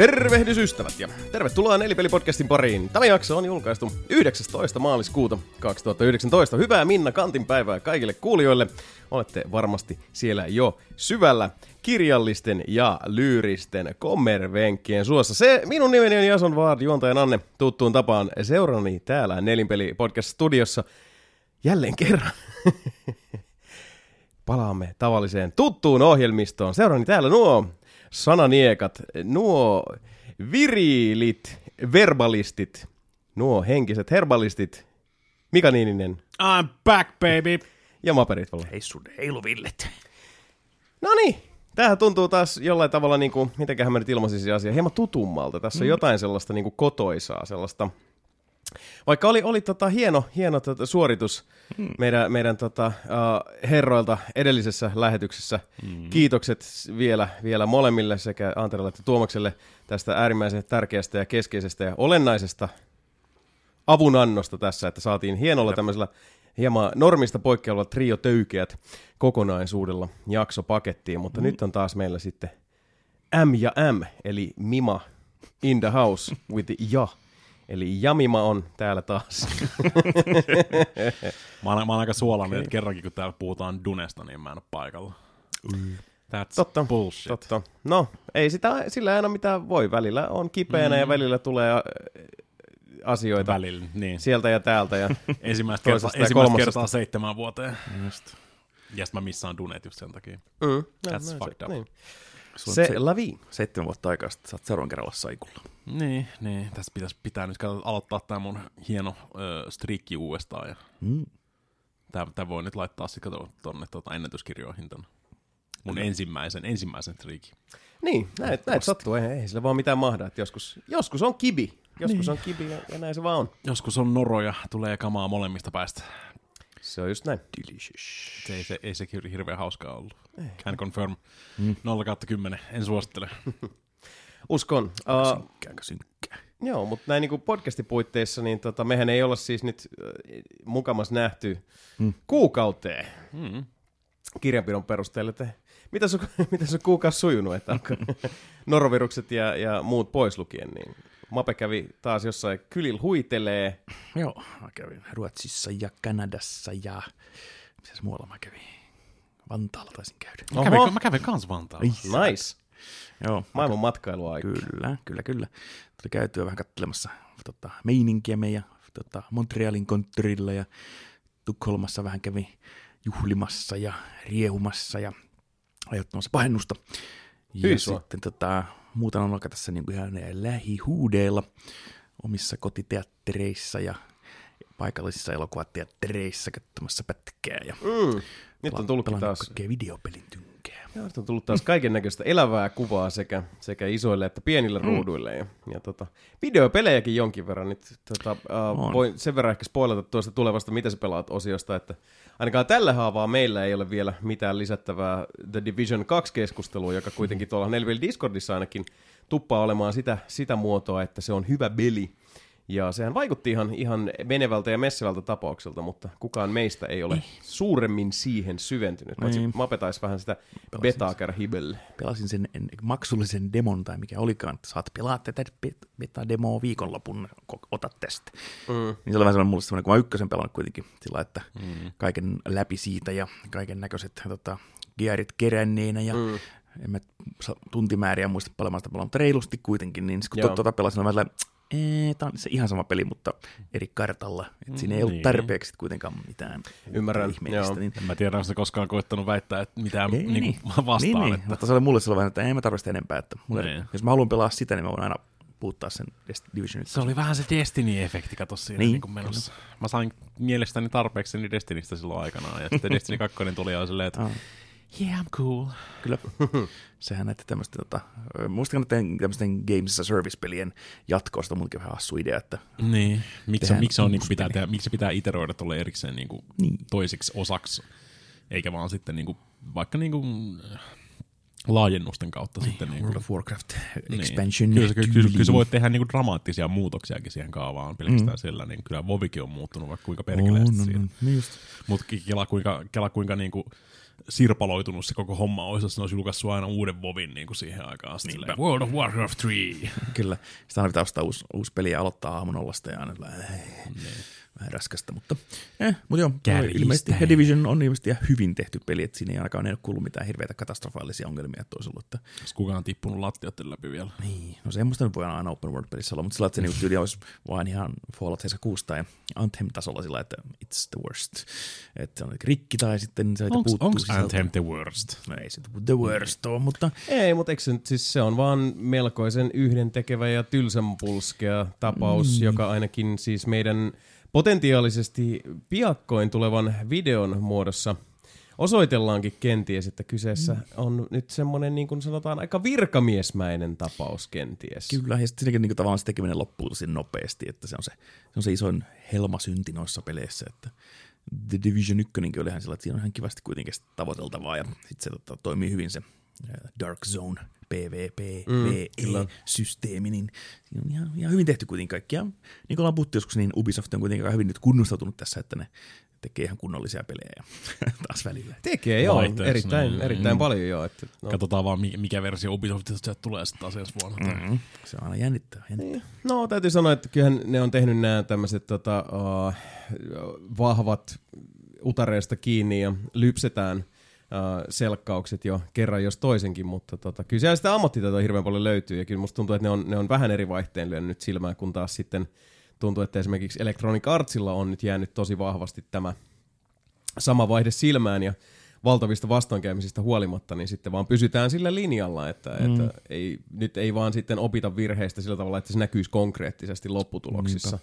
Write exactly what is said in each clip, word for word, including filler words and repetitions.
Tervehdys ystävät ja tervetuloa Nelipeli-podcastin pariin. Tämä jakso on julkaistu yhdeksästoista maaliskuuta kaksituhattayhdeksäntoista. Hyvää Minna Kantin päivää kaikille kuulijoille. Olette varmasti siellä jo syvällä kirjallisten ja lyyristen kommervenkkien suossa. Se minun nimeni on Jason Vaard, juontajan Anne tuttuun tapaan seurani täällä Nelipeli-podcast-studiossa jälleen kerran. Palaamme tavalliseen tuttuun ohjelmistoon. Seurani täällä nuo sananiekat, nuo virilit verbalistit, nuo henkiset herbalistit. Mika Niininen. I'm back, baby. Ja Maperit Valle. Hei sun heiluvillet. Noniin, tämähän tuntuu taas jollain tavalla, niin kuin, mitenköhän mä nyt ilmaisin se asia, hieman tutummalta. Tässä on mm. jotain sellaista niin kuin kotoisaa, sellaista. Vaikka oli, oli tota hieno, hieno tota suoritus hmm. meidän, meidän tota, uh, herroilta edellisessä lähetyksessä. Hmm. Kiitokset vielä, vielä molemmille sekä Anteralle että Tuomakselle tästä äärimmäisen tärkeästä ja keskeisestä ja olennaisesta avunannosta tässä, että saatiin hienolla tämmöisellä hieman normista poikkeavalla trio töykeät kokonaisuudella jaksopakettiin, mutta hmm. nyt on taas meillä sitten M ja M, eli Mima in the house with ja. Eli Jamima on täällä taas. mä, oon, mä oon aika suolainen, okay. Että kerrankin kun täällä puhutaan Dunesta, niin mä en ole paikalla. Mm. That's totta, bullshit. Totta. No, ei sitä, sillä ei aina mitään voi. Välillä on kipeänä mm. ja välillä tulee asioita välillä, niin. Sieltä ja täältä. Ja ensimmäistä kertaa, ensimmäistä kertaa seitsemän vuoteen. Just. Ja sitten mä missaan Dunet just sen takia. Mm. That's no, fucked up. Niin. Se, se lavi. Seitsemän vuotta aikaa, sitten sä oot seuraavan kerralla saikulla. Niin, niin. Tässä pitäisi pitää nyt aloittaa tämä mun hieno ö, striikki uudestaan. Ja mm. tämä voi nyt laittaa sitten tuonne tuota, ennätyskirjoihin ton mun mm. ensimmäisen, ensimmäisen striikin. Niin, näet, näet sattuu. Ei, ei sillä vaan mitään mahda. Että joskus, joskus on kibi. Joskus niin. on kibi ja, ja näin se vaan on. Joskus on noro ja tulee kamaa molemmista päästä. Se on just näin. Delicious. Se ei, se, ei se hirveän hauskaa ollut. Ei. Can confirm. Mm. nolla kautta kymmenen. En suosittele. Uskon. Uh, synkkääkö synkkää? Joo, mutta näin niin podcastin puitteissa, niin tota, mehän ei olla siis nyt äh, mukamas nähty mm. kuukauteen mm. kirjanpidon perusteella. Te, mitä sun, mitä sun kuukausi sujunut, että norovirukset ja, ja muut pois lukien, niin Mape kävi taas jossain kylillä huitelee. Joo, mä kävin Ruotsissa ja Kanadassa ja mitäs muualla mä kävin? Vantaalla taisin käydä. Mä kävin, mä kävin kans Vantaalla. Nice. Joo, maailman matkailuaika. Kyllä, kyllä, kyllä. Tuli käytyä vähän katselemassa tota, meininkiä meidän tota, Montrealin konttorilla ja Tukholmassa vähän kävin juhlimassa ja riehumassa ja aiheuttamassa pahennusta. Ja sitten tota, muutama alkaa tässä niin kuin ihan lähihuudeilla omissa kotiteattereissa ja paikallisissa elokuvateattereissa katsomassa pätkää. Ja mm. Nyt on tullut taas kaikkea videopelin tynkää. Ja nyt on tullut taas kaiken näköistä elävää kuvaa sekä, sekä isoille että pienille mm. ruuduille. Ja, ja tota, videopelejäkin jonkin verran. Nyt, tota, uh, voin sen verran ehkä spoilata tuosta tulevasta Mitä sä pelaat -osiosta, että ainakaan tällä haavaa meillä ei ole vielä mitään lisättävää The Division kaksi-keskustelua, joka kuitenkin tuolla Nelville Discordissa ainakin tuppaa olemaan sitä, sitä muotoa, että se on hyvä peli. Ja sehän vaikutti ihan, ihan menevältä ja messevältä tapaukselta, mutta kukaan meistä ei ole suuremmin siihen syventynyt. Niin. Mape taisi vähän sitä betaa käydä hibelle. Pelasin sen maksullisen demon tai mikä olikaan, että saat pelaa tätä beta-demoa viikonlopun, ota tästä. Mm. Niin se oli vähän sellainen mulle sellainen, kun mä ykkösen pelannut kuitenkin sillä, että mm. kaiken läpi siitä ja kaiken näköiset tota, gearit keränneenä ja mm. en mä tuntimääriä muista paljon sitä pelaa, mutta reilusti kuitenkin, niin kun tuota, tuota pelasin, mä tämä on se ihan sama peli, mutta eri kartalla. Et siinä ei mm, ollut niin. tarpeeksi kuitenkaan mitään. Ymmärrän. Niin. En mä tiedä, onko se koskaan koittanut väittää, että mitään ei, niin, niin. vastaan. Niin, että. Mutta se oli mulle sellainen, että en mä tarvitse enempää. Että mulle, niin. Jos mä haluan pelaa sitä, niin mä voin aina puuttaa sen Divisionit. Se oli vähän se Destiny-efekti, kato siinä niin. Niin kuin menossa. Mä sain mielestäni tarpeeksi niin Destinistä silloin aikanaan. Ja sitten Destiny kaksi tuli ja silleen, että yeah, I'm cool. Kyllä. Sehän näette tämmöistä, tota, muistakaan tämmöisten Games as a Service-pelien jatkoista munkin vähän hassu idea, että niin, miksi, miksi, on, niin pitää tehdä, miksi pitää iteroida tuolle erikseen niin kuin niin. toiseksi osaksi, eikä vaan sitten niin kuin, vaikka niin kuin laajennusten kautta niin, sitten. World niin, of Warcraft expansion. Niin. Kyllä, kyllä, kyllä sä voit tehdä niinku dramaattisia muutoksiakin siihen kaavaan pelkästään mm. sillä. Niin kyllä Vovikin on muuttunut vaikka kuinka perkeleesti oh, no, siitä. No, no. Mutta kela kuinka, kela kuinka niinku sirpaloitunut se koko homma olisi, jos ne olisi julkaissut aina uuden Vovin niinku siihen aikaan asti. Niinpä. World of Warcraft three. Kyllä. Sitä pitää ostaa uusi, uusi peli ja aloittaa aamun ollasta ja aina vähän raskasta, mutta, eh, mutta joo, ilmeisesti The Division on ilmeisesti hyvin tehty peli, että siinä ei ainakaan ole kuullut mitään hirveitä katastrofaalisia ongelmia, että olisi ollut. Että... Kukaan on tippunut lattioiden läpi vielä. Niin, no semmoista nyt voi aina open world pelissä olla, mutta sillä, että se niinku tyyli olisi vain ihan Fallout seitsemänkymmentäkuusi tai Anthem-tasolla sillä, että it's the worst. Että se on rikki tai sitten se puuttuu. Onko Anthem the worst? No ei se the worst ole, mutta... Ei, mutta eikö se nyt, siis se on vaan melkoisen yhdentekevä ja tylsänpulskea tapaus, mm. joka ainakin siis meidän... potentiaalisesti piakkoin tulevan videon muodossa osoitellaankin kenties, että kyseessä on nyt semmoinen, niin kuin sanotaan, aika virkamiesmäinen tapaus kenties. Kyllä, ja siinäkin niin tavallaan se tekeminen loppuu tosi nopeasti, että se on se, se, on se isoin helmasynti noissa peleissä, että The Division yksi niin olihan sillä, että siinä on ihan kivasti kuitenkin tavoiteltavaa, ja sitten se tota, toimii hyvin se Dark Zone P V P-systeemi, mm, niin siinä on ihan, ihan hyvin tehty kuitenkin kaikkia. Niin kuin ollaan puhuttu joskus, niin Ubisoft on kuitenkin hyvin nyt kunnostautunut tässä, että ne tekee ihan kunnollisia pelejä ja taas välillä. Tekee, joo. Laitteeksi, erittäin niin, erittäin mm. paljon, joo. Että, no. Katsotaan vaan, mikä versio Ubisoftista tulee sitten taas ensi vuonna. Mm-hmm. Se on aina jännittävää. jännittävää. No, täytyy sanoa, että kyllähän ne on tehnyt nämä tämmöiset tota, uh, vahvat utareista kiinni ja lypsetään selkkaukset jo kerran jos toisenkin, mutta tota, kyllä siellä sitä ammattitaitoa hirveän paljon löytyy, ja kyllä musta tuntuu, että ne on, ne on vähän eri vaihteen lyönyt silmään, kun taas sitten tuntuu, että esimerkiksi Electronic Artsilla on nyt jäänyt tosi vahvasti tämä sama vaihde silmään, ja valtavista vastoinkäymisistä huolimatta, niin sitten vaan pysytään sillä linjalla, että, mm. että ei, nyt ei vaan sitten opita virheistä sillä tavalla, että se näkyisi konkreettisesti lopputuloksissa.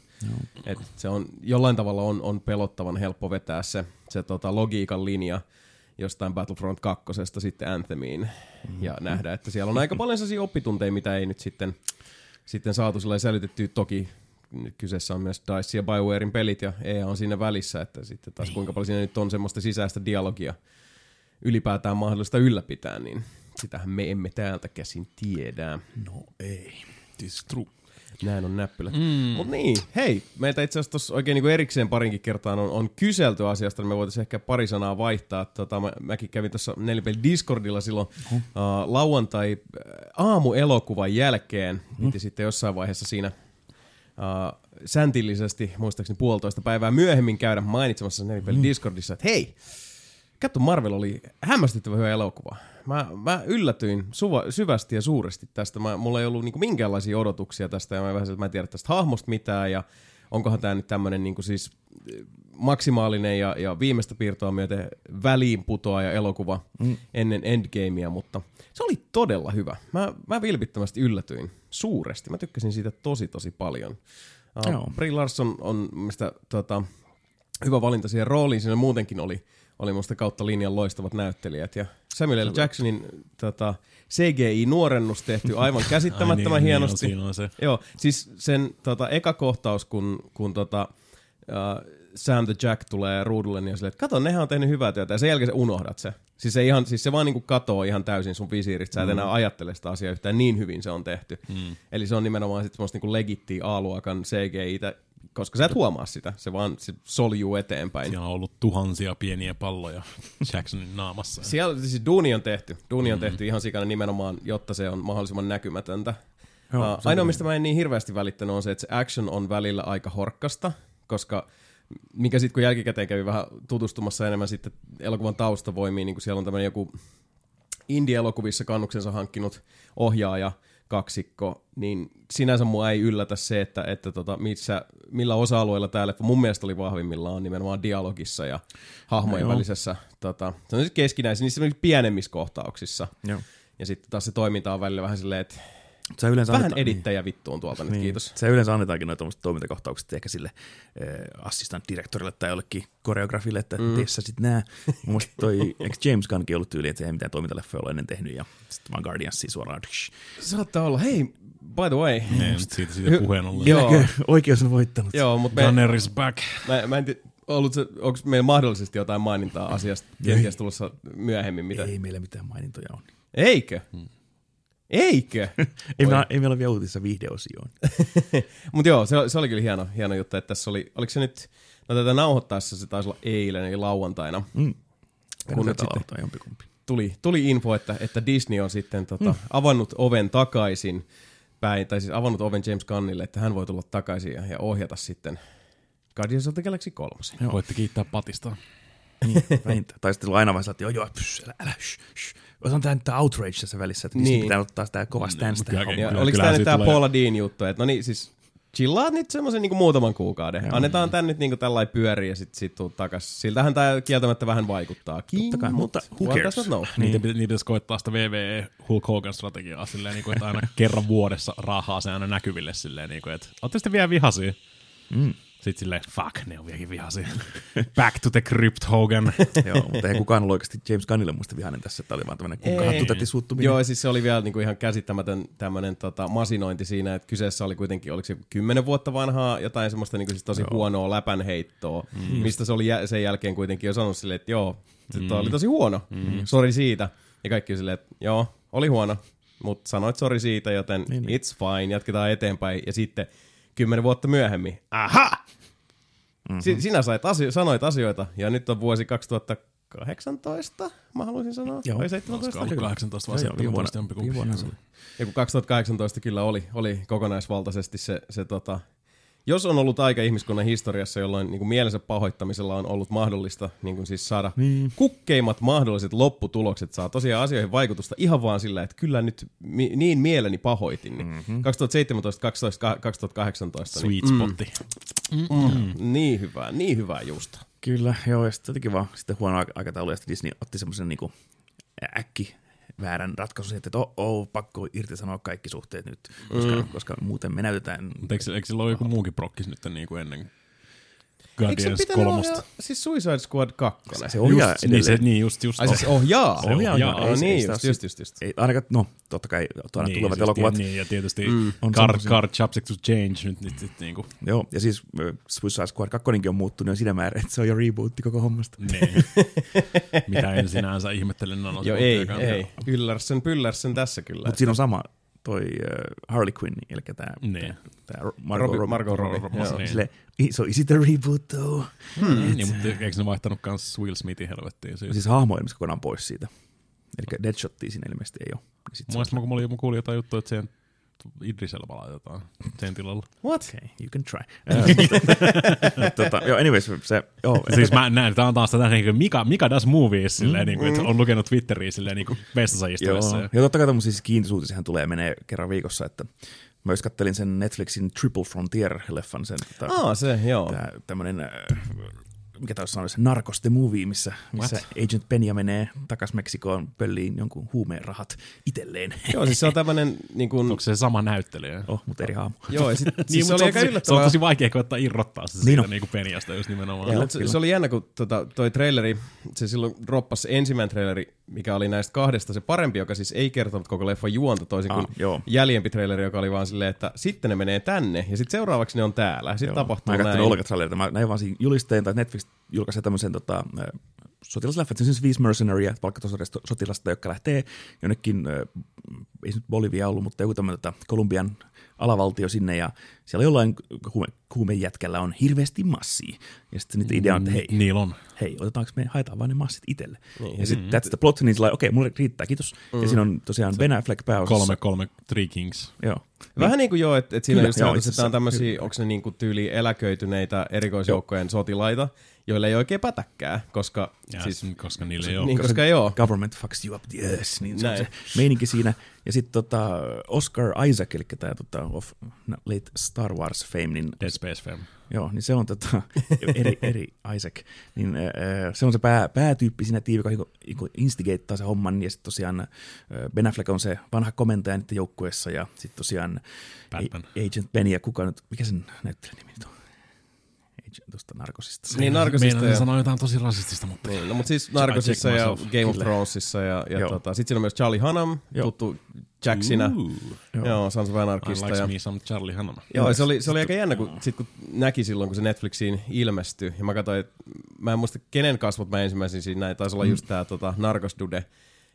Että se on, jollain tavalla on, on pelottavan helppo vetää se, se tota, logiikan linja jostain Battlefront kakkosesta sitten Anthemiin, mm-hmm. ja nähdä, että siellä on aika paljon sellaisia oppitunteja, mitä ei nyt sitten, sitten saatu sellainen sälytettyä. Toki nyt kyseessä on myös DICE ja BioWarein pelit, ja E A on siinä välissä, että sitten taas kuinka paljon siinä nyt on semmoista sisäistä dialogia ylipäätään mahdollista ylläpitää, niin sitähän me emme täältä käsin tiedä. No ei, this is true. Näin on näppylät. Mm. Mut niin, hei, meiltä itse asiassa tossa oikein niinku erikseen parinkin kertaan on, on kyselty asiasta, niin me voitaisiin ehkä pari sanaa vaihtaa. Tota, mä, mäkin kävin tuossa Nelipeli Discordilla silloin uh-huh. uh, lauantai aamuelokuvan jälkeen. Piti uh-huh. sitten jossain vaiheessa siinä uh, säntillisesti, muistaakseni puolitoista päivää myöhemmin käydä mainitsemassa Nelipeli Discordissa, että hei, katso, Marvel oli hämmästyttävä hyvä elokuva. Mä, mä yllätyin suva, syvästi ja suuresti tästä. Mä, mulla ei ollut niinku minkäänlaisia odotuksia tästä, ja mä, vähän, mä en tiedä tästä hahmosta mitään, ja onkohan tää nyt tämmönen niinku siis maksimaalinen ja, ja viimeistä piirtoa myöten väliinputoaja elokuva mm. ennen Endgamea, mutta se oli todella hyvä. Mä, mä vilpittömästi yllätyin suuresti. Mä tykkäsin siitä tosi tosi paljon. Uh, no. Brie Larson on mistä, tota, hyvä valinta siihen rooliin, siinä muutenkin oli Oli musta kautta linjan loistavat näyttelijät. Ja Samuel L. Jacksonin tota, C G I-nuorennus tehty aivan käsittämättömän Ai niin, hienosti. Niin on, siinä on se. Joo, siis sen tota, eka kohtaus, kun, kun tota, uh, Sam the Jack tulee ruudulle, niin on silleen, että kato, nehän on tehnyt hyvää työtä, ja sen jälkeen sä unohdat se. Siis se, ihan, siis se vaan niinku katoo ihan täysin sun visiiristä, sä et mm. enää ajattele sitä asiaa yhtään, niin hyvin se on tehty. Mm. Eli se on nimenomaan sit semmoista niinku legittiä A-luokan C G I-tä, koska sä et huomaa sitä, se vaan se soljuu eteenpäin. Siellä on ollut tuhansia pieniä palloja Jacksonin naamassa. Siellä siis duuni on tehty, duuni on mm. tehty ihan sikana nimenomaan, jotta se on mahdollisimman näkymätöntä. Joo, uh, ainoa, mistä mä en niin hirveästi välittänyt, on se, että se action on välillä aika horkkasta, koska minkä sitten kun jälkikäteen kävi vähän tutustumassa enemmän sitten elokuvan taustavoimiin, niin kun siellä on tämmöinen joku indie-elokuvissa kannuksensa hankkinut ohjaaja, kaksikko, niin sinänsä mua ei yllätä se, että, että tota, missä, millä osa-alueilla täällä mun mielestä oli vahvimmillaan nimenomaan dialogissa ja hahmojen no, välisessä tota, keskinäisissä, niissä pienemmissä kohtauksissa. Joo. Ja sitten taas se toiminta on välillä vähän silleen, että Sä yleensä Vähän anneta, edittäjä niin. vittuun tuolta nyt, niin. kiitos. Se yleensä annetaankin noita toimintakohtaukset ehkä sille äh, assistant-direktorille tai jollekin koreografille, että mm. teissä sitten nää. Mun mielestä toi, eikö James Gunnkin ollut tyyli, että ei mitään toimintaleffoja ole ennen tehnyt, ja sitten vaan Guardiansia suoraan. Saattaa olla, hei, by the way. Ne, just, siitä, siitä puheen ollen. Joo. Oikeus on voittanut. Joo, mutta Gunner is back. Mä, mä en tiedä. Ollut se, onko meillä mahdollisesti jotain mainintaa asiasta kenties tulossa myöhemmin? Mitä? Ei meillä mitään mainintoja on. Eikö? Hmm. Eikö? ei, me, ei meillä ole vielä uutissa videosioon. Mutta joo, se, se oli kyllä hieno, hieno juttu, että tässä oli, oliko se nyt, no tätä nauhoittaessa se taisi olla eilen, eli lauantaina. Mm. Kun nyt sitten tuli, tuli info, että, että Disney on sitten tota, mm. avannut oven takaisin päin, tai siis avannut oven James Gunnille, että hän voi tulla takaisin ja, ja ohjata sitten Guardians of the Galaxy kolme. Voitte kiittää patista. Niin, vähintään. Tai sitten aina vaiheessa, että joo, joo, pyss, älä, älä, shh, shh. Otan tämän outrage tässä välissä, että niin pitää ottaa sitä kovaa stansta. Oliko tämä nyt tämä Paula Deen juttu, että no niin, siis chillaat nyt semmoisen niin muutaman kuukauden. Joo, annetaan niin tämän nyt niin tällainen pyöri ja sitten sit tuu takaisin. Siltähän tämä kieltämättä vähän vaikuttaakin. Totta kai, mutta who cares? Niitä pitäisi koettaa sitä W W E Hulk Hogan strategiaa silleen, niin kuin, että aina kerran vuodessa rahaa se aina näkyville silleen, niin kuin, että ootte sitten vielä vihaisia. Mm. Sitten silleen, fuck, ne on vieläkin vihaisia. Back to the crypt, Hogan. Joo, mutta ei kukaan ollut oikeasti James Gunnille muista vihainen tässä, että oli vaan tämmöinen kukahattutätti suuttuminen. Joo, siis se oli vielä niinku ihan käsittämätön tämmöinen tota, masinointi siinä, että kyseessä oli kuitenkin, oliko se kymmenen vuotta vanhaa, jotain semmoista niinku, siis tosi joo. huonoa läpänheittoa, mm. mistä se oli jä- sen jälkeen kuitenkin jo sanonut silleen, että joo, se mm. oli tosi huono, mm. sori siitä. Ja kaikki silleen, että joo, oli huono, mutta sanoit sori siitä, joten niin, niin. it's fine, jatketaan eteenpäin. Ja sitten kymmenen vuotta myöhemmin, aha! Mm-hmm. Si- sinä sait asio- sanoit asioita, ja nyt on vuosi kaksituhattakahdeksantoista, mä haluaisin sanoa. Joo, vai seitsemäntoista? Olisiko kahdeksantoista vai seitsemäntoista jompikumpi. Ja kun kaksituhattakahdeksantoista kyllä oli, oli kokonaisvaltaisesti se, se tota, jos on ollut aika ihmiskunnan historiassa, jolloin niin kuin mielensä pahoittamisella on ollut mahdollista niin kuin siis saada niin kukkeimmat mahdolliset lopputulokset, saa tosiaan asioihin vaikutusta ihan vaan sillä, että kyllä nyt mi- niin mieleni pahoitin. Niin mm-hmm. kaksituhattaseitsemäntoista kaksituhattakahdeksantoista. Sweet niin, spotti. Mm, mm, niin hyvää, niin hyvää juusta. Kyllä, joo, ja sitten jotenkin vaan sitten huono aikataulu, ja sitten Disney otti semmoisen niin kuin äkki väärän ratkaisu siitä, että oh, pakko irtisanoa kaikki suhteet nyt, koska, mm. koska muuten me näytetään. Mutta eikö, eikö sillä ole joku muukin prokkis nyt niin kuin ennen Guardians kolmosta? Siis Suicide Squad kaksi. Se ohjaa just, edelleen. Niin, se, niin just, just. Ai siis ohjaa. Se ohjaa. ohjaa. ohjaa. Ei, niin, ei just, just, just, just. Ei, ainakaan, no, totta kai tuona niin, tulevat elokuvat. Niin, ja tietysti mm. Car, car Chapstick to Change nyt, nyt, nyt niin kuin. Joo, ja siis Suicide Squad kaksi on muuttunut jo siinä määrin, että se on jo rebootti koko hommasta. Niin. Mitä en sinänsä ihmettelen. No, joo, ei, ei. Yllärsen, pyllärsän tässä kyllä. Mutta siinä on sama toi Harley Quinn, eli tämä Margot Robbie. So is it a reboot though? Hmm. Niin, mutta eikö ne vaihtanut kans Will Smithin helvettiin? Siis, siis hahmo ilmeisesti kokonaan pois siitä. Eli Deadshottia siinä ilmeisesti ei ole. Mielestäni kun mä kuulin jotain juttua, että sen Idris Elba laitetaan sen tilalla. What? Okay, you can try. tota, joo, anyways, se, joo. Siis mä näen, tää on taas tätä niin kuin Mika, Mika does movies, silleen, mm, niin kuin, mm. että on lukenut Twitteriä silleen niin kuin vessassa istuvessa. Joo, ja totta kai tämmöisiä siis kiintosuutisihan tulee ja menee kerran viikossa, että mä just kattelin sen Netflixin Triple Frontier-leffan, sen tää, oh, se, joo. Tää, tämmönen, äh, mikä taisi sanoa, se Narcos the Movie, missä, missä Agent Peña menee takas Meksikoon pölliin jonkun huumeen rahat itselleen. Joo, siis se on tämmönen niin kuin onko se sama näyttelijä? Oh, mutta eri haamu. Joo, ja sit, niin, siis se oli aika yllättävää. Se on tosi vaikea koettaa irrottaa se siitä niin kuin Peñasta just nimenomaan. Joo, se, se oli jännä, kun tota, toi traileri, se silloin droppasi ensimmäinen traileri, mikä oli näistä kahdesta se parempi, joka siis ei kertonut koko leffan juonta toisin kuin ah, jäljempi traileri, joka oli vaan silleen, että sitten ne menee tänne ja sitten seuraavaksi ne on täällä. Sitten joo, tapahtuu mä näin. Mä katsoin olkatrailerilta. Mä näin vaan siinä julisteen tai Netflix julkaisee tämmöisen tota, sotilasleffan, siis viisi mercenaryä, palkkatosaudesta sotilasta, jotka lähtee jonnekin, ei nyt Bolivia ollut, mutta joku tämmöinen tota, Kolumbian alavaltio sinne, ja siellä jollain huume, huumejätkällä on hirveästi massia. Ja sitten niitä idea on, että hei, niillä on. Hei, otetaanko me, haetaan vaan ne massit itselle. Mm-hmm. Ja sitten that's the plot, niin sillä okei, okay, mulle riittää, kiitos. Mm-hmm. Ja siinä on tosiaan Ben Affleck pääosassa. Kolme, kolme, three kings. Joo. Vähän niin kuin joo, että et siinä just sanotaan, että on tämmöisiä, onko ne niin kuin tyyli eläköityneitä erikoisjoukkojen joo. sotilaita, joille ei oikein pätäkkää, koska yes, siis, koska niille ei ole. Niin, koska koska joo. Government fucks you up the ass, niin se on se meininki siinä. Ja sitten tota Oscar Isaac, eli tämä tota, of late Star Wars fame. Niin, Dead Space fame. Joo, niin se on tota, eri, eri Isaac. Niin, äh, se on se pää, päätyyppi siinä tiivi, joka instigateaa se homman. Ja sitten tosiaan äh, Ben Affleck on se vanha komentaja niiden joukkueessa. Ja sitten tosiaan Batman. Agent Peña ja kuka nyt, mikä sen näyttelijän nimi nyt on? Tuosta Narcosista. Niin, Narcosista. Meidän sanoi jotain tosi rasistista, mutta no, mutta siis Narcosissa ja Game Kille. of Thronesissa. Ja, ja tota, sitten siinä on myös Charlie Hunnam, joo. tuttu Jacksina. Ooh, joo, joo Sons of Anarchista. I like ja me some Charlie Hunnam. Joo, se oli, se oli aika jännä, kun, sit, kun näki silloin, kun se Netflixiin ilmestyi. Ja mä katsoin, että mä en muista, kenen kasvot mä ensimmäisin siinä näin. Taisi olla mm. just tää tota, Narcos-dude.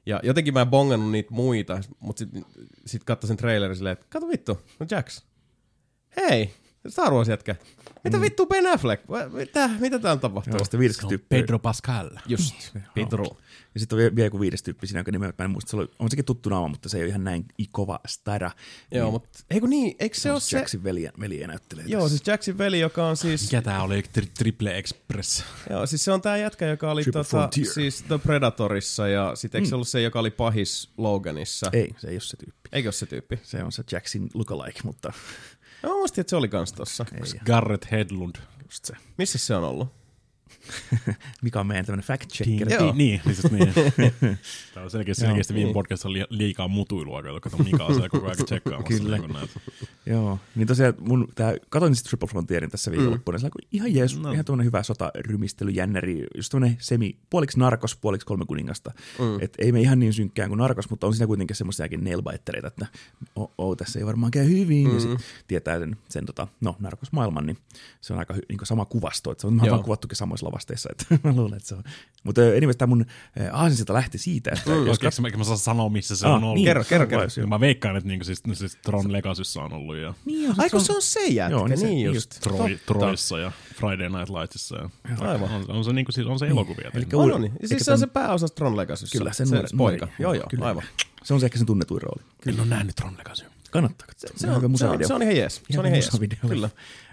Ja jotenkin mä en bongannut niitä muita, mutta sitten sit katsoin trailerin silleen, että kato vittu, no Jax. Hei, Star Wars jätkä. Mitä mm. vittu Ben Affleck? Mitä, mitä täällä tapahtuu? Joo, viides tyyppi. Pedro Pascal. Just, Pedro. Ja sitten on vielä joku viides tyyppi siinä, joka nimeltä mä en muista. Se oli, on sekin tuttu naama, mutta se ei ole ihan näin kova stara. Joo, niin, mutta eikö niin, eikö se ole se? Jacksin veli, veli näyttelee. Joo, siis Jacksin veli, joka on siis... Mikä tää oli? Tri- Triple Express. Joo, siis se on tää jätkä, joka oli tota, siis The Predatorissa ja sit eikö mm. se ollut se, joka oli pahis Loganissa? Ei, se ei ole se tyyppi. Eikö ole se tyyppi? Se on se Jacksin lookalike, mutta... No, muistin, että se oli kans tossa. Garrett Hedlund. Just se. Missä se on ollut? Mikä on meidän tämmönen fact-checker? Niin, siis niin. Tää on selkeästi, selkeästi viime podcastissa li- liikaa mutuilua, kun Mika on siellä koko ajan tsekkaamassa. Kyllä. Joo, niin tosiaan mun, tää, katoin sitten Triple Frontierin tässä viikonloppuun, mm. ihan jees, no. ihan tuommoinen hyvä sotarymistely, jännäri, just tuommoinen semi, puoliksi narkos, puoliksi kolme kuningasta. Mm. Että ei me ihan niin synkkään kuin narkos, mutta on siinä kuitenkin semmoisiakin nailbitereita, että oh, oh, tässä ei varmaan käy hyvin, mm. ja sitten tietää sen, sen tota, no, narkosmaailman, niin se on aika niin sama kuvasto, että se on Joo. vaan kuvattukin samoissa vasteissa, että mä luulen, että se on. Mutta enimmäistä tämä mun aasinsilta lähti siitä, että... Mm. Jos kat... mä, mä saa sanoa, missä se ah, on ollut. Niin, kerro, kerro, kerro. Mä veikkaan, että niinku, siis, siis Tron Legacyssa on ollut. Ja... Niin on, aiku se on se jätkä, joo, niin, se, niin just. Troi, Troissa ja Friday Night Lightsissa. Ja... Aivan. On, on se, niinku, siis, on se niin. elokuvia. Elikkä, on, on, niin. Siis se on se pääosa Tron Legacyssa. Kyllä, se nuori, poika. Nuori. Joo, joo, kyllä. Aivan. Se on se ehkä sen tunnetuin rooli. Kyllä. En ole nähnyt Tron Legacy. Kannattaa katsoa. Se, se, se, on, se on ihan jees. Se on ihan jees. Kyllä.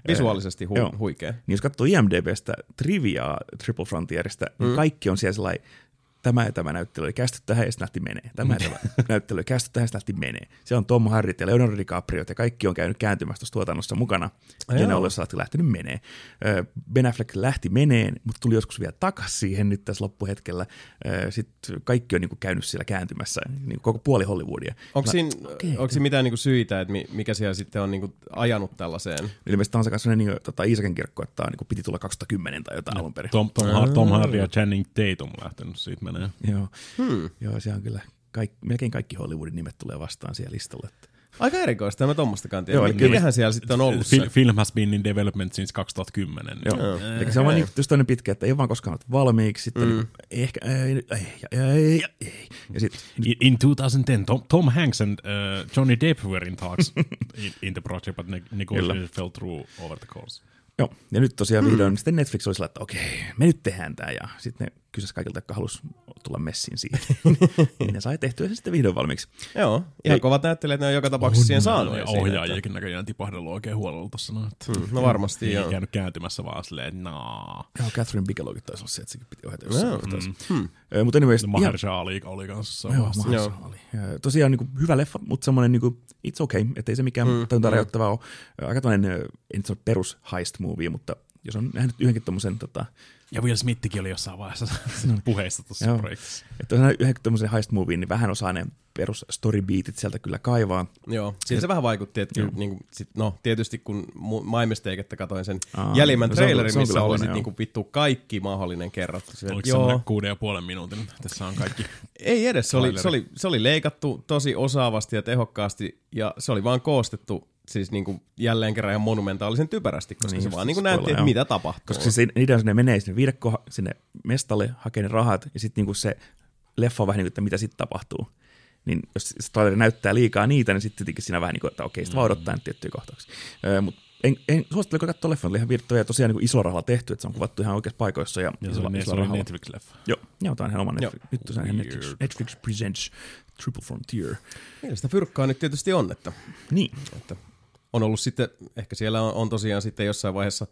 Visuaalisesti hu- huikea. Niin jos katsoo IMDb:stä triviaa Triple Frontierista, mm. niin kaikki on siellä sellainen, tämä ja tämä näyttely oli kästy tähän ja sitten lähti menee. Tämä ja tämä näyttely oli kästy tähän ja sitten lähti menee. Se on Tom Harrit ja Leonardo DiCaprio ja kaikki on käynyt kääntymässä tuossa tuotannossa mukana. Ja ne olleet saatti lähtenyt menee. Ben Affleck lähti meneen, mutta tuli joskus vielä takaisin siihen nyt tässä loppuhetkellä. Sitten kaikki on niinku käynyt siellä kääntymässä, niinku koko puoli Hollywoodia. Onko siinä okay. mitään niinku syitä, että mikä siellä sitten on niinku ajanut tällaiseen? Ilmeisesti on se kanssa niinku, tota, Iisaken kirkko, että niinku piti tulla kaksituhattakymmenen tai jotain no, alun perin. Tom, Tom, Tom Harrit ja Channing Tatum lähtenyt siitä. No. Joo. Hmm. Joo, se on kyllä, kaik, melkein kaikki Hollywoodin nimet tulee vastaan siellä listalla. Että. Aika erikoista, mä tommostakaan tiedä. Mikähän siellä sitten on ollut se? Film has been in development since kaksituhattakymmenen. Joo. Eh, Eli se on vaan just toinen pitkä, että ei ole vaan koskaan ollut valmiiksi. Sitten mm. ehkä, ei, ei, ei, ei. Ja sit, in twenty ten, Tom, Tom Hanks and uh, Johnny Depp were in talks in, in the project, but negotiations fell through over the course. Joo, ja nyt tosiaan vihdoin mm. sitten Netflix oli sillä, että okei, me nyt tehdään tämä, ja sitten ne kysäisi kaikilta, jotka halusi tulla messiin siihen. Niin ne sai tehtyä sen sitten vihdoin valmiiksi. Joo, ihan Ei. kovat näyttelijät, ne on joka tapauksessa siihen saanut. Ja ohjaajikin näköjään tipahdellut oikein huolella tuossa. No, hmm. no varmasti, Ei joo. käynyt kääntymässä vaan silleen, naa. Joo, Catherine Bigelowkin taisi olla se, että sekin piti ohjata jossain kohtaisi. Mutta anyway... Mahershala Ali oli kanssa. Joo, Mahershala Ali. Tosiaan niin hyvä leffa, mutta semmoinen niin it's okay, ettei se mikään mm. tajuntaa rajoittavaa ole. Aika tämmöinen, en sano perus heist movie, mutta jos on nähnyt yhdenkin tommosen... Tota, ja Will Smithkin oli jossain vaiheessa puheissa tuossa projektissa. Että on yhden tämmöisen heist moviin, niin vähän osaa ne perus story beatit sieltä kyllä kaivaa. Joo, siinä se vähän vaikutti, että niinku, sit, no tietysti kun My Mistakeetta katoin sen Aa, jäljemmän no, trailerin, se on, se on missä oli sitten niinku vittu kaikki mahdollinen kerrottu. Oliko semmoinen kuuden ja puolen minuutin? Tässä on kaikki. Ei edes, se oli, se, oli, se oli leikattu tosi osaavasti ja tehokkaasti ja se oli vaan koostettu. Siis niin jälleen kerran ihan monumentaalisen typerästi, koska niin, se vaan niin näytti, että mitä tapahtuu. Koska se idea menee sinne viidekko sinne mestalle, hakee ne rahat, ja sitten niin se leffa on vähän niin kuin, että mitä sitten tapahtuu. Niin jos se traileri näyttää liikaa niitä, niin sitten tietenkin siinä vähän niin kuin, että okei, sitä vaan odottaa nyt tiettyjä kohtauksia. Öö, mut en, en suosittele, kun katsoo leffan, oli ihan virtoja ja tosiaan niin isolla rahalla tehty, että se on kuvattu ihan oikeassa paikoissa. Ja, ja se oli, oli Netflix-leffa. Joo, ja otan ihan oman Netflix. Nyt tosiaan ihan Netflix, Netflix Presents Triple Frontier. Meillä sitä fyrkkaa nyt tietysti on, että... Niin. Että on ollut sitten, ehkä siellä on, on tosiaan sitten jossain vaiheessa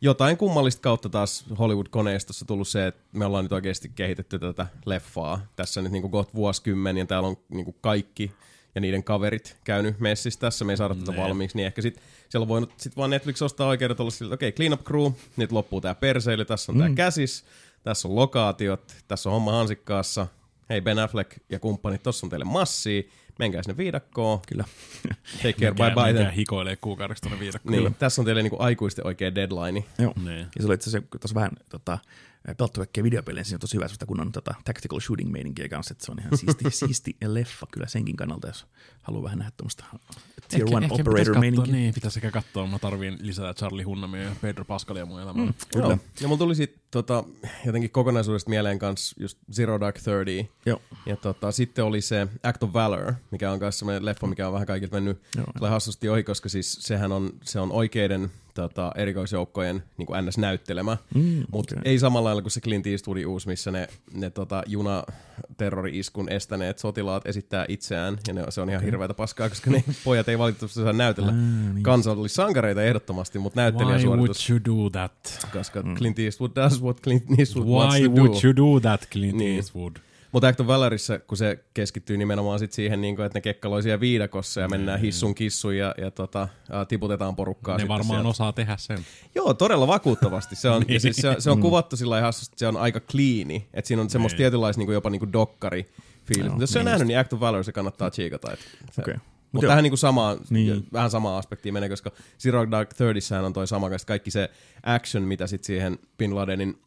jotain kummallista kautta taas Hollywood-koneistossa tullut se, että me ollaan nyt oikeasti kehitetty tätä leffaa. Tässä nyt niin kohta vuosikymmen ja täällä on niin kaikki ja niiden kaverit käynyt messissä tässä. Me ei saada tätä valmiiksi, niin ehkä sitten siellä on voinut sit vaan Netflix ostaa oikeudet olla sillä, että okei, okay, clean up crew, nyt loppuu tää perseily, tässä on mm. tää käsis, tässä on lokaatiot, tässä on homma hansikkaassa. Hei Ben Affleck ja kumppanit, tossa on teille massia. Menkää sinne viidakkoon. Kyllä. Take care, bye bye. Menkää hikoilee kuukaudeksi tuonne viidakkoon. Niin, tässä on teille niinku aikuisten oikea deadline. Joo. Niin. Ja se oli itse asiassa tuossa vähän tota, pelattu kaikkea videopelejä. Siinä on tosi hyvä sellaista kunnon tota, tactical shooting meininkiä kanssa. Se on ihan siisti, siisti leffa kyllä senkin kannalta, jos haluaa vähän nähdä tuommoista tier one operator meininkiä. Niin, pitäisi sekä katsoa. Mä tarviin lisää Charlie Hunnamia ja Pedro Pascalia mun elämään. Mm, kyllä. Joo. Ja mun tuli siitä tota, jotenkin kokonaisuudesta mieleen kanssa just Zero Dark Thirty. Joo. Ja tota, sitten oli se Act of Valor, mikä on myös semmoinen leffa, mikä on vähän kaikilta mennyt hassusti ohi, koska siis sehän on, se on oikeiden tota, erikoisjoukkojen niin kuin N S-näyttelemä, mm, mutta okay. ei samalla lailla kuin se Clint Eastwoodin uusi, missä ne, ne tota, junaterrori-iskun estäneet sotilaat esittää itseään, ja ne, se on ihan okay. hirveätä paskaa, koska ne pojat ei valitettavasti saa näytellä ah, niin. kansallissankareita ehdottomasti, mutta näyttelijäsuoritus. Why would you do that? Koska mm. Clint Eastwood does what Clint Eastwood Why wants to do. Why would you do that, Clint niin. Eastwood? Mutta Act of Valorissa, kun se keskittyy nimenomaan sit siihen, niinku, että ne kekkaloi siellä viidakossa ja mennään hissun kissun ja, ja tota, tiputetaan porukkaa. Ne varmaan sieltä. Osaa tehdä sen. Joo, todella vakuuttavasti. Se on, niin. siis se, se on kuvattu sillä lailla hassusti, se on aika kliini. Että siinä on semmoista tietynlaista niinku, jopa niinku dokkari fiilis. Jos se on nähnyt, niin Act of Valor se kannattaa tsiikata. Okay. Mutta tähän niinku samaa, niin. vähän samaa aspektia menee, koska Zero Dark Thirtyssähän on toi sama, kaikki se action, mitä sit siihen Bin Ladenin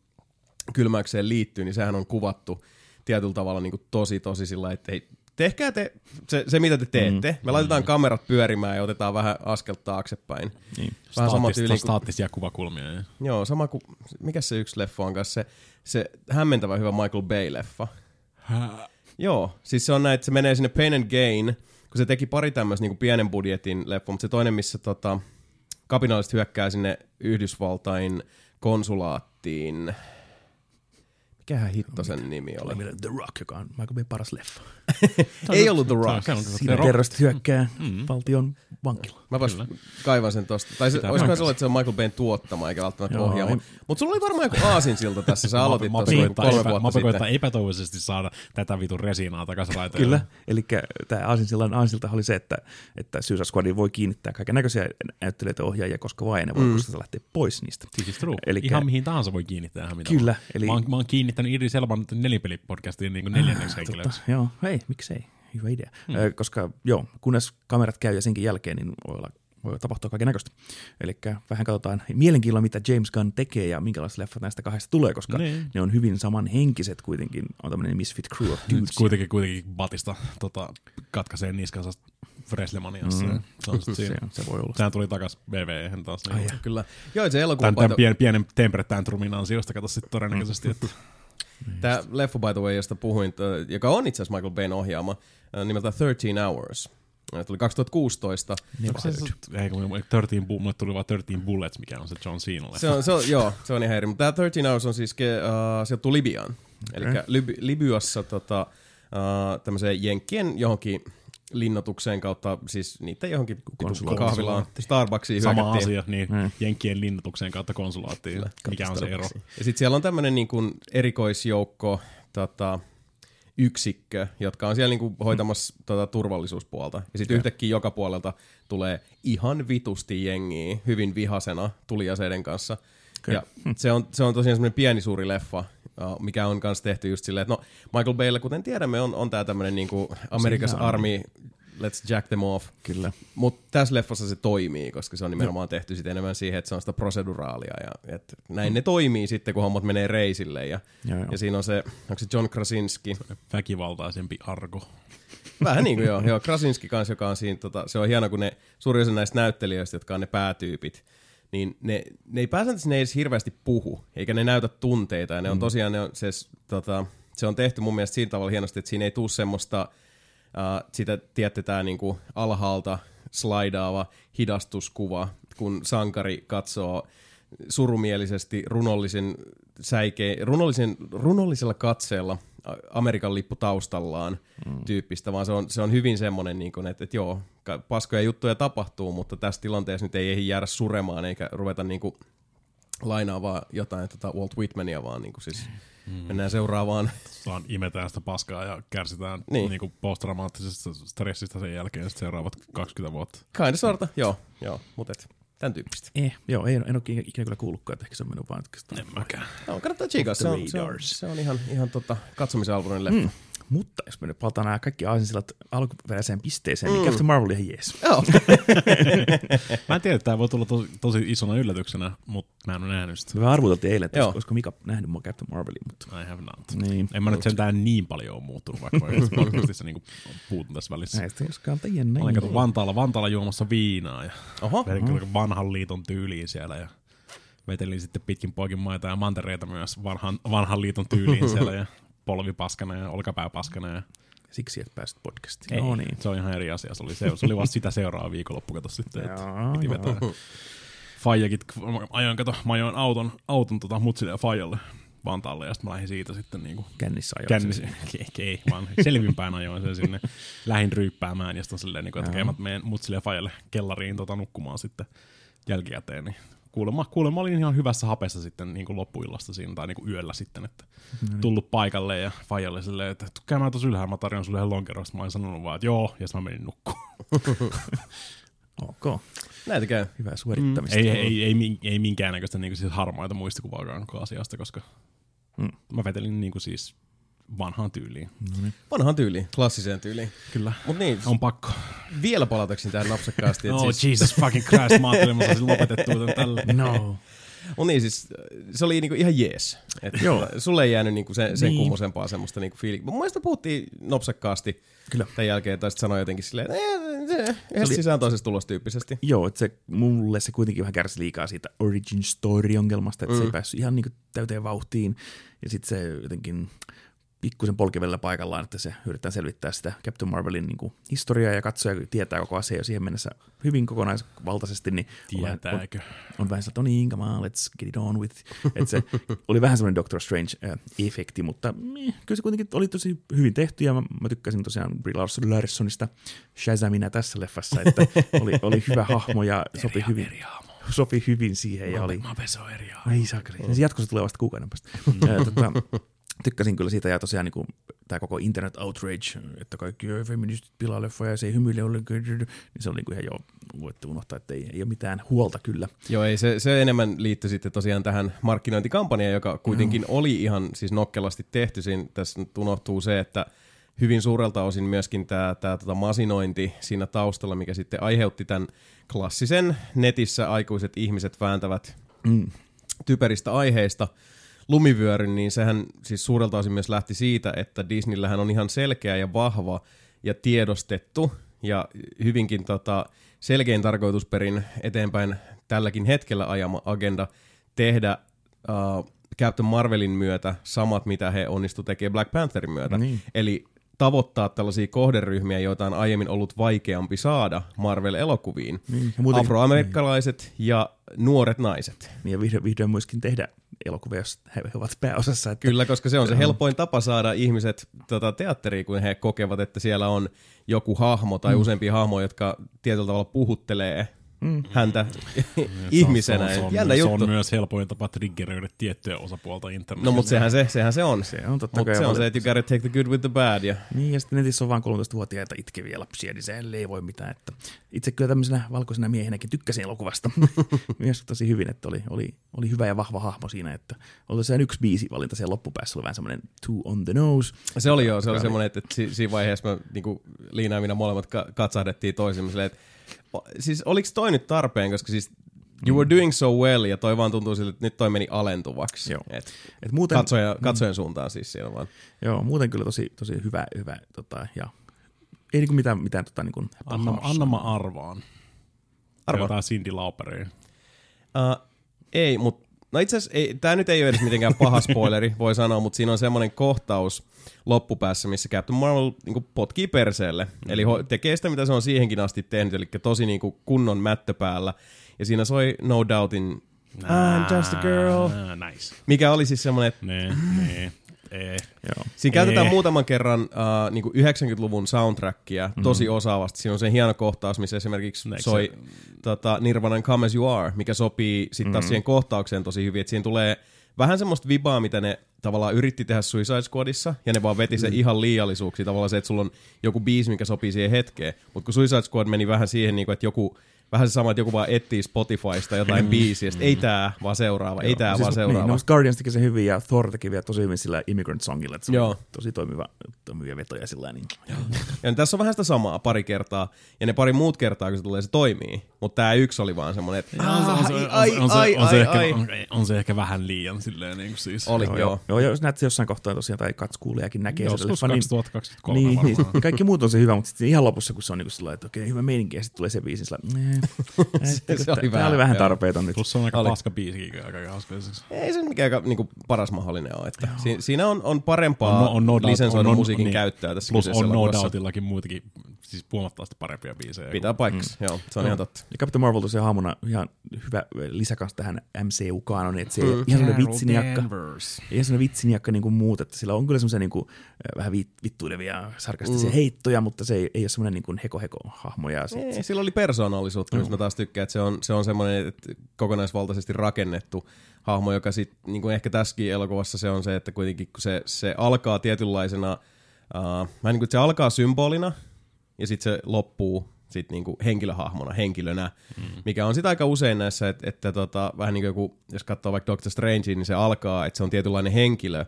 kylmäykseen liittyy, niin sehän on kuvattu tietyllä tavalla niin kuin tosi, tosi sillä, että hei, tehkää te se, se mitä te teette. Mm, me laitetaan mm. kamerat pyörimään ja otetaan vähän askelta taaksepäin. Niin. Vähän Staattista, staattisia kuvakulmia. Ja. Joo, sama kuin, mikä se yksi leffa on kanssa, se, se hämmentävän hyvä Michael Bay-leffa. Hä? Joo, siis se on näin, että se menee sinne Pain and Gain, kun se teki pari tämmöistä niin kuin pienen budjetin leffa, mutta se toinen, missä tota, kapinalliset hyökkää sinne Yhdysvaltain konsulaattiin. Mikähän hitto sen nimi oli? The Rock, joka on Michael Bayn paras leffa. Ei ollut The Rock. Siinä kerrosta hyökkää mm. valtion vankila. Mä vois kaivan sen tosta. Tai se, olisikohan se ollut, että se on Michael Bayn tuottama, eikä välttämättä ohjaama. Mutta sulla oli varmaan joku aasinsilta tässä. Sä aloitit tossa kolme vuotta sitten. Mä koittaa epätoivoisesti saada tätä vitun resinaa takaisin raiteille. Kyllä. Elikkä tää aasinsillan aasinsilta oli se, että, että Suicide Squadiin voi kiinnittää kaiken näköisiä näyttelijöitä ohjaajia, koska vain ne voi kustantaa lähteä pois niistä. This is true. Ihan mihin tahansa voi kiinnittää. Kyllä. Mä oon kiinnittänyt tänne Iris Elvan nelipelipodcastiin niin kuin neljänneksi henkilöksi. Joo, hei, miksei, hyvä idea. Hmm. Ö, koska joo, kunnes kamerat käy ja senkin jälkeen, niin voi, olla, voi tapahtua kaiken näköistä. Elikkä vähän katsotaan mielenkiinnolla, mitä James Gunn tekee ja minkälaiset leffat näistä kahdesta tulee, koska ne, ne on hyvin samanhenkiset kuitenkin. On tämmöinen misfit crew of dudes. Kuitenkin, kuitenkin Batista tota, katkaisee niskansa Freslemaniassa. Mm. Se, se, se voi olla. Sehän tuli takas B V-hän taas. Niin ai, kyllä. Joo, se elokuva. Tämän, tämän pien, pienen temperetantrumin ansiosta kato sitten todennäköisesti, että tämä leffa, by the way, josta puhuin, joka on itse asiassa Michael Bayn ohjaama, nimeltä thirteen hours. Tuli kaksituhattakuusitoista. Ei, kun mulle tuli vaan thirteen bullets, mikä on se John Cena. Se on, se on, joo, se on ihan eri. Mutta tämä thirteen hours on siis, uh, sieltä tuli Libyaan. Okay. Eli Lib- Libyassa tota, uh, tämmöiseen jenkkien johonkin linnoitukseen kautta, siis niitä johonkin kahvilaan, Starbucksiin hyökättiin. Sama asia, niin mm. jenkkien linnoitukseen kautta konsulaattiin, mikä on se ero. Ja sitten siellä on tämmöinen niin kuin erikoisjoukko, tota, yksikkö, jotka on siellä niin kuin hoitamassa mm. tota, turvallisuuspuolta. Ja sitten yhtäkkiä joka puolelta tulee ihan vitusti jengiä, hyvin vihasena tuliaseiden kanssa. Okay. Ja mm. se, on, se on tosiaan semmoinen pieni suuri leffa, mikä on kanssa tehty just silleen, että no Michael Baylla, kuten tiedämme, on, on tää tämmönen niinku America's Army, let's jack them off. Kyllä. Mut tässä leffassa se toimii, koska se on nimenomaan no. tehty sit enemmän siihen, että se on sitä proseduraalia ja että näin mm. ne toimii sitten, kun hommat menee reisille ja, joo, joo. ja siinä on se, onko se John Krasinski? Se on väkivaltaisempi argo. Vähän niinku joo, joo, Krasinski kanssa, joka on siinä, tota, se on hieno, kun ne suurin osa näistä näyttelijöistä, jotka on ne päätyypit, niin ne, ne ei pääsääntöisesti ne edes hirveästi puhu, eikä ne näytä tunteita. Ja ne on tosiaan, ne on, se, tota, se on tehty mun mielestä siinä tavalla hienosti, että siinä ei tule semmoista, äh, sitä tiettetään niinku alhaalta slaidaava hidastuskuva, kun sankari katsoo surumielisesti runollisen säike, runollisen, runollisella katseella Amerikan lippu taustallaan mm. tyyppistä, vaan se on, se on hyvin semmoinen, niin kuin, että, että joo, paskoja juttuja tapahtuu, mutta tässä tilanteessa nyt ei ehdi jäädä suremaan eikä ruveta niin kuin, lainaamaan jotain tota Walt Whitmania, vaan niin kuin, siis mm. mennään seuraavaan. Vaan imetään sitä paskaa ja kärsitään niin. Niin kuin posttraumaattisesta stressistä sen jälkeen seuraavat kaksikymmentä vuotta. Kainen sorta, joo, joo, mutta et. Tämän tyyppistä. Eh, joo, ei, en ole ikinä kyllä kuullutkaan, että ehkä se on mennyt vaan oikeastaan. En mäkään. No, kannattaa tsiikaa, se, se, se on ihan, ihan tota, katsomisen alkuinen leffa. Mm. Mutta jos me nyt palataan nämä kaikki aasinsillat alkuperäiseen pisteeseen, mm. niin Captain Marvel ihan jees. Joo. Mä en tiedä, että tämä voi tulla tosi, tosi isona yllätyksenä, mutta mä en ole nähnyt sitä. Me arvuteltiin eilen, että olisiko Mika nähnyt mua Captain Marvelia, mutta I have not. Niin. En mä nyt sentään niin paljon ole muuttunut, vaikka podcastissa niin puutun tässä välissä. Näistä ei joskaan teidän näin. Olen katsonut Vantaalla, Vantaalla juomassa viinaa ja verran vanhan liiton tyyliin siellä ja vetelin sitten pitkin poikin maita ja mantereita myös vanhan, vanhan liiton tyyliin siellä ja polvi paskana ja olkapää paskana. Ja... Siksi et pääsit podcastiin. No niin. Se on ihan eri asia. Se oli, se, se oli vasta sitä seuraava viikonloppukato sitten, että piti vetää. Faijekit, ajoin, kato, mä ajoin auton, auton tota, mutsille ja faijalle Vantaalle ja sitten mä lähdin siitä sitten niinku... Kännissä ajoin sen. Ei, vaan selvinpäin ajoin sen sinne. Lähdin ryyppäämään ja sitten silleen, niinku, että mä menen mutsille ja faijalle kellariin tota, nukkumaan sitten jälkikäteen. Niin kuulemma, kuulemma olin ihan hyvässä hapessa sitten niinku loppuillasta siinä tai niinku yöllä sitten, että mm. tullut paikalle ja faijalle silleen, että käy mä tuossa ylhäällä, mä tarjoan sulle ihan lonkerosta. Mä olin sanonut vaan, että joo, ja sitten mä menin nukkumaan. Okay. Näitä käy. Hyvää suorittamista. Mm, ei, ei, ei, ei minkäännäköistä niinku siis harmaita muistikuvaa asiasta, koska mm. mä vetelin niinku siis vanhaan tyyliin. Noniin. Vanhaan tyyliin, klassiseen tyyliin. Kyllä, mut niin, on pakko. Vielä palatakseni tähän napsakkaasti. Oh siis... Jesus fucking Christ, mä ajattelin, mä saisin lopetettua tämän tälle. No. Mut niin siis, se oli niinku ihan jees. Et sulle ei jäänyt niinku sen, sen niin. kummosempaa semmoista niinku fiiliä. Mun mielestä puhuttiin napsakkaasti kyllä. Tämän jälkeen, tai sit sanoi jotenkin silleen, että yhdessä sisään toisessa tulossa tyyppisesti. Joo, että se, mulle se kuitenkin vähän kärsi liikaa siitä origin story-ongelmasta, että mm. se ei päässyt ihan niinku täyteen vauhtiin. Ja sit se jotenkin pikkusen polkivellä paikallaan, että se yritetään selvittää sitä Captain Marvelin niinku historiaa ja katsoja tietää koko asia jo siihen mennessä hyvin kokonaisvaltaisesti, niin tietääkö? On, on vähän sellainen, niin, come on, let's get it on with. Et se oli vähän semmoinen Doctor Strange-efekti, mutta meh, kyllä se kuitenkin oli tosi hyvin tehty, ja mä, mä tykkäsin tosiaan Brie Larsonista Shazamina tässä leffassa, että oli, oli hyvä hahmo ja sopi hyvin. Eri haamo. Sopi hyvin siihen. Mä, ja oli... mä pesoin eri haamo. Ai sakri. Se jatkossa tulee vasta kuukauden päästä. Tykkäsin kyllä siitä, ja tosiaan niin tämä koko internet outrage, että kaikki feministit pilaa leffoja ja se ei hymyile ollenkaan, niin se on niin ihan jo, voitte unohtaa, että ei, ei ole mitään huolta kyllä. Joo, ei, se, se enemmän liittyi sitten tosiaan tähän markkinointikampanjaan, joka kuitenkin no. oli ihan siis nokkelasti tehty. Siinä tässä nyt unohtuu se, että hyvin suurelta osin myöskin tämä, tämä tota masinointi siinä taustalla, mikä sitten aiheutti tämän klassisen netissä aikuiset ihmiset vääntävät mm. typeristä aiheista lumivyöryn, niin sehän siis suurelta osin myös lähti siitä, että Disneyllähän on ihan selkeä ja vahva ja tiedostettu ja hyvinkin tota, selkein tarkoitusperin eteenpäin tälläkin hetkellä ajama agenda tehdä uh, Captain Marvelin myötä samat, mitä he onnistu tekemään Black Pantherin myötä. Niin. Eli tavoittaa tällaisia kohderyhmiä, joita on aiemmin ollut vaikeampi saada Marvel-elokuviin. Niin, ja afroamerikkalaiset niin. ja nuoret naiset. Niin, ja vihdoin, vihdoin myöskin tehdä elokuvia, jos he ovat pääosassa. Että... Kyllä, koska se on se helpoin tapa saada ihmiset tota, teatteriin, kun he kokevat, että siellä on joku hahmo tai mm. useampia hahmoja, jotka tietyllä tavalla puhuttelee mm. häntä mm. ihmisenä. Se on, se on, se on myös helpoin tapa triggeröidä tiettyä osapuolta internetistä. No, mutta sehän se, sehän se on. Se on totta kai. Se on se, että you gotta take the good with the bad. Ja... Niin, ja sitten netissä on vain kolmetoistavuotiaita itkeviä lapsia, niin se ei voi mitään. Että itse kyllä tämmöisenä valkoisena miehenäkin tykkäsin elokuvasta myös tosi hyvin, että oli, oli, oli hyvä ja vahva hahmo siinä, että oli tosiaan yksi biisivalinta siellä loppupäässä, oli vähän semmoinen two on the nose. Se oli joo, se oli semmoinen, että si- siinä vaiheessa me, niin kuin Liina ja minä molemmat katsahdettiin toisimme silleen, että siis oliks toi nyt tarpeen, koska siis you were doing so well, ja toi vaan tuntuu siltä, että nyt toi meni alentuvaksi. Et, et muuten, katsoja, katsojen mm. suuntaan siis siellä vaan. Joo, muuten kyllä tosi, tosi hyvä, hyvä tota, ja ei niinku mitään, mitään tota niinku... Anna, anna mä arvaan. Arvaan. Jotain Cyndi Lauperiin. Uh, ei, mut no itse asiassa tää nyt ei ole edes mitenkään paha spoileri, voi sanoa, mutta siinä on semmoinen kohtaus loppupäässä, missä Captain Marvel niinku potkii perseelle. Mm-hmm. Eli tekee sitä, mitä se on siihenkin asti tehnyt, eli tosi niinku kunnon mättö päällä. Ja siinä soi No Doubtin nah, I'm just a girl, nah, nice. Mikä oli siis semmoinen, että... Nee, nee. Ee. Joo. Siinä käytetään Ee. muutaman kerran uh, niinku yhdeksänkymmentäluvun soundtrackia tosi mm-hmm. osaavasti. Siinä on se hieno kohtaus, missä esimerkiksi Next soi tota, Nirvanan Come As You Are, mikä sopii sitten taas mm-hmm. siihen kohtaukseen tosi hyvin. Et siinä tulee vähän semmoista vibaa, mitä ne tavallaan yritti tehdä Suicide Squadissa, ja ne vaan veti se mm. ihan liiallisuuksiin. Tavallaan se, että sulla on joku biisi, mikä sopii siihen hetkeen. Mutta kun Suicide Squad meni vähän siihen, niin kuin, että joku... Vähän se sama, että joku vaan etsii Spotifysta jotain mm. biisiä, mm. ei tää, vaan seuraava, joo. ei tää, siis, vaan seuraava. Niin, Guardians teki sen hyvin ja Thor teki vielä tosi hyvin sillä Immigrant Songilla, että se joo. on tosi toimiva, toimivia vetoja sillä niin. Ja tässä on vähän sitä samaa pari kertaa, ja ne pari muut kertaa, kun se tulee, se toimii. Mutta tää yksi oli vaan semmonen, että on se ehkä vähän liian silleen niin kuin siis. Oli, joo. joo. joo. Joo, jos näet jossain kohtaa tosiaan, tai katskuulijakin näkee. Joskus se, kaksituhattakaksikymmentäkolme niin, varmaan. Niin, ja kaikki muut on se hyvä, mutta sitten ihan lopussa, kun se on niin sillä että okei, okay, hyvä meininki, ja sitten tulee se biisi, sillä tavalla, tämä oli vähän tarpeeton nyt. Plus se on aika paska biisikin, aika hauska. Ei se mikään niinku paras mahdollinen ole. Että si- siinä on, on parempaa on, on no lisensoidun musiikin niin, käyttöä tässä plus kyseisessä on No Doubtillakin muitakin, siis huomattavasti parempia biisejä. Pitää paikassa, joo, se on ihan totta. Ja Captain Marvel tosiaan haamuna ihan hyvä lisä kanssa tähän M C U-kaanoniin, että se ihan sellainen vitsiniakka. Ihan sellainen vitsiniakka niin kuin muut, että sillä on kyllä semmoisia niin kuin, vähän vittuilevia sarkastisia mm. heittoja, mutta se ei, ei ole semmoinen niin heko-heko-hahmoja. Ei, sillä oli persoonallisuutta, mistä mä taas tykkään, että se on, se on semmoinen että kokonaisvaltaisesti rakennettu hahmo, joka sitten niin kuin ehkä tässäkin elokuvassa se on se, että kuitenkin kun se, se alkaa tietynlaisena, uh, mä niin kuin, se alkaa symbolina ja sitten se loppuu sitten niinku henkilöhahmona, henkilönä, mm. mikä on sitten aika usein näissä, että, että tota, vähän niin kuin jos katsoo vaikka Doctor Strange, niin se alkaa, että se on tietynlainen henkilö,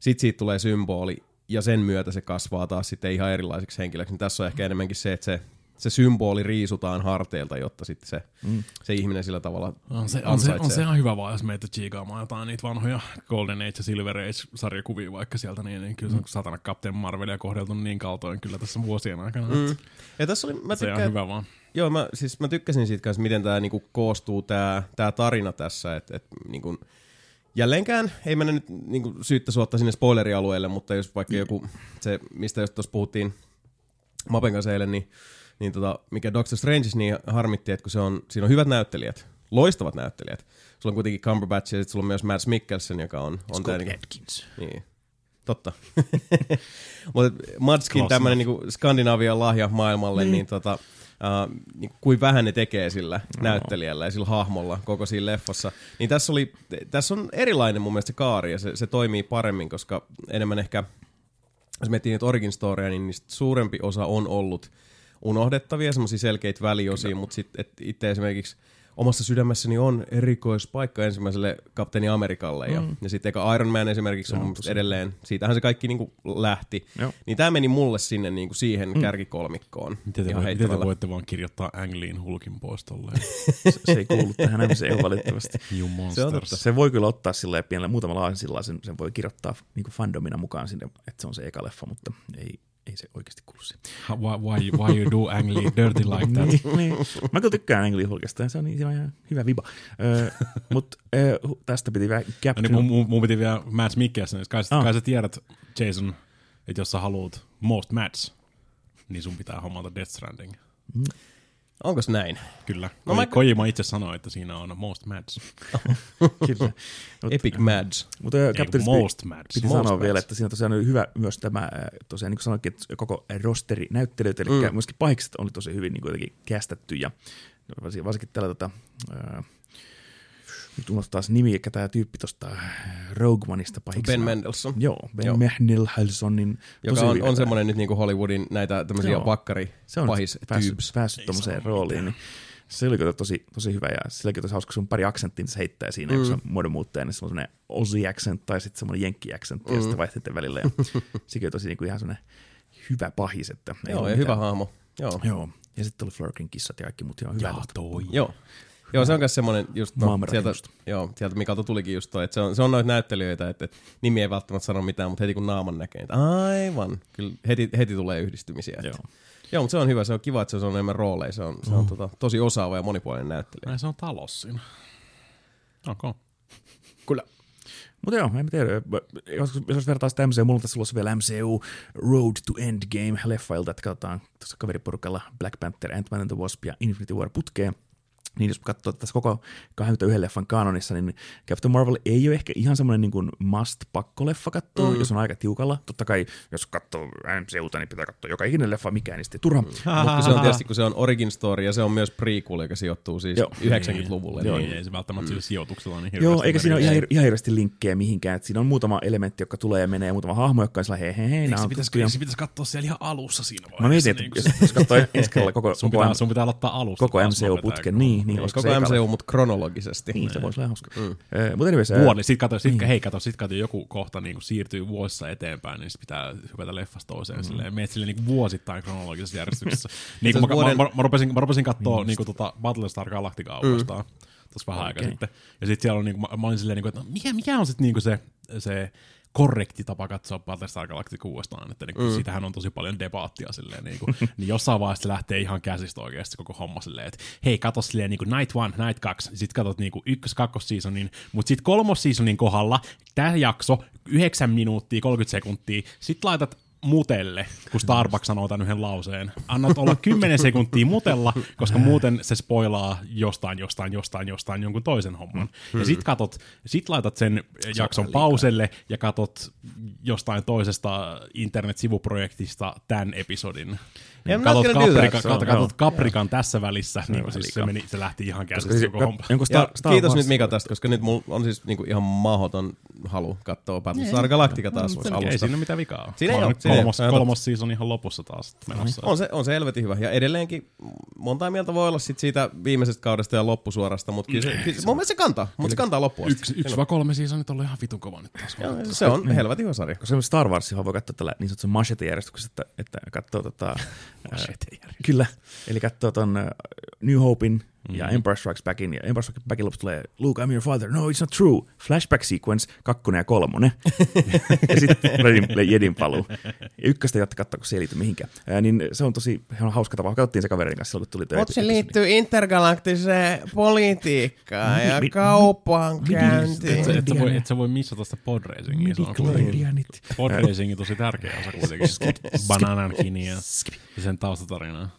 sitten siitä tulee symboli, ja sen myötä se kasvaa taas sitten ihan erilaiseksi henkilöksi. Niin tässä on ehkä enemmänkin se, että se, se symboli riisutaan harteilta, jotta sitten se, mm. se ihminen sillä tavalla on se, on se, on se ihan hyvä vaan, jos meitä tsiikaamaan jotain niitä vanhoja Golden Age ja Silver Age-sarjakuvia vaikka sieltä, niin, niin kyllä se on satana Captain Marvelia kohdeltu niin kaltoin kyllä tässä vuosien aikana. Mm. Ja tässä oli, mä tykkään, se on hyvä vaan. Joo, mä, siis mä tykkäsin siitä kanssa, miten tämä niinku koostuu tämä tää tarina tässä, että et, niinku, jälleenkään, ei mennä nyt niinku, syyttä suottaa sinne spoilerialueelle, mutta jos vaikka mm. joku, se mistä jos tuossa puhuttiin Mapen kanssa eilen, niin Niin tota, mikä Doctor Strange niin harmitti, että kun se on, siinä on hyvät näyttelijät, loistavat näyttelijät. Sulla on kuitenkin Cumberbatch ja sitten sulla on myös Mads Mikkelsen, joka on... on Scott Adkins. Niin, totta. Mutta Madskin tämmöinen niinku Skandinavian lahja maailmalle, mm. niin tota, äh, niin kuin vähän ne tekee sillä no. näyttelijällä ja sillä hahmolla koko siinä leffassa. Niin tässä, oli, tässä on erilainen mun mielestä se kaari ja se, se toimii paremmin, koska enemmän ehkä, jos miettii nyt origin storya, niin niistä suurempi osa on ollut... unohdettavia, semmoisia selkeitä väliosia, mutta sitten itse esimerkiksi omassa sydämessäni on erikoispaikka ensimmäiselle Kapteeni Amerikalle, ja, mm. ja sitten eka Iron Man esimerkiksi on edelleen, siitähän se kaikki niinku lähti, joo. Niin tämä meni mulle sinne niinku siihen mm. kärkikolmikkoon. Miten te, voi, te voitte vaan kirjoittaa Ang Leen Hulkin pois tolleen? se, se ei kuulu tähän M C U valitettavasti. Se, se voi kyllä ottaa silleen pienellä muutamalla aasinsilla, sen, sen voi kirjoittaa niinku fandomina mukaan sinne, että se on se eka leffa, mutta ei ei se oikeasti kuulu siihen. Why, why you do Ang Lee dirty like that? niin, niin. Mä kyllä tykkään Ang Lee Hulkista, se on niin, se on ihan hyvä viba. Öö, Mutta öö, tästä piti vähän Captain... No niin, mun, mun piti vielä Mads Mikkelsen. Kai, oh. kai sä tiedät, Jason, että jos sä haluat most Mads, niin sun pitää hommata Death Stranding. Mm. Onko se näin? Kyllä. No, Ko- mä... Kojima itse sanoi, että siinä on most Mads. Kyllä. Mut, Epic Mads. Mutta Captain Most Mads. Piti most sanoa mads. Vielä, että siinä tosiaan oli hyvä myös tämä, tosiaan niin kuin sanoinkin, että koko rosteri näyttelijöitä, eli mm. myöskin paikset oli tosi hyvin niin jotenkin kästetty, ja varsinkin tällä tota... Äh, nyt unohtaa taas nimi, eikä tämä tyyppi tuosta Rogue Oneista pahiksena. Ben Mendelsohn. Joo, Ben Joo. Mendelsohnin. Joka on, on semmoinen nyt niinku Hollywoodin näitä tämmöisiä vakkari-pahis-tyyps. Se on päässyt tommoseen rooliin. Niin se oli tosi, tosi hyvä ja silläkin tosi hauska, kun pari aksenttinsa heittää siinä, mm. kun se on muodonmuuttaja, niin semmoinen Aussie-accent tai sitten semmoinen jenkki-accent mm. ja sitten vaihtelette välillä. Ja sekin on tosi niinku ihan semmoinen hyvä pahis. Että joo, ja hyvä hahmo. Joo. Joo. Ja sitten oli Flurkin kissat ja kaikki muut ihan hyvä. Joo, Joo. Joo, se on myös semmoinen, just no, sieltä, joo, sieltä Mikalta tulikin just toi, että se on, se on noita näyttelijöitä, että, että nimi ei välttämättä sano mitään, mutta heti kun naaman näkee, että aivan, kyllä heti, heti tulee yhdistymisiä. Että. Joo. Joo, mutta se on hyvä, se on kiva, että se on enemmän rooleja, se on, se on mm. tota, tosi osaava ja monipuolinen näyttelijä. Näin se on talous siinä. Okay. Kyllä. Mutta joo, en mä tiedä. Jos, jos vertaa sitä M C U, mulla on tässä ollut vielä M C U Road to Endgame-leffailta, että katsotaan tuossa kaveriporukalla Black Panther, Ant-Man and the Wasp ja Infinity War putkeen. Niin jos katsoo tässä koko kaksikymmentäyksi leffan kanonissa, niin Captain Marvel ei ole ehkä ihan semmoinen niin kuin must-pakkoleffa katsoa, mm. jos on aika tiukalla. Totta kai, jos katsoo M C U:ta, niin pitää katsoa joka ikinen leffa, mikään niistä ei turha. Mutta se on tietysti, kun se on origin story, ja se on myös prequel, joka sijoittuu siis joo. yhdeksänkymmentäluvulle. Joo, niin. Ei se välttämättä mm. sillä sijoituksella niin hirveästi. Joo, eikä siinä ole ihan, ihan hirveästi linkkejä mihinkään. Et siinä on muutama elementti, joka tulee ja menee, ja muutama hahmo, joka on sillä hei hei hei. Eikö se pitäisi, pitäisi, pitäisi katsoa siellä ihan alussa siinä vaiheessa? Mä mietin, niin, jos katsoo ensi kerralla koko, koko M C U-putken, niin. Niin, niin, koko M C U, mutta kronologisesti. Niin, se voisi olla hauska. Mm. Eh, mutta anyways, vuosi, sit kato, sit, niin. hei kato, sit kato, joku kohta niin siirtyy vuosissa eteenpäin, niin sit pitää hypätä leffasta toiseen. Mm. Silleen, meet silleen niin vuosittain kronologisessa järjestyksessä. niin, mä, vuoden... mä, mä, rupesin, mä rupesin katsoa niin, tota Battlestar Galacticaa mm. uudestaan tuossa vähän okay. aikaa sitten. Ja sit siellä on, niin kuin, mä, mä olin silleen, niin kuin, että mikä, mikä on sit niin kuin se... se korrekti tapa katsoa Battlestar Galactica uudestaan, että niinku, mm. siitähän on tosi paljon debaattia silleen, niinku, niin jossain vaiheessa lähtee ihan käsistä oikeasti koko homma silleen, että hei, katso silleen niinku Night One, Night Two, sit katot niinku ykkös, kakkos seasonin, mut sit kolmos seasonin kohdalla, tää jakso, yhdeksän minuuttia, kolmekymmentä sekuntia, sit laitat mutelle, kun Starbucks sanoo tämän yhden lauseen. Annat olla kymmenen sekuntia mutella, koska muuten se spoilaa jostain, jostain, jostain, jostain jonkun toisen homman. Ja sit katot, sit laitat sen jakson pauselle ja katot jostain toisesta internet-sivuprojektista tämän episodin. Katot, Kaprika, so, katot Kaprikan yeah. tässä välissä, niin kuin siis se, meni, se lähti ihan käsistä koko hompa. Kiitos nyt Mika tästä, koska nyt mulla on siis niinku ihan mahdoton halu katsoa Battlestar Galactica taas alusta. Ei siinä ole mitään vikaa. Siinä ei ole. Kolmos, kolmos siis on ihan lopussa taas menossa. On se, on se helvetin hyvä. Ja edelleenkin montaa mieltä voi olla sit siitä viimeisestä kaudesta ja loppusuorasta, mutta kyllä se, se, mun mielestä se kantaa, mutta se kantaa loppuun asti. Yksi, yksi vai kolme siis on nyt ollut ihan vitun kova nyt taas. Ja, se on helvetin hyvä sarja. Koska Star Warsihan voi katsoa tällä niin sanotussa machete-järjestyksessä, että, että katsoo tota... machete-järjestyksessä. Kyllä. Eli katsoo ton uh, New Hopein ja mm-hmm. Empire Strikes Backin, ja Empire Strikes Backin lopussa tulee Luke, I'm your father, no it's not true, flashback sequence, kakkonen ja kolmonen, ja sitten Jedin paluu. Ja ykköstä ei ole katsoa, kun se ei liity mihinkään. Ää, niin se on tosi on hauska tapa, katsottiin se kaverin kanssa, kun tuli töitä. Mutta se liittyy intergalaktiseen politiikkaan ja kauppaan käyntiin. Et sä voi missata sitä podracingia. Podracing on tosi tärkeä osa kuitenkin, Bananankini ja sen taustatarinaa.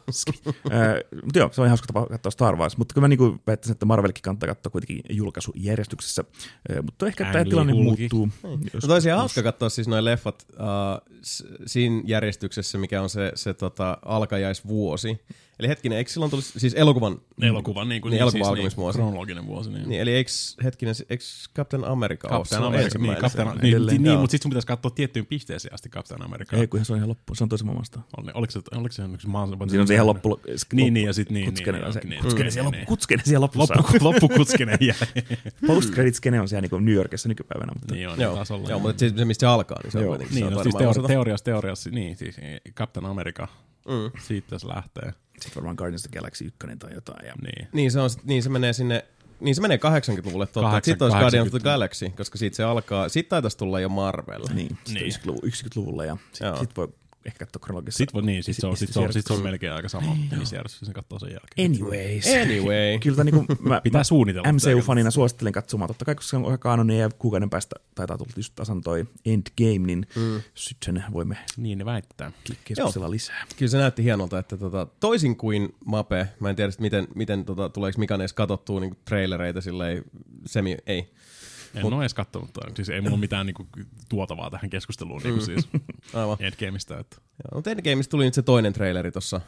Mutta joo, se on hauska tapa katsoa Star Wars. Mutta kyllä mä niinku väittäisin, että Marvelkin kantaa katsoa kuitenkin julkaisujärjestyksessä. Eh, mutta ehkä tämä tilanne muuttuu. Jos, no toisiaan hauska katsoa siis noi leffat uh, siinä järjestyksessä, mikä on se, se tota, alkajaisvuosi. Eli hetkinen, eikö silloin tullut siis elokuvan... Elokuvan, niin kuin niin, niin, siis, niin, kronologinen vuosi. Niin. Niin, eli eikö hetkinen, eikö Captain America ole? Captain America, niin, Captain, niin, niin, niin mutta sitten sun pitäisi katsoa tiettyyn pisteeseen asti Captain America. Ei, kunhan se on ihan loppu, se on toisen maailmasta. Oliko se, oliko se, oliko se maailmasta? Siinä on se ihan loppu... Niin, niin, ja sitten niin. Kutskeneen siellä, loppu, kutskeneen siellä lopussa. Loppu, loppukutskeneen jäi. Post-credit-skene on siellä niin New Yorkissa nykypäivänä. Mutta... Niin on, joo, taas ollaan. Joo, mutta se, se mistä se alkaa. Niin, se on niin, se on no, siis teori- teoriassa, teoriassa, niin siis Captain America, mm. siitä tässä lähtee. Sitten varmaan Guardians of the Galaxy yksi tai jotain. Ja... Niin. Niin, se on, niin se menee sinne, niin se menee kahdeksankymmentäluvulle totta, että sitten olisi Guardians of the Galaxy, koska siitä se alkaa, siitä taitaisi tulla jo Marvel. Niin, niin. yhdeksänkymmentäluvulla ja sitten sit voi... Ehkä katsoa kronologisesti. Sitten voi niin, sit se on, sit se on, sit se on melkein aika sama, missä järjestys sen katsoo sen jälkeen. Anyways. Anyway. Kyllä niinku mä, pitää suunnitella. M C U-fanina suosittelen katsomaan. Totta kai, koska on kaanonen ja kuukauden päästä taitaa tulla just tasan toi Endgame, niin mm. sitten voimme niin ne väittää. Keskustella lisää. Kyllä se näytti hienolta, että tota, toisin kuin Mape, mä en tiedä, miten, miten tota, tuleeko Mikan edes katsottua niinku trailereita silleen, semi, ei. En Mut. ole edes katsonut. Siis ei mulla mitään niinku tuotavaa tähän keskusteluun niinku mm. siis Endgameista. Että. Mutta Endgameista tuli nyt se toinen traileri tuossa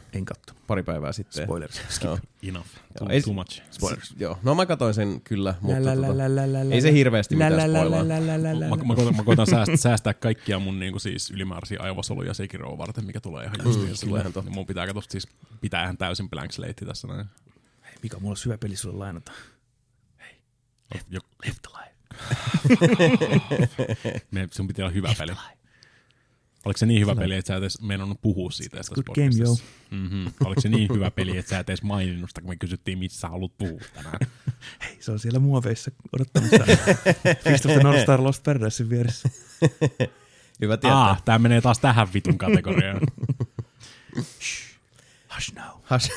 pari päivää sitten. Spoilers. Skip. Enough. Too, too much. Spoilers. S- joo. No mä katsoin sen kyllä, mutta ei se hirveästi mitään spoilaa. Mä koitan säästää kaikkia mun siis ylimääräisiä aivosoluja Sekiroa varten, mikä tulee ihan just. Mun pitää katsoa siis pitää ihan täysin blank slate tässä näin. Hei Mika, mulla on syvä peli sulle lainata. Hei. Left Alive. Me, sun pitää olla hyvä peli. Oliko se niin hyvä peli, että sä et edes meinannut puhua siitä tässä podcastissa? Mm-hmm. Oliko se niin hyvä peli, että sä et edes maininnut sitä, kun me kysyttiin, missä sä haluat puhua tänään? Hei, se on siellä muoveissa odottamassa. Fist of the North Star Lost Paradisein vieressä. Hyvä tietää. Ah, tää menee taas tähän vitun kategoriaan. Hush now. Hush.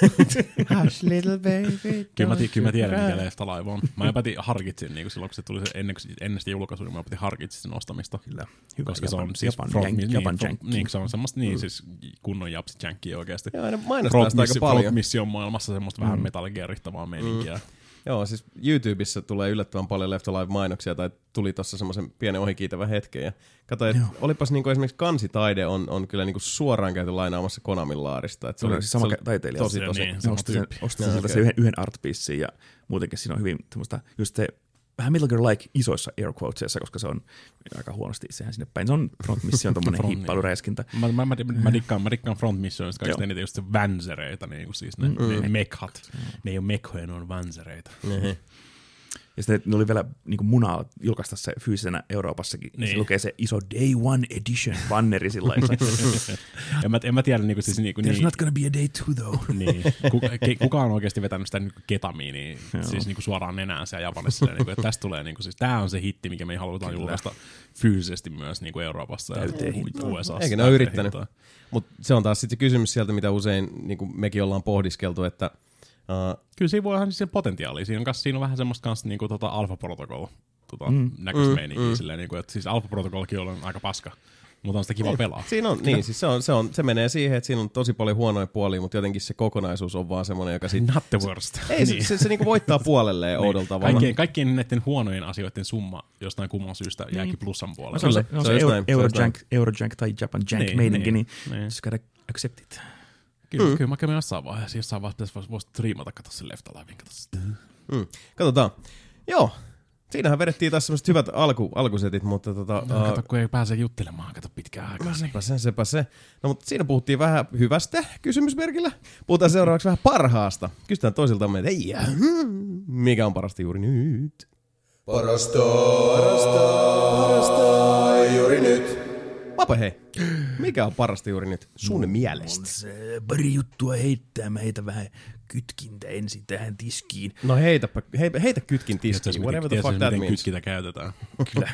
Hush little baby. Kyllä mä, t- kyllä mä tiedän, mikä Left Alive on. Mä jopa harkitsin niin silloin, kun se tuli se ennen, ennen sitä julkaisua, niin mä jopa harkitsin sen ostamista. Kyllä. Hyvä. Koska Japan, se on siis Japan, from, Japan, niin, Japan from, niin, se on semmoista niin, mm. siis kunnon japsi-jankkiä oikeasti. Joo, ne mainostaa sitä aika paljon. Frog-mission maailmassa semmoista mm. vähän metalligeerittavaa meininkiä. Mm. Joo, siis YouTubessa tulee yllättävän paljon Left Alive-mainoksia, tai tuli tuossa semmoisen pienen ohikiitävän hetken. Ja kato, että olipas niinku esimerkiksi kansitaide on, on kyllä niinku suoraan käyty lainaamassa Konamin laarista. Se, se oli sama se taiteilija. Tosi, tosi. Niin, ostin sieltä okay. se yhden, yhden artpiissiin, ja muutenkin siinä on hyvin semmoista, just se vähän Metal Gear like isoissa air quotesissa, koska se on aika huonosti itseään sinne päin. Se on Front Mission, tommonen hiippailuräiskintä. Mä, mä, mä, mä, dikkaan, mä dikkaan Front Missionista kaikista eniten just se vänsereitä, niin kuin siis ne, mm, ne, ne mekhat. Mm. Ne ei ole mekhoja, ne on vänsereitä. Mm-hmm. Ja sitten ne oli vielä niin kuin munaa julkaista se fyysisenä Euroopassakin. Niin. Se lukee se iso Day One Edition banneri sillä en, en mä tiedä. Niin kuin, siis, niin kuin, There's niin, not gonna be a day two though. Niin. Kuka, ke, kuka on oikeasti vetänyt sitä niin kuin ketamiiniä siis, niin kuin suoraan nenään siellä Japanissa. Niin kuin, että tästä tulee, niin kuin, siis, tää on se hitti, mikä me halutaan kyllä julkaista fyysisesti myös niin kuin Euroopassa ja U S A:ssa. Eikä ne ole yrittänyt. Mutta se on taas sitten se kysymys sieltä, mitä usein niin kuin mekin ollaan pohdiskeltu, että Uh, kyllä siinä voi olla siis potentiaalia. Siinä on, kanssa, siinä on vähän semmoista niinku, tota, alfa-protokolla tota, mm. näköistä mm. meininkiä. Mm. Silleen, niinku, että siis alfa-protokollakin on aika paska, mutta on sitä kiva pelaa. Siinä on, niin, siis se, on, se, on, se menee siihen, että siinä on tosi paljon huonoja puolia, mutta jotenkin se kokonaisuus on vaan semmoinen, joka siinä... Not the worst. Ei, niin. se, se, se niinku voittaa puolelleen oudolla tavalla. Kaikkien, kaikkien näiden huonojen asioiden summa jostain kumman syystä niin jääkin plussan puolelle. Se on se, se, on se, se, se Eurojunk euro tai Japan Jank niin, meininki, niin, niin, niin. Just gotta accept it. Kyllä, mm. kyllä mä kävin jossain vaiheessa, jossain vaiheessa voisi vois triimata, katso sen Left Alivein, katso sitä. Mm. Katsotaan. Joo, siinähän vedettiin taas semmoiset hyvät alku, alkusetit, mutta tota... No, kato, kun ei pääse juttelemaan, kato pitkään aikaa. Niin. Sepä se, sepä se. No, mutta siinä puhuttiin vähän hyvästä kysymysmerkillä. Puhutaan seuraavaksi vähän parhaasta. Kysytään toisiltamme, että ei, mikä on parasta juuri nyt? Parasta, parasta, parasta juuri nyt. Vape hei, mikä on parasta juuri nyt sun no, mielestä? Se pari juttua heittää, mä heitän vähän kytkintä ensin tähän tiskiin. No heitäpä, heitä, heitä kytkin tiskiin, whatever the fuck that means. Kytkintä käytetään. Kyllä.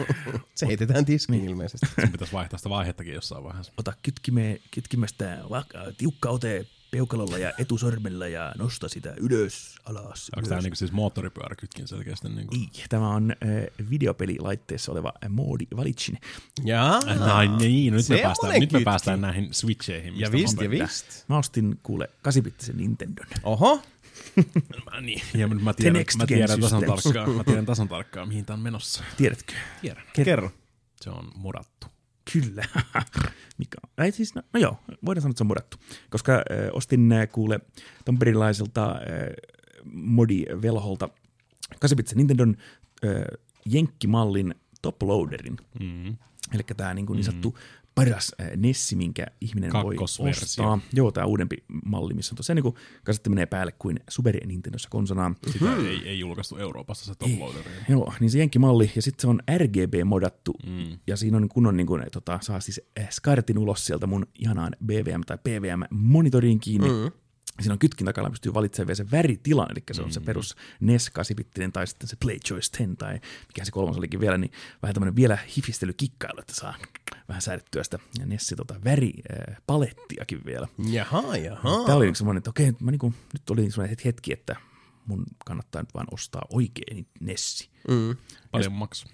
Se heitetään tiskiin niin ilmeisesti. Sun pitäisi vaihtaa sitä vaihettakin jossain vaiheessa. Ota kytkime, kytkimästä tiukka ote peukalolla ja etusormella ja nosta sitä ylös, alas. Onko tämä niinku siis moottoripyöräkytkin selkeästi? Niinku? Ei, tämä on äh, videopelilaitteessa oleva moodi valitsin. Jaa. Ai niin, no, nyt, me päästään, nyt me päästään näihin switcheihin. Ja vist, ja vist. Mä ostin kuule kahdeksanbittisen Nintendon. Oho. No, niin. Ja mä tiedän, mä tiedän tasan tarkkaan, mä tiedän tasan tarkkaan, mihin tää on menossa. Tiedätkö? Tiedän. Kerro. Se on murattu. Kyllä. Mikä on? Siis, no, no joo, voidaan sanoa, että se on murattu. Koska äh, ostin äh, kuule tamperilaiselta äh, modivelholta kahdeksanbittisen Nintendon äh, jenkkimallin toploaderin. Mm-hmm. Eli tämä niin, niin sattu mm-hmm. paras äh, Nessi, minkä ihminen voi ostaa. Joo, tämä uudempi malli, missä on tosiaan niin kasetti menee päälle kuin Super Nintendossa konsanaan. Sitä mm-hmm. ei, ei julkaistu Euroopassa se toploaderi. Joo, niin se jenkkimalli ja sitten se on R G B-modattu mm. ja siinä on kunnon, niin kuin, tota, saa siis skartin ulos sieltä mun ihanaan B V M- tai P V M-monitoriin kiinni. Mm-hmm. Siinä on kytkin takana, pystyy valitsemaan vielä sen väritilan, eli se on mm-hmm. se perus N E S kahdeksanbittinen tai sitten se PlayChoice kymmenen tai mikä se kolmas olikin vielä, niin vähän tämmöinen vielä hifistelykikkailu, että saa vähän säädettyä sitä Nessi tota, väripalettiakin vielä. Jaha, jaha. Tämä oli yksi semmoinen, että okei, mä niinku, nyt oli semmoinen hetki, että mun kannattaa nyt vaan ostaa oikein Nessi. Mm. Paljon maksu.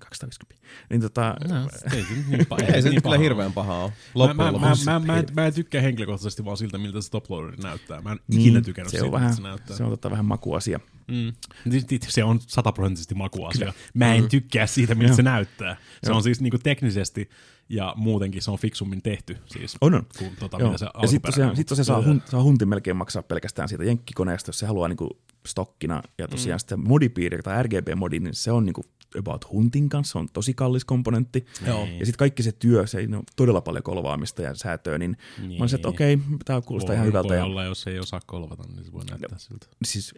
kaksisataaviisikymmentä. Niin tota... No, ei se nyt niin paha. Ei se nyt kyllä hirveän pahaa ole. Loppujen lopuksi. Mä, mä, mä, mä, mä en tykkää henkilökohtaisesti vaan siltä, miltä se toploaderi näyttää. Mä en niin, ikinä tykännyt siltä, vähän, että se näyttää. Se on totta vähän makuasia. Mm. Se on sataprosenttisesti makuasia. Mä en tykkää siitä, miltä se näyttää. Se on siis niinku teknisesti ja muutenkin se on fiksummin tehty. Siis, on on. Kun, tota, se ja sitten tosiaan, sit tosiaan saa, hun, saa huntin melkein maksaa pelkästään siitä jenkkikoneesta, jos se haluaa niinku stokkina. Ja tosiaan mm. sitten modipiiri tai R G B-modi, niin se on niinku about huntin kanssa, on tosi kallis komponentti. Joo. Ja sitten kaikki se työ, se ei ole todella paljon kolvaamista ja säätöä, niin, niin. mä olen se, että okei, tämä kuulostaa voi, ihan hyvältä. Voi ja... olla, jos ei osaa kolvata, niin se voi näyttää no, siltä. Siis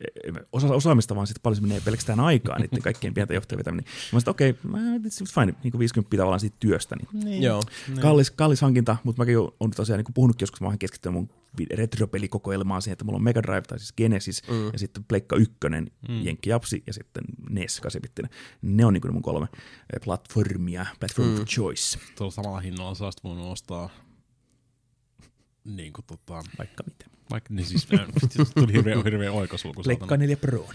osa, osaamista vaan sitten paljon se menee pelkästään aikaan niiden kaikkien pientä johtajien vetäminen. Mä olen se, okei, it's fine, niin kuin viisikymmentä tavallaan siitä työstä. Niin. Niin. Joo. Kallis, kallis hankinta, mutta mäkin olen tosiaan niin puhunutkin joskus, mä olen keskittynyt mun retropelikokoelmaa siihen, että mulla on Mega Drive tai siis Genesis mm. ja sitten Pleikka ykkönen, mm. Jenkki Japsi ja sitten N E S kahdeksanbittinen. Ne on niinku mun kolme platformia, platform mm. of choice. Tuolla samalla hinnalla sä olisit voinut ostaa niinku tota... Vaikka mitä. Vaikka, niin siis tuli hirveä, hirveä oikosulku. Pleikka neljä Proon.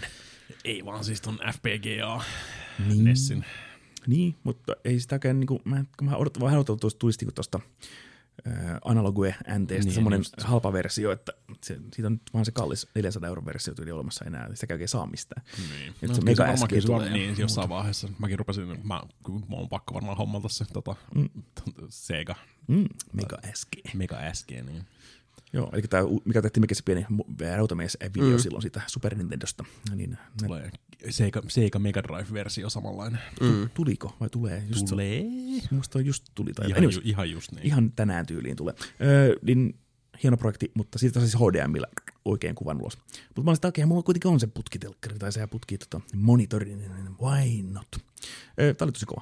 Ei vaan siis ton F P G A niin. Nessin. Niin, mutta ei sitäkään niinku, mä, mä odotan vähän odotan tuosta tulisi tuosta Analogue-N T:stä niin, semmoinen just halpa versio, että se, siitä on nyt vaan se kallis neljänsadan euron versio tuli olemassa enää, niin sitäkään oikein saa mistään. Niin. Nyt no, se on mega äsken tulee. Niin, jossain vaiheessa. Mäkin rupesin, mä, mä oon pakko varmaan hommalta se tota, mm. Sega. Mm. Mega äsken. Mega äsken, niin. Joo, eli tämä, mikä tehtiin mekin se pieni rautamies-video mm. silloin siitä Super Nintendosta. Niin, tulee Sega, Sega Mega Drive-versio samanlainen. Mm. Tuliko vai tulee? Just tulee. Se, musta just tuli. Tai ihan, ju, ihan just niin. Ihan tänään tyyliin tulee. Öö, niin, hieno projekti, mutta siitä on siis H D M:llä oikein kuvan ulos. Mutta mä olen sitä oikein, mulla kuitenkin on se putkitelkkari, tai se putkii tota monitorin, why not? Tämä oli tosi kova.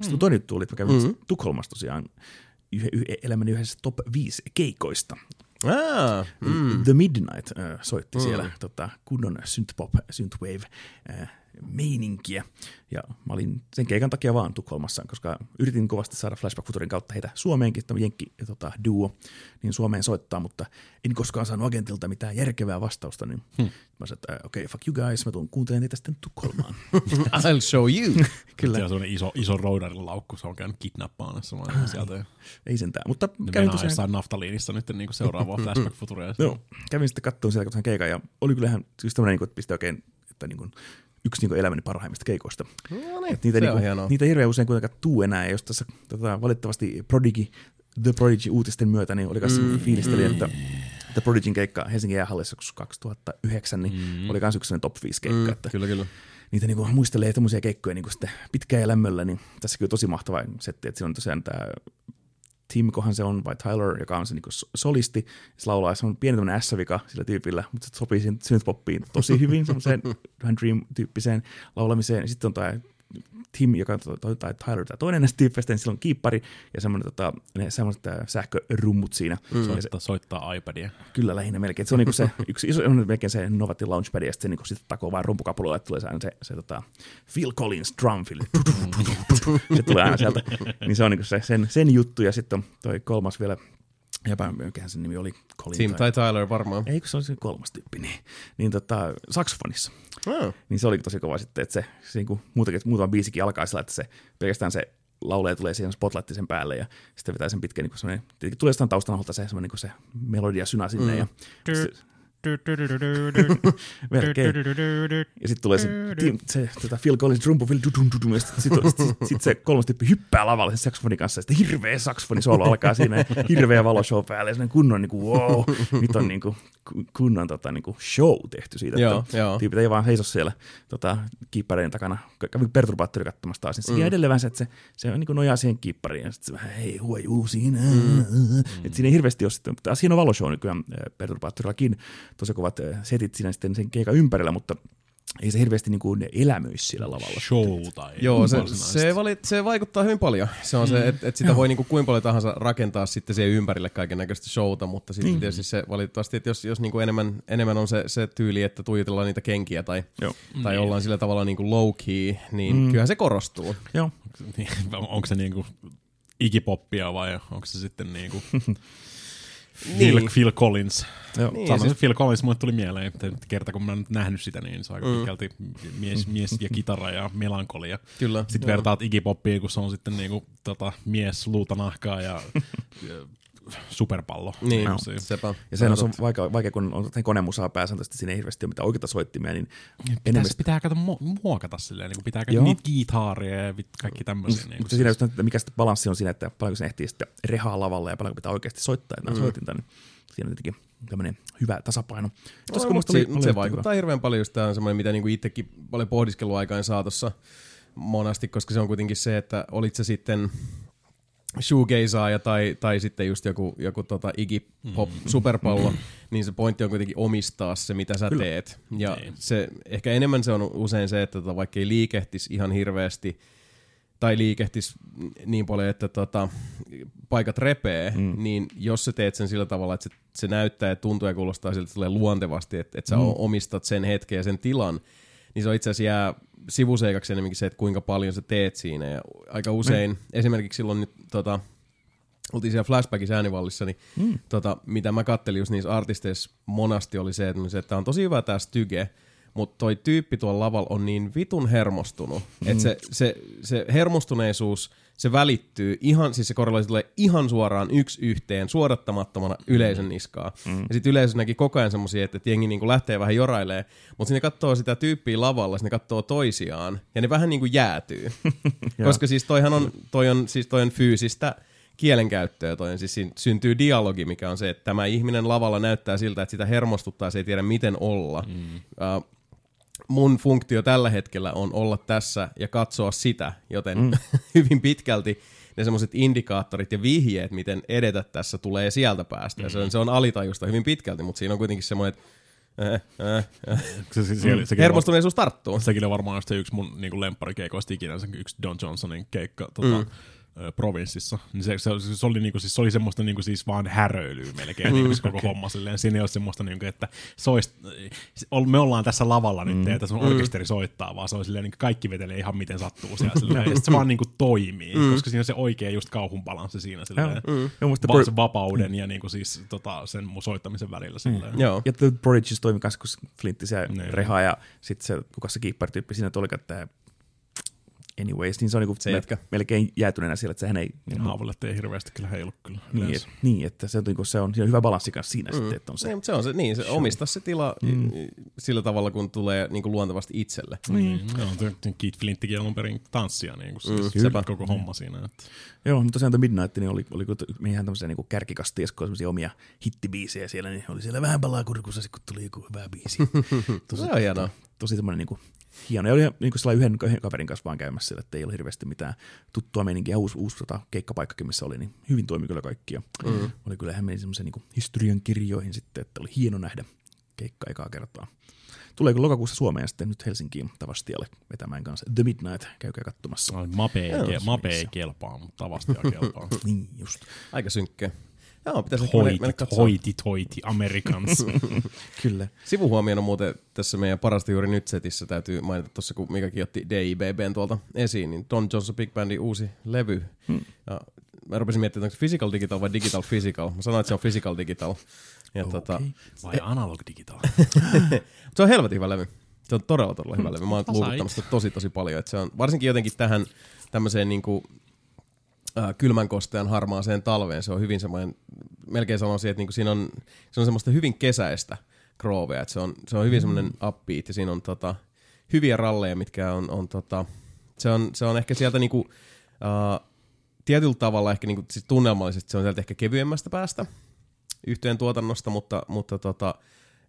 Sitten mm. toinen juttu oli, että mä kävin mm-hmm. Tukholmassa tosiaan yh- yh- elämäni yhdessä top viisi keikoista. Ah, mm. The Midnight äh, soitti mm. siellä tota, kunnon synthpop, synthwave äh, meininkiä. Ja mä olin sen keikan takia vaan Tukholmassa, koska yritin kovasti saada Flashback Futurin kautta heitä Suomeenkin, tämä jenkki tota, duo, niin Suomeen soittaa, mutta en koskaan saanut agentilta mitään järkevää vastausta. Niin hmm. Mä sanoin, että okei, okay, fuck you guys, mä tuun kuuntelemaan niitä sitten Tukholmaan. I'll show you. Kyllä. Se on sellainen iso, iso roudarilla laukku, se on käynyt kidnappaana semmoinen ah, sieltä. Ei sentään, mutta kävin tosiaan. Jossain naftaliinissa nyt niin seuraavaa Flashback Futuria. No, kävin sitten katsomaan sieltä katsomaan keikan ja oli kyllähän siis tämmöinen, että pistää oikein, että niin kuin yksi niinku elämäni parhaimmista keikoista. No niin, niitä, niinku, niitä hirveän usein kuitenkaan tuu enää, ja jos tässä tota, valitettavasti Prodigy, The Prodigy-uutisten myötä, niin oli kanssa mm, fiilisteli, mm. että The Prodigyn keikka Helsingin jäähallissa kaksituhattayhdeksän, niin mm. oli kans yksi top viisi keikka. Mm, että kyllä, kyllä. Niitä niinku muistelee tämmöisiä keikkoja niinku pitkään ja lämmöllä, niin tässä kyllä tosi mahtava setti, että siinä on tosiaan tämä Tim, kohan se on, vai Tyler, joka on se niinku solisti, se laulaa, se on pieni tämmöinen ässövika sillä tyypillä, mutta se sopii siihen synthpoppiin tosi hyvin, semmoiseen vähän dream-tyyppiseen laulamiseen. Sitten on tämä Tim, joka on, tai Tyler, tämä toinen näistä tyyppeistä, niin sillä on kiippari ja semmoinen tota, sähkörummut siinä. Mm. Se soittaa, soittaa iPadia. Kyllä lähinnä melkein. Se on niinku se yksi iso, on melkein se Novatin launchpad, ja sitten se niinku sit takoo vaan rumpukapulolla, että tulee se, se, se tota, Phil Collins drumfill. Se tulee aina sieltä. Niin se on niinku se, sen, sen juttu, ja sitten on toi kolmas vielä. Jäpä, mikähän sen nimi oli? Colin Tim tai Tyler varmaan. Ei, kun se oli se kolmas tyyppi, niin, niin tota, saksofonissa. Oh. Niin se oli tosi kova sitten, että se, se niin kuin muutakin, muutama biisikin alkaa sillä, että se pelkästään se laulee tulee siihen spotlightin sen päälle ja sitten vetää sen pitkään, niin semmoinen, tietenkin tulee jostain taustanaholta se, semmoinen niin se melodia synä sinne mm. ja melkein. Ja sitten tulee se, se tota Phil Collins rumpu, sitten sit, sit se kolmas tyyppi hyppää lavalle sen saksofonin kanssa, ja sitten hirveä saksofonisolo alkaa siinä, hirveä valoshow päälle, ja semmoinen kunnon niin kuin, wow, nyt on niin kuin, kunnon tota, niin kuin show tehty siitä, joo, että joo. Tyypit ei vaan seiso siellä tota, kiippareiden takana, kävi perturbaattori katsomassa taas, niin se mm. jää edelleen vähän se, että se, se niin kuin nojaa siihen kiippariin, ja sitten se vähän hei huojuu siinä, mm. että siinä ei hirveästi ole sitten, mutta siinä on valoshow nykyään perturbaattorillakin, tosi kovat setit siinä sitten sen keikan ympärillä, mutta ei se hirveästi niin kuin elämöisi sillä lavalla. Show tai joo, se, se, valit, se vaikuttaa hyvin paljon. Se on mm. se, että et sitä joo. voi niin kuin kuinka paljon tahansa rakentaa sitten siihen ympärille kaiken näköistä showta, mutta sitten mm. tietysti se valitettavasti, että jos, jos niin kuin enemmän, enemmän on se, se tyyli, että tuijotellaan niitä kenkiä tai, tai mm. ollaan sillä tavalla niin kuin low key, niin mm. kyllähän se korostuu. Joo. Onko se niin kuin ikipoppia vai onko se sitten niin kuin... Phil, niin. Phil Collins. Joo, niin, siis... Phil Collins mulle tuli mieleen, että kerta kun mä oon nyt nähnyt sitä, niin se on aika mm. pitkälti mies, mies ja kitara ja melankolia. Kyllä. Sitten joo. vertaat Iggy Popia, kun se on sitten niinku, tota, mies luuta nahkaa ja superpallo. Niin, no. sepä. Ja sehän on vaikea, vaikea, kun on konemusaa pääsääntöisesti, siinä ei hirveästi ole mitään oikeita soittimia. Niin enemmän... Pitää kato muokata silleen, niin pitää kato niitä kiitaaria ja kaikki tämmöisiä. Niin, mutta siinä, just, mikä sitten balanssi on siinä, että paljonko sen ehtii sitten rehaa lavalle ja paljonko pitää oikeasti soittaa, että mm. soitinta, niin siinä on tietenkin tämmöinen hyvä tasapaino. No, no, mutta se, oli, se vaikuttaa hirveän paljon, just tämä on semmoinen, mitä niinku itsekin paljon pohdiskellut aikaan saatossa monasti, koska se on kuitenkin se, että olit se sitten... shoegazaaja tai, tai sitten just joku, joku tota Iggy Pop superpallo, mm-hmm. niin se pointti on kuitenkin omistaa se, mitä sä Kyllä. teet. Ja okay. se, ehkä enemmän se on usein se, että tota, vaikka ei liikehtisi ihan hirveästi tai liikehtisi niin paljon, että tota, paikat repee, mm. niin jos sä teet sen sillä tavalla, että se, se näyttää ja tuntuu ja kuulostaa siltä, että tulee luontevasti, että, että sä mm. omistat sen hetken ja sen tilan, niin se on itse asiassa jää sivuseikaksi enemmänkin se, että kuinka paljon sä teet siinä. Ja aika usein, mm. esimerkiksi silloin nyt tota, oltiin siellä Flashbackissa äänivallissa, niin mm. tota, mitä mä kattelin just niissä artisteissa monasti oli se, että, että tää on tosi hyvä tää styge, mutta toi tyyppi tuolla lavalla on niin vitun hermostunut, mm. että se, se, se hermostuneisuus, se välittyy ihan, siis se korreloi tulee ihan suoraan yksi yhteen, suodattamattomana yleisön niskaa. Mm. Ja sitten yleisö näki koko ajan semmosia, että jengi niinku lähtee vähän jorailemaan, mutta sinne katsoo sitä tyyppiä lavalla, sinne katsoo toisiaan, ja ne vähän niinku jäätyy. Koska siis toihan on, toi on, siis toi on fyysistä kielenkäyttöä, toi on, siis siinä syntyy dialogi, mikä on se, että tämä ihminen lavalla näyttää siltä, että sitä hermostuttaa, se ei tiedä miten olla. Mm. Uh, Mun funktio tällä hetkellä on olla tässä ja katsoa sitä, joten mm. hyvin pitkälti ne semmoiset indikaattorit ja vihjeet, miten edetä tässä, tulee sieltä päästä. Ja se, on, se on alitajusta hyvin pitkälti, mutta siinä on kuitenkin semmoinen, Äh, äh, äh. Se, se, se, mm. hermostuneisuus tarttuu. Sekin on varmaan se yksi mun niin lempparikeikoista ikinä, se yksi Don Johnsonin keikka tota, mm. ö, Provinssissa. Niin se, se, se, oli, niin kuin, siis, se oli semmoista niin kuin, siis vaan häröilyä melkein niin kuin, se koko okay. homma. Silleen. Siinä ei ole semmoista, niin kuin, että sois, me ollaan tässä lavalla mm. nyt ja tässä on orkesteri mm. soittaa, vaan se on silleen, niin kuin kaikki vetelee ihan miten sattuu siellä. Ja se vaan niin kuin, toimii, mm. koska siinä on se oikea just kauhun balanssi siinä. Silleen, mm. vaan se vapauden mm. ja niin kuin, siis, tota, sen soittamisen välillä. Mm. Joo. Ja The Prodigies toimi myös, kun flinttisiä rehaa ja sitten se kuka se kiippari-tyyppi siinä tuli, että anyways, niin se on niinku se me, melkein jäätyneenä siellä, että sehän ei... Niin haavalat ei hirveästi kyllä heilu kyllä. Niin, et, niin että se on, niinku, se on, se on hyvä balanssi kanssa siinä mm. sitten, että on se. Niin, se on se, niin, se omistaa se tila mm. sillä tavalla, kun tulee niinku luontevasti itselle. Mm. Niin, joo, Keith Flinttikin alun perin tanssia, niinku, se, mm. sepä koko mm. homma siinä. Että. Joo, mutta tosiaan The Midnight, niin oli, oli ihan tämmöisiä niinku kärkikastieskoo, semmoisia omia hittibiisejä siellä, niin oli siellä vähän palaa kurkussa, kun tuli joku hyvä biisi. Tosi, se on hienoa. Tosi semmoinen niinku... Hienoja. Oli niin kuin yhden, yhden kaverin kanssa vaan käymässä siellä, että ei ole hirveästi mitään tuttua meininkiä. Uusi, uusi tota, keikkapaikkakin, missä oli, niin hyvin toimi kyllä kaikkia. Mm. Oli kyllä, hän meni semmoisen niin historian kirjoihin sitten, että oli hieno nähdä keikkaa ekaa kertaa. Tulee kyllä lokakuussa Suomeen ja sitten nyt Helsinkiin Tavastialle vetämään kanssa The Midnight. Käykää katsomassa. Mape ei kelpaa, mutta Tavastia kelpaa. Niin just. Aika synkkä. Joo, pitäisi hoiti, mennä katsoa. Hoiti, hoiti, Americans. Kyllä. Sivuhuomiona muuten tässä meidän parasta juuri nyt setissä täytyy mainita tuossa, kun Mikakin otti D I B B:n tuolta esiin, niin Don Johnson Big Bandin uusi levy. Hmm. Ja mä rupesin miettimään, onko Physical Digital vai Digital Physical. Mä sanoin, että se on Physical Digital. Ja okay. tota... Vai Analog Digital. Se on helvetin hyvä levy. Se on todella, todella hyvä hmm. levy. Mä oon luukuttamassa tosi, tosi paljon. Et se on varsinkin jotenkin tähän tämmöiseen niinku... kylmän kostean harmaaseen talveen. Se on hyvin semmoinen, melkein sanoisin, että niinku siinä on, se on semmoista hyvin kesäistä groovea. Se on, se on hyvin semmoinen upbeat ja siinä on tota, hyviä ralleja, mitkä on, on, tota, se on, se on ehkä sieltä niinku, uh, tietyllä tavalla ehkä niinku, siis tunnelmallisesti se on sieltä ehkä kevyemmästä päästä yhteen tuotannosta, mutta, mutta tota,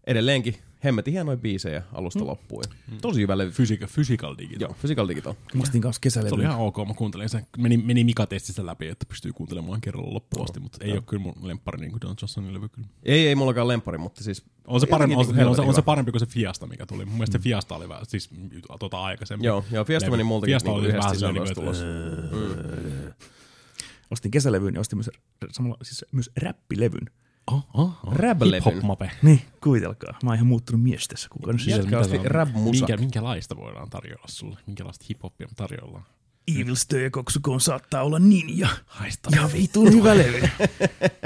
edelleenkin hemmetin hienoja biisejä alusta mm. loppuun. Mm. Tosi hyvä levy. Physical, physical Digital. Joo, Physical Digital. Mustin kanssa kesälevy. Se oli ihan ok, mä kuuntelin sen. Meni, meni Mika testistä läpi, että pystyy kuuntelemaan kerralla loppuun asti, mutta ei ja. ole kyllä mun lemppari niin kuin Don Johnsonin levy. Kyllä. Ei, ei mullakaan lemppari, mutta siis... On se parempi, on, niin on, se, on se parempi kuin se Fiesta, mikä tuli. Mun mielestä mm. Fiesta oli vähän, siis tota aikaisemmin. Joo, joo Fiesta meni multakin. Fiesta oli vähän sellainen tulos. Ostin kesälevyyn ja ostin myös räppilevyn. Oh, oh, oh. Rap-levyn. Niin, kuvitelkaa. Mä oon ihan muuttunut mies tässä kukaan. Jatkaasti rap-musak. Minkä, minkälaista voidaan tarjolla sulle? Minkälaista hip-hopia tarjolla? Evil Stöö ja Koksukoon saattaa olla ninja. Haista. Ja vitun hyvä levy.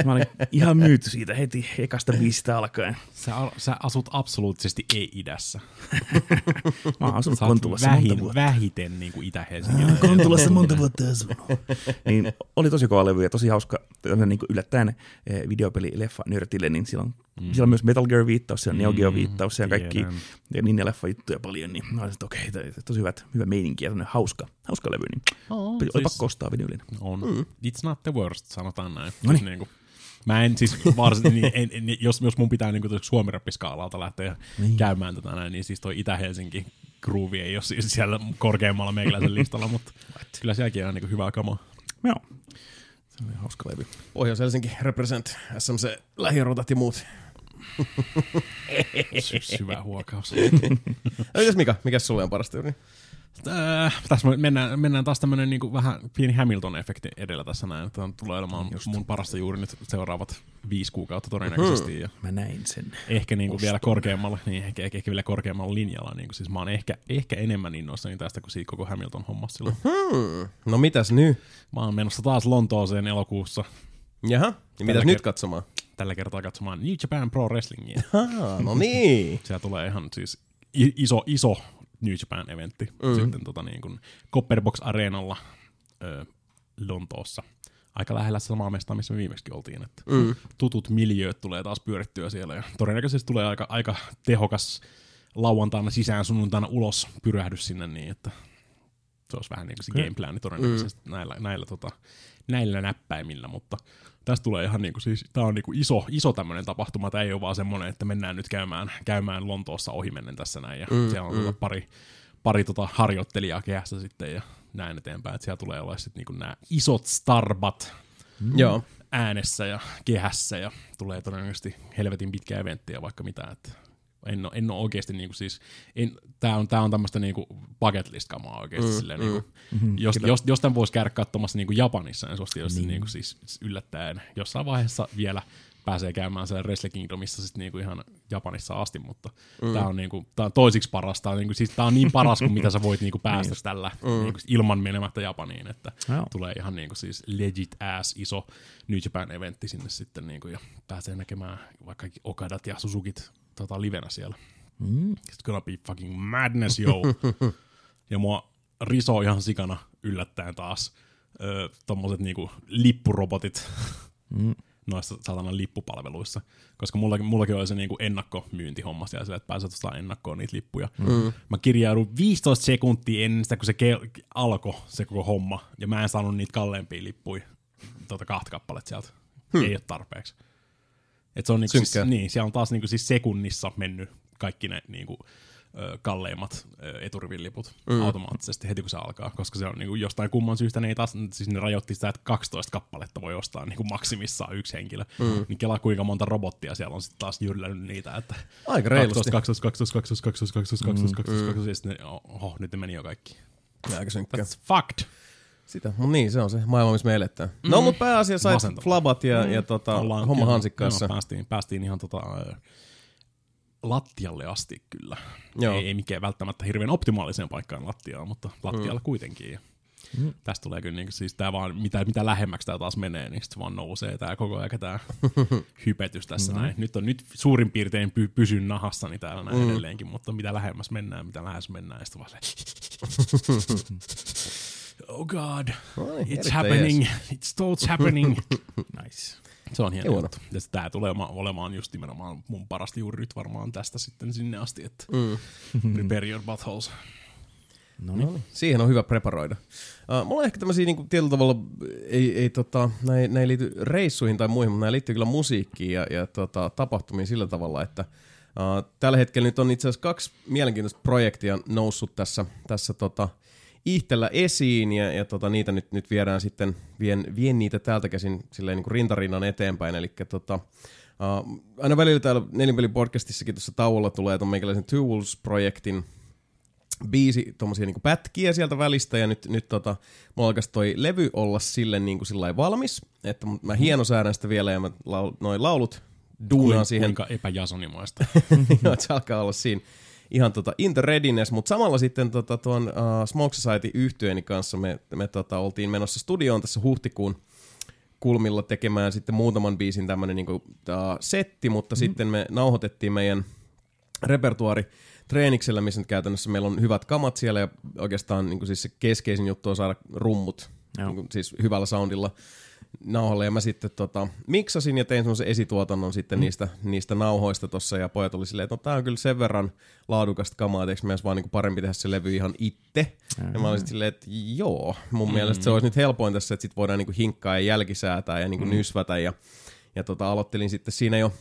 Mä olin ihan myyty siitä heti ekasta biisistä alkaen. Sä, sä asut absoluuttisesti ei-idässä. Mä oon asunut Kontulassa vähin, monta vuotta. Vähiten niin kuin Itä-Helsingillä. Kontulassa monta vuotta asunut. Niin, oli tosi kova levy ja tosi hauska niin kuin yllättäen videopeli-leffa Nörtille, niin siellä on, mm. siellä on myös Metal Gear-viittaus, siellä on Neo Geo-viittaus, siellä on kaikki niin leffa-juttuja paljon. Niin mä olin, että okei, okay, tosi hyvät, hyvä meininki ja hauska, hauska levy. Niin. Oh, oli siis pakko ostaa vinylin. On. Mm. It's not the worst, sanotaan näin. No niin. Niin kuin, mä en siis varsin, niin en, en, jos, jos mun pitää niin suomirappiskaalalta lähteä niin käymään tätä näin, niin siis toi Itä-Helsinki groovi ei ole siis siellä korkeammalla meikäläisen listalla, mutta kyllä sielläkin on niin hyvää kamaa. Joo. Se oli hauska levy. Pohjois-Helsinki represent, S M C, lähiruutat ja muut. Syvä huokaus. Mitäs Mika, mikäs sulle on parasta juuri? Äh, tässä mennään, mennään taas tämmönen niinku vähän pieni Hamilton-efekti edellä tässä näin, että tulee olemaan just mun parasta juuri nyt seuraavat viisi kuukautta todennäköisesti. Ja mä näin sen. Ehkä niinku vielä korkeammalla, niin ehkä, ehkä vielä korkeammalla linjalla. Niinku. Siis mä oon ehkä, ehkä enemmän innoissani tästä kuin siitä koko Hamilton-hommasta silloin. Mm-hmm. No mitäs nyt? Mä oon menossa taas Lontooseen elokuussa. Jaha, niin tällä mitäs kert- nyt katsomaan? Tällä kertaa katsomaan New Japan Pro Wrestlingia. Aha, no niin. Siellä tulee ihan siis iso, iso New Japan-eventti mm. sitten tota niin kuin Copperbox Areenalla ö, Lontoossa. Aika lähellä samaa mestaa, missä me viimeksi oltiin. Että mm. tutut miljööt tulee taas pyörittyä siellä ja todennäköisesti tulee aika, aika tehokas lauantaina sisään sunnuntaina ulos pyrähdys sinne niin, että se olisi vähän niin kuin se game plani todennäköisesti mm. näillä, näillä, tota, näillä näppäimillä, mutta tästä tulee ihan niinku siis, tää on niinku iso, iso tämmönen tapahtuma, tää ei oo vaan semmonen, että mennään nyt käymään, käymään Lontoossa ohimennen tässä näin, ja mm, siellä on mm. pari, pari tota harjoittelijaa kehässä sitten, ja näin eteenpäin, että siellä tulee olla sitten niinku nämä isot starbat mm. äänessä ja kehässä ja tulee todennäköisesti helvetin pitkä eventti ja vaikka mitä, että en ole, en ole oikeasti niinku siis, en, tää on, tää on tämmöistä niinku bucket list kamaa oikeasti mm, silleen mm. niinku, mm-hmm, jos, jos, jos tämän voisi käydä katsomassa niinku Japanissa, niin se olisi tietysti mm. niinku siis yllättäen jossain vaiheessa vielä pääsee käymään siellä Wrestle Kingdomissa sit niinku ihan Japanissa asti, mutta mm. tää on niinku tää on toisiksi paras, tää on niinku siis tää on niin paras kuin mitä sä voit niinku päästä tällä mm. niinku ilman menemättä Japaniin, että Jao. tulee ihan niinku siis legit ass iso New Japan eventti sinne sitten niinku ja pääsee näkemään vaikka Okadat ja Suzukit tota livenä siellä. Mm. It's gonna be fucking madness, yo. Ja mua risoo ihan sikana yllättäen taas öö, tommoset niinku lippurobotit. Mm. noissa satanan lippupalveluissa, koska mullakin, mullakin oli se niinku ennakkomyyntihomma siellä, sillä, että pääset ostamaan ennakkoon niitä lippuja. Mm. Mä kirjaudun viisitoista sekuntia ennen sitä, kun se ke- alkoi se koko homma, ja mä en saanut niitä kalleimpia lippuja, tuota kahta kappaletta sieltä. Hmm. Ei ole tarpeeksi. Et se on niinku siis, niin, siellä on taas niinku siis sekunnissa mennyt kaikki ne niinku, ö, kalleimmat ö, eturivin liput mm. automaattisesti heti kun se alkaa, koska se on niinku jostain kumman syystä ne ei taas, siis ne rajoitti sitä, että kaksitoista kappaletta voi ostaa niinku maksimissaan yksi henkilö. Mm. Niin kelaa kuinka monta robottia siellä on sitten taas jyllännyt niitä, että aika reilusti. kaksitoista, kaksitoista, kaksitoista, kaksitoista, kaksitoista, kaksitoista, kaksitoista, kaksitoista, ja sitten ne, oho, nyt ne meni jo kaikki. Aika synkkä. That's fucked. Sitä, mut niin, se on se maailma, missä me eletään. Mm. No, mut pääasia sait flabat ja, mm. ja tota, homma hansikkaassa. No, päästiin, päästiin ihan tota... lattialle asti kyllä. Ei, ei mikään välttämättä hirveän optimaaliseen paikkaan lattiaa, mutta lattialla mm. kuitenkin. Mm. Tästä tulee kyllä, niin, siis tää vaan, mitä, mitä lähemmäksi tää taas menee, niin sit vaan nousee tää koko ajan tää hypetys tässä mm. näin. Nyt on nyt suurin piirtein py, pysyn nahassani täällä näin mm. edelleenkin, mutta mitä lähemmäs mennään, mitä lähemmäs mennään, ja sit vaan oh god, Oi, it's happening, yes. it's totally happening. Nice. Se on hieno juttu. Ja tää tulee olemaan just nimenomaan mun parasta juuri nyt varmaan tästä sitten sinne asti, että mm. prepare your buttholes. Noniin. Siihen on hyvä preparoida. Uh, mulla on ehkä tämmösiä niinku tietyllä tavalla, ei, ei tota, näin ei liity reissuihin tai muihin, mutta näin liittyy kyllä musiikkiin ja, ja tota, tapahtumiin sillä tavalla, että uh, tällä hetkellä nyt on itse asiassa kaksi mielenkiintoista projektia noussut tässä, tässä tota, ihtellä esiin ja, ja tota, niitä nyt, nyt viedään sitten, vien, vien niitä täältä käsin silleen niin kuin rintarinnan eteenpäin, eli tota, uh, aina välillä täällä Nelinpeli-podcastissakin tuossa tauolla tulee tuon meikäläisen Two Wolves-projektin biisi, tommosia niin kuin pätkiä sieltä välistä ja nyt, nyt tota, mulla alkaisi toi levy olla sille niin kuin sillai valmis, että mä hienosäädän sitä vielä ja mä laul, noin laulut duunaan Kuin, siihen. Kuinka epäjasonimaista. Joo, se alkaa olla siinä. Ihan tota interreadiness, mutta samalla sitten tota tuon uh, Smoke Society-yhtyeeni kanssa me, me tota, oltiin menossa studioon tässä huhtikuun kulmilla tekemään sitten muutaman biisin tämmönen niinku, uh, setti, mutta mm. sitten me nauhoitettiin meidän repertuaari treeniksellä, missä nyt käytännössä meillä on hyvät kamat siellä ja oikeastaan niinku siis se keskeisin juttu on saada rummut, niinku, siis hyvällä soundilla nauhalle ja mä sitten tota, miksasin ja tein semmoisen esituotannon sitten mm. niistä, niistä nauhoista tossa ja pojat oli silleen, että no tää on kyllä sen verran laadukasta kamaa, eikö meidän vaan niinku parempi tehdä se levy ihan itse mm. ja mä olin sitten silleen, että joo, mun mm. mielestä se olisi nyt helpoin tässä, että sit voidaan niinku hinkkaa ja jälkisäätää ja niinku mm. nysvätä ja, ja tota, aloittelin sitten siinä jo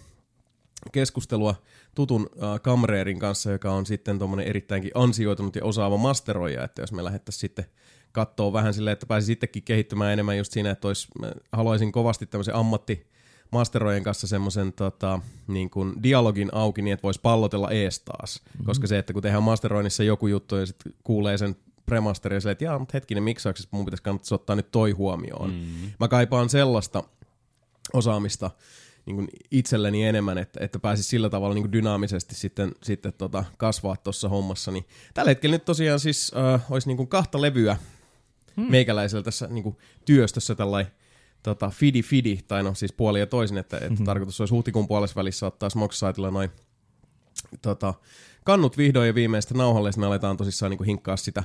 keskustelua tutun äh, kamreerin kanssa, joka on sitten tommonen erittäinkin ansioitunut ja osaava masteroija, että jos me lähettäisiin sitten kattoo vähän silleen, että pääsi itsekin kehittymään enemmän just siinä, että olisi, haluaisin kovasti tämmöisen ammattimasterojen kanssa semmoisen tota, niin kuin dialogin auki niin, että voisi pallotella ees taas. Mm-hmm. Koska se, että kun tehdään masteroinnissa joku juttu ja sitten kuulee sen premasterin ja silleen, että jaa, mutta hetkinen, miksauksessa mun pitäisi kannattaa ottaa nyt toi huomioon. Mm-hmm. Mä kaipaan sellaista osaamista niin kuin itselleni enemmän, että, että pääsisi sillä tavalla niin kuin dynaamisesti sitten, sitten tota, kasvaa tuossa hommassa. Niin tällä hetkellä nyt tosiaan siis äh, olisi niin kuin kahta levyä hmm. meikäläisellä tässä niin kuin työstössä tällainen tota, fidi-fidi, tai no siis puoli ja toisin, että, että mm-hmm. tarkoitus olisi huhtikuun puolessa välissä ottaa Smoke Societylla noin tota, kannut vihdoin ja viimeistä nauhalle, ja me aletaan tosissaan niin kuin hinkkaa sitä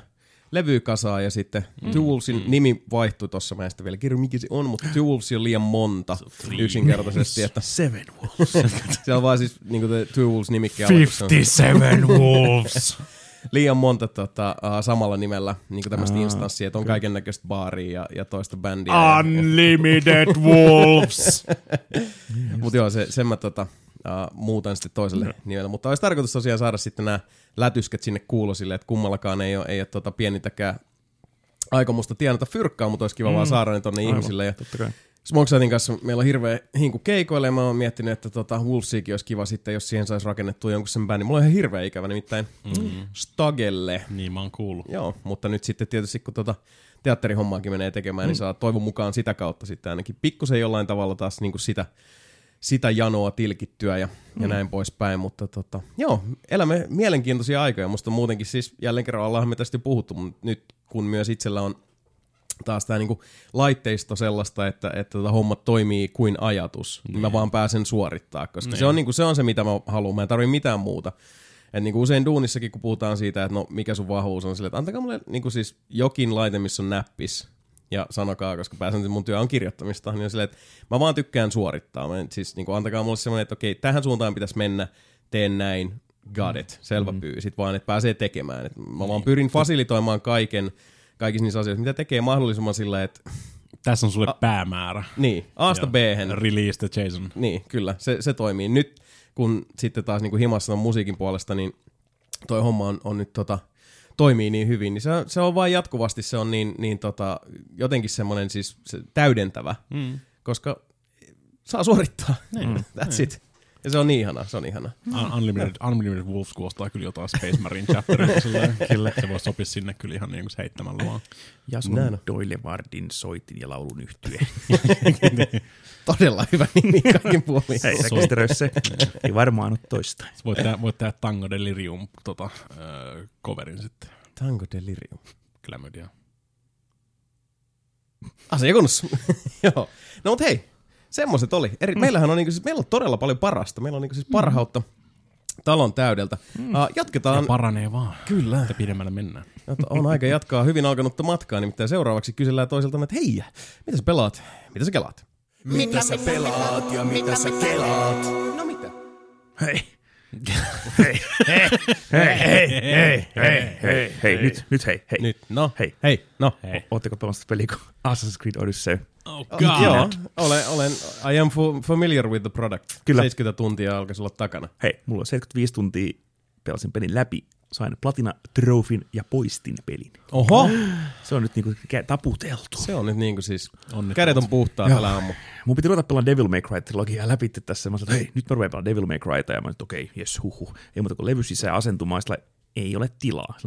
levyykasaa ja sitten mm. Two Wolvesin nimi vaihtui tossa, mä en sitten vielä kirjoin mikä se on, mutta Two Wolves on liian monta so yksinkertaisesti. Että Seven Wolves. Se on vaan siis niinku Two Wolves nimikkiä. fifty-seven Wolves. Liian monta tota, uh, samalla nimellä niinku tämmöistä ah, instanssia, että on kaiken näköistä baaria ja, ja toista bändiä. Unlimited ja, Wolves. Mut joo, se, sen mä tota... Uh, muutan sitten toiselle no. nimellä, mutta olisi tarkoitus tosiaan saada sitten nämä lätyskät sinne kuulosille, että kummallakaan ei ole, ei ole tuota pienintäkään aikomusta tienata fyrkkaa, mutta olisi kiva mm. vaan saada ne tonne aivan, ihmisille. Ja Smokeshatin kanssa meillä on hirveä hinku keikoille, ja mä oon miettinyt, että tota, Hulssiikin olisi kiva sitten, jos siihen saisi rakennettua jonkun sen bändin. Mulla on ihan hirveä ikävä nimittäin mm-hmm. Stagelle. Niin mä oon kuullut. Joo, mutta nyt sitten tietysti kun tota teatterihommaakin menee tekemään, mm. niin saa toivon mukaan sitä kautta sitten ainakin pikkusen jollain tavalla taas niin kuin sitä, sitä janoa tilkittyä ja, mm. ja näin poispäin. Mutta tota, joo, elämme mielenkiintoisia aikoja. Musta muutenkin siis jälleen kerran ollaan me tästä puhuttu, mutta nyt kun myös itsellä on taas tämä niinku laitteisto sellaista, että, että hommat toimii kuin ajatus. Ne. Mä vaan pääsen suorittaa, koska se on, niinku, se on se, mitä mä haluan. Mä en tarvitse mitään muuta. Et niinku usein duunissakin, kun puhutaan siitä, että no mikä sun vahvuus on, sille, että antakaa mulle niinku siis jokin laite, missä on näppis. Ja sanokaa, koska pääsen mun työ on kirjoittamista, niin on silleen, että mä vaan tykkään suorittaa. Mä, siis niinku, antakaa mulle semmoinen, että okei, tähän suuntaan pitäisi mennä, teen näin, got it, selvä mm-hmm. pyy. Sitten vaan, että pääsee tekemään. Et mä vaan pyrin fasilitoimaan kaiken, kaikissa niissä asioissa, mitä tekee mahdollisimman sillä, että tässä on sulle a- päämäärä. Niin, A:sta B:hen. Release the Jason. Niin, kyllä, se, se toimii. Nyt kun sitten taas niin kuin himassa on musiikin puolesta, niin toi homma on, on nyt tota, toimii niin hyvin, niin se, se on vaan jatkuvasti, se on niin, niin tota, jotenkin semmoinen siis se täydentävä, mm. koska saa suorittaa. Niin, that's niin. It. Ja se on niin ihana, se on ihana. Un- Unlimited, Unlimited Wolves kuulostaa kyllä jotain Space Marine chapterilta silleen. Kyllä. Se voi sopia sinne kyllä ihan niin kuin heittämällä vaan. Ja sun Näin. Doilevardin soitin ja laulun yhtye. Todella hyvä nimi kaikin puolin. Ei rekisteröi se. Ei varmaan ole toista. Voit tehdä, voit tehdä Tango Delirium tota, äh, coverin sitten. Tango Delirium. Kyllä mä tiedän. Asiakunnus. Joo. No mut hei. Semmoiset oli. Eri, mm. Meillähän on, niinku, siis, meillä on todella paljon parasta. Meillä on niinku, siis parhautta mm. talon täydeltä. Mm. Uh, jatketaan. Ja paranee vaan. Kyllä. Että pidemmälle mennään. Jota on aika jatkaa hyvin alkanutta matkaa. Nimittäin seuraavaksi kysellään toiselta, että hei, mitä sä pelaat? Mitä sä kelaat? Mitä, mitä sä pelaat ja mitä, mitä sä kelaat? No mitä? Hei. Hei. Hei. Hei. Hei. Hei. Hei. Hei. Hei. Nyt. Nyt hei. Hei. Nyt. No. Hei. Hei. No. Hei. Ootteko pelastaa peliä kuin Assassin's Creed Odyssey? Oh god. Joo, olen, olen, I am familiar with the product. Kyllä. seitsemänkymmentä tuntia alkaisi olla takana. Hei, mulla on seitsemänkymmentäviisi tuntia pelasin pelin läpi, sain platina trofin ja poistin pelin. Oho! Se on nyt niinku taputeltu. Se on nyt niinku siis, on kädet on puhtaa tällä aamu. Mun piti ruveta pelaa Devil May Cry -trilogiaa läpi tässä, mä sanoin, hei, nyt mä ruvean pelaa Devil May Cryta, ja mä sanoin, okei, okay, jes, huhuh. Ei muuta kuin levy sisään asentumaan, sillä ei ole tilaa.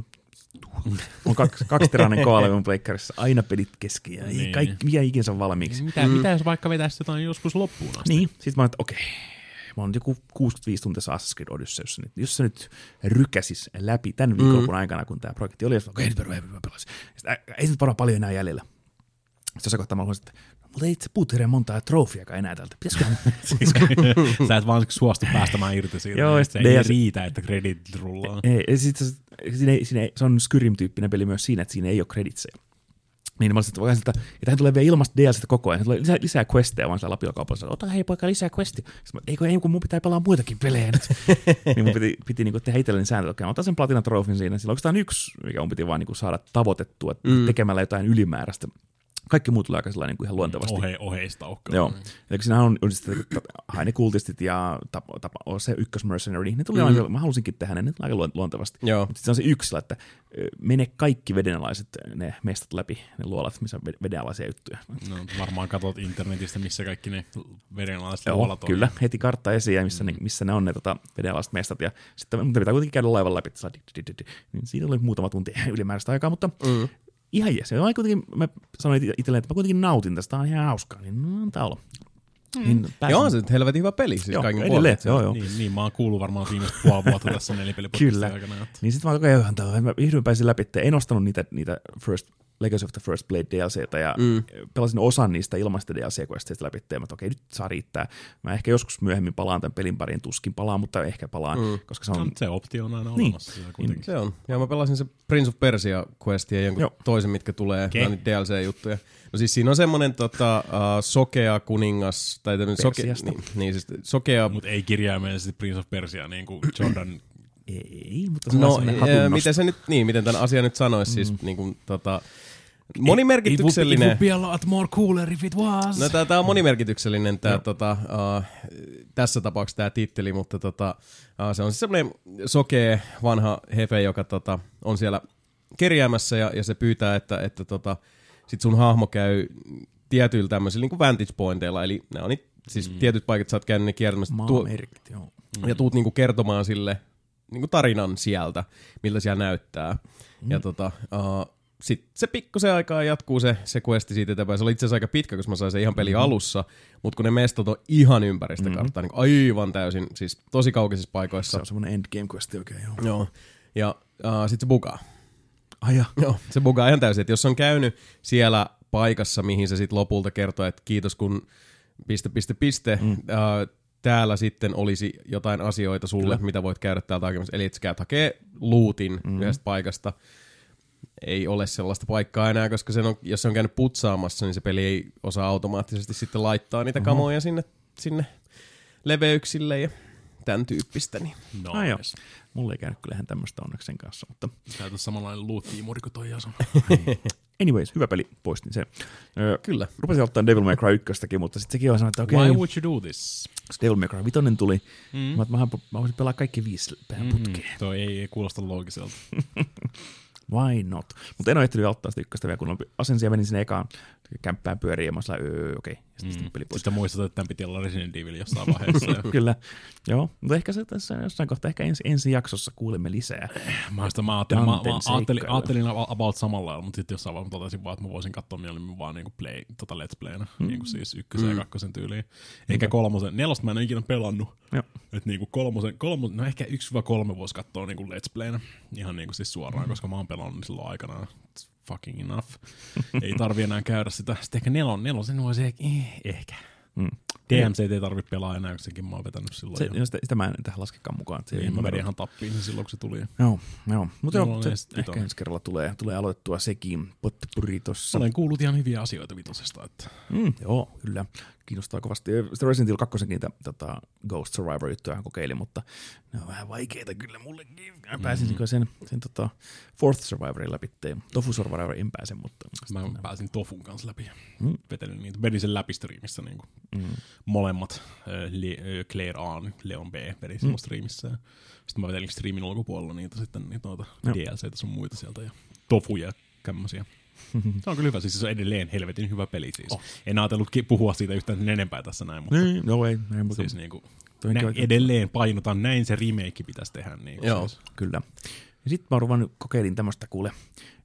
On kaksi, kaksi terainen koalevion pleikkarissa, aina pelit kesken ja niin. Kaikki mitä ikinä valmiiksi. Mitä, mm. mitä jos vaikka vetäisi jotain joskus loppuun asti? Niin, sit mä oon, että okei, okay. mä oon joku kuusikymmentäviisi tuntia Assassin's Creed Odysseyssä, jos sä nyt rykäsis läpi tämän viikonlopun mm. aikana, kun tää projekti oli, ja okei, nyt perua, perua, perua, perua. Ei nyt varmaan paljon enää jäljellä. Sitten jossain kohtaa mä huomasin, että mutta ei itse puutu hirveän montaa trofiakaan enää tältä. Pitäisiköhän? Sä et vaan suostu päästämään irti siitä. Joo, se ei riitä, että kredit rullaa. Ei, ei, sit, siinä ei, siinä ei, se on Skyrim-tyyppinen peli myös siinä, että siinä ei ole kreditsejä. Niin mä olisin, että tähän tulee vielä ilmasta D L C:tä koko ajan. Tulee lisää, lisää questeja vaan siellä Lapiokaupassa. Ota hei poika lisää questi. Eikö ei, kun mun pitää pelaa muitakin pelejä nyt. Niin mun piti, piti niinku tehdä itselleni sääntö. Okei, mä otan sen platinatrofin siinä. Sillä oikeastaan yksi, mikä mun piti vaan niinku saada tavoitettua mm. tekemällä jotain ylimääräistä. Kaikki muut tulee aika sellainen niin ihan luontevasti. Ohe, oheista ohkaa. Joo. Eli siinähän on, on sitten hainekultistit ja tapa, tapa, se ykkösmercenary. Ne tuli mm. aika, mä halusinkin tehdä ne, ne tuli aika luontevasti. Joo. Mutta sitten on se yksillä, että mene kaikki vedenalaiset ne mestat läpi, ne luolat, missä on vedenalaisia juttuja. No varmaan katot internetistä, missä kaikki ne vedenalaiset luolat on. Kyllä, heti kartta esiin ja missä, mm. ne, missä ne on ne tota, vedenalaiset mestat. Ja sitten mutta pitää kuitenkin käydä laivan läpi. Niin siinä oli muutama tunti ylimääräistä aikaa, mutta mm. ihan jees. Mä, mä sanoin itselleen, että mä kuitenkin nautin tästä. Tämä on ihan hauskaa, niin no antaa olla. Mm. Niin joo, se on helvetin hyvä peli siis joo, kaiken puolella. Joo, joo. Niin, niin, mä oon kuullut varmaan viimeistä puoli vuotta tässä nelipelipodcastin aikana. Kyllä. Niin sit mä oon kokeillut, että mä vihdoin pääsin läpi, että en ostanut niitä, niitä first, Legacy of the First Blade D L C:tä ja mm. pelasin osan niistä ilman sitä D L C-questeista läpi, ja mä okei, okay, nyt saa riittää. Mä ehkä joskus myöhemmin palaan tämän pelin pariin, tuskin palaan, mutta ehkä palaan, mm. koska se on... No, se optio on aina olemassa. Niin. Kuitenkin. Se on. Ja mä pelasin se Prince of Persia-questi ja jonkun Joo. toisen, mitkä tulee, okay. niitä D L C-juttuja. No siis siinä on semmoinen tota, uh, sokea kuningas, tai tämmöinen soke... Niin, niin siis sokea... Mutta ei kirjaimellisesti Prince of Persia, niin kuin Jordan... Ei, mutta se on no, semmoinen hatunnosto. Miten se nyt, niin, miten tämän asian nyt sanoisi, siis mm. niin kuin tota... Monimerkityksellinen. It would be a lot more cooler if it was. No tää, tää on monimerkityksellinen tää, no. tota, uh, tässä tapauksessa tää titteli, mutta tota, uh, se on siis semmoinen sokee vanha hefe, joka tota, on siellä kerjäämässä ja, ja se pyytää, että, että tota, sit sun hahmo käy tietyillä tämmöisillä niin kuin vantage pointeilla, eli nämä on niitä, siis mm. tietyt paikat sä oot käynyt ne kiertämässä. Maamerkit, joo. Ja tuut niin kuin kertomaan sille niin kuin tarinan sieltä, miltä siellä näyttää. Mm. Ja tota, uh, sitten se pikkusen aikaa jatkuu se, se questi siitä eteenpäin. Se oli itse asiassa aika pitkä, koska mä sain se ihan peli mm-hmm. alussa, mutta kun ne mestot on ihan ympäristä mm-hmm. karttaa, niin aivan täysin, siis tosi kaukaisissa paikoissa. Se on semmoinen endgame questi oikein, okay, joo. Joo, ja uh, sitten se bugaa. Ai ja. Joo, se bugaa ihan täysin, että jos on käynyt siellä paikassa, mihin se sitten lopulta kertoo, että kiitos kun piste, piste, piste, mm. uh, täällä sitten olisi jotain asioita sulle, kyllä, mitä voit käydä täältä hakemassa. Eli että sä käyt hakee lootin mm. yhdestä paikasta. Ei ole sellaista paikkaa enää, koska sen on, jos se on käynyt putsaamassa, niin se peli ei osaa automaattisesti sitten laittaa niitä mm-hmm. kamoja sinne, sinne leveyksille ja tämän tyyppistä. Niin. No, ah, yes. Mulla ei käynyt kyllähän tämmöistä onneksen kanssa, mutta... Käytä samanlainen luuttiimuri kuin toi asun. Anyways, hyvä peli, poistin sen. Öö, Kyllä. Rupesin ottaa Devil May Cry yksi, mutta sitten sekin on sanonut, että okei. Okay, why would you do this? Devil May Cry viisi tuli, mm. mä, mä, mä voisin pelaa kaikki viisi pään putkeen. Mm, toi ei, ei kuulosta loogiselta. Why not? Mutta en ole ehtinyt auttaa sitä ykköstä vielä, kun asensia menin sinne ekaan kämppään pyöriin ja mä olin öö, okei. Okay. Sitten, mm. sitten peli pois. Sitten muistutat, että tämän piti olla Resident Evil jossain vaiheessa. Kyllä, joo. Mutta ehkä se tässä jossain kohtaa, ehkä ensi, ensi jaksossa kuulemme lisää. Mä, sitä, mä, ajattelin, mä, mä ajattelin, ajattelin about samalla lailla, mutta sitten jossain vaiheessa totesin vaan, että mä voisin katsoa mieluummin vaan niinku play, tota let's playna, mm. niinku siis ykkösen mm. ja kakkosen tyyliin. Eikä mm. kolmosen, nelosta mä en ole ikinä pelannut. Että niinku kolmosen, kolmosen, no ehkä yksi vai kolme voisi katsoa niinku let's playna, ihan niinku siis suoraan, mm. koska mä oon pelannut silloin aikanaan. Fucking enough. Ei tarvi enää käydä sitä. Sitten ehkä nelon, nelosen voisi ehkä. Eh, ehkä. Mm. D M C ei tarvi pelaa enää, kun senkin mä oon vetänyt silloin. Se, jo. Sitä, sitä mä en tähän laskekaan mukaan. Se ei, mä vedin ihan tappiin sen silloin, kun se tuli. Joo, joo. Mutta joo, se ehkä ensi kerralla tulee, tulee aloittua sekin potpuri tossa. Olen kuullut ihan hyviä asioita vitosesta. Että. Mm, joo, kyllä. Kiinnostaa kovasti. Sitten Resident Evil kaksi niitä tota, Ghost Survivor-juttuja kokeilin, mutta ne on vähän vaikeita kyllä mullekin. Pääsin mm-hmm. sen, sen tota, Fourth Survivorin läpi. Tofu Survivor en pääse, mutta... Mä pääsin on... Tofun kanssa läpi. Mm. Vetelin niitä. Vedin sen läpi striimissä niin kuin mm. molemmat. Le- Claire A, Leon B vedin mm. striimissä. Sitten mä vetelin striimin ulkopuolella niitä sitten niitä noita no. D L C:tä sun muita sieltä ja tofuja kämmäsiä. Se on kyllä hyvä, siis se on edelleen helvetin hyvä peli siis. Oh. En ajatellut puhua siitä yhtään enempää tässä näin, mutta niin, no ei, ei, mutta siis niinku, nä- edelleen painotan, näin se remake pitäisi tehdä. Niin joo, siis. Kyllä. Ja sit mä oon ruvannut, kokeilin tämmöstä kuule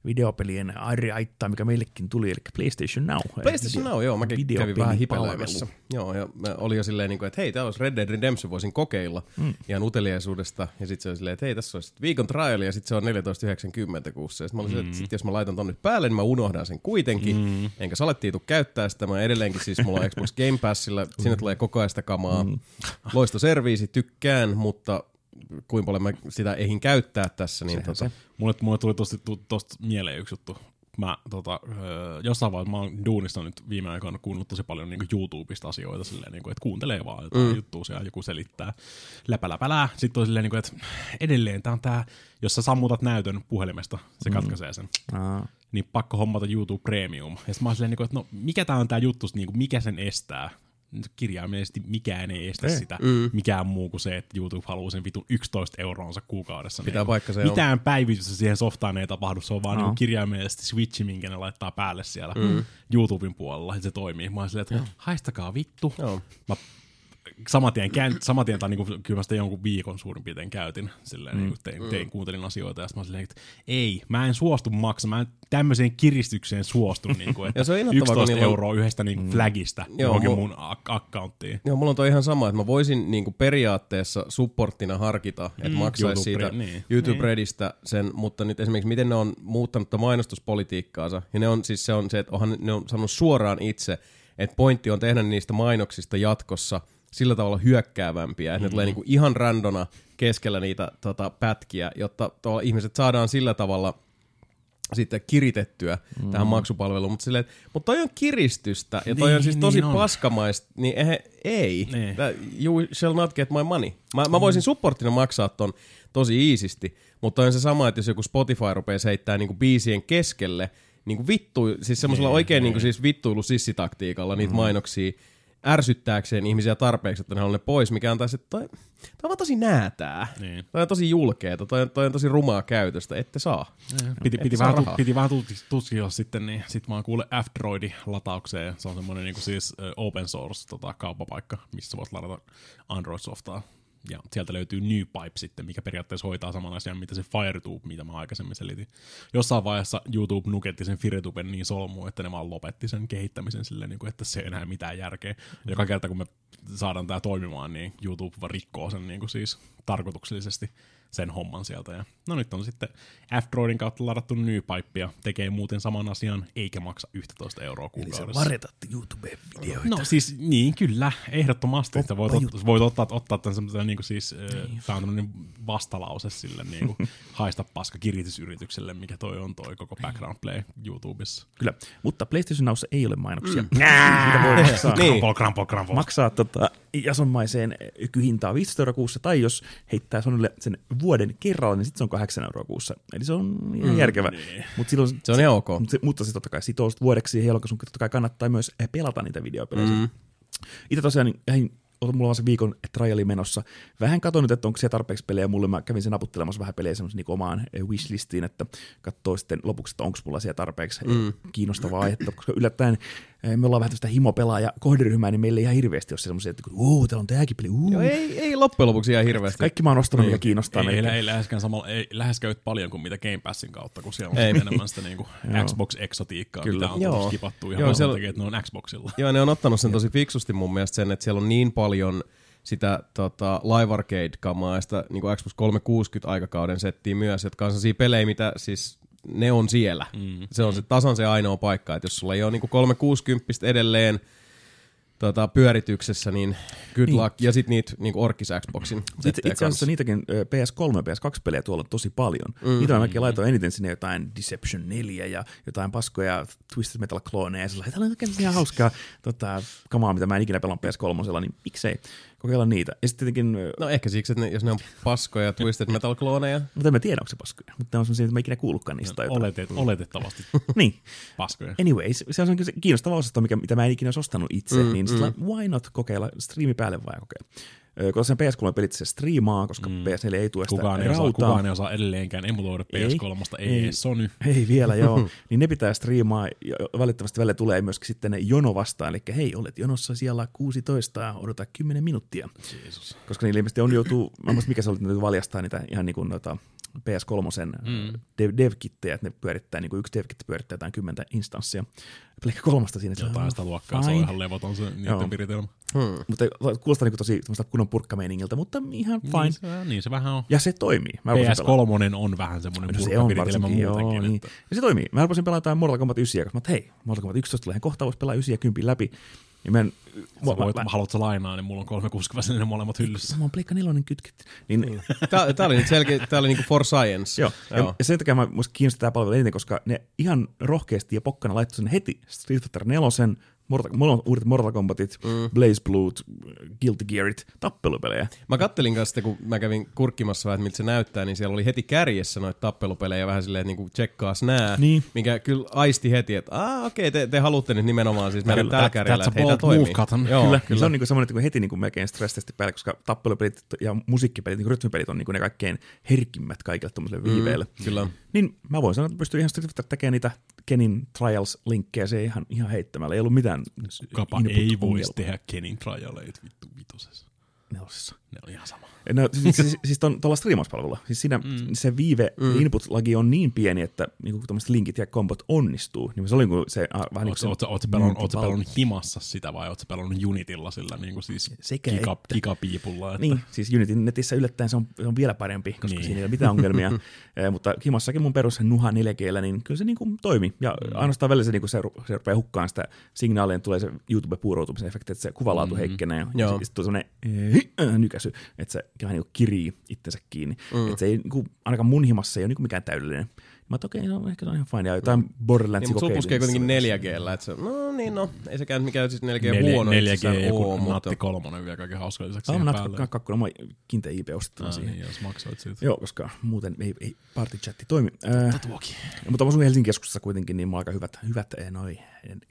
videopelien airiaittaa, mikä meillekin tuli, eli PlayStation Now. PlayStation Video, Now, joo, mäkin kävin vähän hipelaivässä. Joo, ja mä olin jo silleen, että hei, tää olisi Red Dead Redemption, voisin kokeilla mm. ihan uteliaisuudesta. Ja sit se oli silleen, että hei, tässä olisi viikon trial, ja sit se on neljätoista yhdeksänkymmentä kuussa. Ja sit mä olin mm. silleen, että sit jos mä laitan ton nyt päälle, niin mä unohdan sen kuitenkin. Mm. Enkä salettiin tuu käyttää sitä. Mä edelleenkin siis, mulla on Xbox Game Passilla, mm. sinne tulee koko ajan sitä kamaa. Mm. Loistoserviisi, tykkään, mutta... kuinka paljon mä sitä eihin käyttää tässä. Niin tota. mulle, mulle tuli tosta, tosta mieleen yksi juttu. Mä tota, öö, jossain vaiheessa mä oon duunissa nyt viime aikoina kuunnellut tosi paljon niinku YouTubesta asioita, silleen, niinku, että kuuntelee vaan jotain mm. juttua siellä, joku selittää läpäläpälää. Sitten on silleen, niinku, että edelleen tää on tää, jos sä sammutat näytön puhelimesta, se mm. katkaisee sen. Ah. Niin pakko hommata YouTube Premium. Ja sit mä oon silleen, niinku, että no mikä tää on tää juttu, niinku, mikä sen estää? Kirjaimellisesti mikään ei estä ei. sitä, mm. mikään muu kuin se, että YouTube haluaa sen vitun yksitoista euroonsa kuukaudessa. Pitää niin, paikka se mitään on. Päivitystä siihen softaan ei tapahdu, se on vaan no. niin kirjaimellisesti switchi, minkä ne laittaa päälle siellä mm. YouTuben puolella, se toimii. Mä oon silleen, että haistakaa vittu. Joo. Mä samatien, kään, samatien tai niin kyllä mä sitä jonkun viikon suurin piirtein käytin, silleen, mm. niin tein, tein, tein, kuuntelin asioita ja sitten mä oon silleen, että ei, mä en suostu maksamaan, mä en tämmöiseen kiristykseen suostu, niin kuin, että yksitoista euroa on... yhdestä niin mm. flagista johonkin mun ak- accounttiin. Joo, mulla on toi ihan sama, että mä voisin niin kuin periaatteessa supporttina harkita, että mm. maksaisi siitä niin. YouTube-redistä niin. sen, mutta nyt esimerkiksi miten ne on muuttanut mainostuspolitiikkaansa, ja ne on siis se, on se että onhan, ne on sanonut suoraan itse, että pointti on tehdä niistä mainoksista jatkossa sillä tavalla hyökkäävämpiä, että mm-hmm. ne tulee niinku ihan randona keskellä niitä tota, pätkiä, jotta ihmiset saadaan sillä tavalla sitten kiritettyä mm-hmm. tähän maksupalveluun. Mutta mut toi on kiristystä, ja toi niin, on siis tosi niin paskamaista, niin eh, ei. Niin. You shall not get my money. Mä, mä voisin supporttina maksaa ton tosi iisisti, mutta on se sama, että jos joku Spotify rupeaa heittämään niinku biisien keskelle, niinku vittu, siis semmoisella oikein niinku siis vittuilusissitaktiikalla niitä mm-hmm. mainoksia, ärsyttääkseen ihmisiä tarpeeksi, että ne haluaa ne pois, mikä on taas, että toi, toi on vaan tosi näätää. Niin. Toi on tosi julkeeta, toi, toi on tosi rumaa käytöstä, ette saa. Piti, piti, saa vähän, tu, piti vähän tutkia sitten, niin sit mä oon kuullut F-Droidi-lataukseen. Se on semmonen niinku siis open source tota, kauppapaikka, missä voit ladata Android-softaa. Ja sieltä löytyy NewPipe sitten, mikä periaatteessa hoitaa saman asian, mitä se FireTube, mitä mä aikaisemmin selitin. Jossain vaiheessa YouTube nuketti sen FireTuben niin solmuun, että ne vaan lopetti sen kehittämisen silleen, että se ei enää mitään järkeä. Joka kerta, kun me saadaan tää toimimaan, niin YouTube vaan rikkoo sen niin kuin siis tarkoituksellisesti sen homman sieltä. Ja no nyt on sitten F-Droidin kautta ladattu NewPipe ja tekee muuten saman asian, eikä maksa yksitoista euroa kuukaudessa. Eli sä varjetat YouTubeen videoita. No siis niin, kyllä, ehdottomasti. Sä voit, ot, voit ottaa, ottaa tämän semmoisen, niin kuin siis, niin. Tämä on tämmöinen vastalause sille niin kuin haista paska kirjoitusyritykselle, mikä toi on toi koko background play YouTubessa. Kyllä, mutta PlayStation Nowssa ei ole mainoksia. Mm. Mitä voi maksaa? Krampol, krampol, krampol. Maksaa tota jasonmaiseen kyhintaa viisitoista euroa kuussa, tai jos heittää Sonylle sen vuoden kerralla, niin sitten se on kahdeksan euroa kuussa. Eli se on ihan mm, järkevä. Niin. Mut silloin, se on ihan ok. Se, mutta se totta kai sitoo sit vuodeksi, jolloin sun totta kai kannattaa myös pelata niitä videopelejä. Mm. Itse tosiaan niin, mulla on se viikon triali menossa. Vähän katson nyt, että onko siellä tarpeeksi pelejä mulle. Mä kävin sen naputtelemassa vähän pelejä semmoisen niin omaan wishlistiin, että katsoo sitten lopuksi, että onko mulla siellä tarpeeksi mm. kiinnostavaa aihetta, koska yllättäen me ollaan vähän tämmöistä himopelaajaa kohderyhmää, niin meillä ei ihan hirveästi ole semmoisia, että ooo, täällä on tämäkin peli, uuu. Ei, ei loppujen lopuksi ihan hirveästi. Kaikki mä oon ostanut, mikä kiinnostaa ei, meitä. Ei, ei läheskään samalla, ei läheskään yhtä paljon kuin mitä Game Passin kautta, kun siellä on enemmän sitä niinku Xbox-eksotiikkaa, mitä on tosi skipattu ihan paljon tekee, että ne on Xboxilla. Joo, ne on ottanut sen tosi fiksusti mun mielestä sen, että siellä on niin paljon sitä tota, Live Arcade-kamaa ja sitä niin kuin Xbox kolmesataakuusikymmentä-aikakauden settiä myös, jotka on sellaisia pelejä, mitä siis ne on siellä. Mm. Se on se tasan se ainoa paikka, että jos sulla ei ole niinku kolmesataakuusikymmentä edelleen tota, pyörityksessä, niin good niin. luck. Ja sit niitä niinku Orkis Xboxin. Itse, itse asiassa niitäkin P S kolme ja P S kaksi-pelejä tuolla on tosi paljon. Mm. Niitä mäkin laitoin eniten sinne jotain Deception neljä ja jotain paskoja Twisted Metal Clonea ja sellainen. Täällä on oikein ihan hauskaa tota, kamaa, mitä mä en ikinä pelaan P S kolme, niin miksei kokeilla niitä. Ja sit tietenkin, no ehkä siksi, että ne, jos ne on paskoja, Twisted Metal-klooneja. Mutta en mä tiedä, onko se paskoja, mutta ne on semmoisia, että mä ikinä kuullutkaan niistä. No, oletet, oletettavasti niin. Paskoja. Anyways, se on se kiinnostava osasto, mikä, mitä mä en ikinä olisi ostanut itse, mm, niin mm. Sillä, why not kokeilla, striimi päälle vai kokeilla. Koska sen P S kolme-pelit se striimaa, koska mm. P S neljä ei tue sitä kukaan rautaa. Ei osaa, kukaan ei osaa edelleenkään emuloida P S kolme, ei, ei Sony. Ei vielä, joo. Niin ne pitää striimaa, ja valitettavasti välillä tulee myöskin sitten ne jono vastaan, eli hei, olet jonossa siellä kuusitoista, odota kymmenen minuuttia. Jeesus. Koska niillä ilmeisesti on joutuu, mä muistin mikä se oli, että valjastaa niitä ihan niin kuin noita P S kolme mm. dev-kittejä, että ne pyörittää, niin kuin yksi dev-kitti pyörittää jotain kymmentä instanssia. Pelkkä kolmasta siinä. Jotain sitä luokkaa, se on ihan levoton se niiden viritelmä. Hmm. Mutta kuulostaa niin tosi kunnon purkkameiningiltä, mutta ihan fine. Niin se, niin se vähän on. Ja se toimii. P S kolme on vähän semmoinen purkkaviritelmä se muutenkin. Joo, niin. Ja se toimii. Mä haluaisin pelata Mortal Kombat yhdeksän, koska mä oon, hei, Mortal Kombat yksitoista tulee kohta, voisi pelaa yhdeksän ja kymmenen läpi. Ja mä en, sä voit, mä, haluat sä lainaa, niin mulla on kolmesataakuusikymmentä ne molemmat hyllyssä. Mä oon Pleikka nelonen kytketty. Niin, tää, tää oli nyt selkeä, tää oli niinku for science. Joo, joo. Ja sen takia mä musta kiinnostaa tää palvelu eniten, koska ne ihan rohkeasti ja pokkana laittoi sen heti Street Fighter nelosen, Mortal, uudet Mortal Kombatit, mm. Blaze Blue, Guilty Gearit, tappelupelejä. Mä kattelin kanssa sitä, kun mä kävin kurkkimassa vähän, että miltä se näyttää, niin siellä oli heti kärjessä noita tappelupelejä vähän silleen, että niinku tsekkaas nää, niin. Mikä kyllä aisti heti, että aah okei, okay, te, te haluutte nyt nimenomaan siis mennä täällä kärjellä, että hei tää toimii. Joo, kyllä. Kyllä. Se on niinku semmoinen, että heti niinku melkein stress-testi päälle, koska tappelupelit ja musiikkipelit, niinku rytmipelit on niinku ne kaikkein herkimmät kaikille tommoselle viiveille. Mm, kyllä. Niin mä voin sanoa, että pystyy ihan tekemään niitä Kenin Trials-linkkejä, se ihan, ihan heittämällä, ei ollut mitään. Kapa ei voisi tehdä Kenin Trialeit vittu vitosessa. Nelosessa. Ne on ihan sama. No, siis, siis, siis on tuolla striimauspalvelulla. Siis siinä mm. se viive mm. input-lagi on niin pieni, että niinku tuommoiset linkit ja kombot onnistuu. Niin se oli kuin se ah, vähän niin kuin... Oletko sä pelannut himassa sitä vai oletko sä pelannut Unitilla sillä niin kuin siis giga, gigapiipulla? Että... Niin, siis Unitin netissä yllättäen se on, se on vielä parempi, koska niin. Siinä ei ole mitään ongelmia. eh, mutta himassakin mun perus nuha neljä G:llä, niin kyllä se niin kuin toimii. Ja mm. ainoastaan välillä se, niin kuin se, se rupeaa hukkaan sitä signaalia, tulee se YouTube-puuroutumisen efekti, että se kuvalaatu mm-hmm. heikkenee. Ja joo. Sitten tulee semmoinen nykäsy. Että se vähän niin kuin kirii itsensä kiinni. Mm. Että se ei, niin kuin, ainakaan mun himassa ei ole niin kuin mikään täydellinen. Mä toki okay, no, ehkä se on ihan fine. Ja jotain mm. Borderlandsia niin, kokeilin. Mutta sulla puskee kuitenkin neljä G:llä. Se, no niin no, ei sekään mikään siis neljä G huono. neljä G joku Natti kolmonen vielä kaiken hauskan lisäksi siihen päälle. Natti kakkonen, mä oon kiinteä I P ostettuna siihen. Niin, jos maksoit siitä. Joo, koska muuten ei partychatti toimi. Totta tuokin. Mutta mä oon Helsingin keskustassa kuitenkin, niin mä oon aika hyvät, hyvät noi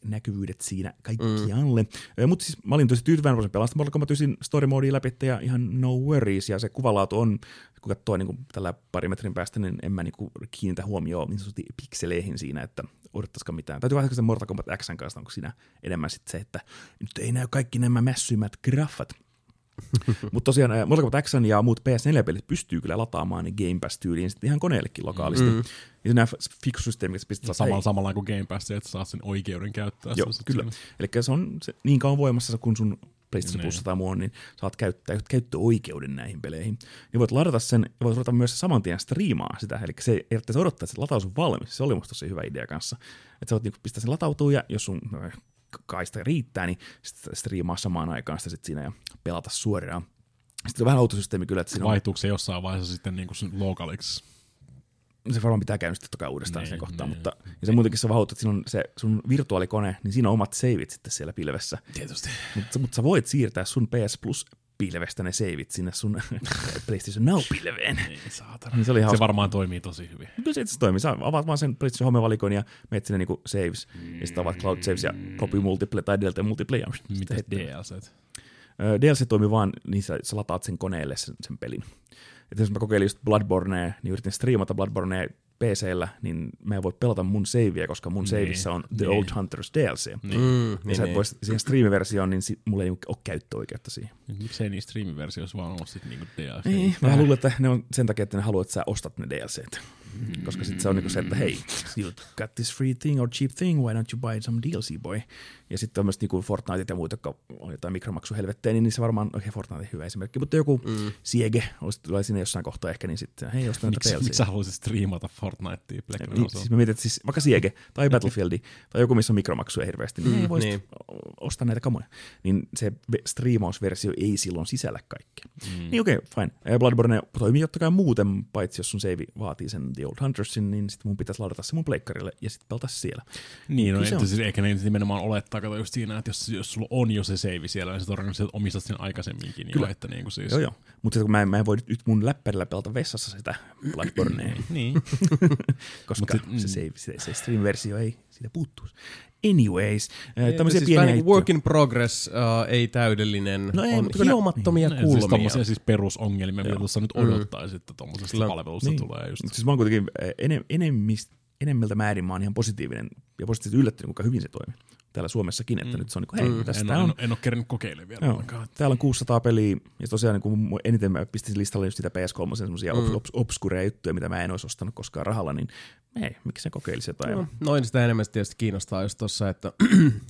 näkyvyydet siinä kaikkialle. Mutta siis mä olin tosi tyytyväinen, voisin pelastaa Mortal Kombat yhdeksän story modea läpi ja ihan no worries. Ja se kuvalaatu on, kun katsoo niin tällä pari metrin päästä, niin en mä niin kiinnitä huomioon niin sanotusti pikseleihin siinä, että odottaisikaan mitään. Täytyy vaihtaa sitä Mortal Kombat X:n kanssa, onko siinä enemmän sitten se, että nyt ei näy kaikki nämä mässymät graffat. Mutta tosiaan Mortal Kombat X ja muut P S neljä-pelit pystyy kyllä lataamaan Game Pass-tyyliin sitten ihan koneellekin lokaalisti. Mm. Ja nämä fiksu systeemit, että pistät samalla, samalla kuin Game Pass, että saat sen oikeuden käyttää. Joo, kyllä. Eli se on se, niin kauan voimassa, kun sun PlayStation Plus tai muu on, niin saat käyttää käyttöoikeuden näihin peleihin. Niin voit ladata sen, ja voit odottaa myös saman tien striimaa sitä, eli se ei edettäisi odottaa, että se lataus on valmis. Se oli musta tosi hyvä idea kanssa. Että sä voit niinku pistää sen latautua, ja jos sun kaista riittää, niin striimaa samaan aikaan sitä sit siinä ja pelata suoraan. Sitten on vähän autosysteemi kyllä. Vaihtuuko se jossain vaiheessa sitten niinku localiksi? Se varmaan pitää käynnistää toki uudestaan ne, sen kohtaan, ne. Mutta ja se muutenkin se vahautuu, että siinä on se sun virtuaalikone, niin siinä on omat saveit sitten siellä pilvessä. Tietysti. Mutta mut sä voit siirtää sun P S Plus pilvestä ne saveit sinne sun PlayStation Now-pilveen. Niin, saatana. Niin se, se varmaan toimii tosi hyvin. Kyllä se itse toimii. Sä avaat vaan sen PlayStation Home-valikon ja menet sinne niinku saves, mm. ja sitten avaat Cloud Saves ja copy multiplay tai delta multiplay. Mitäs D L C? D L C toimii vaan, niin sä, sä lataat sen koneelle sen, sen pelin. Että jos mä kokeilin just Bloodbornea, niin yritin striimata Bloodbornea P C:llä, niin mä en voi pelata mun saveä, koska mun saveissä on The Old Hunters D L C. Mm, ja niin, sä et niin. Vois siihen striimiversioon, niin sit mulla ei ole käyttöoikeutta siihen. Miksei niin striimiversioissa vaan ole sitten niinku D L C? Niin, mä luulen, että ne on sen takia, että ne haluaa, että sä ostat ne D L C:t. Mm. Koska sit se on niinku se, että hei, you got this free thing or cheap thing, why don't you buy some D L C, boy? Ja sitten tämmöiset niinku Fortnite ja muut, jotka on jotain mikromaksuhelvettejä, niin se varmaan oikein Fortnite hyvä esimerkki. Mutta joku mm. Siege tulee sinne jossain kohtaa ehkä, niin sitten hei, ostaa näitä D L C:tä. Miksi sä haluaisit striimata Fortnitea? Niin, siis mä mietin, että siis vaikka Siege tai Battlefieldi tai joku, missä on mikromaksuja hirveästi, niin mm, ei voisi niin. ostaa näitä kamoja. Niin se striimausversio ei silloin sisällä kaikkea. Mm. Niin okei, okay, fine. Bloodborne toimii jotta kai muuten, paitsi jos sun save vaatii sen The Old Huntersin, niin sitten mun pitäisi ladata se mun pleikkarille ja sitten pelata siellä. Niin, no, no että siis eikä ne nimenomaan olettaa, kato just siinä, että jos, jos sulla on jo se save siellä, niin sä todennäköisesti omistat sen aikaisemminkin. Kyllä. Jo, että niin kuin siis. Joo, joo. Mutta kun mä, mä en voi nyt mun läppärillä pelata vessassa sitä Bloodbornea. Niin. Koska Mut se, se, se, se stream-versio ei siitä puuttuisi. Anyways, tämmöisiä siis pieniä hittoja. Work in progress, uh, ei täydellinen, no ei, on hiomattomia no, kulmia. Siis tommosia siis perusongelmia, mitä tuossa nyt odottaisi, että tommosesta palvelusta niin. tulee. Just. Siis mä oon kuitenkin enem, enemmist, enemmältä määrin, mä oon ihan positiivinen ja positiivisesti yllättynyt, kuinka hyvin se toimii. Täällä Suomessakin, että mm. nyt se on niin kuin, hei, mm. tästä en, on. En, en ole kerännyt kokeilemaan vielä. Joo, täällä on kuusisataa peliä, ja tosiaan niin eniten mä pistin listalle just sitä P S kolme, semmoisia mm. obs- obskureja juttuja, mitä mä en olisi ostanut koskaan rahalla, niin hei, miksi se kokeilisi jotain? No, noin sitä enemmän tietysti kiinnostaa just tossa, että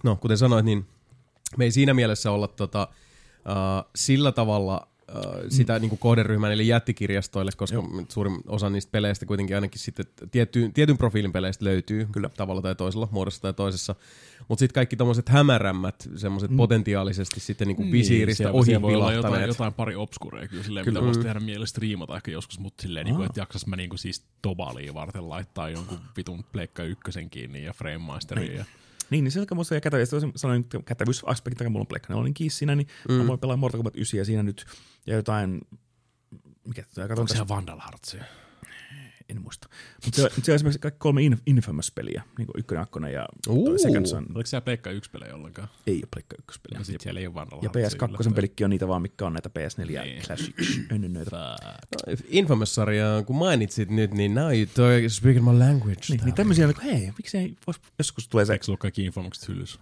no, kuten sanoit, niin me ei siinä mielessä olla tota, uh, sillä tavalla sitä niin kuin kohderyhmää niille jättikirjastoille, koska Joo. suurin osa niistä peleistä kuitenkin ainakin sitten tietyn, tietyn profiilin peleistä löytyy kyllä tavalla tai toisella, muodossa tai toisessa. Mutta sitten kaikki tommoset hämärämmät, semmoset mm. potentiaalisesti sitten niin kuin visiiristä niin, ohi pilahtaneet. Jotain, jotain pari obskureja kyllä silleen, kyllä. mitä voisi tehdä mielessä striimata ehkä joskus, mutta silleen, niin kuin, että jaksas mä niin kuin siis Tobaliin varten laittaa jonkun vitun pleikka ykkösen kiinni ja Framemasteri ja Niin, niin se on musta sanoin kätevyysaspekti, joka mulla on pleikka nelonen kiinni siinä, niin mm. mä voin pelaa Mortal Kombat yhdeksän ja siinä nyt ja jotain, mikä tämä katsotaan. Onko se Vandal Heartsia? En muista. Mutta se, se on esimerkiksi kaikki kolme inf- Infamous-peliä, niin kuin ykkönen, kakkonen ja Second Son. Oliko siellä pleikka yksi pelejä ollenkaan? Ei ole pleikka yksi pelejä. No sit siellä ei ole Vandal Heartsia. Ja P S kaksi pelikki on niitä vaan, mitkä on näitä P S neljä Classics ennen näitä. Infamous-sarjaa, kun mainitsit nyt, niin now you're speaking my language. Niin, niin tämmöisiä, että hei, miksi ei vois, joskus tulee se. Eikö sulla kaikki Infamous hyllys?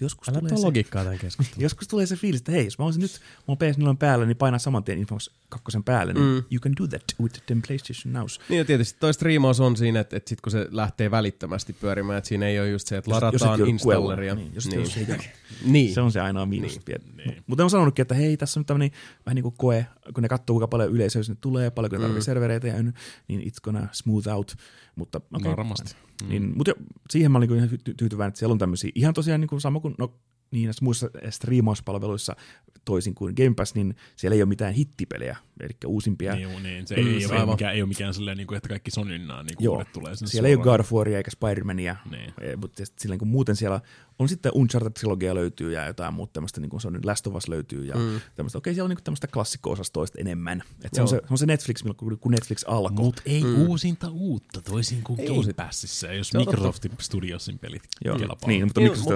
Joskus Älä tulee, logiikkaa tämän keskustelun. Joskus tulee se fiilis, että hei, jos mä olisin nyt mun P S neljä päällä, niin painaa saman tien Infamous kakkosen päälle, niin mm. you can do that with the PlayStation Now. Niin ja tietysti toi striimaus on siinä, että, että sit kun se lähtee välittömästi pyörimään, että siinä ei ole just se, että ladataan installeria. Niin, jos niin. Se, niin. Se on se ainoa miinus. Niin. Niin. Mutta on sanonutkin, että hei, tässä on nyt tämmöinen vähän niin kuin koe, kun ne katsoo, kuinka paljon yleisöä sinne tulee, paljonko ne tarvii mm. servereitä ja ynnä, niin it's gonna smooth out. Mutta okay, mm. niin, mut jo, siihen mä olin niinku ihan ty- tyytyväinen, että siellä on tämmöisiä ihan tosiaan niinku sama kuin no, niissä muissa striimauspalveluissa toisin kuin Game Pass, niin siellä ei ole mitään hittipelejä. eli uusimpia. Niin, niin se ei, se ei, ole mikään, ei ole mikään silleen, niin kuin, että kaikki soninnaan niin uudet tulee. Siellä suoraan. Ei ole God of Waria eikä Spider-Mania, niin. Mutta silleen, kun muuten siellä on sitten Uncharted-trilogia löytyy ja jotain muuta tämmöistä, niin kuin se on nyt Last of Us löytyy ja mm. tämmöistä. Okei, siellä on niin tämmöistä klassikko-osastoista enemmän. Et se, on se, se on se Netflix, kun Netflix alkoi. Mutta ei mm. uusinta uutta, toisin kuin Game Passissa, jos Microsoft Studiosin pelit kelpaa. Niin, mutta Microsoft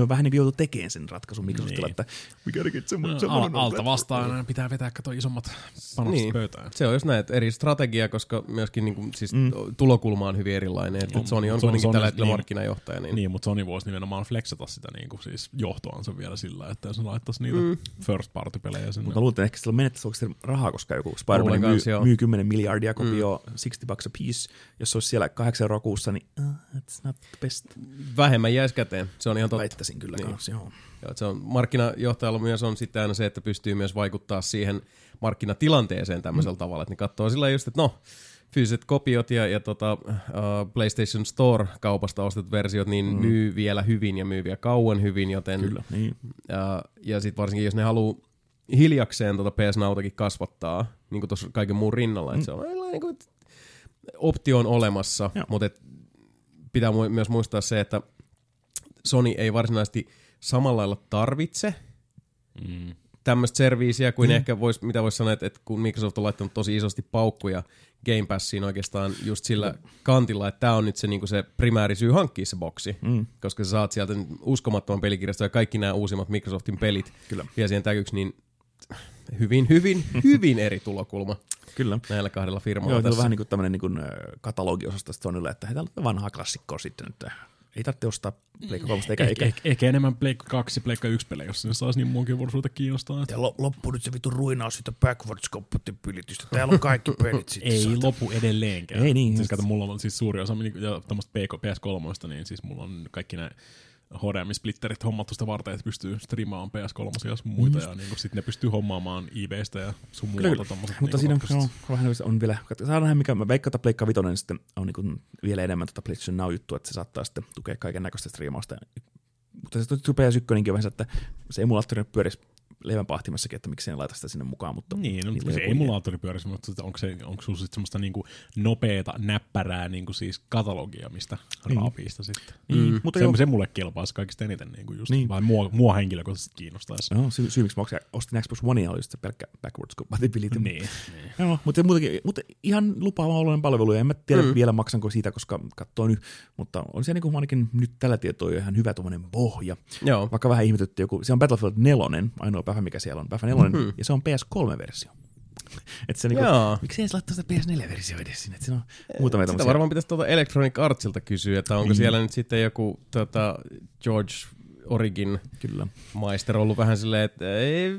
on vähän niin kuin joutu tekemään sen ratkaisun Microsoftilla, että we gotta get someone alta vastaan pitää vetää katsoa isommat panokset niin pöytään. Se on just näin, eri strategia, koska myöskin niin kuin, siis mm. tulokulma on hyvin erilainen. Että Sony on kuitenkin tällä hetkellä markkinajohtaja. Niin, niin mutta Sony voisi nimenomaan flexata sitä niin kuin, siis johtoansa vielä sillä, että jos ne laittaisi niitä mm. first party pelejä sinne. Mutta luulen, ehkä sillä menettäisi rahaa, koska joku Spider-Man myy, myy kymmenen miljardia kopio mm. sixty bucks a piece. Jos se olisi siellä kahdeksan euroa kuussa, niin uh, it's not the best. Vähemmän jäisi käteen. Se on ihan totta. Väittäisin kyllä niin kanssa, joo. Joo, se on, markkinajohtajalla myös on sitten aina se, että pystyy myös vaikuttaa siihen markkinatilanteeseen tämmöisellä mm. tavalla, että ne katsoo sillä just, että no, fyysiset kopiot ja, ja tota, uh, PlayStation Store-kaupasta ostetut versiot, niin mm. myy vielä hyvin ja myy vielä kauan hyvin, joten kyllä, niin. uh, ja sitten varsinkin, jos ne haluaa hiljakseen tota P S Nautakin kasvattaa, niin kuin tuossa kaiken muun rinnalla, mm. että se on niin kuin, optio on olemassa, joo. Mutta et, pitää mu- myös muistaa se, että Sony ei varsinaisesti samalla lailla tarvitse mm. tämmöistä serviisiä kuin mm. ehkä vois, mitä voisi sanoa, että, että kun Microsoft on laittanut tosi isosti paukkuja Game Passiin oikeastaan just sillä kantilla, että tämä on nyt se, niin kuin se primääri syy hankkia se boksi, mm. koska sä saat sieltä uskomattoman pelikirjaston ja kaikki nämä uusimmat Microsoftin pelit kyllä vielä siihen täkyksi, niin hyvin, hyvin, hyvin eri tulokulma kyllä näillä kahdella firmalla. Joo, tässä on vähän niin kuin tämmöinen niin katalogiosasto Sonylle, että he täällä on vanhaa klassikkoa sitten, että ei tarvitse ostaa Pleikka kolme. Eikä, eikä, eikä. Ehkä enemmän Pleikka kaksi, Pleikka yksi pelejä, jos sinne saisi niin muunkin vuorosuutta kiinnostaa. Ja lo, loppu nyt se vittu ruinaus siitä backwards-kompatibilitystä. Täällä on kaikki pelit sitten. Ei lopu edelleenkään. Ei niin. Siis kato, mulla on siis suuri osa tämmöistä P S kolme, niin siis mulla on kaikki nämä H D M I-splitterit hommattu sitä varten, että pystyy striimaamaan P S kolme ja muita, mm. ja niin sitten ne pystyy hommaamaan I B:stä ja sun muualta tommoset. Mutta niin siinä on, no, on vielä, saadaan nähdä mikä, mä veikkaan, että Pleikka Vitoinen niin sitten on niin kuin vielä enemmän tätä PlayStation Now-juttua, että se saattaa sitten tukea kaiken näköistä striimausta. Mutta se on P S ykkönen vähän, että se emulaattori pyörisi leivänpahtimassakin, että miksi en laita sitä sinne mukaan. Mutta niin, no, se emulaattori pyörisi, mutta onko, se, onko sulla sitten semmoista niinku nopeata, näppärää niinku siis katalogia, mistä mm. raapista sitten. Mm. Mm. Mutta se, se mulle kelpaisi kaikista eniten, niinku just, niin. Vai mua, mua henkilökohtaisesti kiinnostaisi. No, syy, syy miksi mä ostin Xbox Onea oli just se pelkkä backwards compatibility. Niin, niin. No, mutta, muutenkin, mutta ihan lupaava oloinen palvelu, ja en mä tiedä mm. vielä maksanko siitä, koska katsoin nyt, mutta on se niinku ainakin nyt tällä tietoa ihan hyvä tuommoinen pohja. Joo. Vaikka vähän ihmetytti joku, se on Battlefield neljä, ainoa päivä, mikä siellä on, päivä nelonen, mm-hmm. ja se on P S kolme -versio. Että se niinku, miksei edes laittaa sitä P S neljä -versio edes sinne, että siinä on muutamia tämmöisiä. Sitä varmaan pitäisi tuolta Electronic Artsilta kysyä, että onko mm. siellä nyt sitten joku tota, George Origin kyllä maister ollut vähän silleen, että ei,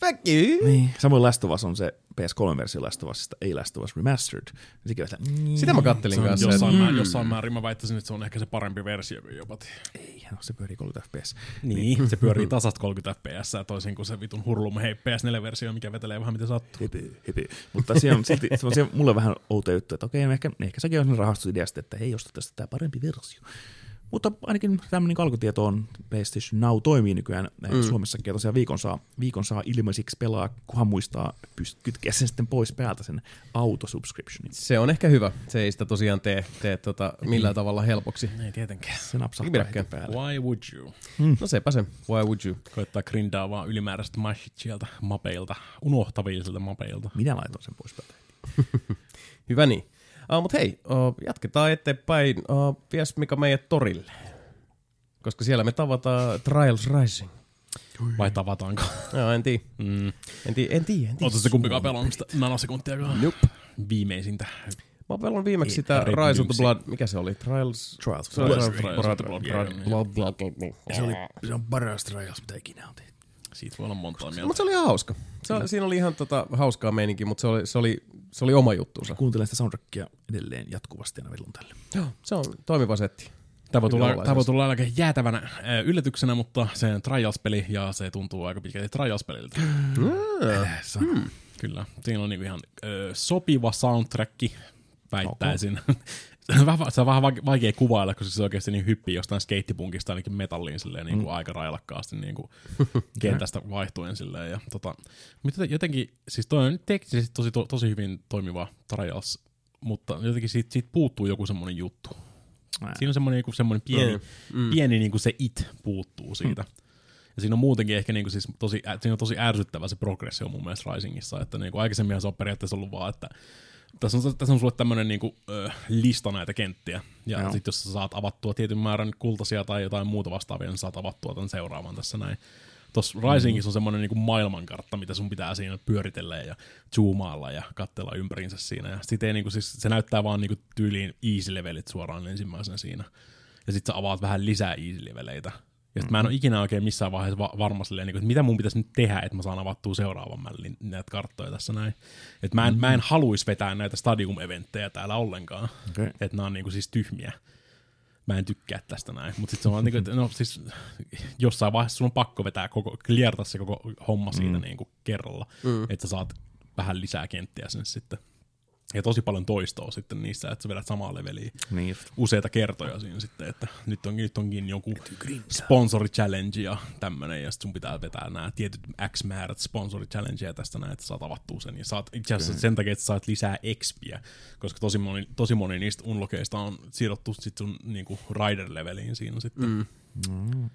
fuck you. Niin. Samoin Last of Us on se P S kolme -versio Last of Usista, ei Last of Us Remastered. Mm. Sitä mä kattelin kanssa. Jossain, mm. jossain määrin mä väittäisin, että se on ehkä se parempi versio kuin jopa. Ei, no, se pyörii kolmekymmentä F P S. Niin. Se pyörii tasasta kolmekymmentä F P S, toisin kuin se vitun hurlum, hei P S neljä -versio, mikä vetelee vähän mitä sattuu. Hipi, hipi. Mutta se on silti, se on se mulle vähän outo juttu, että okei, ehkä, ehkä sekin on rahastusideasta, että hei, osta tästä tämä parempi versio. Mutta ainakin tämmöinen alkutieto on, PlayStation Now toimii nykyään mm. Suomessakin, ja tosiaan viikon saa, viikon saa ilmaisiksi pelaa, kunhan muistaa pyst- kytkeä sen sitten pois päältä sen autosubscriptionin. Se on ehkä hyvä, se ei sitä tosiaan tee, tee tota millään tavalla helpoksi. Ei tietenkään. Se napsahtaa heti päälle. Why would you? Mm. No sepä se, why would you? Koittaa grindaa vaan ylimääräiset mashit sieltä mapeilta, unohtavilta mapeilta. Minä laitan sen pois päältä. Hyvä niin. Uh, Mutta hei, uh, jatketaan eteenpäin. Uh, vies Mika meidät torille, koska siellä me tavataan Trials Rising. Vai tavataanko? Joo, en tiedä. Mm. En tiedä, en tiedä. Oletko se kumpikaan pelannut sitä nanosekuntiakaan? Nope. Viimeisintä. Mä pelon viimeksi sitä Rise of the Blood, mikä se oli? Trials? Trials. Se on paras Trials, mitä ikinä on tehty. Siitä voi olla montaa mieltä. Mutta se oli ihan hauska. Se, siinä oli ihan tota, hauskaa meininki, mutta se oli, se, oli, se oli oma juttuunsa. Kuuntelen sitä soundtrackia edelleen jatkuvasti aina velun tälle. Joo, se on toimiva setti. Tämä voi tulla, tulla aika jäätävänä äh, yllätyksenä, mutta se on Trials-peli ja se tuntuu aika pitkälti Trials-peliltä. Mm. Mm. Kyllä, siinä on niinku ihan ö, sopiva soundtracki, väittäisin. Okay. se on vähän vaikea kuvailla, koska se oikeasti niin hyppii jostain skeittipunkista ainakin metalliin silleen, niin kuin mm. aika railakkaasti niin kuin kentästä vaihtuen. Silleen, ja, tota, mutta jotenkin, siis toi on teknisesti tosi, to, tosi hyvin toimiva Trials, mutta jotenkin siitä, siitä puuttuu joku semmoinen juttu. Ää. Siinä on semmoinen, joku, semmoinen pieni, mm. pieni niin kuin se it puuttuu siitä. Mm. Ja siinä on muutenkin ehkä niinku siis tosi, ä, siinä on tosi ärsyttävä se progressio mun mielestä Risingissa, että niinku aikaisemminhan se on periaatteessa ollut vaan, että tässä on, tässä on sulle tämmönen niinku, ö, lista näitä kenttiä, ja no. sit jos sä saat avattua tietyn määrän kultaisia tai jotain muuta vastaavia, niin saat avattua tämän seuraavan tässä näin. Tuossa Risingissa on semmoinen niinku maailmankartta, mitä sun pitää siinä pyöritellä ja zoomailla ja katsella ympäriinsä siinä, ja sit ei niinku siis, se näyttää vaan niinku tyyliin easy-levelit suoraan ensimmäisenä siinä, ja sit sä avaat vähän lisää easy-leveleitä. Ja sit mä en oo ikinä oikein missään vaiheessa va- varma silleen, että mitä mun pitäisi nyt tehdä, että mä saan avattua seuraavan mällin näitä karttoja tässä näin. Että mä en, mm-hmm. en haluis vetää näitä stadium-eventtejä täällä ollenkaan. Okay. Että nää on niinku siis tyhmiä. Mä en tykkää tästä näin. Mut sit se on niinku, että no siis jossain vaiheessa sun on pakko vetää koko, kliertaa se koko homma siitä mm-hmm. niinku kerralla. Mm-hmm. Että sä saat vähän lisää kenttiä sinne sitten. Ja tosi paljon toistoa sitten niissä, että sä vedät samaa leveliä niin useita kertoja siinä sitten, että nyt onkin, nyt onkin joku sponsori-challenge ja tämmönen, ja sit sun pitää vetää nämä tietyt X määrät sponsori-challengeja tästä näin, että saat avattua sen, ja saat itse asiassa sen takia, että saat lisää X P:ä, koska tosi moni, tosi moni niistä unlokeista on siirrottu sit sun niinku rider-leveliin siinä sitten. Mm. Mm.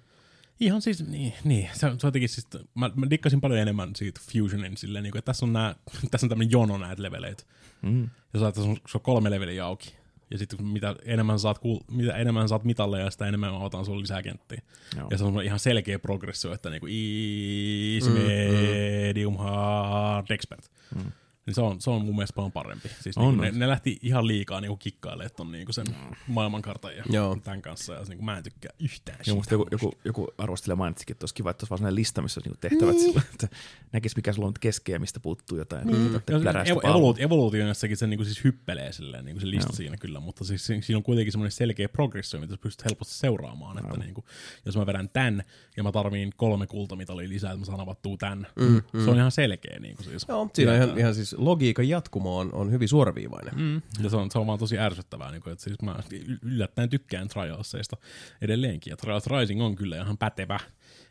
Ihan siis, niin, niin. Se, se jotenkin, siis, mä, mä dikkasin paljon enemmän siitä Fusionin silleen, niin kuin, että tässä on, nää, tässä on tämmöinen jono näitä leveleitä. Mm. Ja saat, on, se on kolme leveliä auki. Ja sitten mitä enemmän saat, kuul, mitä enemmän saat mitalleja, sitä enemmän mä otan sulle lisää kenttiä. Joo. Ja se on ihan selkeä progressio, että niinku easy, medium, hard, expert. Mm. Niin se on, se on mun mielestä paljon parempi. Siis on, niinku, on. Ne, ne lähti ihan liikaa niinku kikkailemaan ton niinku sen maailmankartan ja Joo. tämän kanssa. Ja se, niinku, mä en tykkää yhtään sitä. Musta joku, joku, joku arvostelija mainitsikin, että olisi kiva, että olisi vaan sellainen lista, missä olisi niinku tehtävät niin sillä, että näkisi mikä sulla on keskeä, mistä puuttuu jotain. Mm. Evoluutionissakin evoluutio, se niinku siis hyppelee silleen, niinku se lista Joo. siinä kyllä, mutta siis, siinä on kuitenkin semmoinen selkeä progressio, mitä sä pystyt helposti seuraamaan. Että niinku, jos mä vedän tän ja mä tarviin kolme kultamitalia lisää, että mä saan avattua tän. Mm, mm. Se on ihan selkeä. Niinku, siis. Joo, siinä ihan, ihan siis logiikan jatkuma on, on hyvin suoraviivainen. Mm. Ja se on, se on vaan tosi ärsyttävää. Niin kuin, että siis mä yllättäen tykkään Trialseista edelleenkin. Ja Trials Rising on kyllä ihan pätevä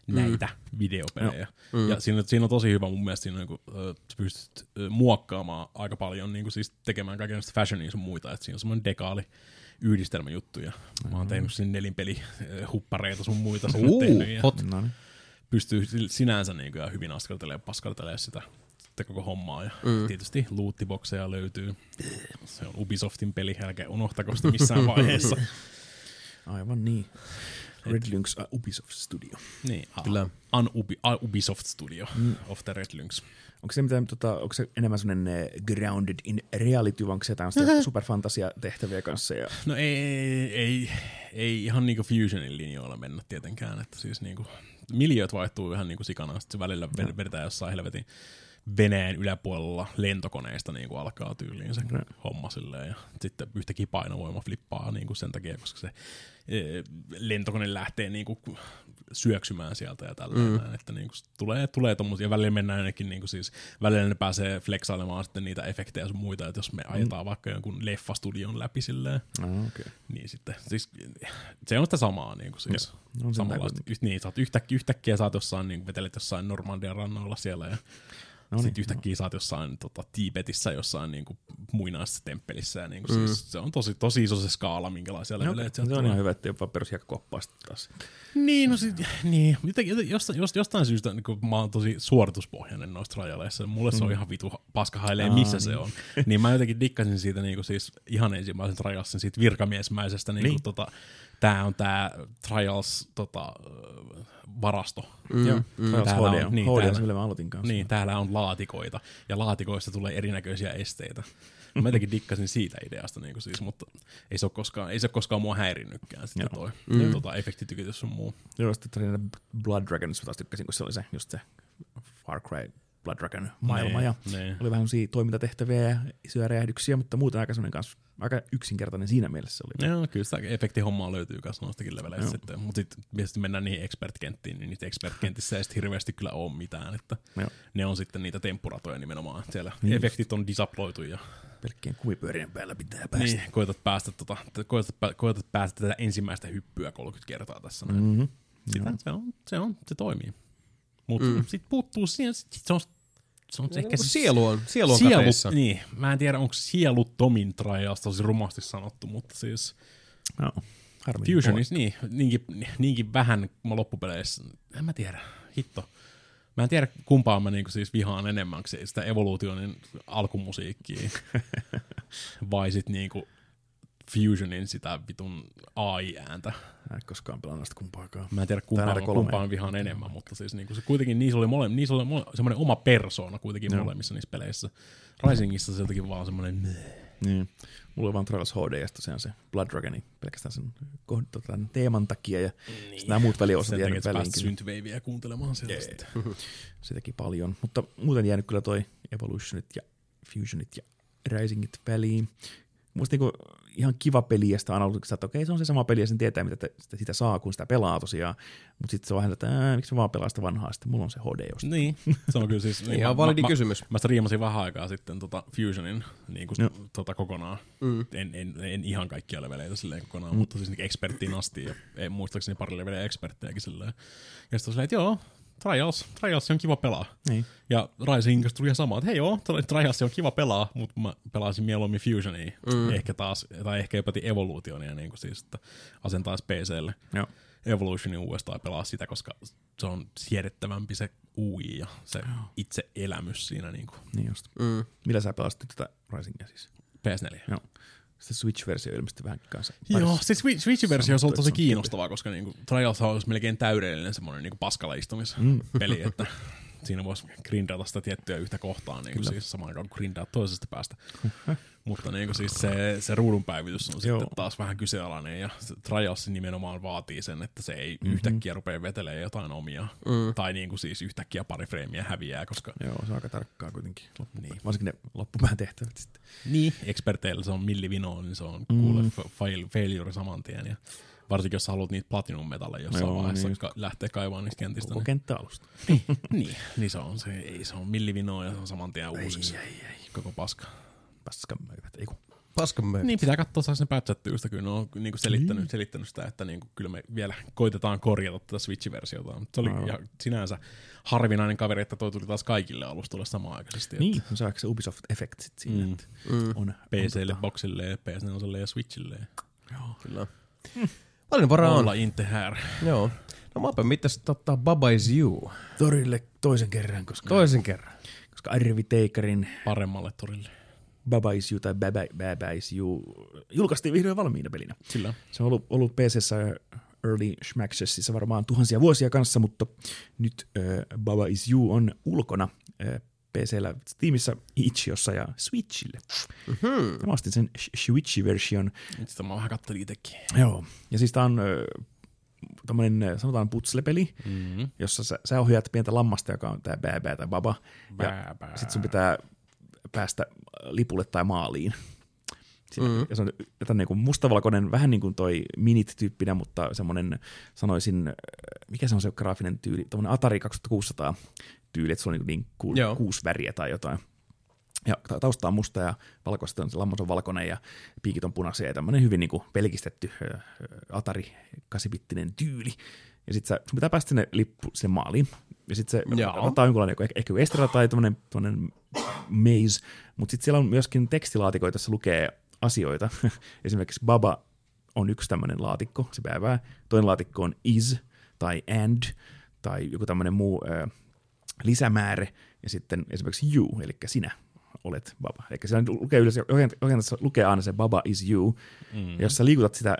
näitä mm. videopelejä. No. Mm. Ja siinä, siinä on tosi hyvä mun mielestä. Siinä on, niin kuin, että pystyt muokkaamaan aika paljon, niin kuin siis tekemään kaikenlaista fashionia sun muita. Että siinä on semmoinen dekaali yhdistelmäjuttuja. Mä oon tehnyt sinne nelinpelihuppareita sun muita. Uh, tehnyt, ja hot. No. Pystyy sinänsä niin kuin, hyvin askartelemaan ja paskartelemaan sitä koko hommaa, ja mm. tietysti lootibokseja löytyy. Se on Ubisoftin peli, älkää unohtako sitä missään vaiheessa. Aivan niin. Red Lynx uh, Ubisoft Studio. Niin, uh, un Ubi, uh, Ubisoft Studio mm. of the Red Lynx. Onko se, mitään, tota, onko se enemmän sellainen grounded in reality, vai onko se jotain superfantasia-tehtäviä kanssa? Ja no ei, ei, ei, ei ihan niinku Fusionin linjoilla mennä tietenkään. Että siis niinku, miljööt vaihtuu ihan niinku sikana, sitten välillä no. vedetään jossain helvetin veneen yläpuolella lentokoneista niin kuin alkaa tyyliin se mm. homma silleen, ja sitten yhtäkkiä painovoima flippaa niin kuin sen takia, koska se e, lentokone lähtee niin kuin syöksymään sieltä ja tällainen, mm. että niin kuin tulee, tulee tommosia, ja välillä mennään ainakin niin kuin siis, välillä ne pääsee flexailemaan sitten niitä efektejä sun muita, että jos me ajetaan mm. vaikka jonkun leffastudion läpi silleen, mm, okay. niin sitten, siis se on sitä samaa niin kuin siis, no, no, samanlaista, niin, saat yhtäkkiä, yhtäkkiä saat jossain, niin vetelet jossain Normandian rannoilla siellä, ja Noniin, sitten yhtäkkiä no. sä oot jossain tota, Tiibetissä, jossain niinku, muinaisessa temppelissä. Ja, niinku, mm. siis, se on tosi, tosi iso se skaala, minkälaisia leveleitä sieltä. Se on ihan hyvä, että jopa perusjakkoppaa sitten taas. Niin, no sit, niin. Jostain, jostain syystä niin kun mä oon tosi suorituspohjainen noista rajaleissa. Mulle mm. se on ihan vitu paska hailee, missä Aa, se niin. on. Niin mä jotenkin dikkasin siitä niinku, siis, ihan ensimmäisen Trialsin siitä virkamiesmäisestä. Niinku, niin. tota, tää on tää Trials tota, varasto. Mm, Joo, mm, täällä on, niin, täällä, mä aloitin kanssa. Niin, täällä on laatikoita, ja laatikoista tulee erinäköisiä esteitä. Mä jotenkin dikkasin siitä ideasta, niin siis, mutta ei se ole koskaan, ei se ole koskaan mua häirinnytkään sitten Joo. toi mm. tota, efektitykitys sun muu. Joo, sitten Blood Dragons taas tykkäsin, kun se oli se, just se Far Cry Blood Dragon maailma ja ne. Oli vähän sellaisia toimintatehtäviä ja isoja räjähdyksiä, mutta muuten aika semmoinen kanssa aika yksinkertainen siinä mielessä oli. Joo, kyllä sitä efektihommaa löytyy myös noistakin leveleistä sitten, mutta sitten mennään niihin expert-kenttiin, niin niitä expert-kentissä ei sitten hirveästi kyllä ole mitään, että joo. Ne on sitten niitä temppuratoja nimenomaan, että siellä niin efektit on disabloitu ja pelkkien kumipyörien päällä pitää päästä. Niin, koetat päästä, tota, koetat, koetat päästä tätä ensimmäistä hyppyä kolmekymmentä kertaa tässä näin. Mm-hmm. Sitä, se on, se on, se toimii. Mutta mm. sitten puuttuu siihen, sit se on, se on no, ehkä... Sielu on, sielu on sielu, niin, mä en tiedä, onko sieluttomin trials tosi rumasti sanottu, mutta siis... No, Fusionissa, niin, niinkin, niinkin vähän mä loppupeleissä, en mä tiedä, hitto. Mä en tiedä, kumpaan mä niinku siis vihaan enemmän, sitä evoluutionin alkumusiikkiä, vai sit niinku Fusionin sitä vitun A I-ääntä. Mä en koskaan pelannut sitä kumpaakaan. Mä en tiedä kumpaan, kumpaan vihaan enemmän, mutta siis niinku se kuitenkin niissä oli, mole, niissä oli mole, semmoinen oma persoona kuitenkin no. molemmissa niissä peleissä. Risingissa se jotenkin vaan semmoinen... Niin. Mulla on vaan Trials H D ja tosiaan se Blood Dragoni pelkästään sen kohd- teeman takia ja niin. Nämä muut väliosat jäänyt väliinkin. Sen takia synthwavea kuuntelemaan sieltä. Sitäkin paljon, mutta muuten jäänyt kyllä toi Evolutionit ja Fusionit ja Risingit väliin. Musta niinku ihan kiva peli ja sitä analytiikasta, että okei se on se sama peli ja sen tietää mitä te, sitä saa kun sitä pelaa tosiaan, mutta sitten se on vähän, että ää, miksi mä vaan pelaan sitä vanhaa, sitten mulla on se H D just. Niin, se on kyllä siis ihan validi kysymys. Mä, mä striimasin vähän aikaa sitten tota Fusionin niin kuin, no. tota kokonaan, mm. en, en, en ihan kaikkia leveleitä silleen kokonaan, mm. mutta siis niin experttiin asti ja ei, muistaakseni pari levelejä experttejäkin silleen. Ja sitten on silleen, että joo, Trials, Trials on kiva pelaa. Niin. Ja Rising tuli ihan sama, että hei joo, Trials on kiva pelaa, mutta mä pelasin mieluummin Fusionia, mm. ehkä taas, tai ehkä jopa Evolutionia, niin kuin siis, että asentaisi PClle joo. Evolutionin uudestaan ja pelaa sitä, koska se on siedettävämpi se U I ja se joo. itse elämys siinä. Niin, kuin. Niin just. Mm. Millä sä pelasit tätä Risingia siis? P S neljä. Joo. Se Switch-versio ilmeisesti vähän kanssa. Joo, se Switch-versio on ollut tosi kiinnostavaa, koska niinku Trials on melkein täydellinen semmoinen niinku paskalla istumispeli, mm. että siinä voisi grindata sitä tiettyä yhtä kohtaa, niinku siis samaan aikaan kuin grindaa toisesta päästä. Mutta niinku siis se, se ruudunpäivitys on joo. sitten taas vähän kyseenalainen, ja Trials nimenomaan vaatii sen, että se ei mm-hmm. yhtäkkiä rupea vetelemään jotain omia, mm. tai niinku siis yhtäkkiä pari freimiä häviää, koska... Joo, se on aika tarkkaa kuitenkin, niin. varsinkin ne loppupään tehtävät sitten. Niin, experteillä se on millivinoon, niin se on mm. kuule f- failure saman tien, ja varsinkin jos sä haluat niitä platinum-metalleja jossain joo, vaiheessa niin. ka- lähtee kaivaan niistä kentistä. Koko kenttä alusta. Niin, niin, niin se on se, ei se on millivinoon ja se on saman tien uusiksi. Ei, ei, ei, koko paska. Paskamöivät, ei kun paskamöivät. Niin pitää katsoa saisi ne pätsättyä, josta kyllä ne on niinku selittänyt, mm. selittänyt sitä, että niinku, kyllä me vielä koitetaan korjata tätä Switch-versiota. Se oli ja sinänsä harvinainen kaveri, että toi tuli taas kaikille alustolle samaaikaisesti. Niin, että... saako se Ubisoft-effekt sit siinä, mm. että mm. on PClle, tota... Boxille, P S neljälle ja Switchille. Joo, kyllä. Mm. Paljon varaa on. Olla inte här. Joo. No mäpä mitäs ottaa Baba Is You torille toisen kerran, koska... Toisen kerran. Koska Arvi Teikarin... Paremmalle torille. Baba Is You tai Baba, Baba Is You julkaistiin vihdoin valmiina pelinä. Sillä. Se on ollut, ollut P C:ssä Early Schmacksessa varmaan tuhansia vuosia kanssa, mutta nyt äh, Baba Is You on ulkona äh, P C:llä, Steamissa, Itchiossa ja Switchille. Mm-hmm. Mä ostin sen Switch-version. Sitä mä vähän kattelin itsekin. Joo, ja siis tää on... Äh, tämmöinen sanotaan putslepeli, mm-hmm. jossa sä, sä ohjaat pientä lammasta, joka on tää bääbää tai baba, bää, ja bää. Sit sun pitää päästä lipulle tai maaliin. Siinä, mm-hmm. Ja se on jotain niin kuin mustavalkoinen, vähän niin kuin toi Minit-tyyppinen, mutta semmoinen, sanoisin, mikä se on se graafinen tyyli, tommoinen Atari kaksituhattakuusisataa tyyli, että se on niin, niin ku, kuusi väriä tai jotain. Ja tausta on musta ja valkoista, lammas on valkoinen ja piikit on punaisia ja tämmöinen hyvin niin kuin pelkistetty Atari kahdeksanbittinen tyyli. Ja sit sä, sun pitää päästä sinne lippu, sinne maaliin. Ja sit se ottaa jonkunlainen ehkä estrada tai tämmöinen maze. Mutta sit siellä on myöskin tekstilaatikoita, jossa lukee asioita. Esimerkiksi baba on yksi tämmöinen laatikko, se päivää. Toinen laatikko on is tai and tai joku tämmöinen muu ö, lisämääre. Ja sitten esimerkiksi you, eli sinä. Olet baba. Eli siellä lukee yleensä, oikeastaan lukee aina se baba is you, mm. ja jos sä liikutat sitä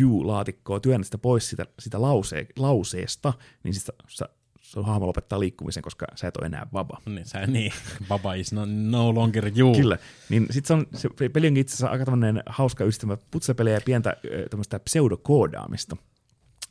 you-laatikkoa, työnnät sitä pois sitä, sitä lause, lauseesta, niin sitten sun hahmo lopettaa liikkumisen, koska sä et ole enää baba. Niin, sä niin. Baba is no, no longer you. Kyllä. Niin sit se on, se peli onkin itse asiassa aika tämmönen hauska yhdistelmä putsapelejä ja pientä tämmöistä pseudokoodaamista,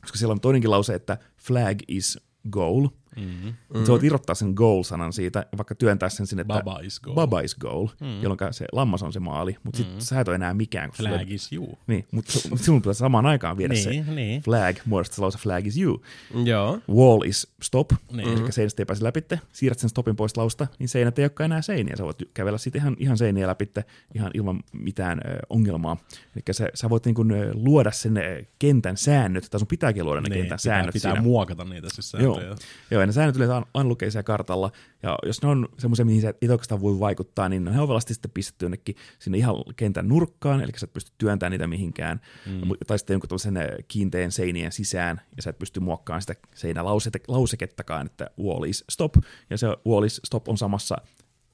koska siellä on toinenkin lause, että flag is goal, Mm-hmm. Mutta sä voit irrottaa sen goal-sanan siitä, vaikka työntää sen sinne, että Baba is goal, Baba is goal mm-hmm. jolloin se lammas on se maali, mutta sitten mm-hmm. sä et ole enää mikään. Kun flag sulle... is you. Niin, mutta sinun pitää samaan aikaan viedä niin, se niin. flag, muodostaa se lause flag is you. Joo. Wall is stop, niin. Eli seinästä ei pääse läpitte, siirrät sen stopin pois lausta, niin seinät ei olekaan enää seiniä, sä voit kävellä sitten ihan, ihan seiniä läpitte, ihan ilman mitään ö, ongelmaa. Eli sä, sä voit niinku luoda sen kentän säännöt, tai sun pitääkin luoda ne niin, kentän pitää, säännöt pitää siinä. Pitää muokata niitä siis sääntöjä. Joo. Joo, ja ne säännöt yleensä aina lukee siellä kartalla, ja jos ne on semmoisia, mihin sä et oikeastaan voi vaikuttaa, niin ne on vallasti sitten pistetty jonnekin sinne ihan kentän nurkkaan, eli sä et pysty työntämään niitä mihinkään, mm. tai sitten jonkun tämmöisen kiinteän seinien sisään, ja sä et pysty muokkaamaan sitä seinälausekettakaan, että wall is stop, ja se wall is stop on samassa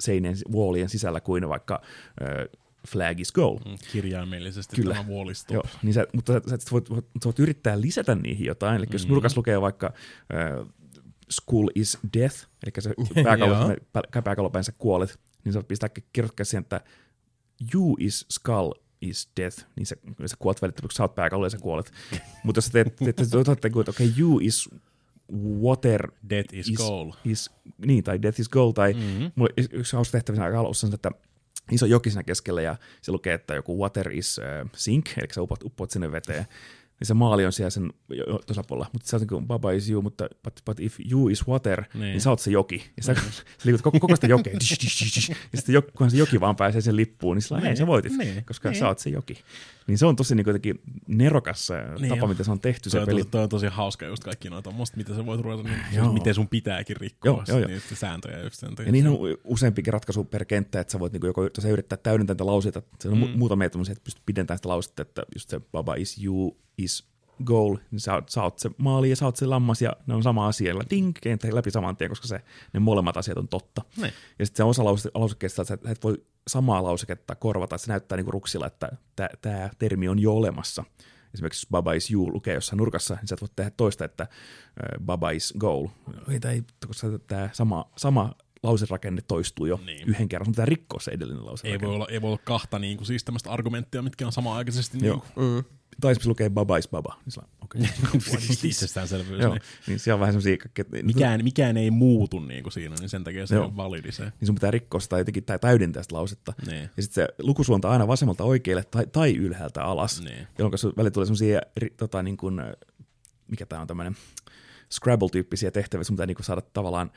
seinien wallien sisällä kuin vaikka äh, flag is goal. Kirjaimellisesti kyllä. Tämä wall is stop. Joo, niin sä, mutta sä, sä, voit, voit, sä voit yrittää lisätä niihin jotain, eli mm. jos nurkas lukee vaikka... Äh, School is death, eli sä pääkallopäinsä kuolet, niin sä voit pistää kirjoittaa siihen, että you is skull is death, niin sä, sä kuolet välittäväksi, kun sä oot pääkallo ja sä kuolet. Mutta jos sä teet, teet, teet, teet, teet että okay, you is water, death is, is goal, is, niin, tai death is goal, tai mm-hmm. mulla yksi hauska tehtävissä aika alussa on, että iso joki siinä keskellä, ja se lukee, että joku water is uh, sink, eli sä upot, upot sinne veteen. Niin se maali on siellä sen tosapuolella, mutta sä oot niin kuin Baba is you, mutta but, but if you is water, niin, niin sä oot se joki. Ja sä, mm. sä liikut koko, koko sitä jokea, ja sitten kunhan se joki vaan pääsee sen lippuun, niin sillä hei sä voitit, niin, koska niin. sä oot se joki. Niin se on tosi niin kuitenkin nerokas niin tapa, jo. Mitä se on tehty toi se peli. Tuo on tosi hauska just kaikki noita, musta miten sä voit ruveta, niin, miten sun pitääkin rikkoa joo, joo, joo. niitä sääntöjä. Just sen ja niihin on useampikin ratkaisu per kenttä, että sä voit niin kuin joko sä yrittää täydentää niitä lauseita, se on mm. muutamia tämmöisiä, että pystyt pidentämään sitä lausetta, että just se Baba is you, is goal, niin sä, sä oot se maali ja sä oot se lammas ja ne on sama asia, ja ding, kenttä läpi saman tien, koska se, ne molemmat asiat on totta. Ne. Ja sitten se osa lause, lausekkeesta, että sä et voi samaa lauseketta korvata, että se näyttää niinku ruksilla, että tämä termi on jo olemassa. Esimerkiksi jos Baba is you lukee jossain nurkassa, niin sä et voi tehdä toista, että Baba is goal. Ei, tämä ei, koska tämä sama, sama lauserakenne toistuu jo niin. yhden kerran, mutta tämä rikkoo se edellinen lauserakenne. Ei voi olla, ei voi olla kahta niin kuin, siis tämmöistä argumenttia, mitkä on sama-aikaisesti. Niin kuin, tai esimerkiksi lukee Baba is Baba, niin sillä on okei. Itsestäänselvyys. Joo, niin siellä on vähän semmosia kaikkea. Mikään, mikään ei muutu niin kuin siinä, niin sen takia se joo. on validi se. Niin sun pitää rikkoa sitä jotenkin tai täydentää sitä lausetta. Niin. Ja sitten se lukusuunta aina vasemmalta oikealle tai, tai ylhäältä alas, niin. jolloin sun välillä tulee semmosia, tota, niin kuin, mikä tää on tämmönen, Scrabble-tyyppisiä tehtäviä, sun pitää niin kuin saada tavallaan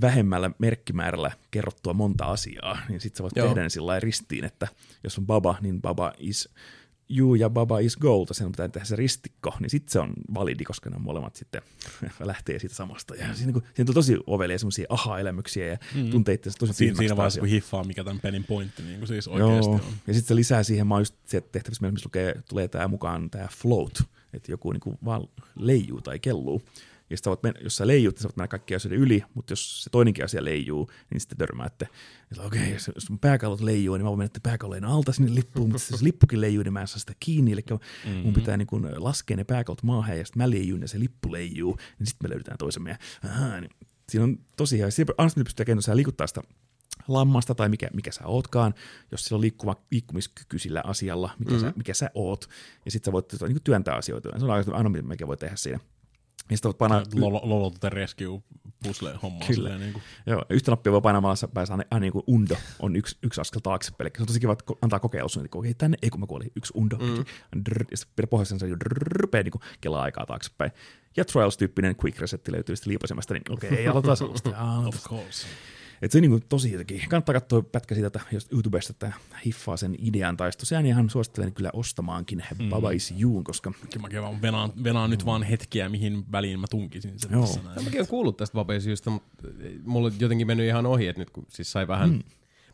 vähemmällä merkkimäärällä kerrottua monta asiaa. Niin sit sä voit joo. tehdä ne sillä lailla ristiin, että jos on Baba, niin Baba is... you ja Baba is gold, sen pitää tehdä se ristikko, niin sitten se on validi, koska ne molemmat sitten lähtee siitä samasta. Ja siinä, kun, siinä on tosi ovelia semmoisia aha-elämyksiä ja mm. tuntee itseasiassa tosi siinä, siinä vaiheessa, kun hiffaa, mikä tämän pelin pointti niin siis oikeasti joo. on. Ja sitten se lisää siihen, mä oon just se tehtävissä, missä lukee, tulee tää mukaan tää float, että joku niinku vaan leijuu tai kelluu. Ja sä voit mennä, jos sä leijut, niin sä voit mennä kaikkia asioiden yli, mutta jos se toinenkin asia leijuu, niin sitten törmäätte. Okei, okay, jos, jos mun pääkallot leijuu, niin mä voin mennä pääkallojen alta sinne lippuun, mutta jos se lippukin leijuu, niin mä en saa sitä kiinni. Eli mm-hmm. mun pitää niin kun laskea ne pääkallot maahan, ja sitten mä leijun, ja se lippu leijuu, niin sitten me löydetään toisemme. Ja, aha, niin siinä on tosi ihan, aina pystyy kentässä liikuttaa sitä lammasta tai mikä, mikä sä ootkaan, jos sillä on liikkuma, liikkumiskyky sillä asialla, mikä, mm-hmm. sä, mikä sä oot, ja sitten sä voit tota, niin työntää asioita. Se on aina, mitä mekin voi tehdä siinä. Ja sitä voit painaa... Lololta rescue puzzle-hommaa. Kyllä. Niin kuin. Joo, yhtä nappia voi painaa, pääsee aina niin kuin undo on yksi, yksi askel taaksepäin. Se on tosi kiva, että antaa kokeilla sun, että okei, tänne, ei kun mä kuolin, yksi undo. Mm. Drr, ja sitten pohjassa se rupeaa niin kelaa aikaa taaksepäin. Ja Trials-tyyppinen quick resetti löytyy sitten liipaisemasta, niin okei, okay, aloitetaan sellaista. Of course. Että se on niin tosi jotenkin. Kannattaa katsoa pätkä siitä, että jos YouTubesta tämä hiffaa sen idean, tai tosiaan ihan suosittelen kyllä ostamaankin mm. Baba is you, koska... Mäkin vaan venaan, venaan mm. nyt vaan hetkiä, mihin väliin mä tunkisin sen tässä näin. Mäkin olen kuullut tästä Baba is yousta, mutta mulla on jotenkin mennyt ihan ohi, että nyt kun siis sai vähän... Mm.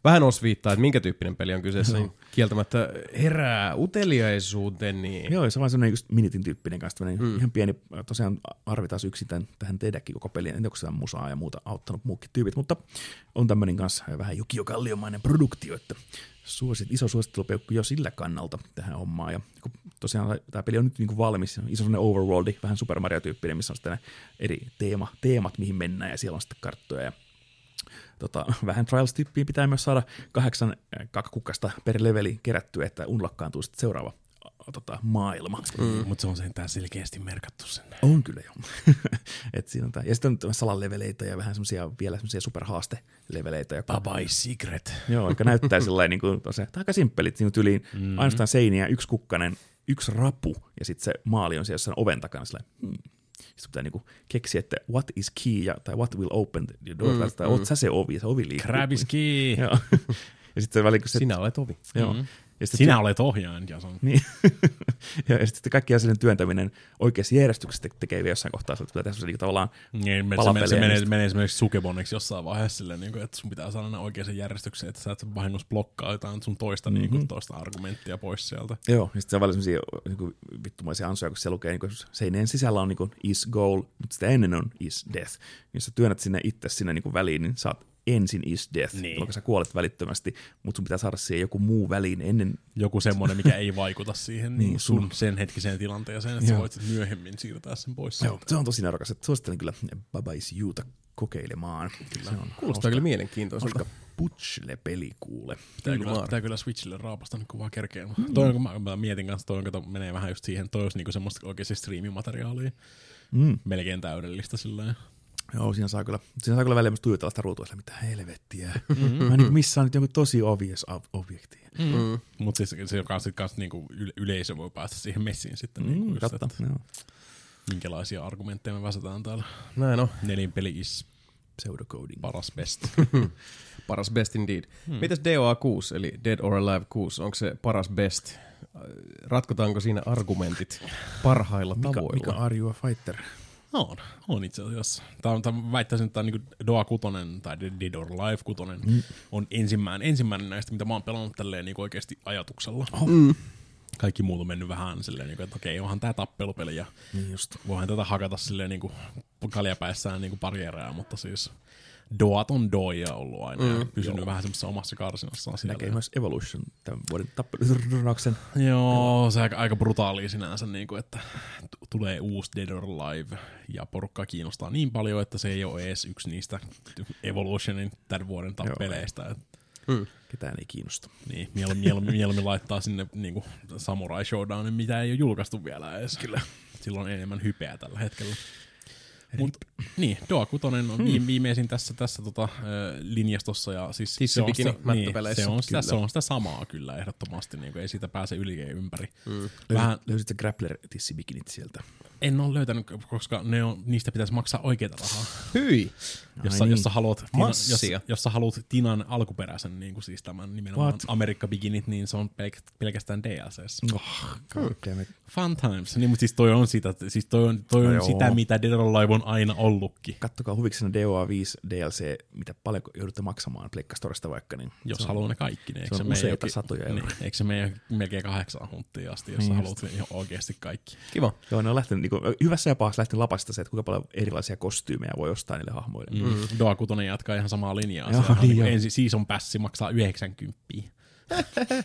Vähän osviittaa, että minkä tyyppinen peli on kyseessä, niin kieltämättä herää uteliaisuuteen. Niin... Joo, se on vaan semmoinen just Minitin tyyppinen kanssa, mm. ihan pieni, tosiaan arvitaan yksin tämän, tähän tehdäkin koko peliin, en tiedä, onko sitä musaa ja muuta auttanut muukin tyypit, mutta on tämmöinen kanssa vähän Jokio-kalliomainen produktio, että suosit, iso suosittelupeukku jo sillä kannalta tähän hommaan, ja tosiaan tämä peli on nyt niinku valmis, iso semmoinen overworldi, vähän Super Mario-tyyppinen, missä on sitten nämä eri teema, teemat, mihin mennään, ja siellä on sitten karttoja, ja Tota, vähän Trials-tyyppiä pitää myös saada kahdeksan kakkukasta per leveli kerättyä, että unlokkaantuu sitten seuraava tota, maailma. Mm. Mutta se on sentään selkeästi merkattu sen. On kyllä jo. Et siinä on tää. Ja sitten on salaleveleitä ja vähän semmoisia vielä semmoisia superhaaste-leveleitä. Joka... Bye-bye secret. Joo, joka näyttää sellainen niin kuin tosiaan, aika simppelit niin tyyliin. Mm. Ainoastaan seiniä, yksi kukkanen, yksi rapu ja sitten se maali on siellä jossain oven takana sellainen. Hmm. Sitten pitää niinku keksiä, että what is key ja, tai what will open the door, mm, tai mm. oot sä se ovi, se ovi liikkuu. Grab is key. Ja sit se väli, kun se... Sinä olet ovi. Joo. Mm-hmm. Ja Sinä ty... olet ohjaan, Jason. Niin. Ja sitten kaikki asioiden työntäminen oikeassa järjestyksessä tekee vielä jossain kohtaa, että pitää tehdä niinku tavallaan niin, palapeliä. Se menee, menee esimerkiksi sukeboneksi jossain vaiheessa silleen, että sun pitää saada ne oikeaan järjestykseen, että sä et vahingossa blokkaa jotain sun toista, mm-hmm. niin, toista argumenttia pois sieltä. Joo, ja sitten se on välillä sellaisia niin vittumaisia ansoja, kun se lukee, niin seineen sisällä on niin is goal, mutta sitä ennen on is death. Jos sä työnnät sinne itse sinne niin väliin, niin saat ensin is death, niin. Jolloin sä kuolet välittömästi, mutta sun pitää saada siihen joku muu väliin ennen. Joku semmoinen, mikä ei vaikuta siihen niin, sun, sun sen hetkiseen tilanteeseen, että sä voit myöhemmin siirtää sen pois. Joo, se on tosi narokas. Suosittelen kyllä Baba Is Youta kokeilemaan. Kyllä. Kuulostaa kyllä mielenkiintoiselta. Putsle-peli kuule. Pitää kyllä, pitää kyllä Switchille raapasta niin kuvaa kerkeämään. Mm. Toi on, kun mä mietin kanssa, toi on, menee vähän just siihen, toi olisi niin semmoista oikeasti striimimateriaalia. Mm. Melkein täydellistä silleen. Joo, siinä saa kyllä, siinä saa kyllä välillä myös tuijotella sitä ruutua, mitä helvettiä. Mm-hmm. Mä niin missään nyt jonkun tosi obvious objektia. Mm-hmm. Mutta siis se joka sitten kanssa niinku yleisö voi päästä siihen messiin sitten. Mm, niinku just, totta, joo. Minkälaisia argumentteja me vastataan täällä. Näin on. Nelinpeli is pseudocoding. Paras best. Paras best indeed. Hmm. Mitäs D O A kuusi, eli Dead or Alive kuusi, onko se paras best? Ratkotaanko siinä argumentit parhailla mikä, tavoilla? Mikä are you a fighter? On, on itse asiassa. Tää on, tää väittäisin, että tämä niin D O A kuusi tai Dead or Alive kuusi mm. on ensimmäinen, ensimmäinen näistä, mitä mä oon pelannut tälleen niin oikeasti ajatuksella. Oh. Mm. Kaikki muut on mennyt vähän silleen, niin kuin, että okei, onhan tää tappelupeli ja niin just. Voihan tätä hakata silleen niin kuin kaljapäissään niin kuin pari erää, mutta siis Doat on doja ollut aina mm. ja pysynyt joo. vähän semmoisessa omassa karsinassaan. Näkee myös Evolution, tämän vuoden tappelurrauksen. Joo, se on aika, aika brutaalia sinänsä, niin kuin, että tulee uusi Dead or Alive ja porukkaa kiinnostaa niin paljon, että se ei ole edes yksi niistä Evolutionin tämän vuoden tappeleista. Mm. Ketään ei kiinnosta. Niin, mieluummin, mieluummin, mieluummin laittaa sinne niin kuin Samurai Showdownin, mitä ei ole julkaistu vielä edes. Kyllä. Sillä on enemmän hypeä tällä hetkellä. Mut, niin, D O A kuusi on hmm. viimeisin tässä, tässä tota, linjastossa ja siis se on, sitä, niin, se, on sitä, se on sitä samaa kyllä ehdottomasti, niin kuin ei siitä pääse yli ja ympäri. Mm. Vähän... Löysit sä grappler-tissibikinit sieltä? En ole löytänyt, koska ne on, niistä pitäisi maksaa oikeita rahaa. Hyi! Jos, niin. jos, sä haluat, jos, jos sä haluat Tinan alkuperäisen, niin kuin siis tämän nimenomaan What? Amerikka-bikinit, niin se on pelk- pelkästään D L C:ssä. Oh, hmm. Fun times. Niin, mutta siis toi on sitä, siis toi on, toi on sitä mitä Dead or Alive on aina ollutkin. Kattokaa huviksena D O A viisi D L C, mitä paljon joudutte maksamaan Pleikkastorista vaikka. Niin jos haluaa ne kaikki, niin eikö se, se useita jokin, satoja euroja? Niin, eikö se mene melkein kahdeksaan hunttiin asti, jos niin haluat ihan oikeasti kaikki? Kiva. Joo, ne on lähtenyt hyvässä ja pahassa lähtenyt lapasta se, että kuinka paljon erilaisia kostyymejä voi ostaa niille hahmoille. Mm. Doa kutonen jatkaa ihan samaa linjaa. Joo, niin niin ensi season passi maksaa yhdeksänkymmentä.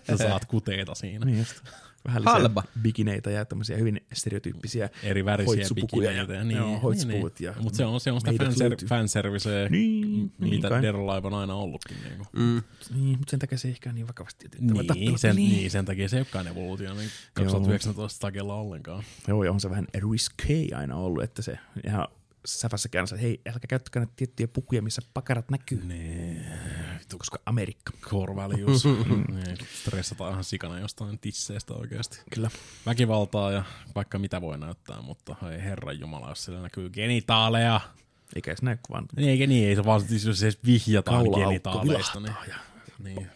Sä saat kuteita siinä. Niin just. Vähän halpa bikineitä ja tämmöisiä hyvin stereotyyppisiä eri värisiä bikineitä ja niin. Joo, hoitsupuut niin, ja niin. Mutta se on, se on sitä fanser- fanserviceä, niin, mitä niin, Dead or Alive on aina ollutkin. Niin, mm. niin mutta sen takia se ei ehkä niin vakavasti. Niin sen, niin, sen takia se ei olekaan evoluutio niin kaksituhattayhdeksäntoista takella ollenkaan. Joo, ja on se vähän risky aina ollut, että se ihan sävässä käännössä, että hei, älkää käyttäkää näitä tiettyjä pukuja, missä pakarat näkyy. Nee. Koska Amerikka. Core values. Nee. Stressataan ihan sikana jostain tisseistä oikeasti. Kyllä. Väkivaltaa ja vaikka mitä voi näyttää, mutta ei herranjumala, jos siellä näkyy genitaaleja. Eikä edes näy vaan. Eikä niin, ei se vaan se vihjataan genitaaleista. Kaula-aukko niin.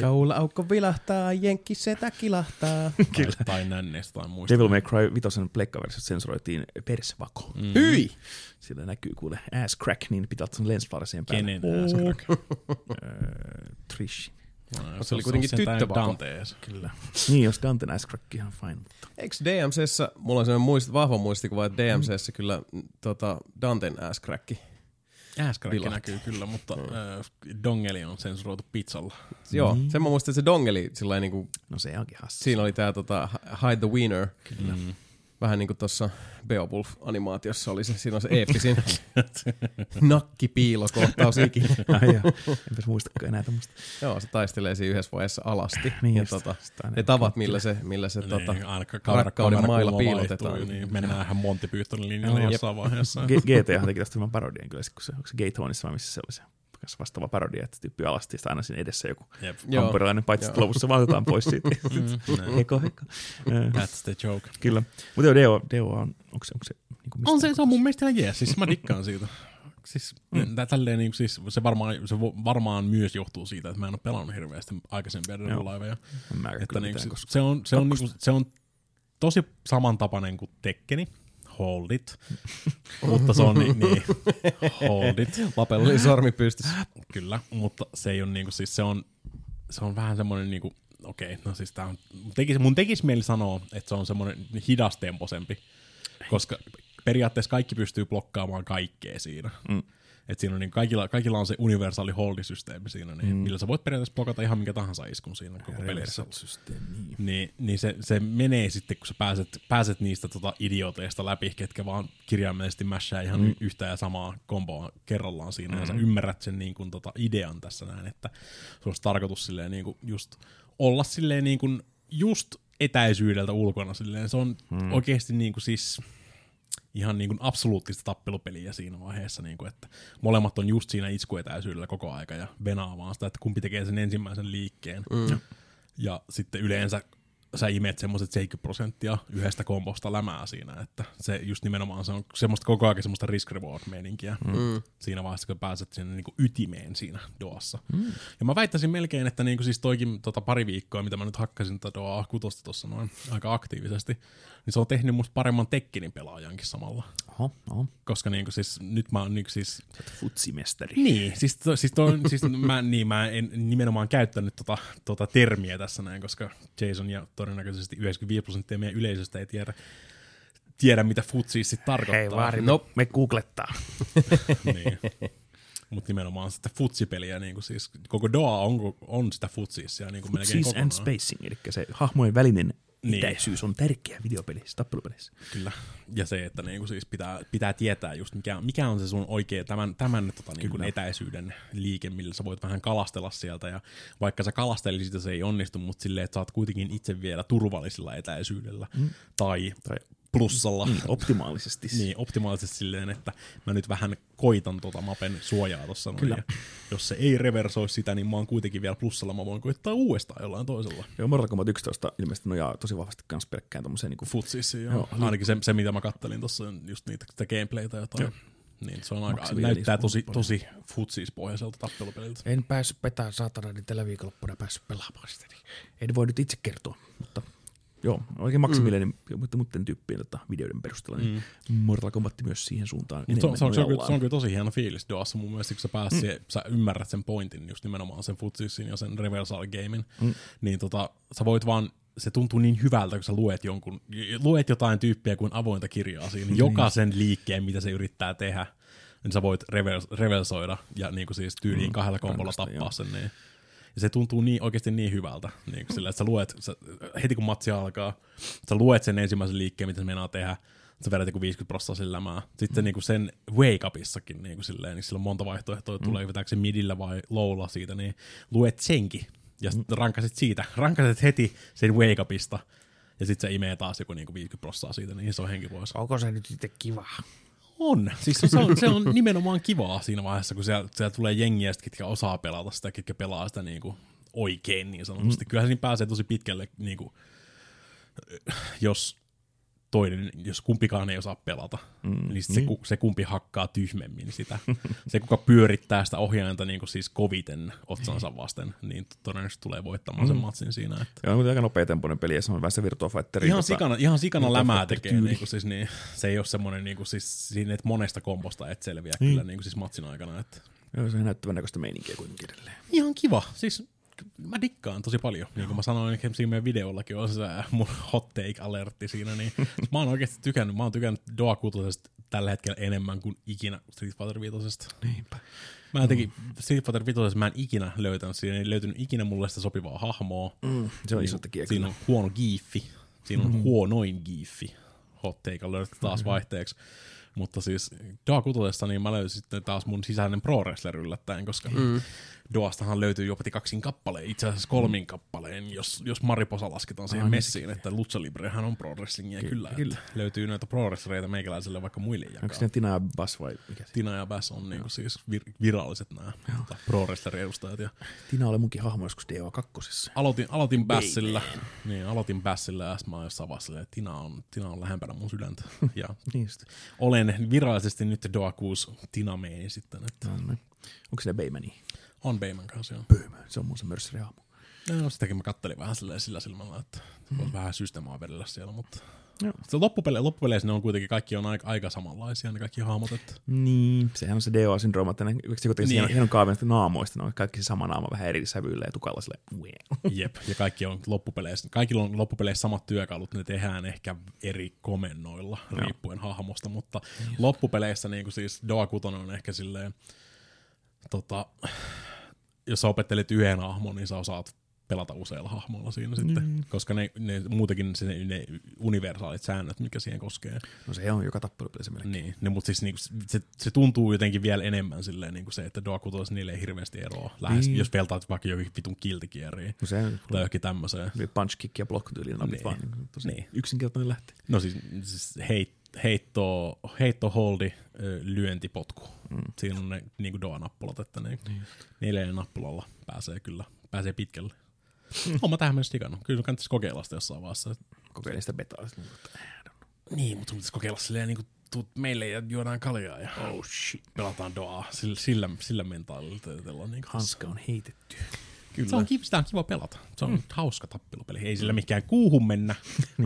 Kaula-aukko vilahtaa, jenkki setä kilahtaa. Kyllä. Tai nänneistä tai muista. Devil May Cry vitosen pleikkaversiossa sensuroitiin persvako. Mm. Hyi! Sillä näkyy kuule ass crack, niin pitää ottaa lensflarsien päälle. Kenen oh. ass crack? Trish. No, se, se oli kuitenkin tyttövako. Kyllä. Niin, jos Danten ass crack ihan fine. Mutta. Eikö D M C:ssä, mulla on sellainen muist, vahva muistikuva, että D M C:ssä mm. kyllä tota, Danten ass crack. Äskäräkki näkyy kyllä, mutta mm. äh, dongeli on sensuroitu pizzalla. Joo, mm. sen mä muistan, että se dongeli sillain niinku... No se onkin hassi. Siinä oli tää tota, Hide the Wiener. Kyllä. Mm. Vähän niin kuin tuossa Beowulf-animaatiossa oli se, siinä on se eeppisin nakkipiilokohtaus ikinä. Ai joo, enpäs muistakaan enää tämmöistä. Joo, se taistelee siinä yhdessä vaiheessa alasti. Niin ja just, tota, ne tavat, millä se, millä se niin, tota, kamera, rakkauden kamera, mailla piilotetaan. Vaihtuu, niin mennään ihan Monty Pythonin linjalle no, jossain vaiheessa. G T A teki tästä hyvän parodian kyllä, kun se, onko se Gatehownissa vai missä se oli se? Vastaava parodia, että tyyppi alasti sitä aina siinä edessä joku hampurilainen, paitsi sitten lopussa vaan otetaan pois siitä. Heko, heko. That's the joke. Kyllä. Mutta joo, Deo on, onko se, onko se niinku mistä? On se, se on mun mielestä ihan jees, siis mä dikkaan siitä. Siis, mm. tälleen, niin, siis se, varmaan, se varmaan myös johtuu siitä, että mä en ole pelannut hirveästi aikaisempia Dead-laiveja. Se on tosi samantapainen kuin Tekkeni. Hold it. Mutta se on niin, niin. Hold it. Lapelli sormi pystyssä. Kyllä, mutta se ei ole niinku siis se on se on vähän semmoinen niinku okei, okay, no siis tää on tekis, mun tekis mieli sanoa, että se on semmoinen hidastemposempi, koska periaatteessa kaikki pystyy blokkaamaan kaikkea siinä. Mm. Et siinä on niin kaikilla, kaikilla on se universaali holdisysteemi siinä, niin mm. millä sä voit periaatteessa blokata ihan minkä tahansa iskun siinä koko pelissä. Niin, niin se, se menee sitten, kun sä pääset, pääset niistä tota idioteista läpi, ketkä vaan kirjaimellisesti mässää ihan mm. yhtä ja samaa komboa kerrallaan siinä, mm. ja sä ymmärrät sen niin kun, tota, idean tässä näin, että se olisi tarkoitus silleen, niin kun, just olla silleen, niin kun, just etäisyydeltä ulkona. Silleen. Se on mm. oikeasti niin kun, siis... ihan niin kuin absoluuttista tappelupeliä siinä vaiheessa, niin kuin, että molemmat on just siinä iskuetäisyydellä koko aika ja venaa vaan sitä, että kumpi tekee sen ensimmäisen liikkeen. Mm. Ja sitten yleensä sä imet semmoiset seitsemänkymmentä prosenttia yhdestä kombosta lämää siinä, että se just nimenomaan se on semmoista koko ajan semmoista risk-reward-meininkiä mm. siinä vaiheessa, kun pääset sinne niin kuin ytimeen siinä doassa. Mm. Ja mä väittäisin melkein, että niin kuin siis toikin tota pari viikkoa, mitä mä nyt hakkasin tätä doa kutosta tuossa noin aika aktiivisesti, niin se on tehnyt musta paremman Tekkenin pelaajankin samalla. Oho, oho. Koska niin kuin siis nyt mä oon niin kuin siis... futsimestari. Niin, siis, to, siis, to, siis mä, niin, mä en nimenomaan käyttänyt tota, tota termiä tässä näin, koska Jason ja todennäköisesti yhdeksänkymmentäviisi prosenttia meidän yleisöstä ei tiedä, tiedä mitä futsi sitten tarkoittaa. Hei vaari, no me googlettaa. Niin. Mutta nimenomaan sitä futsipeliä, niin siis koko D O A on, on sitä futsiissa. Niin futsis and spacing, eli se hahmojen välinen itäisyys niin on tärkeä videopelissä, tappelupeleissä. Kyllä, ja se, että niin siis pitää, pitää tietää just mikä, mikä on se sun oikea tämän, tämän tota, niin etäisyyden liike, millä sä voit vähän kalastella sieltä. Ja vaikka sä kalastelisit, se ei onnistu, mutta silleen, että sä oot kuitenkin itse vielä turvallisella etäisyydellä mm. tai... tai plussalla. Mm, optimaalisesti. Niin, optimaalisesti silleen, että mä nyt vähän koitan tota mapen suojaa tossa noin. Ja jos se ei reversoi sitä, niin mä oon kuitenkin vielä plussalla, mä voin koittaa uudestaan jollain toisella. Joo, Mortal Kombat yksitoista ilmeisesti nojaa tosi vahvasti kans pelkkään tommoseen niinku... futsissa, joo. joo. Ainakin se, se, mitä mä kattelin tossa, just niitä sitä gameplaytä jotain. Joo. Niin, se on aika, näyttää tosi, tosi futsispohjaiselta tappelupeliltä. En päässyt petaan saatana, niin tällä viikonloppuna päässyt pelaamaan sitä. Niin. En voi nyt itse kertoa, mutta... Joo, oikein maksimilleen, mm. mutta muiden tyyppien tota, videoiden perusteella, niin mm. Mortal Kombat myös siihen suuntaan enemmän. Se on, se, on kyllä, se on kyllä tosi hieno fiilis Doassa mun mielestä, kun sä, pääs mm. siihen, sä ymmärrät sen pointin, just nimenomaan sen futsisin ja sen reversal gamein, mm. niin tota, sä voit vaan, se tuntuu niin hyvältä, kun sä luet, jonkun, luet jotain tyyppiä kuin avointa kirjaa siinä, mm. jokaisen liikkeen, mitä se yrittää tehdä, niin sä voit revers, reversoida ja niin kuin siis tyyliin mm. kahdella kombolla tappaa joo. sen. Niin. Ja se tuntuu niin, oikeasti niin hyvältä, niin kuin sillä, että sä luet, sä, heti kun matsi alkaa, sä luet sen ensimmäisen liikkeen, mitä se meinaa tehdä, sä vedät joku viisikymmentä prosenttia sen lämää. Sitten mm. niin kuin sen wake-upissakin, niin kuin silleen, niin sillä on monta vaihtoehtoa, mm. tulee vetääkö se midillä vai lowlla siitä, niin luet senkin ja mm. rankasit siitä, rankasit heti sen wake-upista ja sit sä imee taas joku niin kuin viisikymmentä prosenttia siitä, niin se on henki pois. Onko se nyt itse kivaa? On. Siis se on, se on nimenomaan kivaa siinä vaiheessa, kun siellä, siellä tulee jengiä, ketkä osaa pelata sitä, ketkä pelaa sitä niinku oikein niin sanotusti. Mm. Kyllähän siinä pääsee tosi pitkälle, niinku, jos, toinen, jos kumpikaan ei osaa pelata, mm. niin se, se kumpi hakkaa tyhmemmin sitä. Se, kuka pyörittää sitä ohjainta niinku siis koviten otsansa vasten, niin todennäköisesti tulee voittamaan mm. sen matsin siinä. Että... Joo, mutta aika nopeatempoinen peli, ja se on vähän se Virtua Fighter. Ihan, tota, ihan sikana tota lämää tekee. Niinku, siis, niin, se ei ole semmoinen, niinku, siis, siinä, että monesta komposta et selviä mm. kyllä niinku, siis matsin aikana. Että... Joo, se näyttävän näköistä meininkiä kuitenkin edelleen. Ihan kiva. Siis... Mä dikkaan tosi paljon. Niin kuin mä sanoin, että siinä meidän videollakin on se mun hot take-alertti siinä. Niin mä oon oikeasti tykännyt. Mä oon tykännyt Doa kuutosesta tällä hetkellä enemmän kuin ikinä Street Fighter viitosesta. Niinpä. Mä jotenkin mm. Street Fighter viitosesta mä en ikinä löytänyt. Siinä ei löytynyt ikinä mulle sitä sopivaa hahmoa. Mm, se on niin, iso tekijä. Siinä on huono giiffi. Siinä on mm-hmm. huonoin giiffi. hot takealla taas vaihteeksi. Mutta siis Doa kutotessa niin mä löysin sitten taas mun sisäinen pro wrestler yllättäen, koska mm. Doastahan löytyy jopa kaksin kappaleen, itse asiassa kolmin kappaleen, jos, jos Mariposa lasketaan siihen ah, messiin, niin, että Lucha Librehän on pro wrestlingiä Ky- kyllä. kyllä. Löytyy näitä pro wrestlereitä meikäläiselle vaikka muille jakaa. Onko ne Tina ja Bass vai mikä? Tina ja Bass on niinku siis vir- viralliset nämä pro wrestlerin edustajat. Ja Tina oli munkin hahmo joskus D O kaksi. Aloitin, aloitin Bassilla, niin, aloitin Bassilla ja sitten mä oon jossain vaiheessa silleen, että Tina on, Tina on lähempänä mun sydäntä. Ja olen virallisesti nyt Doa kuusi Tina-meeni sitten. Että. Onko se Baymania? On Bayman kanssa, joo. Bayman, se on mun se mörssirihahmo. No sitäkin mä kattelin vähän sillä silmällä, että mm. on vähän systeemaa vedellä siellä, mutta loppupele- loppupeleissä ne on kuitenkin, kaikki on aika, aika samanlaisia, ne kaikki hahmot. Että. Niin, sehän on se D O A-syndrooma, että ne kuitenkin niin. hienon kaavien naamoista, ne on kaikki se sama naama vähän eri sävyillä ja tukalla silleen. Jep, ja kaikki on loppupeleissä, kaikilla on loppupeleissä samat työkalut, ne tehdään ehkä eri komennoilla, joo. riippuen hahmosta, mutta yes. loppupeleissä niin kuin siis Doa Kutonen on ehkä silleen, tota, jos sä opettelet yhden hahmon, niin sä osaat pelata useilla hahmoilla siinä mm-hmm. sitten, koska ne, ne muutenkin ne, ne universaalit säännöt, mikä siihen koskee. No se on joka tappelupelissä melkein. Niin, ne, mutta siis niinku, se, se tuntuu jotenkin vielä enemmän silleen, niinku se, että Doa Kutossa niille ei hirveästi eroa lähes, niin. jos peltaat vaikka jokin vitun kiltikieriä no tai jokin tämmöiseen. Punch, kick ja block tyyliin napit niin. vaan. Niin, niin. Yksinkertainen lähtee. No siis, siis heit, heitto, heitto, holdi, lyönti, potku. Mm. Siinä on ne niinku Doa-nappulat, että ne, niin. niille nappulalla pääsee kyllä, pääsee pitkälle. Mm. Oon mä tähän mennessä digannut. Kyllä sun kannattaisi kokeilla sitä jossain vaiheessa. Kokeilin sitä betaa. Niin, mutta sun pitäisi kokeilla silleen, niin kuin tuut meille ja juodaan kaljaa ja oh, shit. pelataan Doaa sillä, sillä, sillä mentaalilla. Niin hanska on heitetty. Kyllä. Se on, sitä on kiva pelata. Se on mm. hauska tappelupeli. Ei sillä mikään kuuhun mennä, mm.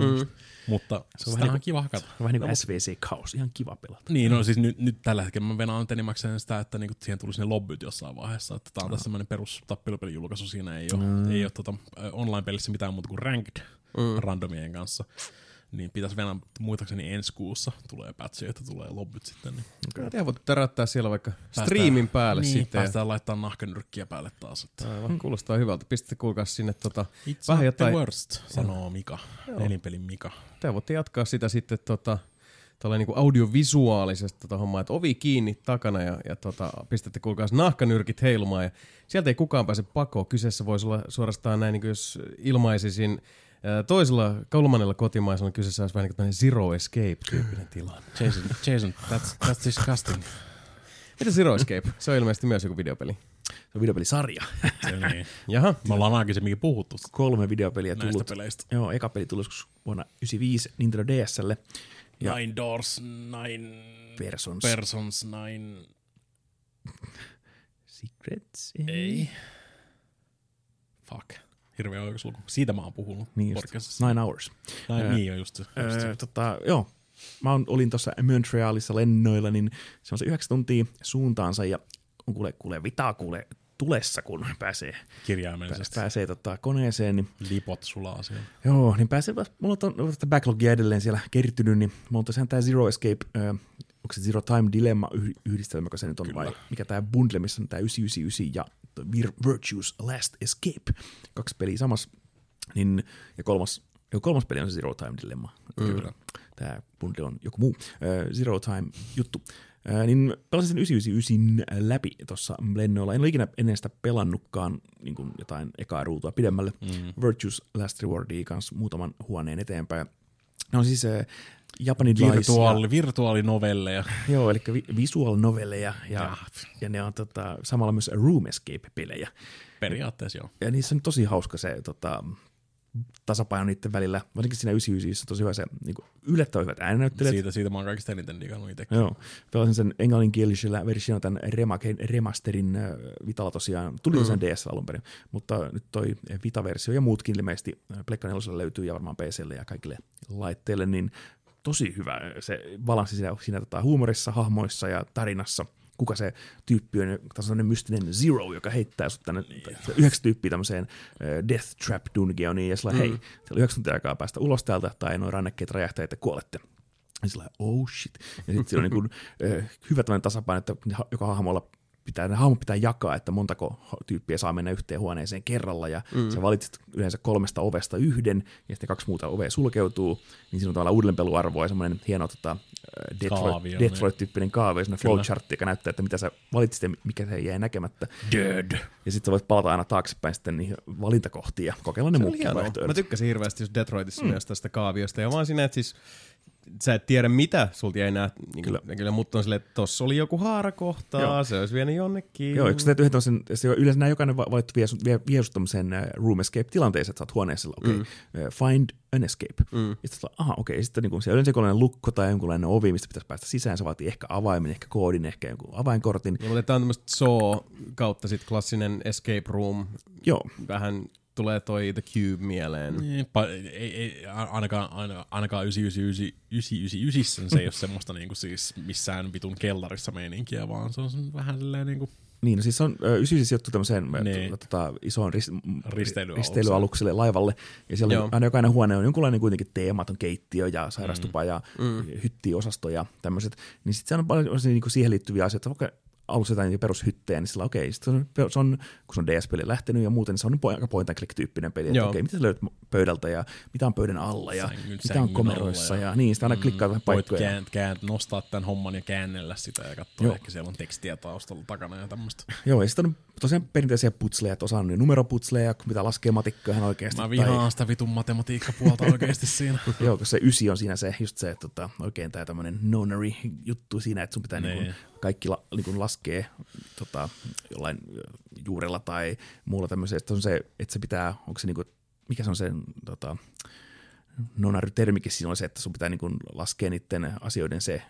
mutta se on vähän niin kuin, kiva hakata. Se on vähän niin kuin S V C-kaus. Ihan kiva pelata. Niin, no siis nyt, nyt tällä hetkellä mä venaan tenimäkseen sitä, että niinku siihen tulisi ne lobbyt jossain vaiheessa. Että tää on no. tässä semmoinen perus tappelupelijulkaisu. Siinä ei ole, mm. ei ole tuota, online-pelissä mitään muuta kuin ranked mm. randomien kanssa. Niin pitäisi venää, muitakseni ensi kuussa tulee patchia, että tulee lobbyt sitten. Niin. Okay. Te voitte täräyttää siellä vaikka päästään, striimin päälle niin, sitten. Päästään ja laittaa nahkanyrkkiä päälle taas. Että. Aivan, kuulostaa hyvältä. Pistätte kuulkaas sinne tota, vähän jotain. It's worst, sanoo Mika, nelinpelin Mika. Te voitte jatkaa sitä sitten tota, niinku audiovisuaalisesta tota hommaa, että ovi kiinni takana ja, ja tota, pistätte kuulkaas nahkanyrkit heilumaan. Ja sieltä ei kukaan pääse pakoon. Kyseessä voisi olla suorastaan näin, niin jos ilmaisisin toisella kolmannella kotimaisella kyseessä olisi vähän niin kuin Zero Escape-tyyppinen tilanne. Jason, Jason that's, that's disgusting. Mitä Zero Escape? Se on ilmeisesti myös joku videopeli. Se on videopelisarja. Se on niin. Jaha. Me ollaan aikaisemminkin puhuttu. Kolme videopeliä näistä tullut. Näistä peleistä. Joo, eka peli tullut vuonna yhdeksänkymmentäviisi Nintendo D S:lle. Ja nine Doors, Nine Persons. Persons, Nine Secrets. Ei. Fuck. Hirveä oikosulku. Siitä mä oon puhunut. Niin Nine Hours. Nine, öö, niin on just se. Öö, tota, joo. Mä on, olin tuossa Montrealissa lennoilla, niin se on se yhdeksän tuntia suuntaansa ja on kuule, kuule vitaa kuule tulessa, kun pääsee, kirjaimellisesti. Pää, pääsee tota, koneeseen. Niin, lipot sulaa siellä. Joo, niin pääsee, mulla on tätä backlogia edelleen siellä kertynyt, niin mulla on tosiaan tää Zero Escape, öö, onko se Zero Time Dilemma yhdistelmäkö se nyt on vai mikä tää bundle, missä on tää yhdeksänsataayhdeksänkymmentäyhdeksän ja Virtue's Last Escape. Kaksi peliä samassa. Niin, ja kolmas, jo kolmas peli on se Zero Time Dilemma. Mm. Tää bundle on joku muu. Äh, Zero Time juttu. Äh, niin pelasin yhdeksänsataayhdeksänkymmentäyhdeksän läpi tuossa lennoilla. En ole ikinä ennen sitä pelannutkaan niin kuin jotain ekaa ruutua pidemmälle. Mm. Virtue's Last Rewardia kanssa muutaman huoneen eteenpäin. Ne on siis äh, japanilaisia. Virtuaali, virtuaalinovelleja. Joo, eli vi- visuaalinovelleja. Ja, ja. ja ne on tota, samalla myös Room Escape-pelejä. Periaatteessa joo. Ja niissä on tosi hauska se tota, tasapaino niiden välillä. Varsinkin siinä yhdeksänsataayhdeksänkymmentäyhdeksän on tosi hyvä se niinku, yllättävän hyvät äänennäyttelijät. Siitä, siitä mä oon kaikista eniten digannut itsekin. Joo. Pelasin sen englanninkielisellä versioon tämän remasterin äh, Vitalla tosiaan. Tuli mm. sen D S alun perin. Mutta nyt toi Vita-versio ja muutkin ilmeisesti Pleikka neloselle löytyy ja varmaan P C:lle ja kaikille laitteille, niin tosi hyvä se balanssi siinä, siinä tota, huumorissa, hahmoissa ja tarinassa. Kuka se tyyppi on, tämmöinen mystinen Zero, joka heittää sut tänne yhdeksän tyyppiä tämmöiseen uh, Death Trap Dungeoniin ja sillä mm. hei, siellä on yhdeksän tuntia aikaa päästä ulos täältä tai noin rannekkeet räjähtää, että kuolette. Ja sillä oh shit. Ja sitten siinä on niin kuin, uh, hyvä tämmöinen tasapaino, että joka hahmolla pitää, ne hahmot pitää jakaa, että montako tyyppiä saa mennä yhteen huoneeseen kerralla, ja mm. sä valitset yleensä kolmesta ovesta yhden, ja sitten kaksi muuta ovea sulkeutuu, niin siinä on tavallaan uudelleenpeluarvoa ja semmoinen hieno tota, Detroit, Detroit-tyyppinen kaave, ja semmoinen flowchartti, joka näyttää, että mitä sä valitsit ja mikä se jäi näkemättä. Dead. Ja sitten sä voit palata aina taaksepäin sitten niihin valintakohtiin ja kokeilla ne muukin vaihtoehdoja. Mä tykkäsin hirveästi just Detroitissa mm. myös tästä kaaviosta, ja vaan siinä, että siis sä et tiedä mitä, sulta ei enää, niin kyllä. Kyllä, mutta on silleen, että tossa oli joku haarakohtaa, se olisi vienyt jonnekin. Joo, yksi täytyy yhden, yleensä nämä jokainen valittu vie, vie, vie sun tämmöiseen room escape-tilanteeseen, että sä oot huoneessa, okei, okay, mm. find an escape. Mm. Ja sitten sä aha, okei, okay. Sitten niin siellä on jonkunlainen lukko tai jonkunlainen ovi, mistä pitäisi päästä sisään, se vaatii ehkä avaimen, ehkä koodin, ehkä jonkun avainkortin. Ja mutta tämä on tämmöistä Saw kautta sit klassinen escape room, joo. Vähän... Tulee toi The Cube mieleen. Niin, pa- ei, ei, ainakaan, aina, ainakaan yhdeksänsataayhdeksänkymmentäyhdeksän se ei ole semmoista niinku siis missään vitun kellarissa meininkiä, vaan se on vähän silleen niinku... Niin, no siis se on yhdeksänkymmentäyhdeksän sijoittu tämmöiseen tota, isoon rist- risteilyalukselle, laivalle, ja siellä joo. on aina jokainen huone on jonkunlainen kuitenkin teematon keittiö ja sairastupa mm. ja mm. hyttiosasto ja tämmöiset, niin sitten se on paljon niinku siihen liittyviä asioita, vaikka alussa jotain perushyttejä, niin sillä okei, okay, se on, kun se on D S-peli lähtenyt ja muuten, niin se on aika point and click-tyyppinen peli, että okei, okay, mitä sä löydät pöydältä ja mitä on pöydän alla ja sängyn, mitä on komeroissa ja, ja niin, sitä aina mm, klikkaa vähän paikkoja. Voit käänt, käänt, nostaa tämän homman ja käännellä sitä ja katsoa, joo. Ehkä siellä on tekstiä taustalla takana ja tämmöistä. Joo, ja sitten on tosiaan perinteisiä putsleja, että osa on numeroputsleja, mitä laskee matikkoihin oikeasti. Mä vihaan tai... sitä vitun matematiikkapuolta oikeasti siinä. Joo, koska se ysi on siinä se, just se, että tota, oikein tämä tämmöinen nonary-juttu siinä, että sun pitää niin kuin kaikki la, niin kuin laskee tota, jollain juurella tai muulla tämmöisellä, että on se, että se pitää, onko se niin kuin, mikä se on sen tota, nonary-termikin siinä on se, että sun pitää niin kuin laskea niiden asioiden se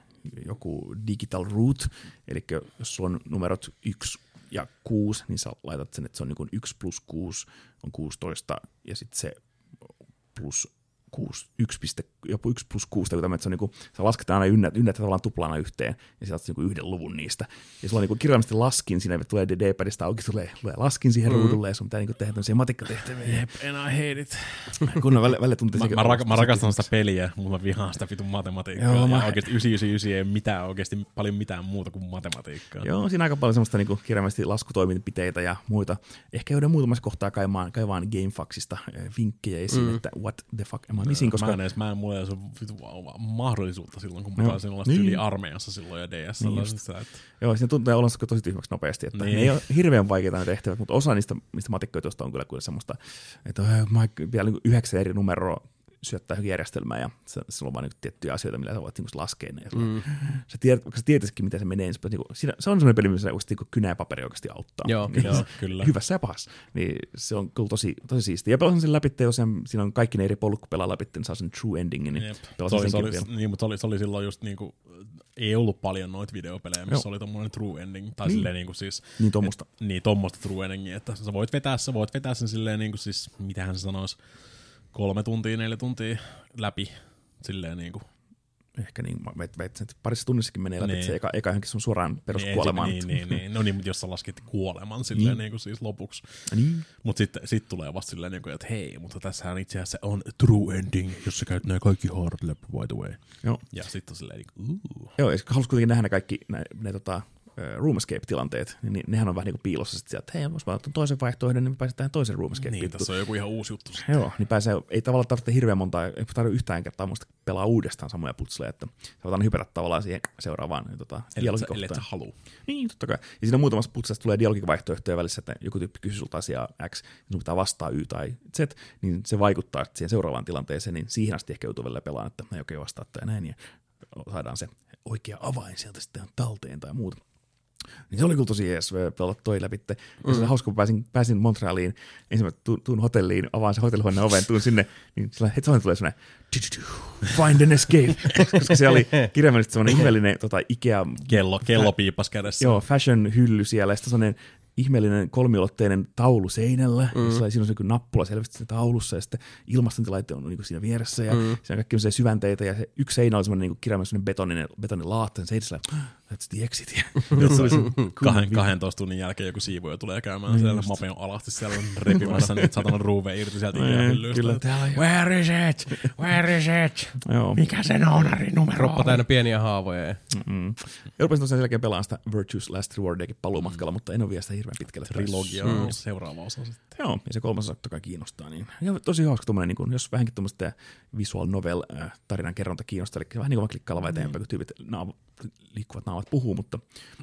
joku digital root, eli jos sulla on numerot yksi ja kuusi, niin sä laitat sen, että se on niin kuin yksi plus kuusi on kuusitoista ja sitten se plus kuusi, yksi, piste, jopa yksi plus kuusi, tai kun se on niin kuin, sä lasketaan aina ynnät, ynnät tavallaan tuplana yhteen, ja sä otat niin kuin yhden luvun niistä. Ja sulla on niin kuin kirjaimisesti laskin siinä, tulee D D-pädistä auki, tulee, tulee laskin siihen mm-hmm. ruudulle, ja sun pitää niin kuin tehdä tämmöisiä matikkatehtäviä. Jep, enää heidit. Kun on väl, välillä tunteisiin. Mä, mä, rak, mä rakastan sitä peliä, mulla vihaan sitä vitun matematiikkaa, joo, ja mä... oikeasti yhdeksänsataayhdeksänkymmentäyhdeksän ei mitään oikeasti paljon mitään muuta kuin matematiikkaa. Joo, siinä aika paljon semmoista niin kuin kirjaimisesti laskutoimenpiteitä ja muita. Ehkä joudun muutamassa kohtaa kaimaan, kaimaan GameFAQsista vinkkejä esiin, mm. että what the fuck am I missing, koska... Mä en edes, mä en mulla ei ole mahdollisuutta silloin, kun mä taisin olla niin. Yli armeijassa silloin ja D S L. Niin että... Joo, siinä tuntuu ollaan tosi tyhmäksi nopeasti, että niin. Ne ei ole hirveän vaikeita ne tehtävät, mutta osa niistä, mistä matikkoitusta on kyllä kyllä semmoista, että mä vielä yhdeksän eri numeroa syöttää järjestelmää ja sillä on vaan niinku tiettyjä asioita, millä sä voit niinku laskea ne. Mm. Sä tiedät, vaikka sä tietäisikin, miten se menee, niin niinku, siinä, se on semmoinen peli, missä oikeasti niinku kynä ja paperi oikeasti auttaa. Joo, niin, joo kyllä. Hyvässä ja pahassa. Niin se on kyllä tosi, tosi siistiä. Ja pelasin sen läpi, tosiaan siinä on kaikki ne eri polut, kun pelaa läpi, niin saa sen true endingin. Niin pelasin senkin oli, vielä. Niin, mutta se oli, se oli silloin just niinku, ei ollut paljon noita videopelejä, missä joo. oli tommoinen true ending. Tai niin. Silleen niinku siis... Niin tommoista. Et, niin tommoista true endingiä, että sä voit vetää, sä voit vetää sen silleen niinku siis, mitähän se sanoisi, kolme tuntia, neljä tuntia läpi, silleen niinku. Ehkä niin, veit, veit, parissa tunnissakin menee läpi, niin. Se eka, eka johonkin sun suoraan peruskuolemaan. Niin, niin, niin, no niin, mutta jos sä laskit kuoleman silleen niin. Niinku siis lopuksi. Niin. Mutta sitten sit tulee vasta silleen niinku, että hei, mutta tässähän itse asiassa on true ending, jos sä käyt nää kaikki hard läpi, by the way. Joo. Ja sitten on silleen niinku, uuu. Joo, ja haluaisin kuitenkin nähdä kaikki ne, ne tota... room escape-tilanteet, niin nehän on vähän niin kuin piilossa sitten sieltä, että hei, jos mä otan toisen vaihtoehdon, niin pääset tähän toisen room escape-pittuun. Niin, tässä on joku ihan uusi juttu sitten. Joo, niin pääsee, ei tavallaan tarvitse hirveän montaa, ei tarvitse yhtään kertaa muista pelaa uudestaan samoja putseleja, että sä voit aina hypätä tavallaan siihen seuraavaan tota, dialogikohtaan. Eli et sä haluu. Niin, totta kai. Ja siinä muutamassa putselessa tulee dialogivaihtoehtoja välissä, että joku tyyppi kysyy sulta asiaa X, niin sun pitää vastaa Y tai Z, niin se vaikuttaa siihen seuraavaan tilanteeseen, niin siihen asti ehkä joutuu vielä pelaan, että ei oikein vastaa tai näin, ja saadaan se oikea avain sieltä sitten talteen tai muuta. Niin se oli kyllä tosi jees pelata toi läpi. Mm. Se oli hauska, kun pääsin, pääsin Montrealiin, ensimmäisenä tuun, tuun hotelliin, avaan se hotellihuoneen oven, tuun sinne, niin sillä hetkellä tulee semmoinen find an escape, koska se oli kirjaimellisesti semmoinen ihmeellinen tota, Ikea. Kello, kello piipas kädessä. Joo, fashion hylly siellä, ja sitten semmoinen ihmeellinen kolmiulotteinen taulu seinällä, mm. jossa siinä on se nappula selvästi siinä taulussa, ja sitten ilmastointilaite on niin siinä vieressä, ja mm. siinä on kaikki syvänteitä, ja se yksi seinä oli semmoinen niin kirjaimellinen betoninen, betoninen laatta, sen seinässä that's the exit. kahdentoista tunnin jälkeen joku siivoja tulee käymään siellä mapeon alasti siellä repimässä niitä satanan ruuveja irti sieltä ikään hyllystä. Where is it? Where is it? Mikä sen ownerin numero on? Roppa täynnä pieniä haavoja. Ja rupesin tosiaan selkeä pelaamaan sitä Virtue's Last Rewardiakin paluumatkalla, mutta en ole vielä sitä hirveän pitkällä. Trilogia on seuraava osa. Joo, ja se kolmas osa toki kiinnostaa. Tosi hauska tuommoinen, jos vähänkin tuommoista visual novel tarinan kerronta kiinnostaa, eli vähän niin kuin klikkailla vai eteenpäin, kun tyypit liikkuvat naavat puhuu, mutta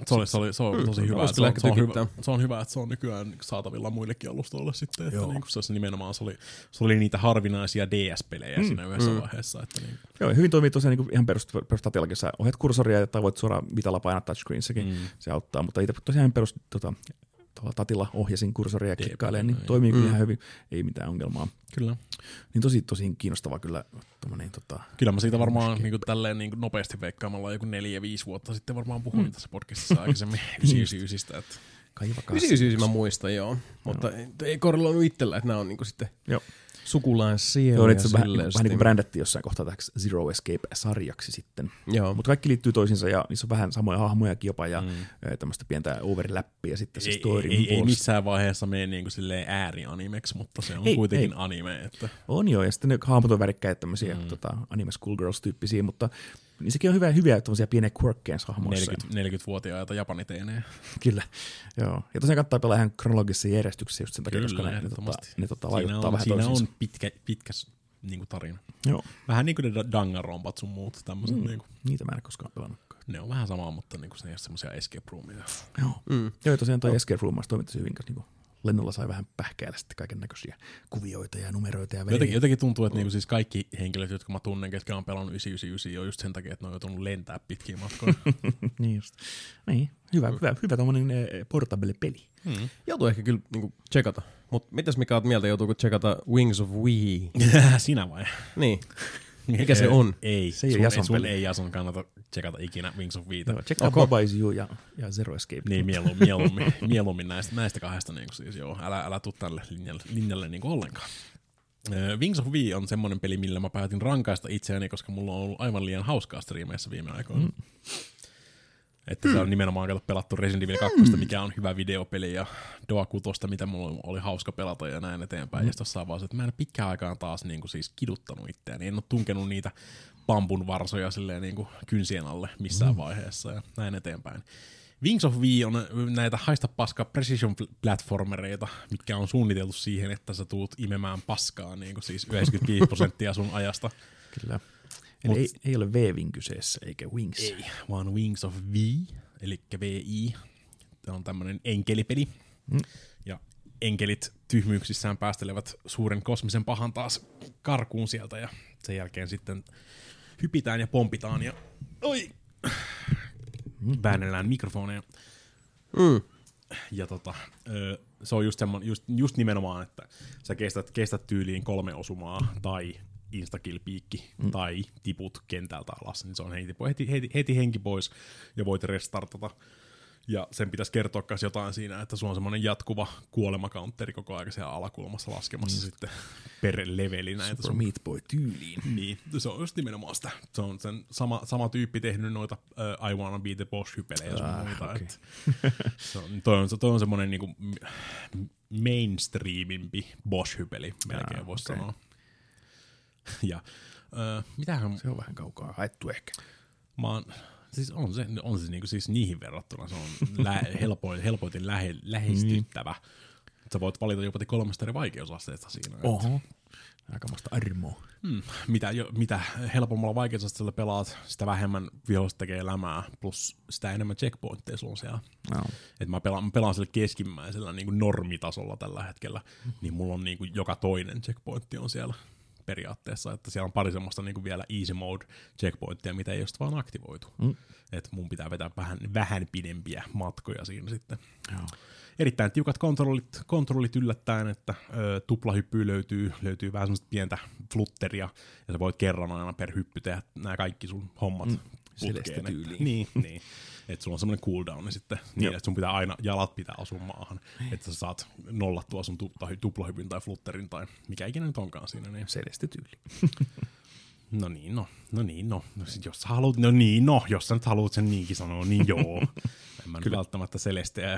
se oli, se oli, se oli tosi hyvä. Se on, se, on hyvä, se on hyvä, että se on nykyään saatavilla muillekin alustoille sitten. Että niin, se, nimenomaan se oli, se oli niitä harvinaisia D S-pelejä mm. siinä yhdessä mm. vaiheessa. Että niin. Joo, hyvin toimii tosiaan niin ihan perustatiallakin. Sä ohjat kursoria tai voit suoraan vitalla painaa touchscreenssäkin. Mm. Se auttaa, mutta itse tosiaan perust tota, tatilla ohjasin kursoria ja klikkailemaan, niin toimii mm. ihan hyvin. Ei mitään ongelmaa. Kyllä. Niin tosi tosi kiinnostavaa kyllä tommonen tota. Kyllä mä siitä varmaan niinku tälleen niinku nopeasti veikkaamalla joku neljä viisi vuotta sitten varmaan puhuin mm. tässä podcastissa aikaisemmin yhdeksänkymmentäyhdeksästä, että kaivakaas. yhdeksänkymmentäyhdeksän mä muistan joo, mutta ei korreloinut itsellä, että nämä on niinku sitten joo. Sukulaisia. Joo, itse vähän, vähän niin kuin brändättiin jossain kohtaa täksi Zero Escape-sarjaksi sitten. Mutta kaikki liittyy toisiinsa ja niissä on vähän samoja hahmojakin jopa ja mm. tämmöistä pientä overlappia sitten se storyn puolesta. Ei, ei missään vaiheessa mene niin kuin silleen äärianimeksi, mutta se on ei, kuitenkin ei. Anime. Että. On joo, ja sitten ne hahmot on värikkäitä tämmöisiä mm. tota, anime schoolgirls-tyyppisiä, mutta niin sekin on hyvä, hyviä tämmöisiä pieniä quirkkejä hahmoissa. neljäkymmentävuotiaita japaniteenejä. Kyllä, joo. Ja tosiaan kannattaa pelaa ihan kronologisessa järjestyksessä just sen takia, kyllä, koska ne, ne, tota, ne tota, vaikuttaa on, vähän siinä toisiinsa. Siinä on pitkä, pitkä niin kuin tarina. Joo. Vähän niin kuin ne danganrompat sun muut tämmöiset. Mm. Niin kuin. Niitä mä en koskaan pelannutkaan. Ne on vähän samaa, mutta niin kuin se ei ole semmoisia escape roomia. Joo, mm. joo tosiaan toi no. escape room toimittaisi hyvin niin kuin. Lennolla sai vähän pähkäillä sitten kaiken näköisiä kuvioita ja numeroita ja väliä. Jotenkin, jotenkin tuntuu, että mm. niinku siis kaikki henkilöt, jotka mä tunnen, ketkä on pelannut yhdeksänsataayhdeksänkymmentäyhdeksän, on just sen takia, että ne on joutunut lentää pitkiä matkoja. niin just. Niin, hyvä, mm. hyvä, hyvä tommonen portable-peli. Mm. Joutuu ehkä kyllä niinku tsekata. Mut mitäs Mika oot mieltä, joutuuko tsekata Wings of Wii? Sinä vai? Niin. Mikä se on? Ei. Se ei sun, Jason sun ei Jason kannata tsekata ikinä Wings of Viita. No, check out okay. Baba Is You ja, ja Zero Escape. Niin, mieluummin, mieluummin, mieluummin näistä, näistä kahdesta. Niin siis, joo, älä, älä tuu tälle linjalle, linjalle niin ollenkaan. Uh, Wings of Wii on semmoinen peli, millä mä päätin rankaista itseäni, koska mulla on ollut aivan liian hauskaa striimeissä viime aikoina. Mm. Että mm. se on nimenomaan kato pelattu Resident Evil kaksi, mm. mikä on hyvä videopeli, ja Doa kuusi, mitä mulla oli hauska pelata ja näin eteenpäin. Mm. Ja sitten jossain vaiheessa, että mä en pitkään aikaan taas niin kuin siis kiduttanut itseäni. En ole tunkenut niitä pampun varsoja silleen niin kuin kynsien alle missään mm. vaiheessa ja näin eteenpäin. Wings of Wii on näitä haista paskaa precision platformereita, mitkä on suunniteltu siihen, että sä tuut imemään paskaa niin kuin siis yhdeksänkymmentäviisi prosenttia sun ajasta. Kyllä. Mut, ei, ei ole V-Wing kyseessä, eikä Wings. Ei, vaan Wings of V, eli V I. Tämä on tämmöinen enkelipeli. Mm. Ja enkelit tyhmyyksissään päästelevät suuren kosmisen pahan taas karkuun sieltä. Ja sen jälkeen sitten hypitään ja pompitaan ja oi, väännellään mikrofoneja. Mm. Ja tota, se on just, semmo, just, just nimenomaan, että sä kestät, kestät tyyliin kolme osumaa tai instakill-piikki mm. tai tiput kentältä alas, niin se on heti, heti, heti, heti henki pois ja voit restartata. Ja sen pitäisi kertoa myös jotain siinä, että sulla on semmoinen jatkuva kuolemakaunteri koko ajan siellä alakulmassa laskemassa mm. sitten per leveli näitä. Super Meat Boy -tyyliin. Niin, se on just nimenomaan sitä. Se on sen sama, sama tyyppi tehnyt noita uh, I Wanna Be The Boss-hypelejä ja ah, muita. Okay. Se on, toi, on, toi on semmoinen niinku mainstreamimpi Boss-hypeli, melkein ah, voisi okay. sanoa. Ja, öö, mitähän, se on vähän kaukaa haettu ehkä. Maan, siis on se, on se niinku siis niihin verrattuna se on lä- helpoin, helpoiten lähe, lähestyttävä. Mm. Sä voit valita jopa kolmesta eri vaikeusasteesta siinä. Oho, aikamoista armoa. Hmm. Mitä, jo, mitä helpommalla vaikeusasteella pelaat, sitä vähemmän vihoista tekee elämää, plus sitä enemmän checkpointteja sulla on siellä. No. Et mä pelaan, mä pelaan sillä keskimmäisellä niinku normitasolla tällä hetkellä, mm. niin mulla on niinku joka toinen checkpointti on siellä. Periaatteessa, että siellä on pari semmoista niinku vielä easy mode checkpointtia, mitä ei just vaan aktivoitu. Mm. Että mun pitää vetää vähän, vähän pidempiä matkoja siinä sitten. Joo. Erittäin tiukat kontrollit, kontrollit yllättäen, että ö, tuplahyppy löytyy, löytyy vähän semmoista pientä flutteria, ja sä voit kerran aina per hyppy tehdä nämä kaikki sun hommat. Mm. seleste tyyliin. Niin, niin. Että sulla on semmoinen cooldown sitten, niin että sun pitää aina, jalat pitää asua maahan, että sä saat nollattua sun tuplahypyn tai flutterin tai mikä ikinä nyt onkaan siinä. Niin. Seleste tyyliin. No niin, no, no niin, no, no sit jos sä haluut, no niin, no, jos sä nyt haluut sen niinkin sanoa, niin joo. En mä nyt välttämättä Celesteä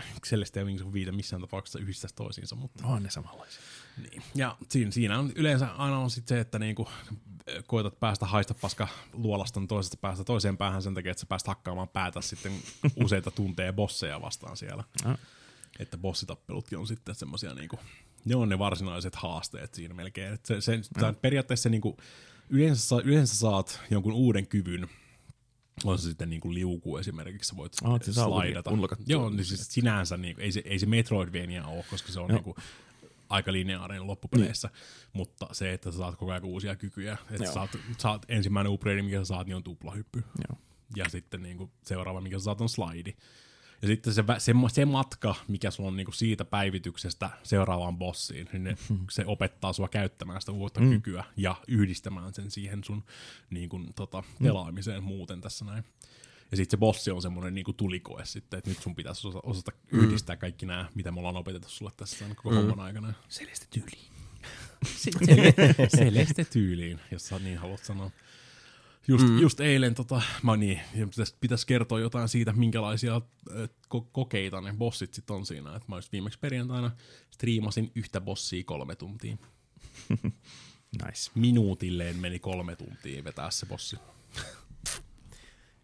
ja Wings of Viita missään tapauksessa yhdistäisi toisiinsa, mutta... On ne samanlaisia. Niin. Ja siinä, siinä on yleensä aina on sit se, että niinku koetat päästä haista paska luolaston toisesta päästä toiseen päähän sen takia, että sä pääst hakkaamaan päätä sitten useita tunteja bosseja vastaan siellä. Ah. Että bossitappelutkin on sitten semmosia niinku... Ne on ne varsinaiset haasteet siinä melkein. Et se, se, ah. Periaatteessa niinku... Yleensä, yleensä saat jonkun uuden kyvyn, on se sitten niin kuin liuku esimerkiksi, sä voit ah, slaidata. Joo, niin siis sinänsä niin kuin, ei, se, ei se Metroidvania ole, koska se on niin kuin, aika lineaarinen loppupeleissä, niin. Mutta se, että sä saat koko ajan uusia kykyjä, että sä saat, saat ensimmäinen upgrade, mikä sä saat, niin on tuplahyppy. Joo. Ja sitten niin kuin, seuraava, mikä sä saat, on slaidi. Ja sitten se, se, se matka, mikä sulla on niinku siitä päivityksestä seuraavaan bossiin, niin ne, mm-hmm. se opettaa sua käyttämään sitä uutta mm. kykyä ja yhdistämään sen siihen sun niinku, tota, pelaamiseen mm. muuten tässä näin. Ja sitten se bossi on semmoinen niinku tulikoe sitten, että nyt sun pitäisi osata, osata mm. yhdistää kaikki nämä, mitä me ollaan opetettu sulle tässä koko mm. homman aikana. Seleste tyyliin. Seleste tyyliin, jos sä niin haluat sanoa. Just, mm. just eilen, tota, mä niin, pitäisi kertoa jotain siitä, minkälaisia ko- kokeita ne bossit sit on siinä. Et mä just viimeksi perjantaina striimasin yhtä bossia kolme tuntia. Nice. Minuutilleen meni kolme tuntia vetää se bossi.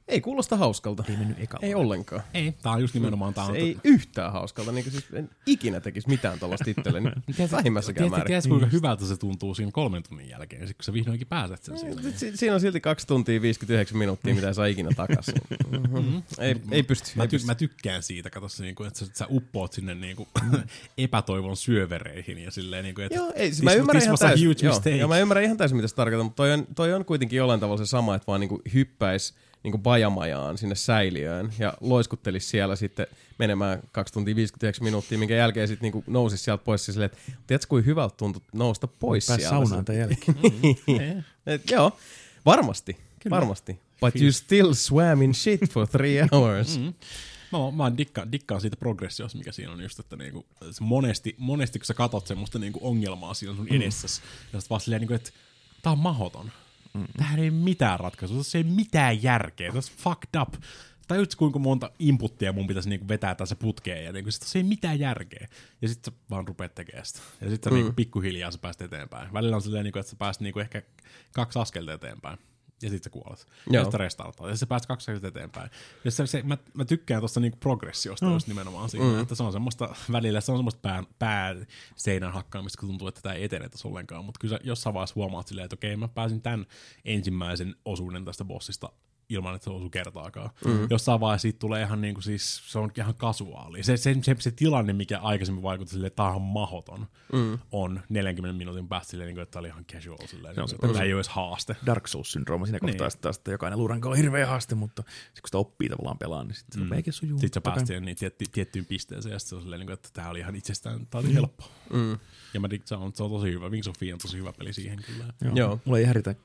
Ei kuulosta hauskalta. Ei mennyt ekalle. Ei ollenkaan. Ei. Tää on just nimenomaan... Se ei t... yhtään hauskalta. Niin siis en ikinä tekisi mitään tuollaista itselleni. Vähimmässäkään määrin. Tiedätkö kuinka hyvältä se tuntuu siinä kolmen tunnin jälkeen, kun sä vihdoinkin pääset sen silleen. Si- siinä on silti kaksi tuntia viisikymmentäyhdeksän minuuttia, mitä saa ikinä takaisin. Mm-hmm. Ei, ei pysty. Mä, ty- mä tykkään siitä, katso se, että sä uppoat sinne niinku epätoivon syövereihin. Ja silleen, niin kuin, että joo, ei, mä ymmärrän ihan täysin. Joo, mä ymmärrän ihan täysin, mitä se tarkoittaa, mutta toi on, toi on kuitenkin jollain tavalla se sama, että vaan niinku hyppäisi niinku bajamajaan sinne säiliöön ja loiskuttelis siellä sitten menemään kaksi tuntia viisikymmentäyhdeksän minuuttia, minkä jälkeen sitten niinku nousisi sieltä pois silleen, että tiedätkö kuin hyvältä tuntui nousta pois pääs sieltä. Pääs saunaan tämän jälkeen. mm-hmm. Et, joo, varmasti, kyllä. Varmasti. But you still swam in shit for three hours. Mm-hmm. Mä, mä dikkaan, dikkaan siitä progressiosta, mikä siinä on just, että niinku, monesti, monesti kun sä katot semmoista niinku ongelmaa siinä sun edessäsi, mm-hmm. ja sit vaan silleen, että tää on mahdoton. Tähän ei mitään ratkaisua, se ei mitään järkeä, se on fucked up. Tajuutko kuinka monta inputtia mun pitäisi niinku vetää tässä putkeen ja niinku, se ei mitään järkeä. Ja sitten sä vaan rupeat tekemään sitä. Ja sitten mm. niinku pikkuhiljaa sä pääset eteenpäin. Välillä on silleen, niinku, että sä pääset niinku ehkä kaksi askelta eteenpäin. Ja sitten sä kuolet. Joo. Ja sitten restartaa. Ja sä pääset kaksi askelta eteenpäin. Ja se, se, mä, mä tykkään tuosta niinku progressiosta mm. just nimenomaan siinä, mm. että se on semmoista välillä, se on semmoista pää, pää seinän hakkaamista, kun tuntuu, että tämä ei etene tässä ollenkaan. Mutta kyllä sä jossain vaiheessa huomaat silleen, että okei, okay, mä pääsin tämän ensimmäisen osuuden tästä bossista ilman, että se osuu kertaakaan. Mm-hmm. Jossain vaiheessa siitä tulee ihan niinku siis, se on ihan kasuaali. Se, se, se, se tilanne, mikä aikaisemmin vaikutti silleen, että tämä on mahoton, mm. on neljänkymmenen minuutin päästä silleen, niin että tämä oli ihan casual silleen. No, niin, tämä ei ole edes haaste. Dark Souls-syndrooma siinä niin. Kohtaa sitten että jokainen luuranko on hirveä haaste, mutta sit, kun sitä oppii tavallaan pelaan, niin sitten mm. se meikin sujuu. Sitten sä päästiin niin tietty, tiettyyn pisteeseen ja sitten se on silleen, että tämä oli ihan itsestään, tämä oli helppo. Mm. Ja mä se on, se on tosi hyvä. Wings of Fee on tosi hyvä peli siihen kyllä. Joo. Joo. Mulla ei häiritä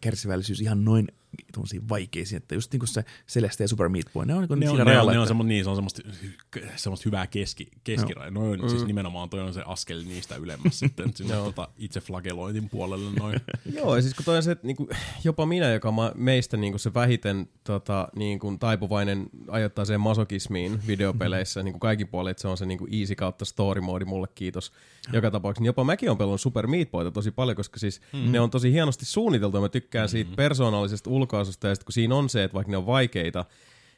kärsivällisyys ihan noin tuollaisia vaikeisia, että just niin kuin se Celeste ja Super Meat Boy, ne on niin ne siinä on, rajalla. Ne on, että... on niin, se on semmoista, semmoista hyvää keski, keskirajaa. No. Mm. Siis nimenomaan toi on se askel niistä ylemmäs sitten sinne tota, itse flagelointin puolelle noin. Joo, ja siis kun toi on se, että niinku, jopa minä, joka mä, meistä niinku, se vähiten tota, niinku, taipuvainen ajoittaa sen masokismiin videopeleissä, niinku kaikin puolin, että se on se niinku, easy kautta story mode mulle kiitos. Joka tapauksessa, niin jopa mäkin on pelannut Super Meat Boyta tosi paljon, koska siis mm. ne on tosi hienosti suunniteltu ja mä tykkään siitä mm-hmm. persoonallisesta ulkoasusta ja sit kun siinä on se, että vaikka ne on vaikeita,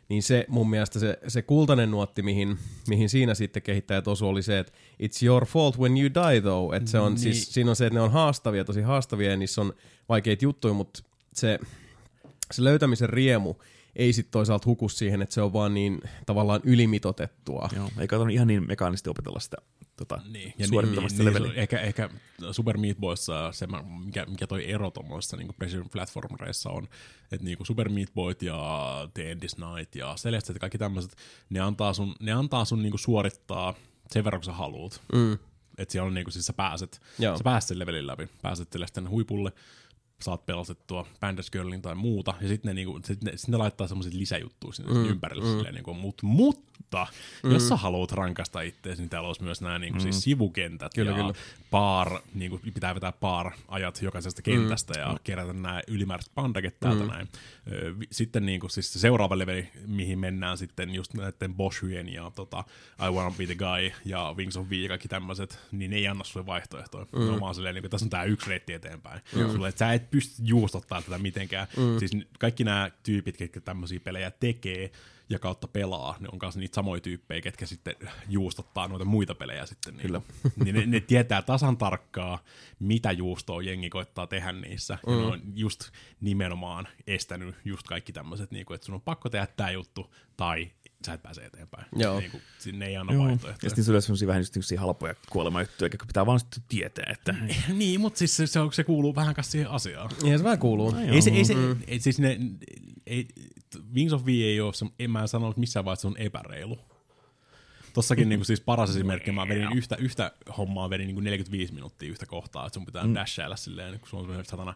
niin se mun mielestä se, se kultainen nuotti, mihin, mihin siinä sitten kehittäjät osu, oli se, että it's your fault when you die though. Että se on, niin. Siis, siinä on se, että ne on haastavia, tosi haastavia ja niissä on vaikeita juttuja, mutta se, se löytämisen riemu ei sitten toisaalta huku siihen, että se on vaan niin tavallaan ylimitotettua. Joo, ei katsonut ihan niin mekaanisesti opetella sitä. Tota, niin, suorittamasta niin, niin, ehkä, ehkä Super Meat Boyssa se, mikä, mikä toi ero tuommoissa niin Precision Platform-reissa on, että niin Super Meat Boyt ja The End is Night ja Celeste ja kaikki tämmöiset, ne antaa sun, ne antaa sun niin suorittaa sen verran, kun sä haluut. Mm. Että siellä on niin kuin, siis sä pääset, sä pääset sen levelin läpi, pääset Celesten huipulle, saat pelastettua Bandage Girlin tai muuta, ja sitten ne, niinku, sit ne, sit ne laittaa semmoiset lisäjuttuja sinne mm, ympärille. Mm. Silleen, niinku, mut, mutta mm. jos sä haluat rankasta itseäsi, niin täällä olisi myös nämä niinku, mm. siis sivukentät, kyllä, ja kyllä. Paar, niinku, pitää vetää paar ajat jokaisesta kentästä, mm. ja mm. kerätä nämä ylimääräiset bandaget täältä mm. näin. Sitten niinku, siis seuraava leveli, mihin mennään sitten just näiden Boschyen ja tota, I Wanna Be The Guy ja Wings of V ja kaikki tämmöiset, niin ne ei anna sulle vaihtoehtoja. Mm. No, vaan silleen, niinku, tässä on tää yksi reitti eteenpäin. Mm. Sulle, et sä et pysty juustottaa tätä mitenkään. Mm. Siis kaikki nämä tyypit, ketkä tämmöisiä pelejä tekee ja kautta pelaa, ne on kanssa niitä samoja tyyppejä, ketkä sitten juustottaa noita muita pelejä sitten. Niin, niin ne, ne tietää tasan tarkkaan, mitä juustoa jengi koittaa tehdä niissä. Mm. Ja ne on just nimenomaan estänyt just kaikki tämmöiset, niin että sun on pakko tehdä tää juttu, tai sä et pääse eteenpäin. Niin sinne ei anna vaihtoehtoja. Ja sitten sulla on sellaisia vähän just niin halpoja kuolemayhtyjä, eikä pitää vaan sitten tietää, että... niin, mutta siis se, se, se kuuluu vähän kanssa siihen asiaan. Niin, se vähän kuuluu. Ei, ei se, ei se, ei, siis ne... Ei, Wings of V ei ole, en mä sano, että missään vaiheessa on epäreilu. Tossakin niinku siis paras esimerkki, mä vedin yhtä, yhtä hommaa, vedin niinku neljäkymmentäviisi minuuttia yhtä kohtaa, että sun pitää mm. dashailla silleen, kun sun on satana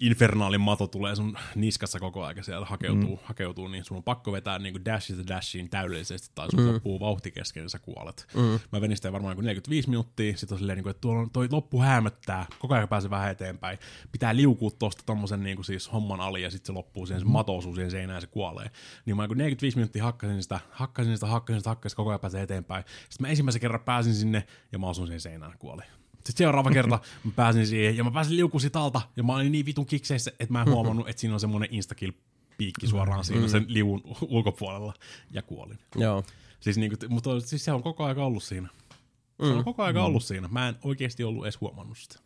infernaalin mato tulee sun niskassa koko ajan sieltä hakeutuu, mm. hakeutuu, niin sun on pakko vetää niinku dashista dashiin täydellisesti, tai sun mm. loppuu vauhti kesken, niin sä kuolet. Mm. Mä vedin sitä varmaan niinku neljäkymmentäviisi minuuttia, sit on silleen, niinku, että tuolla on toi loppu häämöttää, koko ajan pääsee vähän eteenpäin, pitää liukua tosta tommosen niinku siis homman ali, ja sit se loppuu siihen, se mato osuu siihen seinään, se kuolee. Niin mä niinku neljäkymmentäviisi minuuttia hakkasin sitä, hakkasin sitä, hakkasin sitä, hakkasin sitä, koko ajan pääsee eteenpäin. Sitten mä ensimmäisen kerran pääsin sinne, ja mä osun siihen seinään, kuolin. Sitten seuraava kerta mä pääsin siihen, ja mä pääsin liukuun siitä alta, ja mä olin niin vitun kikseissä, että mä en huomannut, että siinä on semmoinen instakill-piikki suoraan siinä sen liuun ulkopuolella, ja kuolin. Joo. Siis, niin kuin, mutta siis se on koko ajan ollut siinä. Se on koko ajan mm. ollut siinä. Mä en oikeasti ollut edes huomannut sitä.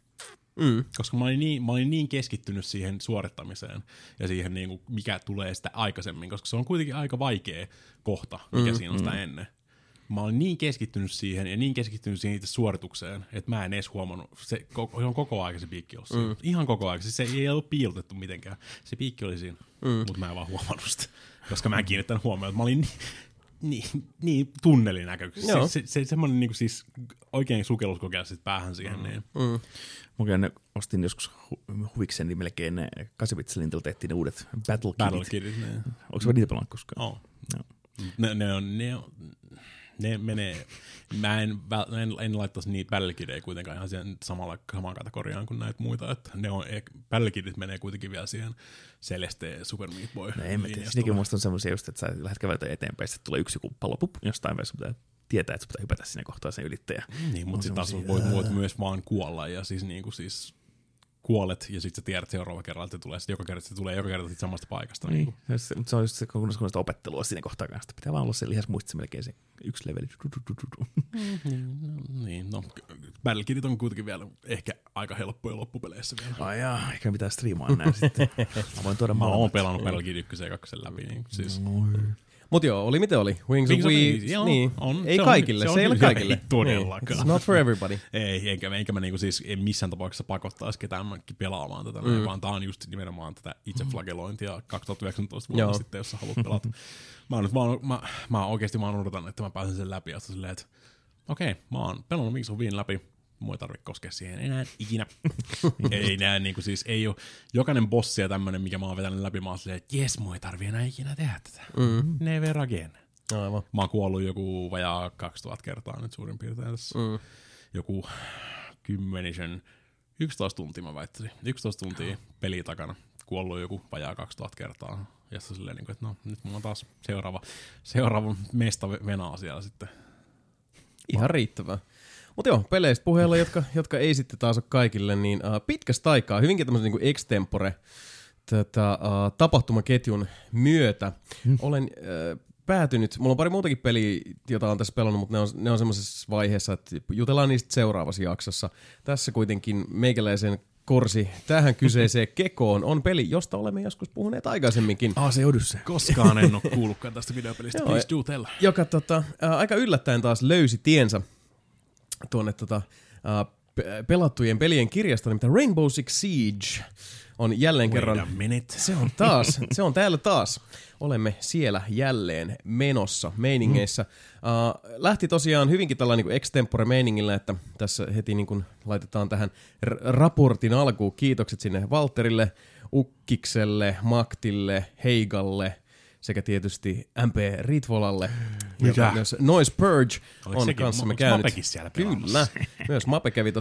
Mm. Koska mä olin, niin, mä olin niin keskittynyt siihen suorittamiseen ja siihen, niin kuin, mikä tulee sitä aikaisemmin, koska se on kuitenkin aika vaikea kohta, mikä mm. siinä on sitä mm. ennen. Mä olin niin keskittynyt siihen ja niin keskittynyt siihen itse suoritukseen, että mä en edes huomannut. Se koko, on koko ajan se piikki ollut siinä. Mm. Ihan koko ajan. Se ei ollut piilotettu mitenkään. Se piikki oli siinä, mm. mutta mä en vaan huomannut sitä. Koska mä en kiinnittänyt huomioon. Mä olin niin, niin, niin tunnelinäköisesti. Se, se, se semmoinen niin siis oikein sukelluskokeus sit päähän siihen. Mm. Niin. Mm. Mä ostin joskus hu- huvikseni niin melkein ne Kasevitselintelta tehtiin ne uudet Battle Kitit. Battle Kitit, ne. Onks mä niitä pelannut koskaan? Oh. No. Ne, ne on... Ne on Ne menee, mä en, en, en laittaisi niitä battlekideja kuitenkaan ihan siihen samalla, samaan kategoriaan kuin näitä muita, että ne on, battlekidit menee kuitenkin vielä siihen Celeste Super Meat Boy. No en mä tiedä, sinäkin muistan semmoisia just, että sä lähdet käveltä eteenpäin, sitten tulee yksi palo, pup, jostain vaiheessa pitää tietää, että sä pitää hypätä sinne kohtaan sen ylittäjä. Niin, mutta sitten taas voit, voit myös vaan kuolla ja siis niinku siis... kuolet, ja sitten sä tiedät seuraava kerralla, että se tulee, joka kerta se tulee, joka kerta samasta paikasta. Niin, niin se, se on just se kokonaiskunnasta opettelua siinä kohtaa kanssa. Pitää vaan olla se lihas muistissa melkein se yksi leveli. Niin, no, battlekitit on kuitenkin vielä ehkä aika helppoja loppupeleissä vielä. Ai jaa, ehkä pitää striimaa näin sitten. Mä voin tuoda maailman. Mä oon pelannut battlekit ykkösen ja kaksen läpi, niin siis... Mut joo, oli miten oli? Wings of Wii, niin. On, ei se kaikille, on, se, se ei ole kaikille. Ei todellakaan. It's not for everybody. Ei, enkä, enkä mä niinku siis en missään tapauksessa pakottaisi ketään pelaamaan tätä, mm. vaan tää on just nimenomaan tätä itseflagelointia kaksituhattayhdeksäntoista vuonna joo. Sitten, jos sä haluat pelata. Mä, nyt, mä, mä, mä oikeesti mä odotan, että mä pääsen sen läpi, ja sitten silleen, että okei, okay, mä oon pelannut Wings of Wii läpi, mua ei tarvitse koskea siihen enää ikinä. ei näin, niinku siis ei ole, jokainen bossi ja tämmönen, mikä mä oon vetänyt läpi, mä oon silleen, että jes, mua ei tarvitse enää ikinä tehdä tätä. Mm. Never again. Aivan. Mä oon kuollut joku vajaa kaksituhatta kertaa nyt suurin piirtein tässä. Mm. Joku kymmenisen, yksitoista tuntia mä väittäisin. yksitoista tuntia peli takana. Kuollut joku vajaa kaksituhatta kertaa. Ja se on silleen, että no nyt mulla on taas seuraava, seuraava mesta venaa siellä sitten. Ihan riittävää. Mutta joo, peleistä puheella, jotka, jotka ei sitten taas ole kaikille, niin uh, pitkästä aikaa, hyvinkin tämmöisen niin extempore tätä, uh, tapahtumaketjun myötä, mm. olen uh, päätynyt, mulla on pari muutakin peliä, jota olen tässä pelannut, mutta ne on, ne on semmoisessa vaiheessa, että jutellaan niistä seuraavassa jaksossa. Tässä kuitenkin meikäläisen korsi tähän kyseiseen kekoon on peli, josta olemme joskus puhuneet aikaisemminkin. Ah, se Odyssey. Koskaan en ole kuullutkaan tästä videopelistä, joo, please do tell. Joka tota, uh, aika yllättäen taas löysi tiensä tuonne tota, äh, pe- pelattujen pelien kirjasta, nimittäin Rainbow Six Siege on jälleen Wait kerran. Se on taas, se on täällä taas. Olemme siellä jälleen menossa meiningeissä. Mm. Uh, lähti tosiaan hyvinkin tällainen niin extempore meiningillä, että tässä heti niin kuin laitetaan tähän r- raportin alkuun kiitokset sinne Valterille, Ukkikselle, Maktille, Heigalle sekä tietysti M P Ritvolalle. Mitä? Myös Noise Purge oliko on kanssamme ma- käynyt. Kyllä, myös Mape kävi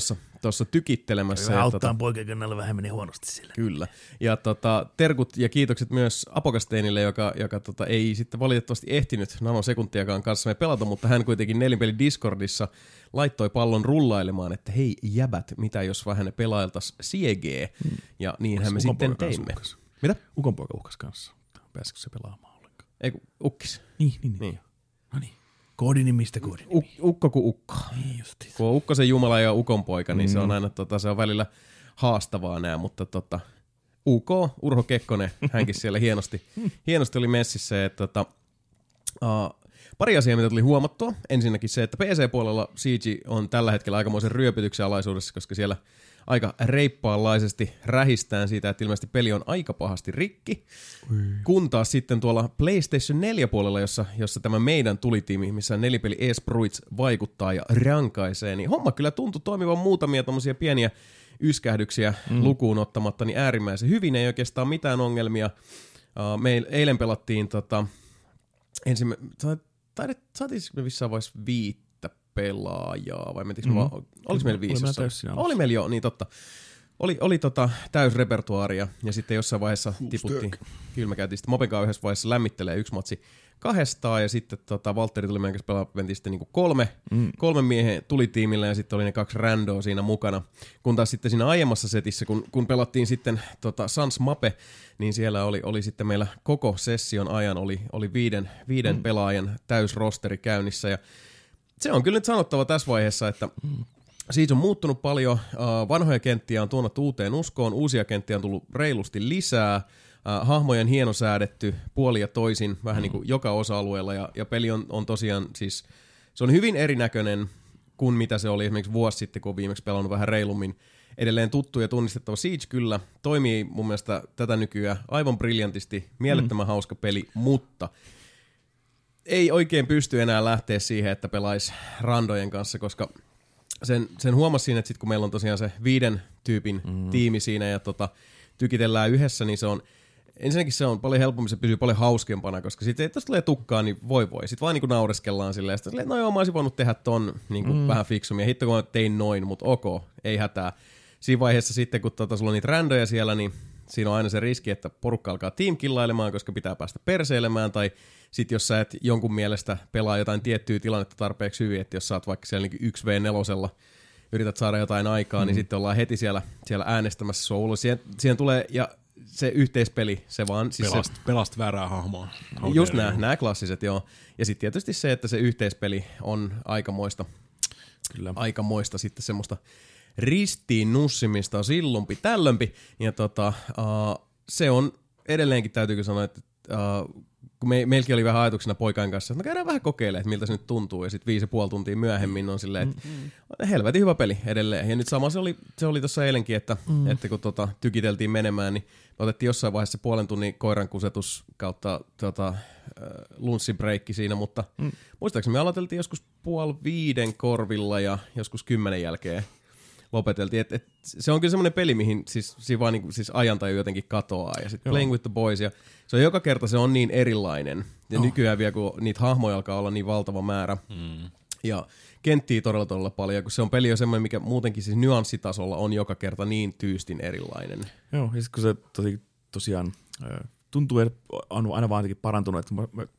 tuossa tykittelemässä. Auttaan poikakannalla vähän meni huonosti sillä. Kyllä, ja tota, terkut ja kiitokset myös Apokasteinille, joka, joka tota, ei sitten valitettavasti ehtinyt nanosekuntiakaan kanssamme pelata, mutta hän kuitenkin nelinpeli Discordissa laittoi pallon rullailemaan, että hei jäbät, mitä jos vähän pelailtaisiin Siegee, hmm. ja niinhän me sitten teimme. Uhkas. Mitä? Ukonpoika uhkas kanssa. Pääsikö se pelaamaan ollenkaan? Ei kun ukkis. Niin, niin, niin. No niin. Koodinimistä koodinimi. U- ukko kuin ukko. Niin justi. Kun on ukkosen jumala ja ukonpoika, niin mm. se on aina tota, se on välillä haastavaa nää, mutta tota, U K, Urho Kekkonen, hänkin siellä hienosti, hienosti oli messissä. Että, tota, uh, pari asiaa, mitä tuli huomattua. Ensinnäkin se, että P C-puolella Siege on tällä hetkellä aikamoisen ryöpytyksen alaisuudessa, koska siellä aika reippaanlaisesti rähistään siitä, että ilmeisesti peli on aika pahasti rikki. Ui. Kun taas sitten tuolla PlayStation neljä puolella, jossa, jossa tämä meidän tulitiimi, missä nelipeli Espruits vaikuttaa ja rankaisee, niin homma kyllä tuntui toimivan muutamia tommosia pieniä yskähdyksiä mm. lukuun ottamatta, niin äärimmäisen hyvin ei oikeastaan mitään ongelmia. Uh, me eilen pelattiin tota, ensimmä... Saatiin missään vaiheessa viit. pelaajaa, vai mentikö mm-hmm. me vaan, oliko meillä viisossa? Oli meillä jo, niin totta. Oli, oli tota täysrepertuaaria, ja sitten jossain vaiheessa Uus tiputtiin, tök. Kyllä me käytiin sitten Mopenkaan yhdessä vaiheessa lämmittelee yksi matsi kahdestaan, ja sitten tota, Valtteri tuli meidän kanssa pelaa, mentiin sitten niinku kolme, mm. kolme miehen tulitiimillä, ja sitten oli ne kaksi randoa siinä mukana. Kun taas sitten siinä aiemmassa setissä, kun, kun pelattiin sitten tota Sans Mape, niin siellä oli, oli sitten meillä koko session ajan, oli, oli viiden, viiden mm. pelaajan täysrosteri käynnissä, ja se on kyllä nyt sanottava tässä vaiheessa, että Siege on muuttunut paljon, vanhoja kenttiä on tuonut uuteen uskoon, uusia kenttiä on tullut reilusti lisää, hahmojen hieno säädetty puoli ja toisin vähän niin kuin joka osa-alueella ja, ja peli on, on tosiaan siis, se on hyvin erinäköinen kuin mitä se oli esimerkiksi vuosi sitten, kun on viimeksi pelannut vähän reilummin. Edelleen tuttu ja tunnistettava Siege kyllä toimii mun mielestä tätä nykyään aivan briljantisti, mielettömän mm. hauska peli, mutta... ei oikein pysty enää lähteä siihen, että pelaisi randojen kanssa, koska sen, sen huomasi siinä, että sit kun meillä on tosiaan se viiden tyypin mm. tiimi siinä ja tota, tykitellään yhdessä, niin se on, ensinnäkin se on paljon helpommin, se pysyy paljon hauskempana, koska sitten jos tulee tukkaa, niin voi voi. Sitten vaan niin kuin naureskellaan silleen, ja sitten no joo, mä olisin voinut tehdä ton niin kuin mm. vähän fiksummin, ja hitto kun mä tein noin, mutta ok, ei hätää. Siinä vaiheessa sitten, kun tota, sulla on niitä randoja siellä, niin siinä on aina se riski, että porukka alkaa teamkillailemaan, koska pitää päästä perseilemään, tai sitten jos sä et jonkun mielestä pelaa jotain tiettyä tilannetta tarpeeksi hyvin, että jos sä oot vaikka siellä yksi vastaan neljä yrität saada jotain aikaa, mm. niin sitten ollaan heti siellä, siellä äänestämässä sua ulos. Siihen, siihen tulee, ja se yhteispeli, se vaan... Siis pelast, se, pelast väärää hahmoa. Just nää, nää klassiset, joo. Ja sitten tietysti se, että se yhteispeli on aikamoista, Kyllä. aikamoista sitten semmoista ristiin nussimista sillumpi, tällömpi. Ja tota, uh, se on, edelleenkin täytyykö sanoa, että... Uh, kun me, meilläkin oli vähän ajatuksena poikain kanssa, että no käydään vähän kokeilemaan, että miltä se nyt tuntuu, ja sitten viisi ja puoli tuntia myöhemmin on silleen, että mm-hmm. helvetin hyvä peli edelleen. Ja nyt sama se oli, se oli tuossa eilenkin, että, mm. että kun tota, tykiteltiin menemään, niin otettiin jossain vaiheessa puolen tunnin koiran kusetus kautta tota, äh, lunssibreikki siinä, mutta mm. muistaakseni me aloiteltiin joskus puoli viiden korvilla ja joskus kymmenen jälkeen lopeteltiin. Et, et, se on kyllä semmoinen peli, mihin siis, siinä vaan niinku, siis ajantaju jotenkin katoaa. Ja sitten Playing with the Boys. Ja se on joka kerta se on niin erilainen. Ja oh. nykyään vielä, kun niitä hahmoja alkaa olla niin valtava määrä. Mm. Ja kenttiä todella todella paljon. Kun se on peli on semmoinen, mikä muutenkin siis nyanssitasolla on joka kerta niin tyystin erilainen. Joo, ja sit kun se tosi, tosiaan äh, tuntuu, että on aina vaan jotenkin parantunut.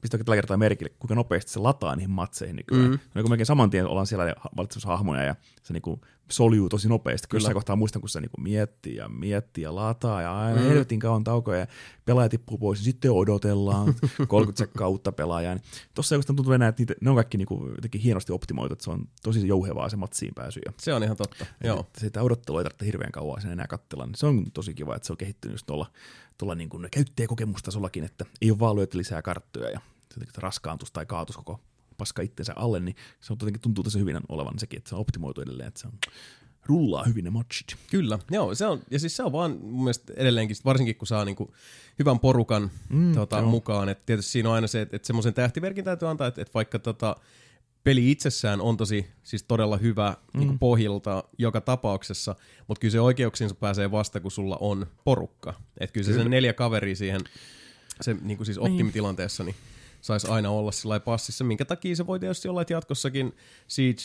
Pistääkin tällä kertaa merkille, kuinka nopeasti se lataa niihin matseihin nykyään. Mm. No, kun melkein saman tien ollaan siellä valitsemassa hahmoja ja se niinku... soljuu tosi nopeasti. Kyllä. Jossain kohtaa muistan, kun se niinku miettii ja miettii ja lataa ja aina mm. helvetin kauan taukoja ja pelaaja tippuu pois ja sitten odotellaan kolmekymmentä sekkaa uutta pelaajaa. Niin tossa ei oikeastaan tuntuu enää, että niitä, ne on kaikki niinku jotenkin hienosti optimoitu, että se on tosi jouhevaa se matsiin pääsy. Se on ihan totta. Joo. Sitä odottelua ei tarvitse hirveän kauan sen enää katsella. Niin se on tosi kiva, että se on kehittynyt just tuolla, tuolla niinku käyttäjäkokemustasollakin, että ei ole vaan lyöty lisää karttoja ja raskaantus tai kaatus koko paska itsensä alle, niin se on tietenkin tuntuu tässä hyvin olevan sekin, että se on optimoitu edelleen, että se on rullaa hyvin ne matchit. Kyllä, joo, se on, ja siis se on vaan mun mielestä edelleenkin, varsinkin kun saa niinku hyvän porukan mm, tota, mukaan, että tietysti siinä on aina se, että, että semmoisen tähtimerkin täytyy antaa, että, että vaikka tota, peli itsessään on tosi siis todella hyvä mm. niinku pohjilta joka tapauksessa, mutta kyllä se oikeuksiinsa pääsee vasta, kun sulla on porukka. Että kyllä se sen neljä kaveria siihen, se niinku siis optimitilanteessa, niin saisi aina olla sillä passissa, minkä takia se voi tietysti olla, että jatkossakin Siege,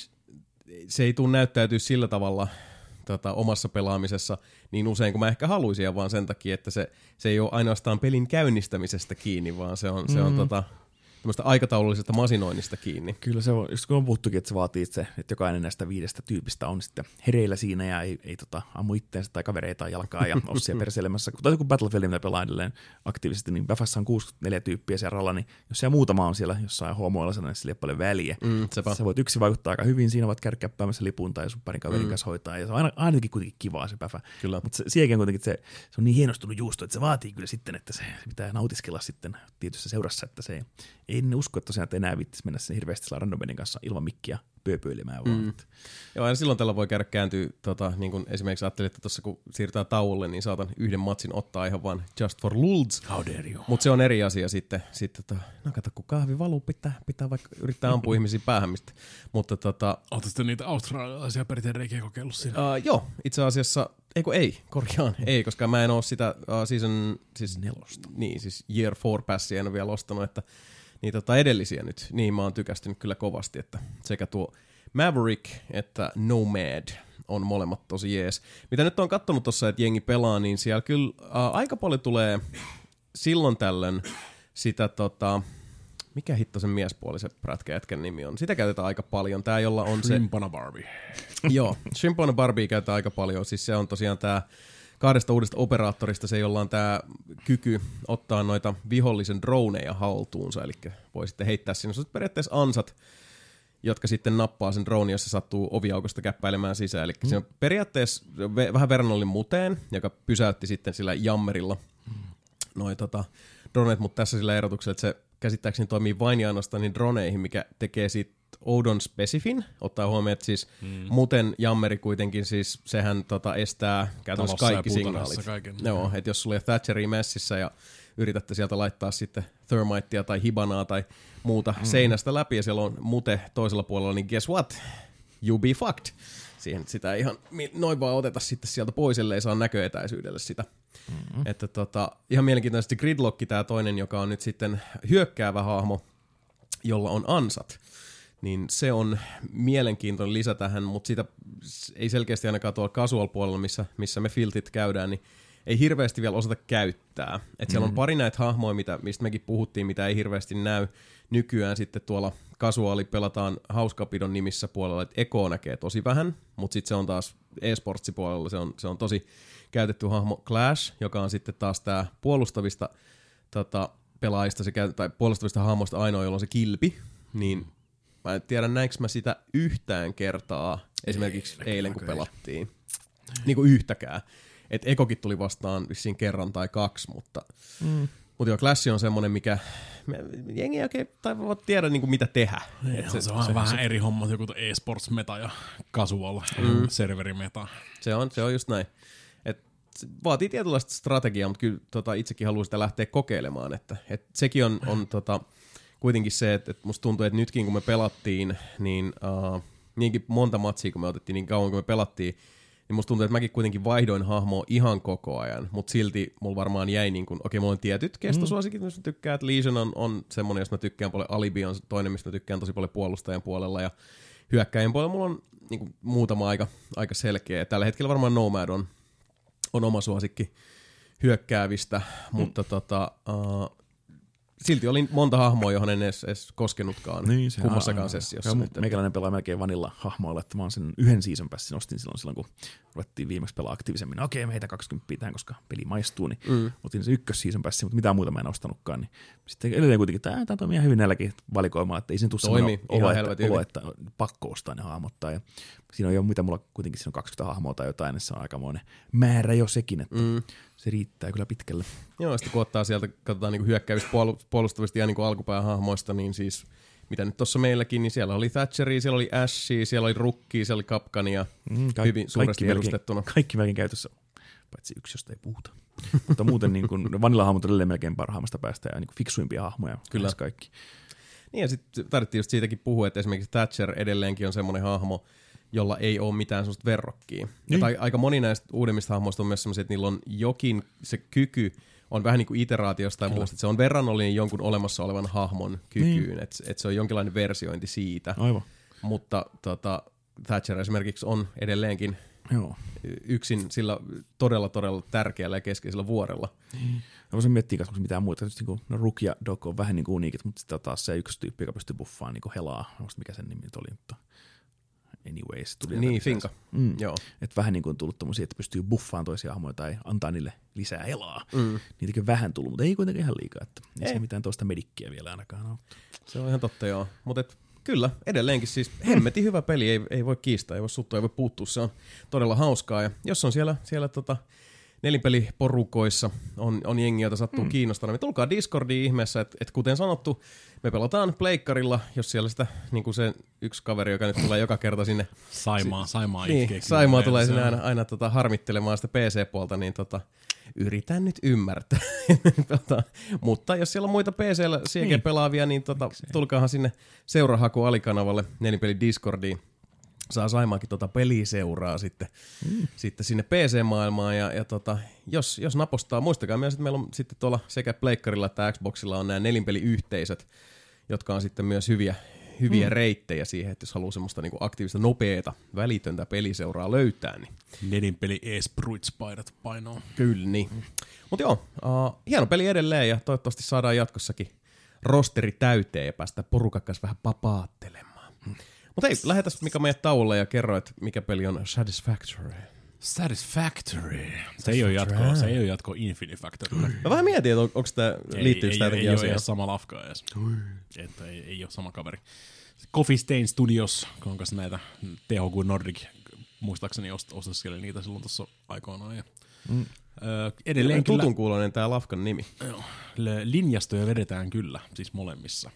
se ei tule näyttäytyä sillä tavalla tota, omassa pelaamisessa niin usein kuin mä ehkä haluaisin, vaan sen takia, että se, se ei ole ainoastaan pelin käynnistämisestä kiinni, vaan se on, mm-hmm. se on tota, tämmöistä aikataulullisesta masinoinnista kiinni. Kyllä se on, just kun on puhuttukin, että se vaatii itse, että jokainen näistä viidestä tyypistä on sitten hereillä siinä ja ei, ei tota, ammu itteensä tai kavereita jalkaa ja ossia perseilemässä. Tai kun Battlefield, mitä pelaa edelleen aktiivisesti, niin Bafassa on kuusikymmentäneljä tyyppiä siellä ralla, niin jos siellä muutama on siellä jossain homoilla, niin sillä ei ole paljon väliä. Mm, sä voit yksin vaikuttaa aika hyvin, siinä voit kärkkäppäämässä lipun tai sun parin kaverin mm. kanssa hoitaa, ja se on aina, ainakin kuitenkin kivaa se Bafa. Mutta sielläkin kuitenkin se, se on niin hienostunut juusto, että se vaatii kyllä sitten, että se, se pitää nautiskella sitten tietyssä seurassa, että se en usko, että tosiaan, että enää viittisi mennä sen hirveästi sillä randomenin kanssa ilman mikkiä pööpöilemään vaan. Mm. Joo, aina silloin tällä voi käydä kääntyä, tota, niin kuin esimerkiksi ajattelin, että tuossa kun siirrytään tauolle, niin saatan yhden matsin ottaa ihan vaan just for lulz. How dare you. Mutta se on eri asia sitten, sit, tota, no kato kun kahvi valuu, pitää, pitää vaikka yrittää ampua ihmisiä päähän mistä. Mutta tota... Oletko sitten niitä australialaisia perinteen reikiä kokeillut siinä? Uh, joo, itse asiassa, eikö ei, korjaan, ei, koska mä en ole sitä uh, season... Siis, nelosta. Niin, siis year four passia en ole vielä ostanut, että niin tota edellisiä nyt, niin mä oon tykästynyt kyllä kovasti, että sekä tuo Maverick että Nomad on molemmat tosi jees. Mitä nyt on kattonut tossa, että jengi pelaa, niin siellä kyllä ää, aika paljon tulee silloin tällöin sitä tota, mikä hitto sen miespuolisen prätkäjätkän nimi on? Sitä käytetään aika paljon. Tää jolla on se... Shimpana Barbie. Joo, Shimpana Barbie käytetään aika paljon, siis se on tosiaan tää... Kahdesta uudesta operaattorista se, jolla on tämä kyky ottaa noita vihollisen droneja haltuunsa, eli voi sitten heittää sinne periaatteessa ansat, jotka sitten nappaa sen drone, jossa sattuu oviaukosta käppäilemään sisään. Eli mm. se on periaatteessa vähän verrannollinen muteen, joka pysäytti sitten sillä jammerilla mm. noi tota, droneet, mutta tässä sillä erotuksella, että se käsittääkseni toimii vain ja ainoastaan niin droneihin, mikä tekee siitä oudon spesifin, ottaa huomioon, että siis mm. muuten jammeri kuitenkin, siis sehän tota, estää käytännössä kaikki signaalit. Joo, että jos sulla ei ole Thatcheria messissä ja yritätte sieltä laittaa sitten thermitea tai hibanaa tai muuta mm. seinästä läpi ja siellä on mute toisella puolella, niin guess what? You be fucked. Siihen sitä ihan noin vaan oteta sitten sieltä pois, ellei saa näköetäisyydelle sitä. Mm-hmm. Että tota, ihan mielenkiintoisesti Gridlock, tämä toinen, joka on nyt sitten hyökkäävä hahmo, jolla on ansat. Niin se on mielenkiintoinen lisä tähän, mutta sitä ei selkeästi ainakaan tuolla casual-puolella, missä, missä me filtit käydään, niin ei hirveästi vielä osata käyttää. Et mm-hmm. Siellä on pari näitä hahmoja, mitä, mistä mekin puhuttiin, mitä ei hirveästi näy nykyään sitten tuolla casuaali pelataan hauskapidon nimissä puolella, että Eko näkee tosi vähän, mutta sitten se on taas e-sportsipuolella, se on, se on tosi käytetty hahmo Clash, joka on sitten taas tämä puolustavista tota, pelaajista se, tai puolustavista hahmoista ainoa, jolla on se kilpi, niin mä en tiedä, näinkö mä sitä yhtään kertaa, esimerkiksi eilen, eilen kun pelattiin, eilen. Niin kuin yhtäkään. Että Ekokin tuli vastaan vissiin kerran tai kaksi, mutta mm. mut joo, Clash on semmoinen, mikä jengi ei oikein tiedä niin kuin mitä tehdä. Ei, se, se on se, vähän se, eri hommat, joku e-sports-meta ja casual mm. serverimeta. Se on, se on just näin. Et vaatii tietynlaista strategiaa, mutta kyllä tota, itsekin haluaa sitä lähteä kokeilemaan. Että, et sekin on... on tota, kuitenkin se, että musta tuntuu, että nytkin kun me pelattiin, niin uh, niinkin monta matsia kun me otettiin, niin kauan kun me pelattiin, niin musta tuntuu, että mäkin kuitenkin vaihdoin hahmoa ihan koko ajan, mutta silti mulla varmaan jäi niin kuin, okei, okay, mulla on tietyt kestosuosikit, mm. jos mä tykkään, että Legion on, on semmoinen, jos mä tykkään paljon, Alibi on toinen, mistä mä tykkään tosi paljon puolustajan puolella, ja hyökkäjän puolella mulla on niin kuin, muutama aika, aika selkeä. Tällä hetkellä varmaan Nomad on, on oma suosikki hyökkäävistä, mm. mutta tota... Uh, silti oli monta hahmoa, johon en edes, edes koskenutkaan niin, kummassakaan sessiossa. Meikäläinen pelaa melkein vanilla hahmoilla, että mä oon sen yhden season passin nostin silloin, silloin kun ruvettiin viimeksi pelaa aktiivisemmin. No, okei, okay, meitä kaksikymmentä tähän, koska peli maistuu, niin mm. otin se ykkös season passin, mutta mitään muuta mä en ostanutkaan. Niin. Sitten edelleen kuitenkin, tämä toimii ihan hyvin näilläkin valikoimaan, että ei sen tule semmoinen olo, että, olo että pakko ostaa ne hahmot. Tai, siinä on jo mitä mulla kuitenkin, siinä on kaksikymmentä hahmoa tai jotain, niin se on aikamoinen määrä jo sekin, että mm. se riittää kyllä pitkälle. Joo, sitten kun ottaa sieltä, katsotaan niin hyökkäystä puolustavista ja niin alkupäähahmoista, niin siis mitä nyt tuossa meilläkin, niin siellä oli Thatcheria, siellä oli Ashia, siellä oli Rookia, siellä oli Kapkania, mm, kaik- hyvin suuresti edustettuna. Kaikki melkein käytössä, paitsi yksi, josta ei puhuta. Mutta muuten niin kun, vanilla-hahmot on melkein parhaimmasta päästä ja niin kun fiksuimpia hahmoja. Kyllä. Kaikki. Niin ja sitten tarvittiin just siitäkin puhua, että esimerkiksi Thatcher edelleenkin on semmoinen hahmo, jolla ei ole mitään semmoista verrokkia. Niin. Ja aika moni näistä uudemmista hahmoista on myös semmoisia, että niillä on jokin se kyky, on vähän niin kuin iteraatiosta tai muusta, että se on verrannollinen jonkun olemassa olevan hahmon kykyyn, niin. että et se on jonkinlainen versiointi siitä. Aivan. Mutta tota, Thatcher esimerkiksi on edelleenkin Joo. yksin sillä todella todella tärkeällä ja keskeisellä vuorella. Niin. No voisin miettiä kanssa mitään muuta. Tietysti, niin no, Rook ja Doc on vähän niin kuin uniikit, mutta sitten taas se yksi tyyppi, joka pystyy buffaamaan niin helaa. Onko mikä sen nimi oli? Mutta anyways, tuli niin, Finka. Mm. Joo. Et vähän niin kuin on tullut tommosia, että pystyy buffaamaan toisia hahmoja tai antaa niille lisää helaa. Mm. Niitäkin on vähän tullut, mutta ei kuitenkaan ihan liikaa. Että ei se mitään toista medikkiä vielä ainakaan ole. Se on ihan totta, joo. Mutta kyllä, edelleenkin siis hemmetin hyvä peli. Ei, ei voi kiistää, ei voi suttua, ei voi puuttua. Se on todella hauskaa. Ja jos on siellä, siellä tota nelipeliporukoissa on, on jengiä, joita sattuu mm. kiinnostamaan, niin tulkaa Discordiin ihmeessä. Että et kuten sanottu, me pelataan pleikkarilla, jos siellä sitä, niin kuin se yksi kaveri, joka nyt tulee joka kerta sinne. Saimaa, si- saimaa niin, itkeekin. Saimaa tulee sinne aina, aina tota, harmittelemaan sitä P C-puolta, niin tota, yritän nyt ymmärtää. tota, mutta jos siellä on muita P C-llä niin. pelaavia, niin tota, tulkaahan sinne seurahaku alikanavalle Nelipeli Discordiin. Saa Saimaakin tota peliseuraa sitten, mm. sitten sinne P C-maailmaan ja, ja tota, jos, jos napostaa, muistakaa myös, että meillä on sitten tuolla sekä pleikkarilla että Xboxilla on nämä nelinpeliyhteisöt, jotka on sitten myös hyviä, hyviä mm. reittejä siihen, että jos haluaa semmoista niinku aktiivista, nopeata, välitöntä peliseuraa löytää. Niin. Nelinpeli e-spruitspaidat painoon. Kyllä niin. Mm. Mutta joo, uh, hieno peli edelleen ja toivottavasti saadaan jatkossakin rosteri täyteen ja päästään porukakkaas vähän papaattelemaan. Mm. Mutta hei, lähetäs Mika meidät tauolle ja kerro, että mikä peli on Satisfactory. Satisfactory. Se ei ole jatkoa, se ei ole jatkoa Infinifactorylle. Mä vähän mietin, että on, onko tää, liittyykö tää jotenkin asiaan. Ei, ei, ei, asia. ei ole sama lafka edes. Että ei, ei ole sama kaveri. Coffee Stain Studios, onko se näitä T H Q Nordic, muistaakseni ost, ostaskeli niitä silloin tuossa aikoinaan. Ja, mm. ö, edelleen kyllä. Tutun kuuloinen tää lafkan nimi. Linjastoja vedetään kyllä, siis molemmissa.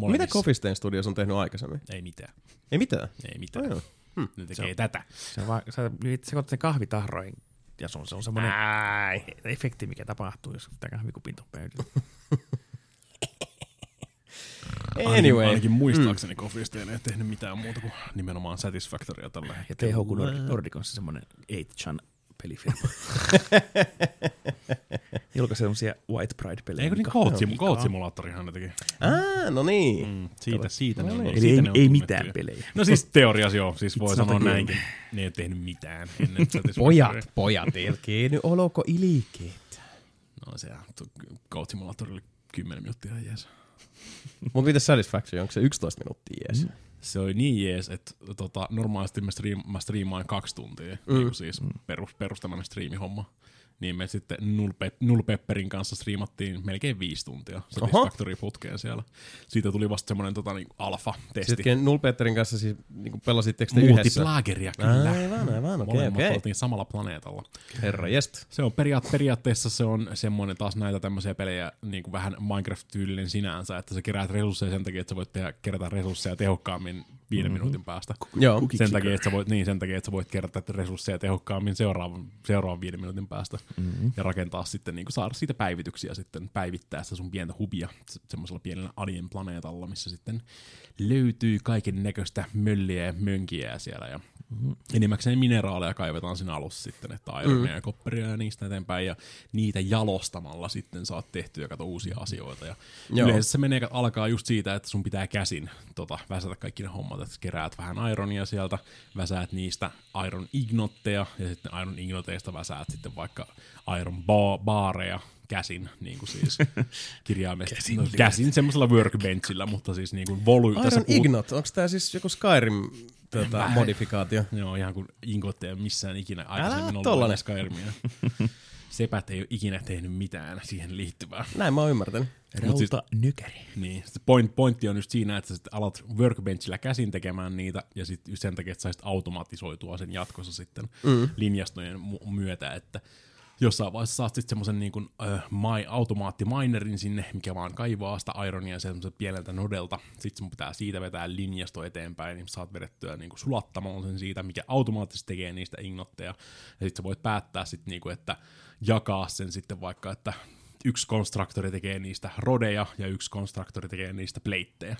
Molemmissa. Mitä Coffee Stain Studios on tehnyt aikaisemmin? Ei mitään. Ei mitään? Ei mitään. Oh, hmm. Ne tekee se on, tätä. Se vaan, sä sekoitat sen kahvitahroin ja se on, se on semmoinen Ai. efekti, mikä tapahtuu, jos pitää kahvikupinto pöydällä. Anyway. Ainakin muistaakseni mm. Coffee Stain ei tehnyt mitään muuta kuin nimenomaan Satisfactorya tällä hetkellä. Ja T H Q Nordic on se semmoinen eight chan pelifirma. Julkaisi semmosia White Pride-pelejä. Eikö niin Goat-simulaattorihan ne teki? Aa, no niin. Mm, siitä, siitä no ne on. Eli siitä ei, ne on ei mitään pelejä. No siis teoriassa joo, siis voi sanoa näinkin. Ne ei ole tehnyt mitään. pojat, pojat, elkeen nyt oloko ilikeitä. No se Goat-simulaattorille kymmenen minuuttia jees. Mut mitäs Satisfaction, onko se yksitoista minuuttia jees? Mm. Se oli niin jees, että tota, normaalisti mä, striim, mä striimaan kaksi tuntia, mm. niin siis mm. perus, perustaminen striimihomma. Niin me sitten Nullpepperin kanssa striimattiin melkein viisi tuntia Satisfactory putkeen siellä. Siitä tuli vasta semmoinen tota, niin alfa-testi. Sittenkin Nullpepperin kanssa siis niin pelasitteko te yhdessä? Multiplageria kyllä. Aivan, aivan, okei, okei. Molemmat oltiin samalla planeetalla. Herra jest. Se on periaat, periaatteessa se on semmoinen taas näitä tämmöisiä pelejä niin kuin vähän Minecraft-tyylinen sinänsä, että sä keräät resursseja sen takia, että sä voit tehdä, kerätä resursseja tehokkaammin viiden mm-hmm. minuutin päästä. Joo. Sen takia, että sä voit, niin, sen takia, että sä voit kerätä resursseja tehokkaammin seuraavan, seuraavan viiden minuutin päästä. Mm-hmm. Ja rakentaa sitten, niin kuin saada siitä päivityksiä sitten, päivittää sitä sun pientä hubia semmoisella pienellä alien planeetalla, missä sitten löytyy kaiken näköistä mölliä ja mönkiä siellä. Ja mm-hmm. enimmäkseen mineraaleja kaivetaan siinä alussa sitten, että ironia mm-hmm. ja kopperia ja niistä eteenpäin. Ja niitä jalostamalla sitten saat tehtyä kato uusia asioita. Ja yleensä se menee, alkaa just siitä, että sun pitää käsin tota, väsätä kaikki ne hommat. Että keräät vähän ironia sieltä, väsäät niistä iron ignotteja ja sitten iron ignoteista väsäät sitten vaikka iron ba- baareja käsin, niin kuin siis kirjaimesti. Käsin, no, käsin semmoisella workbenchillä, mutta siis niin kuin voly. Iron tässä puhut... ignot, onko tämä siis joku Skyrim tuota, modifikaatio? Joo, ihan kuin ingotteja missään ikinä aikaisemmin ollut aina Skyrimia. Sepät ei ole ikinä tehnyt mitään siihen liittyvää. Näin mä oon ymmärtänyt. Rauta nykäri. Niin, point, pointti on just siinä, että sä alat workbenchillä käsin tekemään niitä, ja sitten sen takia, että saisit automatisoitua sen jatkossa sitten mm. linjastojen myötä, että jossain vaiheessa saat sitten semmoisen niin kuin äh, my, automaattimainerin sinne, mikä vaan kaivaa sitä ironia semmoiselta pieneltä nodelta. Sitten sun pitää siitä vetää linjasto eteenpäin, niin saat vedettyä niin kuin sulattamaan sen siitä, mikä automaattisesti tekee niistä ignotteja. Ja sitten sä voit päättää sitten, niin kuin, että jakaa sen sitten vaikka, että yksi konstruktori tekee niistä rodeja ja yksi konstruktori tekee niistä pleittejä.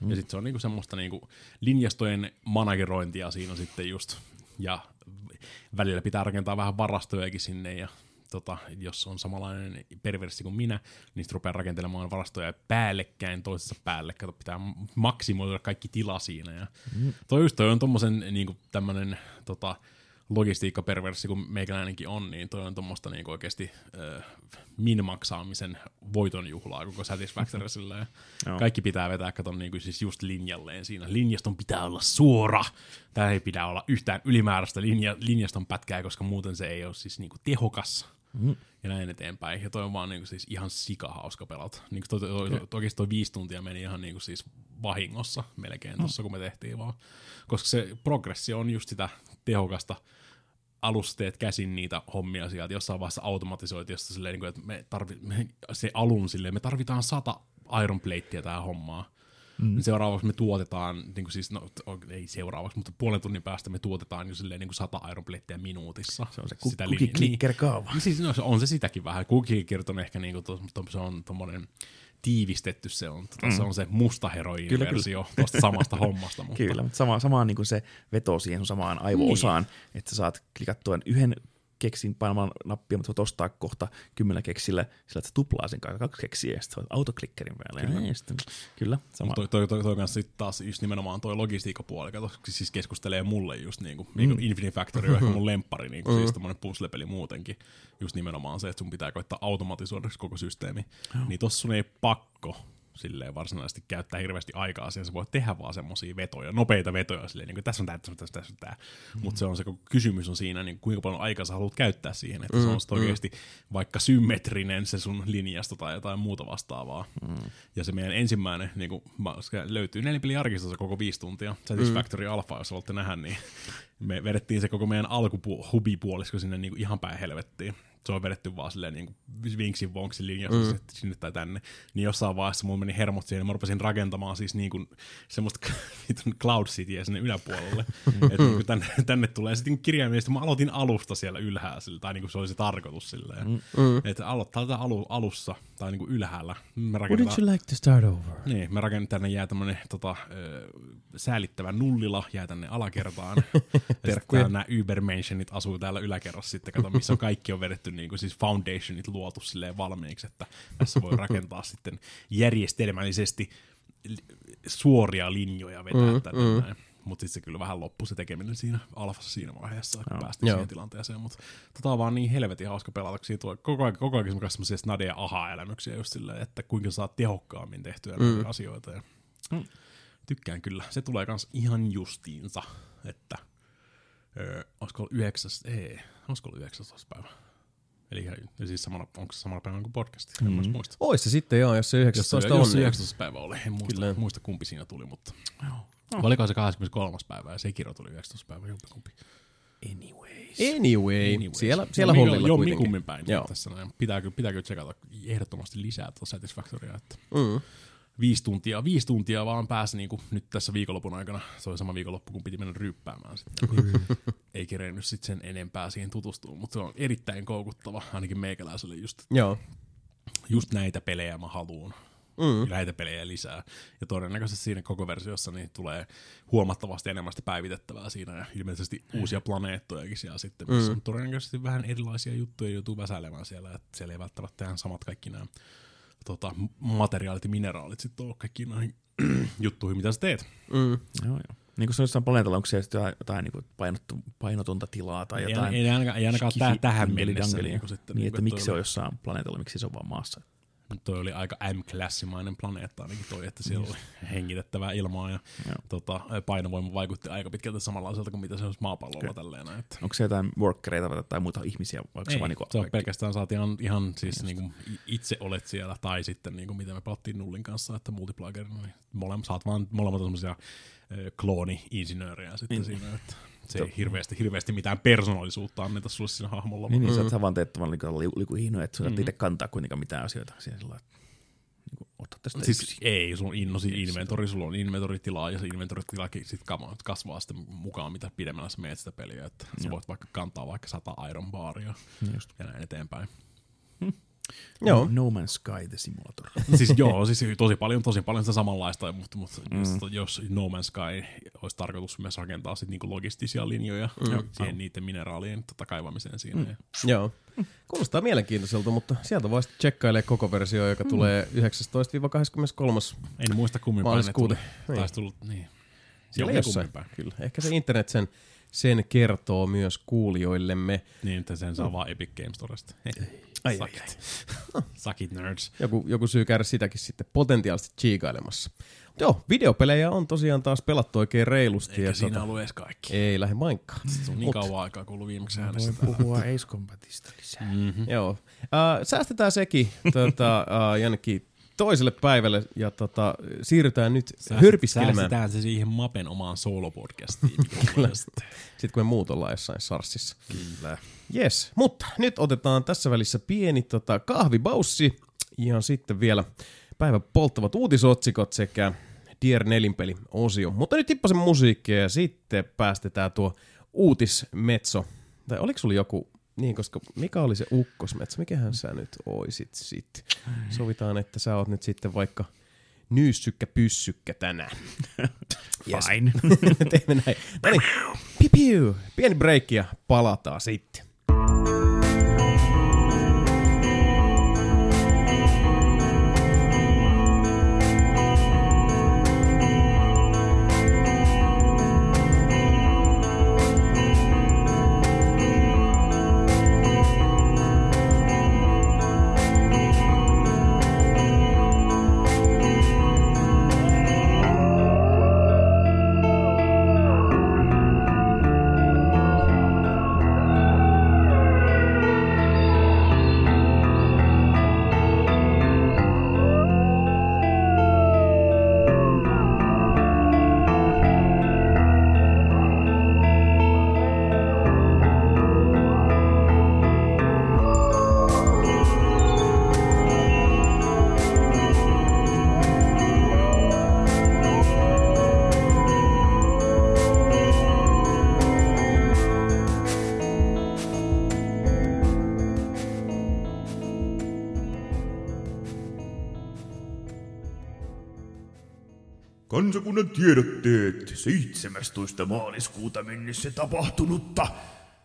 Mm. Ja sitten se on niinku semmoista niinku linjastojen managerointia siinä sitten just. Ja välillä pitää rakentaa vähän varastojakin sinne ja tota, jos on samanlainen perversi kuin minä, niin sitten rupeaa rakentelemaan varastoja päällekkäin toisessa päälle. Kato, pitää maksimoida kaikki tila siinä. Ja mm. toi just toi on tommosen niinku tämmönen tota, logistiikkaperverssi, kun meikäläinenkin on, niin toi on tuommoista niinku oikeasti äh, min-maksaamisen voitonjuhlaa koko Satisfactorysillä. Mm-hmm. Kaikki pitää vetää, katon niinku siis just linjalleen siinä. Linjaston pitää olla suora. Tää ei pidä olla yhtään ylimääräistä linja, linjaston pätkää, koska muuten se ei ole siis niinku tehokas. Mm-hmm. Ja näin eteenpäin. Ja toi on vaan niinku siis ihan sikahauska pelata. Niinku to, to, to, to, to, oikeasti toi viisi tuntia meni ihan niinku siis vahingossa melkein tuossa, mm-hmm. kun me tehtiin vaan. Koska se progressio on just sitä tehokasta alusteet käsin niitä hommia sieltä, jossain vaiheessa automatisoitiin, jossa silleen, että me tarvi, me, se alun silleen, me tarvitaan sata iron plateia tähän hommaan. Mm. Seuraavaksi me tuotetaan, niin kuin siis, no, ei seuraavaksi, mutta puolen tunnin päästä me tuotetaan jo silleen niin kuin sata iron plateia minuutissa. Se on se cookie clicker kaava. Niin, siis, no, on se sitäkin vähän. Cookie clicker on ehkä niin kuin, to, to, se on tommoinen tiivistetty, se on, tota, mm. se on se musta heroin-versio tuosta samasta hommasta. Mutta. Kyllä, mutta sama, samaan niin kuin se veto siihen samaan aivo-osaan, niin. Että sä saat klikattua yhden keksin painamaan nappia, mutta voit ostaa kohta kymmenen keksillä, sillä että sä tuplaa sen kaksi keksiä, ja sitten autoklikkerin päälle. Kyllä. Ja sitten, kyllä sama. Toi, toi, toi, toi kanssa sitten taas just nimenomaan toi logistiikkapuoli, kato, siis keskustelee mulle just niinku, mm. niinku Infinite Factory on ehkä mun lemppari, niinku, siis tommonen puzzle-peli muutenkin, just nimenomaan se, että sun pitää koittaa automatisoida koko systeemi, oh. niin tossa sun ei pakko silleen varsinaisesti käyttää hirveästi aikaa siihen, sä voit tehdä vaan semmosia vetoja, nopeita vetoja silleen, niin kuin tässä on tää, tässä on tää, tässä on tää. Mm-hmm. Mutta se on se, kysymys on siinä, niin kuinka paljon aikaa sä haluat käyttää siihen, että mm-hmm. se on oikeasti vaikka symmetrinen se sun linjasto tai jotain muuta vastaavaa. Mm-hmm. Ja se meidän ensimmäinen, niin kuin, löytyy nelipeliarkistossa koko viisi tuntia, Satisfactory mm-hmm. Alpha, jos haluatte nähdä, niin me vedettiin se koko meidän alkuhubipuolisko sinne niin kuin ihan päin helvettiin. Se on vedetty vaan silleen niin vinksin vonksin linjassa mm. sinne tai tänne. Niin jossain vaiheessa mulla meni hermot siihen ja mä rupesin rakentamaan siis niin kuin semmoista Cloud Cityä sinne yläpuolelle. Että niin tänne, tänne tulee. Sitten kirjaimellisesti mä aloitin alusta siellä ylhäällä, sillä, tai niin kuin se oli se tarkoitus silleen. Mm. Että aloittaa tätä alu, alussa tai niin kuin ylhäällä. Wouldn't you like to start over? Niin, mä rakennan tänne jää tämmönen tota, säälittävä nullila, jää tänne alakertaan. Ja sitten nämä Ubermenschenit asuu täällä yläkerrassa sitten, kato missä kaikki on vedetty niin kuin siis foundationit luotu silleen valmiiksi, että tässä voi rakentaa sitten järjestelmällisesti suoria linjoja vetää mm, tänne mm. näin. Mutta sitten se kyllä vähän loppui se tekeminen siinä alfassa siinä vaiheessa, kun no, päästiin joo. siihen tilanteeseen. Mutta tota on vaan niin helvetin hauska pelata, kun siitä tulee koko ajan, koko ajan semmoisia snade- ja aha-elämyksiä just silleen, että kuinka saa tehokkaammin tehtyä mm. asioita. Ja mm. tykkään kyllä. Se tulee kans ihan justiinsa, että öö, olisiko ollut yhdeksäs, ei, olisiko ollut yhdeksästoista päivä. Eli siis samana, onko se samana päivänä kuin podcast? En mm-hmm. muista. Ois se sitten joo, jos se yhdeksästoista on. Jos se yhdeksästoista päivä oli, en muista, muista kumpi siinä tuli, mutta joo. Oh. Oliko se kahdeskymmeneskolmas päivä ja se kirjo tuli yhdeksästoista päivä, jompikumpi. Anyways. Anyway, Anyways. siellä, siellä hollilla kuitenkin. Jompikummin päin tässä näin. Pitää kyllä, pitää kyllä tsekata ehdottomasti lisää tuota Satisfactorya, että mm. Viisi tuntia, viisi tuntia vaan pääsi niinku nyt tässä viikonlopun aikana. Se oli sama viikonloppu, kun piti mennä ryyppäämään sitten. Ei kerennyt sit sen enempää siihen tutustua, mutta se on erittäin koukuttava, ainakin meikäläiselle just. Joo. Just näitä pelejä mä haluun. Mm. Näitä pelejä lisää. Ja todennäköisesti siinä koko versiossa niin tulee huomattavasti enemmän sitä päivitettävää siinä ja ilmeisesti uusia planeettojakin siellä sitten, missä mm. on todennäköisesti vähän erilaisia juttuja, joutuu väsäilemään siellä, että siellä ei välttämättä ihan samat kaikki nämä Tota, materiaalit ja mineraalit sitten on kaikki näihin juttuihin, mitä sä teet. Mm. Joo, joo. Niin kuin se on jossain planeetalla, onko siellä jotain, jotain niin painottu, painotonta tilaa tai ei, jotain. Ei, ei ainakaan, ei ainakaan skifi, tähän mennessä. Niin, sitten, niin, niin että miksi se on jossain planeetalla, miksi se on vaan maassa. Toi oli aika M-klassimainen planeetta ainakin toi, että siellä oli hengitettävää ilmaa ja tota, painovoima vaikutti aika pitkälti samanlaiselta kuin mitä se olisi maapallolla tälleen. Että. Onko se jotain workkereita tai muita ihmisiä? Ei, se, vaan niinku se on pelkästään saatiin ihan, ihan siis niinku itse olet siellä tai sitten niinku mitä me palattiin Nullin kanssa, että multiplagerina, niin molemmat saat vaan molemmat on semmoisia klooni-insinöörejä sitten niin. Siinä, että se ei hirveästi, hirveästi mitään persoonallisuutta anneta sulle siinä hahmolla. Niin, niin sä oot savanteettoman liikuhihno, että sä oot itse kantaa kuitenkaan mitään asioita siihen sillä lailla. Siis ei, sun innosi inventori, sulla on inventoritilaa ja se inventoritilaakin sit kasvaa sitten mukaan, mitä pidemmällä sä meet sitä peliä, että sä Joo. voit vaikka kantaa vaikka sata Iron Baria Just. ja näin eteenpäin. Hmm. Joo. No Man's Sky the Simulator. Siis joo, siis tosi paljon, tosi paljon sitä samanlaista, mutta, mutta mm. jos No Man's Sky olisi tarkoitus myös rakentaa sit niinku logistisia linjoja mm. ja siihen niiden mineraalien tota kaivamiseen siinä. Mm. Joo. Kuulostaa mielenkiintoiselta, mutta sieltä voi sitten tsekkailee koko versio, joka mm. tulee yhdeksästoista kahdeskymmeneskolmas En muista kummin päin ne tuli. Taisi tullut, niin. Siellä jossain, kyllä. Ehkä se internet sen... Sen kertoo myös kuulijoillemme. Niin, että sen saa no. vaan Epic Games Storesta. Ai, ai, ai. Suck it, nerds. Joku, joku syy käydä sitäkin sitten potentiaalisesti chiikailemassa. Joo, videopelejä on tosiaan taas pelattu oikein reilusti. Eikä ja siinä tota... ollut edes kaikki. Ei lähde mainkaan. Se on niin kauan aikaa kuullut viimeksi äänestä. Voin puhua Ace Combatista lisää. Mm-hmm. Joo. Äh, säästetään sekin tuota, äh, jonnekin toiselle päivälle ja tota, siirrytään nyt Sääst, hörpiskelemään. Säästetään se siihen Mapen omaan soolopodcastiin. Sitten kun me muut ollaan jossain sarsissa. Kyllä. Yes, mutta nyt otetaan tässä välissä pieni tota, kahvibaussi ja sitten vielä päivän polttavat uutisotsikot sekä Dier nelinpeli osio. Mutta nyt tippasen musiikkia ja sitten päästetään tuo uutismetso. Tai oliko sulla joku... Niin, koska mikä oli se ukkosmetsä? Mikähän sä nyt oisit sit? Sovitaan, että sä oot nyt sitten vaikka nyyssykkä pyssykkä tänään. Yes. Fine. Teemme näin. No niin, pipiu. Pieni breikki ja palataan sitten. Kansakunnan tiedotteet seitsemästoista maaliskuuta mennessä tapahtunutta.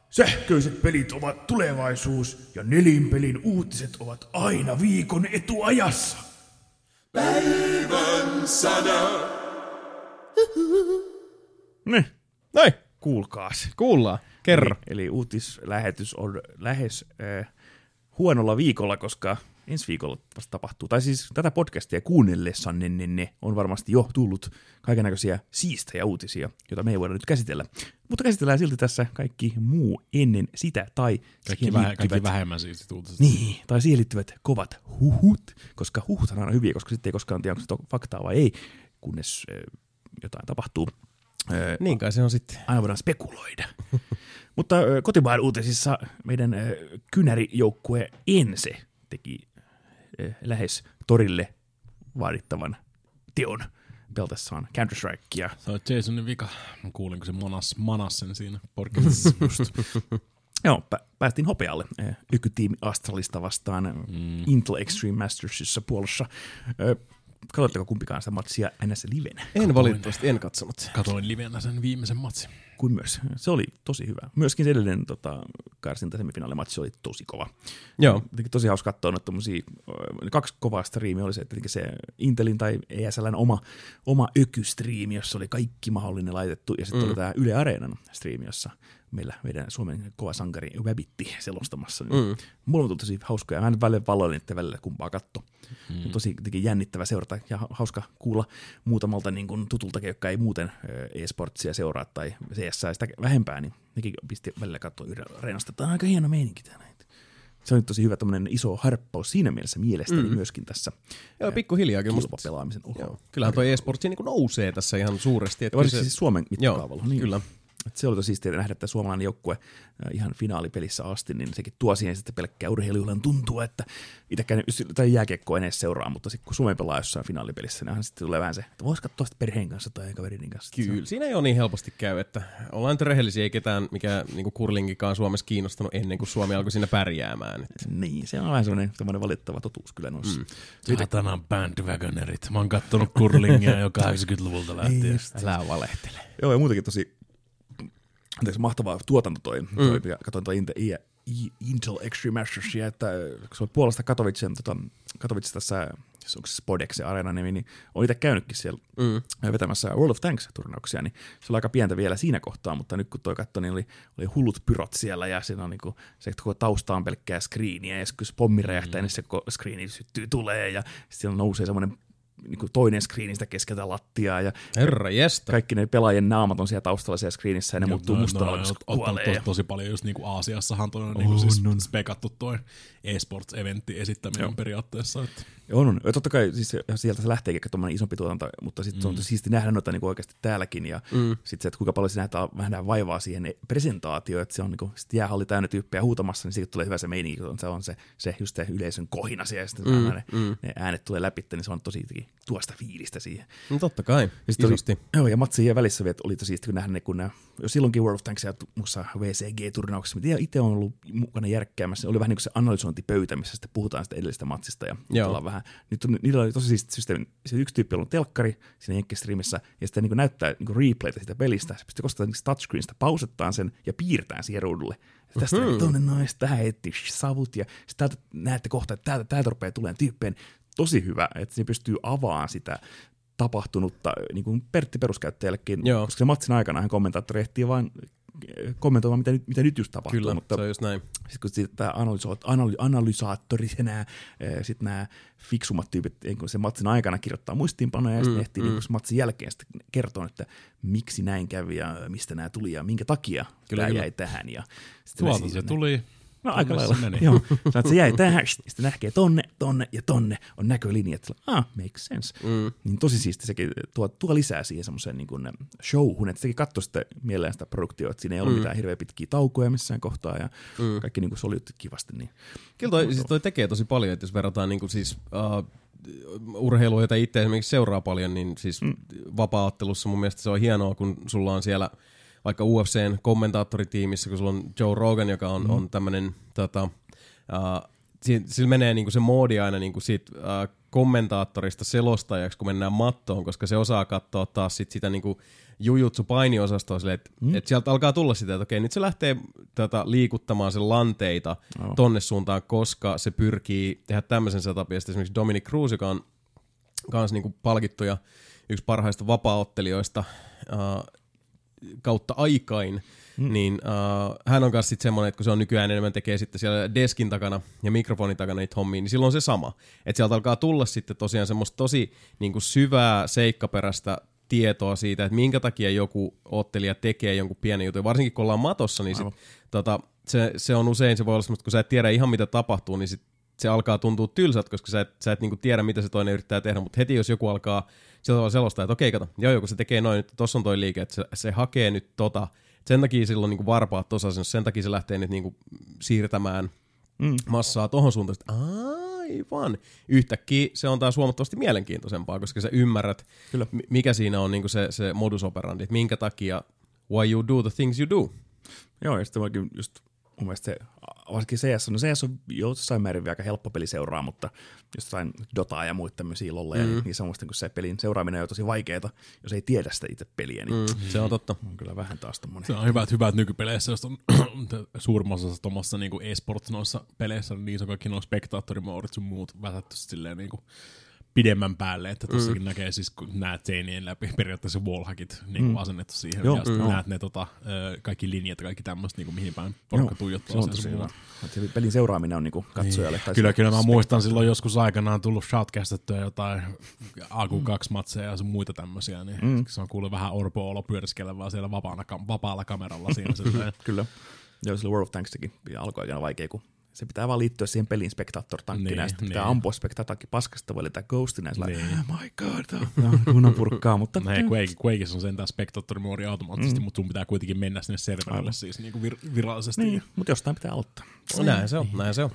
Sähköiset pelit ovat tulevaisuus ja nelinpelin uutiset ovat aina viikon etuajassa. Päivän sana. Ne. Noi. Kuulkaas. Kuullaan. Kerro. Eli, eli uutislähetys on lähes äh, huonolla viikolla, koska... Ensi viikolla vasta tapahtuu. Tai siis tätä podcastia kuunnellessanne ne, ne on varmasti jo tullut kaikennäköisiä siistejä uutisia, joita me ei voida nyt käsitellä. Mutta käsitellään silti tässä kaikki muu ennen sitä tai kaikki, väh- kaikki vähemmän siistit uutiset. Niin, tai siihen liittyvät kovat huhut, koska huhut on aina hyviä, koska sitten ei koskaan tiedä, onko se faktaa vai ei, kunnes äh, jotain tapahtuu. Äh, niin kai se on sitten. Aina voidaan spekuloida. Mutta äh, kotimaan uutisissa meidän äh, kynärijoukkue Ense teki lähes torille vaadittavan teon peltassaan Counter-Strikea. Se on Jasonin vika. Mä kuulin, kun se manas, manas sen siinä podcastissa. Joo, pä- päästiin hopealle. Ykytiimi Astralista vastaan mm. Intel Extreme Mastersissa Puolassa. Katsotteko kumpikaan sitä matsia ns. Livenä? En Katoin, valitettavasti, en katsonut. Katoin livenä sen viimeisen matsin. Kuin myös. Se oli tosi hyvä. Myöskin se edellinen tota, karsinta semifinaalimatsi oli tosi kova. Joo. Tietenkin tosi hauska katsoa noita tommosia, kaksi kovaa striimiä oli se, tietenkin se Intelin tai E S L:n oma, oma ökystriimi, jossa oli kaikki mahdollinen laitettu, ja sitten mm. oli tämä Yle Areenan striimi, jossa meillä meidän Suomen kova sankari Webbitti selostamassa. Mm. Mulla on tullut tosi hauskaa, ja mä en välillä valoin, että välillä kumpaa katto. Mm. Tosi jännittävä seurata ja hauska kuulla muutamalta niin kun tutultakin, jotka ei muuten e-sportsia seuraa tai C S sitä vähempää, niin nekin pisti välillä katsoa yhdellä reinasta. Tämä on aika hieno meininki tämä. se on tosi hyvä tommonen iso harppaus siinä mielessä mielestäni mm. myöskin tässä. Joo, pikkuhiljaa kyllä kilpapelaamisen ulkoa. Kyllähän tuo e-sports niinku nousee tässä ihan suuresti. Että varsinkin se... siis Suomen mittakaavalla. Joo, niin. Kyllä. Että se oli tosi siistiä nähdä, että suomalainen joukkue ihan finaalipelissä asti, niin sekin tuo siihen sitten pelkkää urheilujuhlan tuntua, että itsekään tai jääkiekkoa en edes seuraa, mutta sitten kun Suomen pelaa jossain finaalipelissä, niin sitten tulee vähän se, että vois katsoa sitä perheen kanssa tai kaverin kanssa. Kyllä, siinä ei ole niin helposti käy, että ollaan nyt rehellisiä, ei ketään mikä niin kuin kurlingikaan Suomessa kiinnostanut ennen kuin Suomi alkoi siinä pärjäämään. Että. Niin, se on vähän semmoinen valittava totuus kyllä noissa. Mm. Satanan bandwagonerit, mä oon kattonut kurlingia jo kahdeksankymmentäluvulta lähtien. Älä valehtele. Joo, ja muutenkin tosi anteeksi, mahtavaa tuotanto toi. Mm. toi Katoin toi Intel, Intel Extreme Mastersia, että kun se on Puolasta Katowicen, tota, Katowice tässä, onko se Spodex se areenanimi, niin on itse käynytkin siellä mm. vetämässä World of Tanks-turnauksia, niin se oli aika pientä vielä siinä kohtaa, mutta nyt kun toi katsoi, niin oli, oli hullut pyrot siellä, ja siinä on niinku, se tausta on pelkkää screeniä, ja kun se pommi räjähtää, mm. niin se screeni syttyy tulee, ja siellä nousee semmoinen niin toinen screenistä keskeltä lattiaa ja herra jästä. Kaikki ne pelaajien naamat on siellä taustalla siellä screenissä ja ne ja muuttuu no, mustavalkoiseksi no, no, kuolee. Tos, tosi paljon just niin kuin Aasiassahan toi on oh, niin siis no. spekattu toi e-sports-eventti esittäminen joo. periaatteessa. Että. Joo, no, ja totta kai siis sieltä se lähtee ehkä tuommoinen isompi tuotanto, mutta sitten mm. se on siisti nähdä noita niin kuin oikeasti täälläkin ja mm. sitten se, että kuinka paljon siinä nähdään vaivaa siihen presentaatioon, että se on niin kuin sit jäähalli täynnä tyyppejä huutamassa, niin siitä tulee hyvä se meininki, kun se on se, se just se yleisön kohina siellä ja sitten mm. ne, mm. ne äänet tulee läpi, niin se on tosi tuosta fiilistä siihen. No totta kai, ja isosti. Oli, joo, ja matsien välissä vielä oli tosi siistiä, kun nähdään ne, kun nämä, jo silloinkin World of Tanksia muussa V C G-turnauksessa, mitä itse on ollut mukana järkkäämässä, oli vähän niin kuin se analysointipöytä, missä sitten puhutaan sitä edellisestä matsista, ja vähän, nyt on, niillä oli tosi siistiä systeemi, se yksi tyyppi on ollut telkkari siinä jenkkistriimissä, ja sitten niin näyttää niin replaytä sitä pelistä, se pystyy kostamaan touchscreenistä, pausettaan sen ja piirtään siihen ruudulle. Tästä mm-hmm. tuonne noista, tähän heti savut, ja sitten näette kohta, että täältä, täältä rupeaa tulemaan tyyppeen. Tosi hyvä, että se pystyy avaamaan sitä tapahtunutta niin kuin Pertti peruskäyttäjällekin, joo. koska se matsin aikana hän kommentaattori ehtii vain kommentoimaan, mitä nyt, mitä nyt just tapahtuu. Kyllä, mutta se on just näin. Sitten kun sit tämä analy- analysaattori ja nämä, sitten nämä fiksummat tyypit kun se matsin aikana kirjoittaa muistiinpanoja ja sitten mm, ehtii mm. niin matsin jälkeen sitten kertoa, että miksi näin kävi ja mistä nämä tuli ja minkä takia kyllä, tämä kyllä. jäi tähän. Ja tuolta se tuli. No aika lailla, joo. Sä, se jäi tähän, sitten näkee tonne, tonne ja tonne, on näkölinja, että ah, makes sense. Mm. Niin tosi siisti sekin tuo, tuo lisää siihen semmoiseen niin kuin showhun, että sekin katsoi sitä mielellään sitä produktioa, että siinä ei mm. ollut mitään hirveän pitkiä taukoja missään kohtaa ja mm. kaikki niin kuin soliutti kivasti. Niin. Kyllä toi, siis toi tekee tosi paljon, että jos verrataan niin kuin siis... Uh, urheilua, jota itse esimerkiksi seuraa paljon, niin siis mm. vapaa-ottelussa mun mielestä se on hienoa, kun sulla on siellä vaikka U F C:n kommentaattoritiimissä, kun sulla on Joe Rogan, joka on, mm. on tämmönen, tota, uh, sillä si- menee niinku se moodi aina niinku siitä uh, kommentaattorista selostajaksi, kun mennään mattoon, koska se osaa katsoa taas sit sitä niinku jujutsu-painiosastoa silleen, että mm. et sieltä alkaa tulla sitä, että okei, nyt se lähtee tätä liikuttamaan sen lanteita oh. tonne suuntaan, koska se pyrkii tehdä tämmöisen setupin. Esimerkiksi Dominic Cruz, joka on kans niinku palkittu ja yksi parhaista vapaa-ottelijoista, uh, kautta aikain, mm. niin uh, hän on kanssa sitten semmoinen, että kun se on nykyään enemmän tekee sitten siellä deskin takana ja mikrofonin takana niitä hommia, niin silloin on se sama. Että sieltä alkaa tulla sitten tosiaan semmoista tosi niin kuin syvää seikkaperäistä tietoa siitä, että minkä takia joku ottelija tekee jonkun pienen jutun. Varsinkin kun ollaan matossa, niin sit, tota, se, se on usein, se voi olla semmoista, kun sä et tiedä ihan mitä tapahtuu, niin sit se alkaa tuntua tylsät, koska sä et, sä et niinku tiedä, mitä se toinen yrittää tehdä, mutta heti jos joku alkaa sillä tavalla selostaa, että okei, kato, joo, kun se tekee noin, nyt tossa on toi liike, että se, se hakee nyt tota, sen takia silloin niinku varpaat tuossa asennossa, sen takia se lähtee nyt niinku siirtämään mm. massaa tohon suuntaan, että aivan, yhtäkkiä se on taas huomattavasti mielenkiintoisempaa, koska sä ymmärrät, kyllä. mikä siinä on niinku se, se modus operandi, että minkä takia why you do the things you do. Joo, ja sitten vaikin just mun mielestä se, varsinkin C S, no C S on jossain määrin vielä aika helppo peli seuraa, mutta jossain Dotaa ja muita tämmöisiä lolleja, mm. niin samoin kuin se pelin seuraaminen on tosi vaikeeta, jos ei tiedä sitä itse peliä. Niin mm. Se on totta. On kyllä vähän taas tommonen. Se on hyvä, että, hyvä, että nykypeleissä, jos on suurimmassa osassa tuommoissa niin e-sports noissa peleissä, niin se on kaikki noin spektaattorimoodit sun muut väsätty silleen niin kuin pidemmän päälle, että tossakin mm. näkee siis, kun näet seinien läpi periaatteessa wallhackit niin mm. asennettu siihen, joo, ja sitten näet ne tota, kaikki linjat ja kaikki tämmöistä, niin mihin päin porukka tuijottaa. Se on tosi pelin seuraaminen on niin katsojalle. Niin. Kyllä, kyllä mä muistan silloin joskus aikanaan tullut shoutcastettua jotain A Q kaksi matseja ja muita tämmöisiä, niin mm. se on kuullut vähän orpo-olo pyöriskelevää siellä vapaana, vapaalla kameralla siinä. Kyllä. Joo, silloin World of Tankstakin alkoi aika vaikea, kun se pitää vaan liittyä siihen pelin Spectator-tankkinä, niin, sitten pitää niin. ampua Spectator-tankki paskasta, voi ghostina, ja niin. sillä, oh my god, kunnon purkkaa, mutta... Quakeissa on sentään Spectator-moodi automaattisesti, mm. mutta sun pitää kuitenkin mennä sinne serverille siis niin kuin vir- virallisesti. Niin, mutta jostain pitää auttaa. Näin se on, näin se on.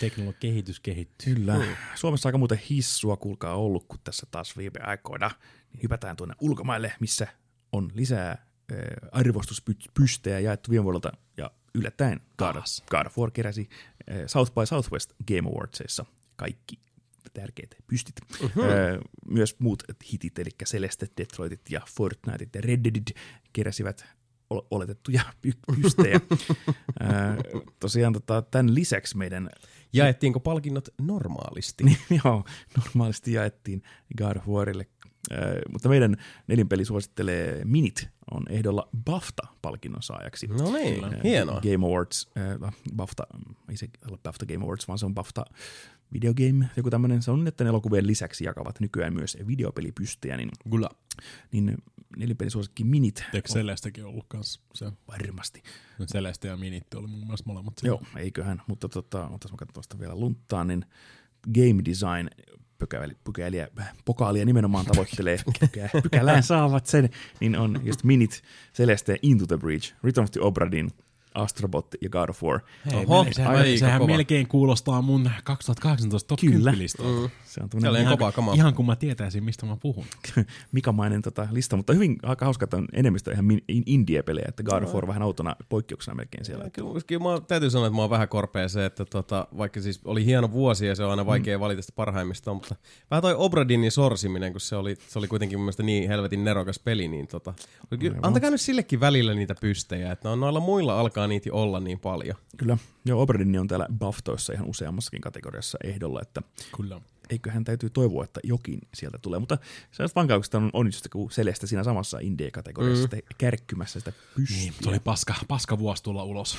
Teknologian kehitys kehittyy. Kyllä. Mm. Suomessa aika muuten hissua kuulkaa ollut, kun tässä taas viime aikoina niin hypätään tuonne ulkomaille, missä on lisää eh, arvostuspystejä jaettu viime vuodelta, ja yllättäen God of War keräsi eh, South by Southwest Game Awardsissa kaikki tärkeät pystit. Uh-huh. Eh, myös muut hitit, eli Celeste, Detroitit ja Fortniteit ja Red Deadit keräsivät oletettuja pystejä. Ää, tosiaan tota, tämän lisäksi meidän... Jaettiinko palkinnot normaalisti? Joo, normaalisti jaettiin God of Warille. Ää, mutta meidän nelinpeli suosittelee Minit on ehdolla BAFTA-palkinnon saajaksi. No niin, ää, hienoa. Game Awards, ää, BAFTA, ei se ole BAFTA Game Awards, vaan se on BAFTA Video Game, joku tämmöinen. Se on, että elokuvien lisäksi jakavat nykyään myös videopelipystejä, niin... Kyllä. Niin nelinpelisuosikki Minit. Eikö Celestekin ollut kanssa se? Varmasti. No Celeste ja Minit oli mun mielestä molemmat. Siellä. Joo, eiköhän, mutta tota, otas mä katsotaan sitä vielä lunttaan, niin game design pykäliä, pokaalia nimenomaan tavoittelee, pykälään saavat sen, niin on just Minit, Celeste, Into the Breach, Return of the Obra Dinn, Astrobot ja God of War. Hei, Oho, sehän, sehän melkein kuulostaa mun kaksituhattakahdeksantoista top kymmenen listalta. Se on ihan, ihan kun mä tietäisin, mistä mä puhun. Mikamainen tota lista, mutta hyvin aika hauska, että on enemmistö ihan indie-pelejä, että God of War vähän autona poikkeuksena melkein siellä. Kyllä mä täytyy sanoa, että mä oon vähän korpea se, että tota, vaikka siis oli hieno vuosi ja se on aina vaikea mm. valita sitä parhaimmista, mutta vähän toi Obra Dinnin sorsiminen, kun se oli, se oli kuitenkin mun mielestä niin helvetin nerokas peli, niin tota, antakaa nyt sillekin välillä niitä pystejä, että noilla muilla alkaa niitä olla niin paljon. Kyllä. Joo, Obra Dinn on täällä BAFTOissa ihan useammassakin kategoriassa ehdolla, että kyllä. Eiköhän täytyy toivoa, että jokin sieltä tulee. Mutta sellaiset vankauksista on onnistusta, kun Celeste siinä samassa indie-kategoriassa mm. kärkkymässä sitä pystyä. Niin, se oli paska, paska vuosi tulla ulos.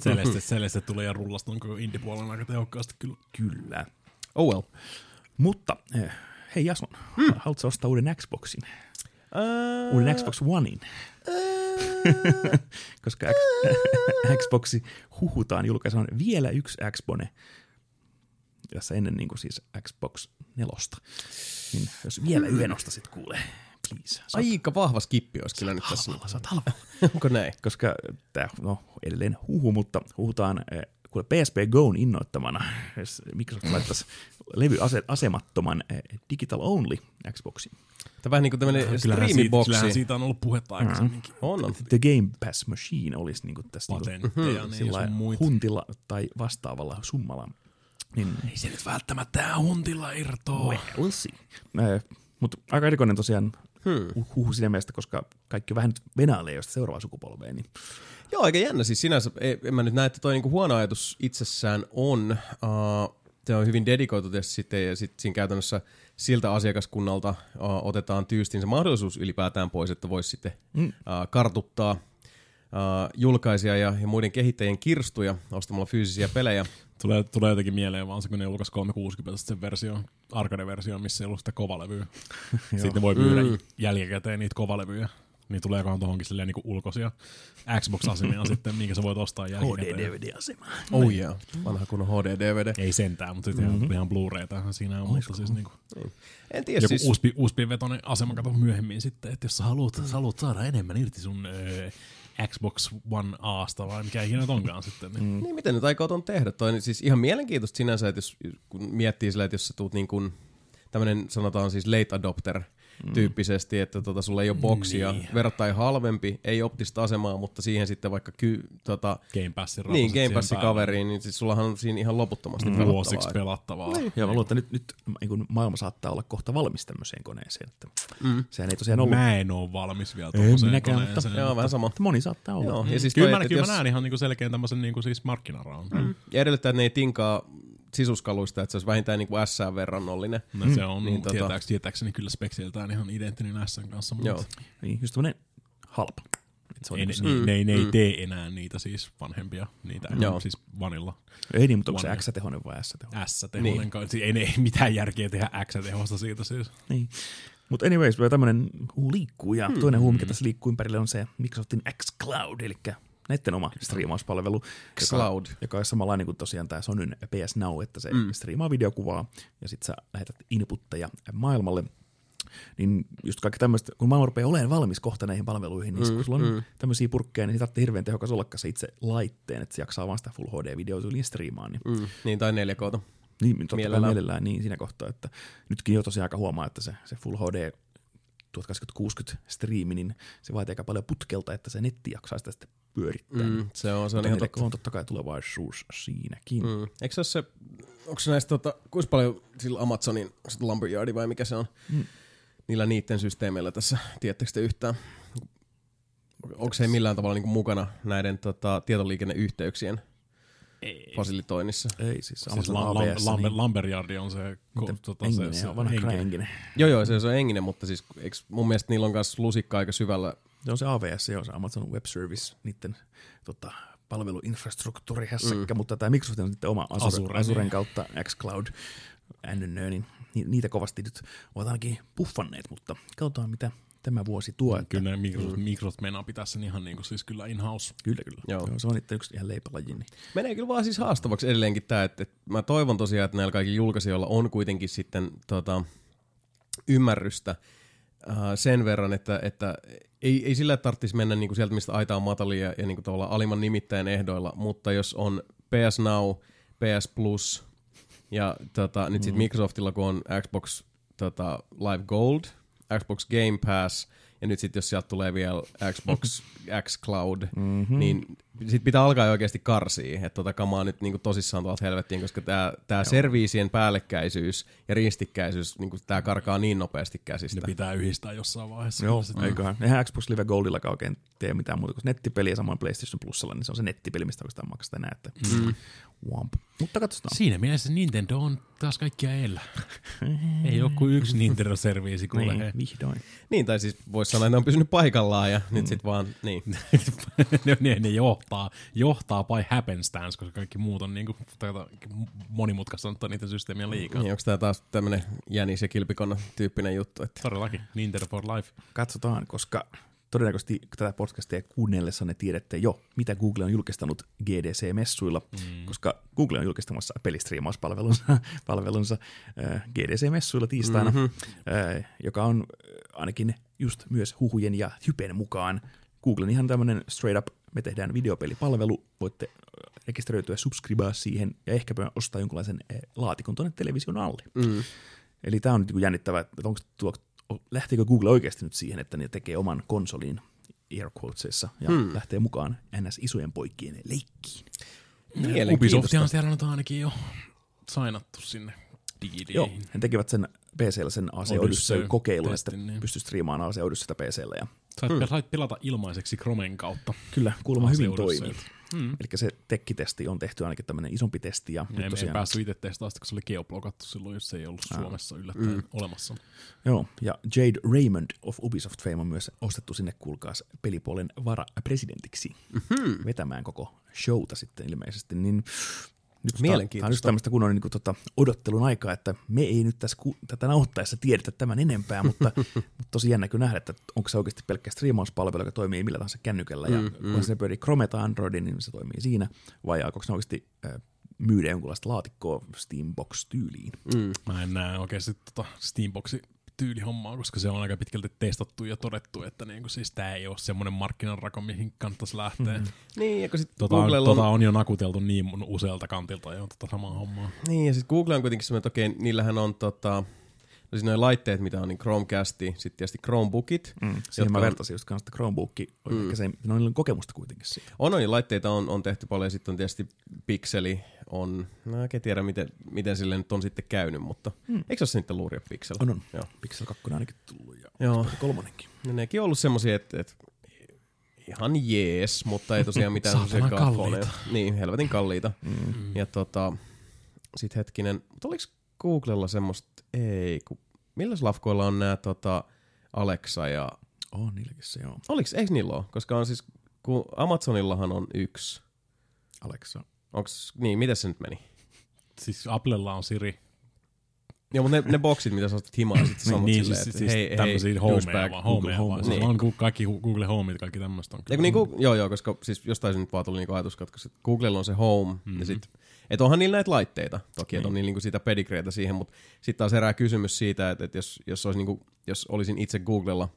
Celeste, Celeste tulee ja rullasta on kuin indie-puolella aika tehokkaasti. Kyllä. Kyllä. Oh well. Mutta, hei Jason, mm. haluatko ostaa uuden Xboxin? Uh... Uuden Xbox Onein? Koska X- Xboxi huhutaan julkaisevan vielä yksi Xbone, jossa ennen niin kuin siis Xbox nelosta. Niin jos vielä yhden ostasit kuulee. Please, aika vahva skippi olisi kyllä nyt tässä. Saat halvalla. Onko näin? Koska tämä no, edelleen huhu, mutta huhutaan kuule P S P Go'n innoittamana. Microsoft laittaisi levyasemattoman digital only Xboxiin. Tämä vähän niin kuin tämmöinen striimiboksi. Kyllähän siitä on ollut puhetta aikaisemminkin. Mm. The Game Pass Machine olisi niin kuin tästä niin kuin huntilla tai vastaavalla summalla. Niin ei se nyt välttämättä huntilla irtoa. We'll see. Äh, Mutta aika erikoinen tosiaan hmm. huhu siinä mielessä, koska kaikki vähän nyt venailee josta seuraavaan sukupolveen. Niin. Joo, aika jännä. Siis sinänsä en mä nyt näe, että toi niinku huono ajatus itsessään on. Uh, Se on hyvin dedikoitu tietysti sitten, ja sitten siinä käytännössä siltä asiakaskunnalta uh, otetaan tyystin se mahdollisuus ylipäätään pois, että voisi sitten mm. uh, kartuttaa uh, julkaisia ja, ja muiden kehittäjien kirstuja ostamalla fyysisiä pelejä. Tulee, tulee jotenkin mieleen vaan se, kun ne julkaisi kolmesataakuusikymmentä sen versio, arcade-versio, missä ei ollut sitä kovalevyä. Sitten ne voi myydä mm. jälkikäteen niitä kovalevyjä. Niin tulee kohan tuohonkin silleen niinku ulkoisia Xbox-asemia sitten, minkä sä voit ostaa jälkikäteen. H D-D V D-asema. Oh yeah, vanha kun on H D-D V D. Ei sentään, mutta sitten mm-hmm. ihan Blu-raytähän siinä on. Mutta siis niinku, en tiedä joku siis. Joku U S B-vetoinen asema kato myöhemmin sitten, että jos sä haluat, sä haluat saada enemmän irti sun öö, Xbox One Asta vai mikä ikinä onkaan sitten. Niin. Mm. niin miten nyt aikoot on tehdä? Toi on siis ihan mielenkiintoista sinänsä, että jos kun miettii sillä, että jos sä tuut niin kuin tämmönen sanotaan siis late adopter, Mm. tyyppisesti, että tota, sulla ei ole boksia, niin. verrattain halvempi, ei optista asemaa, mutta siihen sitten vaikka ky, tota, Game Passin niin, Game Passin kaveriin, niin siis sullahan on siinä ihan loputtomasti mm. pelattavaa. Vuosiksi pelattavaa. Niin. Ja mä luulen, että nyt, nyt niin maailma saattaa olla kohta valmis tämmöiseen koneeseen. Että mm. sehän ei tosiaan ollut. Mä en ole valmis vielä tuollaiseen koneeseen. Joo, vähän sama. Moni saattaa olla. Joo, mm. ja siis kyllä toi, mä, et, kyllä jos... mä näen ihan niinku selkeän tämmöisen niinku siis markkinaraon. Mm. Ja edellyttää, että ne ei tinkaa sisuskaluista, että se olisi vähintään niin kuin S:ään verrannollinen. No se on, niin, tietääks, tota... tietääkseni kyllä speksiltään ihan identtinen S:n kanssa. Mutta... Joo, niin, just tämmöinen halpa. Se on ei, niin, mm, ne, mm. ne ei tee enää niitä siis vanhempia, niitä mm. siis vanilla. Ei niin, mutta onko se X-tehonen vai S-tehonen? S-tehonen, niin. kai, ei, ei mitään järkeä tehdä X-tehosta siitä siis. Niin. Mutta anyways, tämmöinen liikkuu ja mm. toinen huu, mikä tässä liikkuu ympärille on se Microsoftin xCloud, eli näitten oma striimauspalvelu, Cloud. Joka, joka on samanlainen kuin tosiaan tämä Sonyn P S Now, että se mm. striimaa videokuvaa ja sitten sä lähetät inputteja maailmalle. Niin just kaikki tämmöistä, kun maailma rupeaa olemaan valmis kohta näihin palveluihin, niin mm, kun sulla on mm. tämmöisiä purkkeja, niin siitä on hirveän tehokas ollakaan se itse laitteen, että se jaksaa vaan sitä Full H D-videotyliin striimaan. Niin. Mm. niin, tai neljä K:ta. Niin, totta mielellään. mielellään niin siinä kohtaa, että nytkin jo tosiaan aika huomaa, että se, se Full H D tuhatkahdeksankymmentä kuusikymmentä-striimi, niin se vaatii aika paljon putkelta, että se netti jaksaa sitä sitten pyörittää. Mm, se on, se on ihan totta. On totta kai tulevaisuus siinäkin. Mm. Eikö se ole se, onko se näistä, tota, kuinka paljon sillä Amazonin, onko se Lumberyardi vai mikä se on, mm. niillä niiden systeemeillä tässä, tiedättekö te yhtään? Onko se millään tavalla niinku mukana näiden tota, tietoliikenneyhteyksien ei. Fasilitoinnissa? Ei siis. siis Lumberyardi on se, ko, tota, engine, se, se on vanha engine. Joo joo, se, se on engine, mutta siis eiks, mun mielestä niillä on myös lusikka aika syvällä. Se on se A W S, se on se Amazon Web Service, niiden tota, palveluinfrastruktuurihässäkkä, mm. mutta tämä Microsoft on sitten oma Azure, Azuren kautta xCloud, N N N, niin niitä kovasti nyt ovat ainakin puffanneet, mutta katsotaan mitä tämä vuosi tuo. Että kyllä Microsoft, Microsoft meinaa pitää sen ihan niin kuin siis kyllä in-house. Kyllä, kyllä. Joo. Joo, se on itse yksi ihan leipälaji. Niin. Menee kyllä vaan siis haastavaksi edelleenkin tämä, että, että mä toivon tosiaan, että näillä kaikilla julkaisijoilla on kuitenkin sitten tota, ymmärrystä äh, sen verran, että, että ei, ei sillä tarvitsisi mennä niin kuin sieltä, mistä aita on matalia ja, ja niin kuin tavallaan alimman nimittäjän ehdoilla, mutta jos on P S Now, P S Plus ja tota, nyt sitten Microsoftilla, kun on Xbox tota, Live Gold, Xbox Game Pass, ja nyt sitten jos sieltä tulee vielä Xbox X Cloud, mm-hmm. niin sitten pitää alkaa jo oikeasti karsia, että tota kamaa nyt niinku tosissaan tuolta helvettiin, koska tämä serviisien päällekkäisyys ja ristikkäisyys, niinku tämä karkaa niin nopeasti käsistä. Ne pitää yhdistää jossain vaiheessa. Joo, eiköhän. Eihän Xbox Live Goldillakaan oikein tee mitään muuta kuin nettipeliä, samoin PlayStation Plusalla, niin se on se nettipeli, mistä oikeastaan maksaa enää, että mm. wamp. Mutta katsotaan. Siinä mielessä Nintendo on taas kaikkia eellä. Ei ole kuin yksi Nintendo-serviisi kuule. Niin, vihdoin. Niin, tai siis voisi sanoa, että ne on pysynyt paikallaan ja nyt sitten vaan, niin. ne, ne johtaa, johtaa by happenstance, koska kaikki muut on niin kuin monimutkaistanut niiden systeemiä liikaa. Niin, onko tämä taas tämmöinen jänis- ja kilpikonna tyyppinen juttu? Että todellakin, Nintendo for life. Katsotaan, koska todennäköisesti tätä podcastia kuunnellessa ne tiedätte jo, mitä Google on julkistanut G D C-messuilla, mm. koska Google on julkistamassa pelistriimauspalvelunsa palvelunsa, äh, G D C-messuilla tiistaina, mm-hmm. äh, joka on ainakin just myös huhujen ja hypen mukaan Googlen ihan tämmöinen straight up, me tehdään videopelipalvelu, voitte rekisteröityä, subscribaa siihen ja ehkäpä ostaa jonkunlaisen laatikon tuonne television alle. Mm. Eli tämä on nyt jännittävää, että onko tuo lähteekö Google oikeasti nyt siihen, että ne tekee oman konsolin air quotesissa ja hmm. lähtee mukaan ns. Isojen poikien leikkiin? Ubisoftia on siellä nyt ainakin jo sainattu sinne digidiin. Joo, he tekivät sen P C-llä sen A C Odyssey kokeilun, että niin. pystyi striimaamaan A C Odysseytä P C-llä. Ja sait, hmm. sait pelata ilmaiseksi Chromen kautta. Kyllä, kuulemma hyvin toimii. Hmm. Eli se tekkitesti on tehty ainakin tämmöinen isompi testi. Ja ja ei päässyt itse testaan, kun se oli geoblokattu silloin, jos se ei ollut Suomessa ah. yllättäen mm. olemassa. Joo, ja Jade Raymond of Ubisoft Fame on myös ostettu sinne, kuulkaas, pelipuolen varapresidentiksi mm-hmm. vetämään koko showta sitten ilmeisesti. Niin nyt mielenkiintoista. Tämä on just tämmöistä kunnon niin kuin tuota, odottelun aikaa, että me ei nyt tässä ku, tätä nauttaessa tiedetä tämän enempää, mutta, mutta tosi jännä kyllä nähdä, että onko se oikeasti pelkkä striimauspalvelu, joka toimii millä tahansa kännykällä, mm, ja mm. kun se pyörii Chrome tai Androidin, niin se toimii siinä, vai aikoinko ne oikeasti äh, myydä jonkunlaista laatikkoa Steambox-tyyliin? Mm. Mä en näe oikeasti tota Steamboxi tyylihommaa, koska se on aika pitkälti testattu ja todettu, että niinku siis tää ei ole semmoinen markkinanrako, mihin kannattaisi lähteä. Mm-hmm. Niin, ja kun sit tota, Googlella on... Tota on jo nakuteltu niin usealta kantilta jo tota samaa hommaa. Niin, ja sit Google on kuitenkin semmoinen, että okei, niillähän on tota... No siis noin laitteet, mitä on, niin Chromecasti, sitten tietysti Chromebookit. Mm. Siihen mä vertaisin just kanssa, että Chromebookki on mm. ehkä se, no niillä on kokemusta kuitenkin siitä. On, on, laitteita on, on tehty paljon, sitten on tietysti Pixeli, on, no en tiedä miten, miten sille nyt on sitten käynyt, mutta mm. eikö se ole niitä luuria Pixel? On, on. Joo. Pixel kaksi on ainakin tullut ja kolmonenkin. Ja nekin on ollut semmosia, että et, ihan jees, mutta ei tosiaan mitään semmosia kalliita. Niin, helvetin kalliita. Mm. Ja tota, sit hetkinen, mutta oliko Googlella semmoista? Ei, kun milläs lafkoilla on nää tota Alexa ja... Oh, niilläkin se on. Oliks, eiks niillä ole? Koska on siis, kun Amazonillahan on yksi. Alexa. Onks, niin, miten se nyt meni? Siis Applella on Siri. Joo, mutta ne, ne boksit, mitä sä ostat himaa, sit sä sanot niin, silleen, siis, että hei, hei, douchebag, Google Home. Niin. On kaikki Google Homeit, kaikki tämmöistä on. Eiku, niinku, joo, joo, koska siis jostain se nyt vaan tuli niinku ajatuskatkos, että Googlella on se Home, mm-hmm. ja sit, et onhan niillä näitä laitteita toki, niin. Et on niillä niinku sitä pedigreetä siihen, mutta sit taas herää kysymys siitä, että et jos, jos, niinku, jos olisin itse Googlella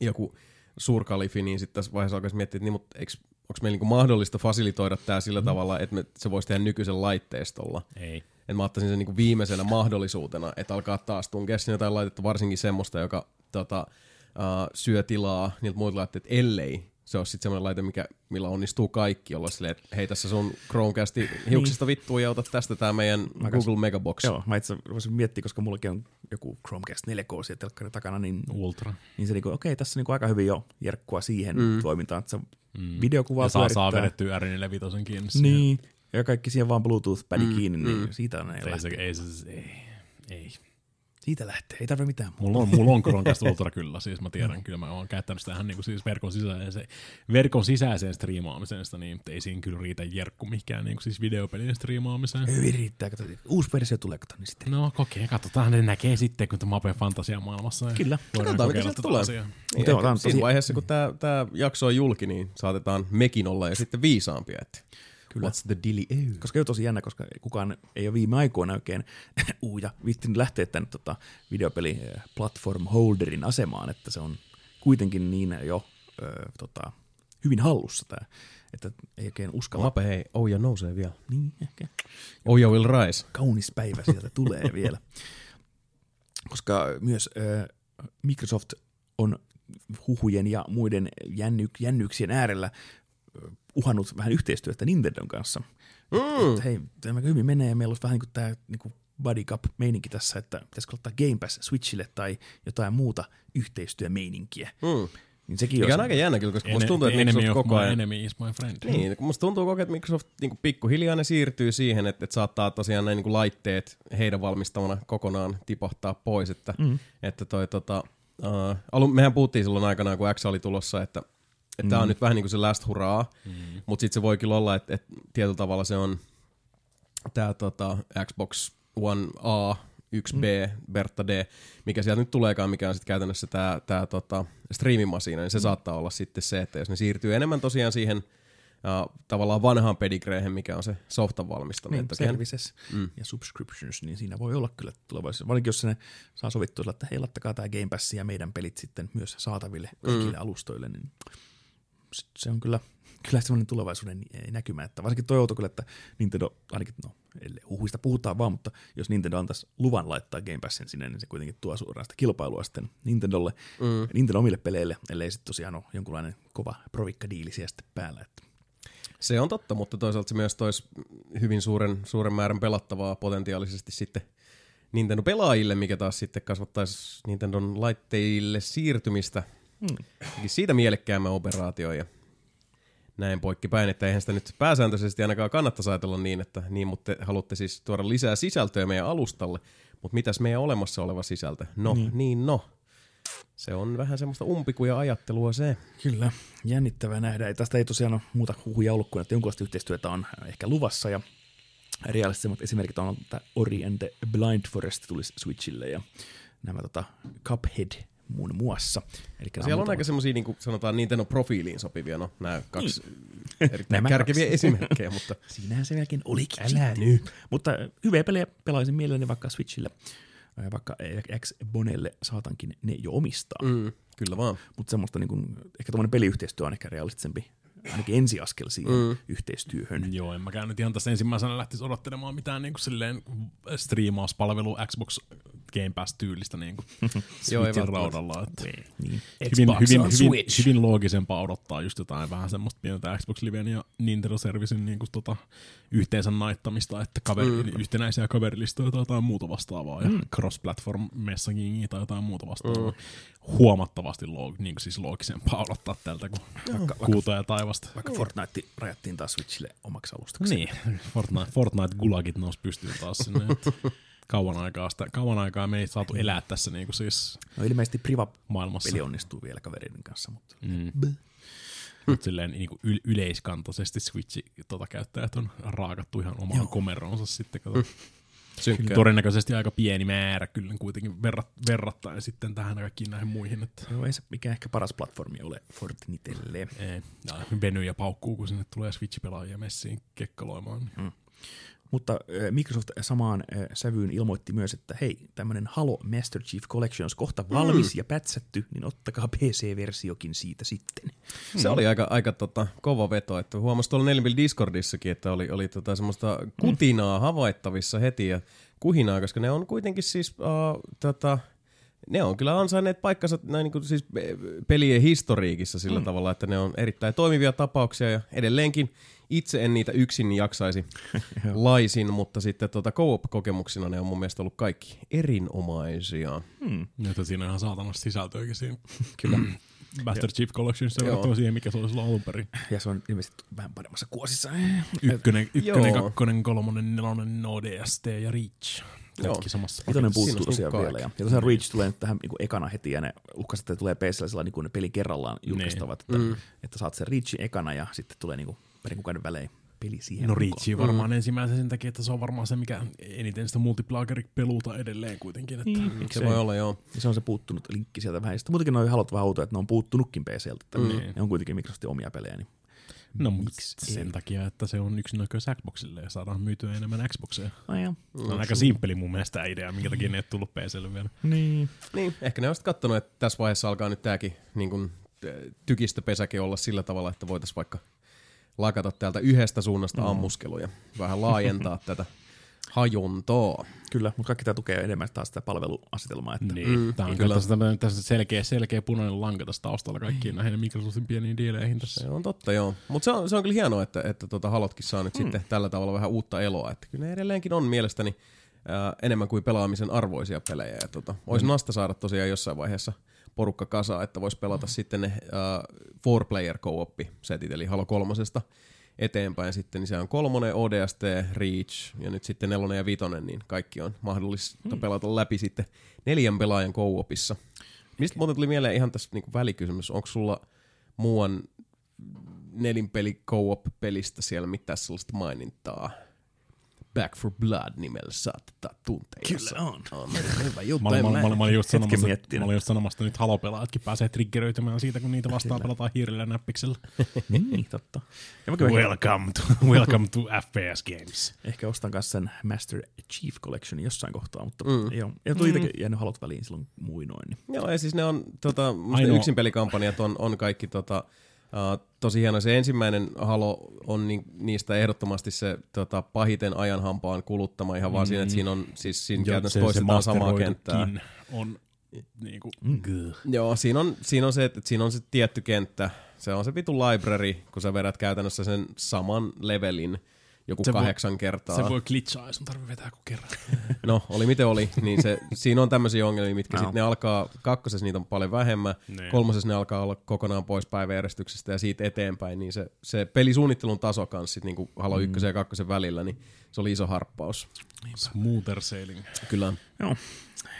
joku suurkalifi, niin sit tässä vaiheessa alkaisi miettiä, että niin, mutta eiks, onko meillä niinku mahdollista fasilitoida tää sillä mm. tavalla, että se voisi tehdä nykyisen laitteistolla? Ei. Että mä ottaisin sen niinku viimeisenä mahdollisuutena, että alkaa taas tunkea sinne jotain laitetta, varsinkin semmoista, joka tota, uh, syö tilaa niiltä muilta laitteilta, ellei se olisi sitten semmoinen laite, mikä, millä onnistuu kaikki, jolla silleen, että hei, tässä sun Chromecasti hiuksista vittuun ja ota tästä tää meidän mä Google kas... Megabox. Joo, mä itse voisin miettiä, koska mullakin on joku Chromecast neljä K siellä telkkari takana, niin, Ultra. Niin se niinku, okei, okay, tässä niinku aika hyvin jo jerkkua siihen mm. toimintaan, että se mm. videokuvaa ja saa, saa vedettyä ärinille vitosen kiinni. Niin. Ja kaikki siihen vaan Bluetooth-pädi mm, kiinni, niin mm. siitä on ei lähtee. Ei, ei, ei. Siitä lähtee, ei tarvitse mitään. Mulla on, mulla on Chromecast Ultra kyllä, siis mä tiedän, kyllä mä oon käyttänyt sitä ihan niin kuin siis verkon sisäiseen, verkon sisäiseen striimaamiseen, sitä, niin ei siinä kyllä riitä jerkku mihinkään niin kuin siis videopelien striimaamiseen. Hyvin riittää, katsotaan, uusi versio tulee, katsotaan, niin sitten. No kokee, katsotaan, ne näkee sitten, kun tämä Mape Fantasia maailmassa. Kyllä, katsotaan, mitä sieltä tulee. Siinä vaiheessa, kun tämä jakso on julki, niin saatetaan mekin olla ja sitten viisaampia, että... Kyllä. What's the dilly? Koska ei ole tosi jännä, koska kukaan ei ole viime aikoina oikein uuja viittinyt lähteä tämän tota, videopeli platform holderin asemaan, että se on kuitenkin niin jo ö, tota, hyvin hallussa tämä, että ei oikein uskalla. Mape, hei, Ouja nousee vielä. Niin, ehkä. Ouja will rise. Kaunis päivä sieltä tulee vielä. Koska myös ö, Microsoft on huhujen ja muiden jänny- jännyksien äärellä uhannut vähän yhteistyötä Nintendon kanssa. Mm. Että hei, tämä hyvin menee, ja meillä olisi vähän niin kuin tämä niin kuin buddy cup-meininki tässä, että pitäisikö ottaa Game Pass Switchille tai jotain muuta yhteistyömeininkiä. Mm. Niin sekin on aika jännä kyllä, koska en, musta tuntuu, että Microsoft koko ajan... Enemy is my friend. Niin, musta tuntuu koko ajan, että Microsoft niin pikkuhiljaa ne siirtyy siihen, että, että saattaa tosiaan ne niin laitteet heidän valmistamana kokonaan tipahtaa pois. Että, mm. että toi, tota, uh, alun, mehän puhuttiin silloin aikanaan, kun X oli tulossa, että Mm. Tämä on nyt vähän niin kuin se last hurraa, mm. mutta sitten se voi kyllä olla, että, että tietyllä tavalla se on tämä tota, Xbox One A, yksi B, mm. Berta D, mikä sieltä nyt tuleekaan, mikä on sitten käytännössä tämä, tämä tota, striimimasiina, niin se mm. saattaa olla sitten se, että jos ne siirtyy enemmän tosiaan siihen uh, tavallaan vanhaan pedigreen, mikä on se softan valmistaminen. Niin, services mm. ja subscriptions, niin siinä voi olla kyllä tulevaisuudessa. Vaikka jos ne saa sovittua sillä, että hei, laittakaa tämä Game Pass ja meidän pelit sitten myös saataville kaikille mm. alustoille, niin... Se on kyllä, kyllä semmoinen tulevaisuuden näkymä, että varsinkin toi outo kyllä, että Nintendo, ainakin no, huhuista puhutaan vaan, mutta jos Nintendo antaisi luvan laittaa Game Passin sinne, niin se kuitenkin tuo suoraan sitä kilpailua sitten Nintendolle, mm. Nintendo omille peleille, ellei sitten tosiaan ole jonkunlainen kova provikkadiili siellä sitten päällä. Että. Se on totta, mutta toisaalta se myös toisi hyvin suuren, suuren määrän pelattavaa potentiaalisesti sitten Nintendo-pelaajille, mikä taas sitten kasvattaisi Nintendon laitteille siirtymistä. Hmm. Siitä mielekkäämmä operaatio ja näin poikkipäin, että eihän sitä nyt pääsääntöisesti ainakaan kannattaisi ajatella niin, että niin, mutta haluatte siis tuoda lisää sisältöä meidän alustalle, mutta mitäs meidän olemassa oleva sisältö? No, niin, niin no. Se on vähän semmoista umpikuja ajattelua se. Kyllä, jännittävää nähdä. Tästä ei tosiaan ole muuta huhuja ollut kuin, että jonkinlaista yhteistyötä on ehkä luvassa ja realistisemmat esimerkit on, että Ori and the Blind Forest tulisi Switchille ja nämä tota Cuphead muun muassa. Elikkä siellä on aika semmosia, niin kuin sanotaan, Nintendo-profiiliin sopivia, no, nämä kaksi mm. erittäin kärkeviä esimerkkejä, mutta... Siinähän se melkein olikin. Älä nyt. Mutta hyviä pelejä pelaisin mielelläni vaikka Switchille, vaikka X-Bonelle saatankin ne jo omistaa. Mm, kyllä vaan. Mutta semmoista, niin kuin, ehkä tuommoinen peliyhteistyö on ehkä realistisempi, ainakin ensiaskel siihen mm. yhteistyöhön. Joo, en mäkään nyt ihan tässä ensimmäisenä lähtisi odottelemaan mitään niin kuin silleen striimauspalvelu Xbox Game Pass-tyylistä niin kuin Switchin raudalla. Että niin. Hyvin, hyvin, hyvin, hyvin loogisempaa odottaa just jotain vähän semmoista pientä Xbox Liven ja Nintendo Servicen niin kuin tota, yhteensä naittamista, että kaveri, mm. yhtenäisiä kaverilistoja tai jotain muuta vastaavaa mm. ja cross-platform messagingia tai jotain muuta vastaavaa. Mm. Huomattavasti loog, niin kuin siis loogisempaa odottaa tältä kuin vaikka, kuuta ja taivasta. Vaikka Fortnite rajattiin taas Switchille omaksi alustaksi. Niin, Fortnite, Fortnite-gulagit nousi pystyyn taas sinne. Kauan aikaa, sitä, kauan aikaa me ei saatu elää tässä niinku siis no ilmeisesti Priva-peli onnistuu vielä kaverin kanssa, mutta mm. mut silleen niinku yl- yleiskantaisesti Switchi tota käyttäjät on raakattu ihan omaan komeroonsa sitten. Kato. Synkkä. Todennäköisesti aika pieni määrä kyllä kuitenkin verrat, verrattain sitten tähän kaikkiin näihin muihin. Että. No ei se mikä ehkä paras platformi ole Fortnitelle. Ei, venyjä paukkuu, kun sinne tulee Switch-pelaajia messiin kekkaloimaan. Mm. Mutta Microsoft samaan sävyyn ilmoitti myös, että hei, tämmöinen Halo Master Chief Collection on kohta valmis mm. ja pätsätty, niin ottakaa P C-versiokin siitä sitten. Se mm. oli aika, aika tota, kova veto, että huomasi tuolla Nelville Discordissakin, että oli, oli tota semmoista kutinaa mm. havaittavissa heti ja kuhinaa, koska ne on kuitenkin siis... Uh, tota, ne on kyllä ansainneet paikkansa näin niin kuin siis pelien historiikissa sillä mm. tavalla, että ne on erittäin toimivia tapauksia ja edelleenkin itse en niitä yksin jaksaisi laisin, mutta sitten tuota co-op-kokemuksina ne on mun mielestä ollut kaikki erinomaisia. Mm. Joten siinä on ihan saatanasti sisältöäkin siinä. Kyllä. Master Chief Collection, se on siihen, mikä se oli silloin alun perin. Ja se on ilmeisesti vähän paremmassa kuosissa. Ykkönen, ykkönen kakkonen, kolmonen, nelonen, O D S T ja Reach. Kaikki samassa. Itoinen puuttuu tosiaan vielä. Ja tosiaan Reach tulee nyt tähän niin kuin ekana heti ja ne uhkaset, että tulee P C:llä sillä niin kuin ne pelin kerrallaan julkaistavat. Että, mm. että saat sen Reachin ekana ja sitten tulee niin kuin parin kuukauden välein peli siihen. No Reachi varmaan mm. ensimmäisen sen takia, että se on varmaan se, mikä eniten sitä multiplayer-peluuta edelleen kuitenkin. Että mm. se, se voi olla, joo. Ja se on se puuttunut linkki sieltä vähän. Ja sitten muutenkin noi halot vähän outoja, että ne on puuttunutkin P C:ltä. Mm. Ne on kuitenkin Microsoftin omia pelejä, niin no miksi sen takia, että se on yksinäköis Xboxille ja saadaan myytyä enemmän Xboxeja. Aijaa. Se on aika simppeli mun mielestä idea, minkä takia ne ei tullut P C:lle vielä. Niin. niin. Ehkä ne on sitten kattonut, että tässä vaiheessa alkaa nyt tääkin niin kun, tykistöpesäke olla sillä tavalla, että voitaisiin vaikka lakata täältä yhdestä suunnasta no. ammuskeluja. Vähän laajentaa tätä hajontaa. Kyllä, mutta kaikki tämä tukee enemmän taas sitä palveluasetelmaa. Että niin. Mm, tämä on kyllä tässä, tässä selkeä, selkeä punainen lanka tässä taustalla kaikkiin näihin Microsoftin pieniin diileihin tässä. Se on totta, joo. Mutta se on, se on kyllä hienoa, että, että tuota, Halotkin saa nyt mm. sitten tällä tavalla vähän uutta eloa. Että kyllä ne edelleenkin on mielestäni ää, enemmän kuin pelaamisen arvoisia pelejä. Ja, tuota, olisi mm. nasta saada tosiaan jossain vaiheessa porukka kasaa, että voisi pelata mm. sitten ne four-player co-op-setit, eli Halo kolmosesta eteenpäin sitten, niin se on kolmonen, O D S T, Reach ja nyt sitten nelonen ja vitonen, niin kaikki on mahdollista hmm. pelata läpi sitten neljän pelaajan co-opissa. Mistä okay. muuten tuli mieleen ihan tässä niin kuin välikysymys, onko sulla muuan nelinpeli co-op-pelistä siellä mitään sellaista mainintaa? Back for Blood nimellä saattaa tunteja. Kyllä on. on. Hyvä juttu. Mä, mä, mä, mä olin just sanomassa, mä olin just sanomassa, että nyt halopelaajatkin pääsee triggeröitymään siitä, kun niitä vastaan pelataan hiirillä ja näppiksellä. niin, totta. Welcome to, welcome to F P S Games. Ehkä ostan kanssa sen Master Chief Collection jossain kohtaa, mutta mm. ei ole. Ja tuli mm. itsekin jäänyt halot väliin silloin muinoin. Niin. Joo, ja siis ne on, tota, yksin pelikampanjat on, on kaikki tota, Uh, tosi hieno. Se ensimmäinen Halo on ni- niistä ehdottomasti se tota, pahiten ajanhampaan kuluttama ihan vaan mm. siinä, että siinä on siis siinä jo, käytännössä toistetaan samaa kenttää. On, niin kuin, mm. Joo, siinä on, siinä on se, että siinä on se tietty kenttä. Se on se vitu library, kun sä vedät käytännössä sen saman levelin joku se kahdeksan voi, kertaa. Se voi glitchaa, jos on tarve vetää kuin kerran. No, oli miten oli. Niin se, siinä on tämmöisiä ongelmia, mitkä no. sitten ne alkaa, kakkosessa niitä on paljon vähemmän, niin. kolmosessa ne alkaa olla kokonaan pois päiväjärjestyksestä ja siitä eteenpäin, niin se, se pelisuunnittelun taso kanssa sitten niin Halo ykkösen ja kakkosen välillä, niin se oli iso harppaus. Smoother sailing. Kyllä. Joo.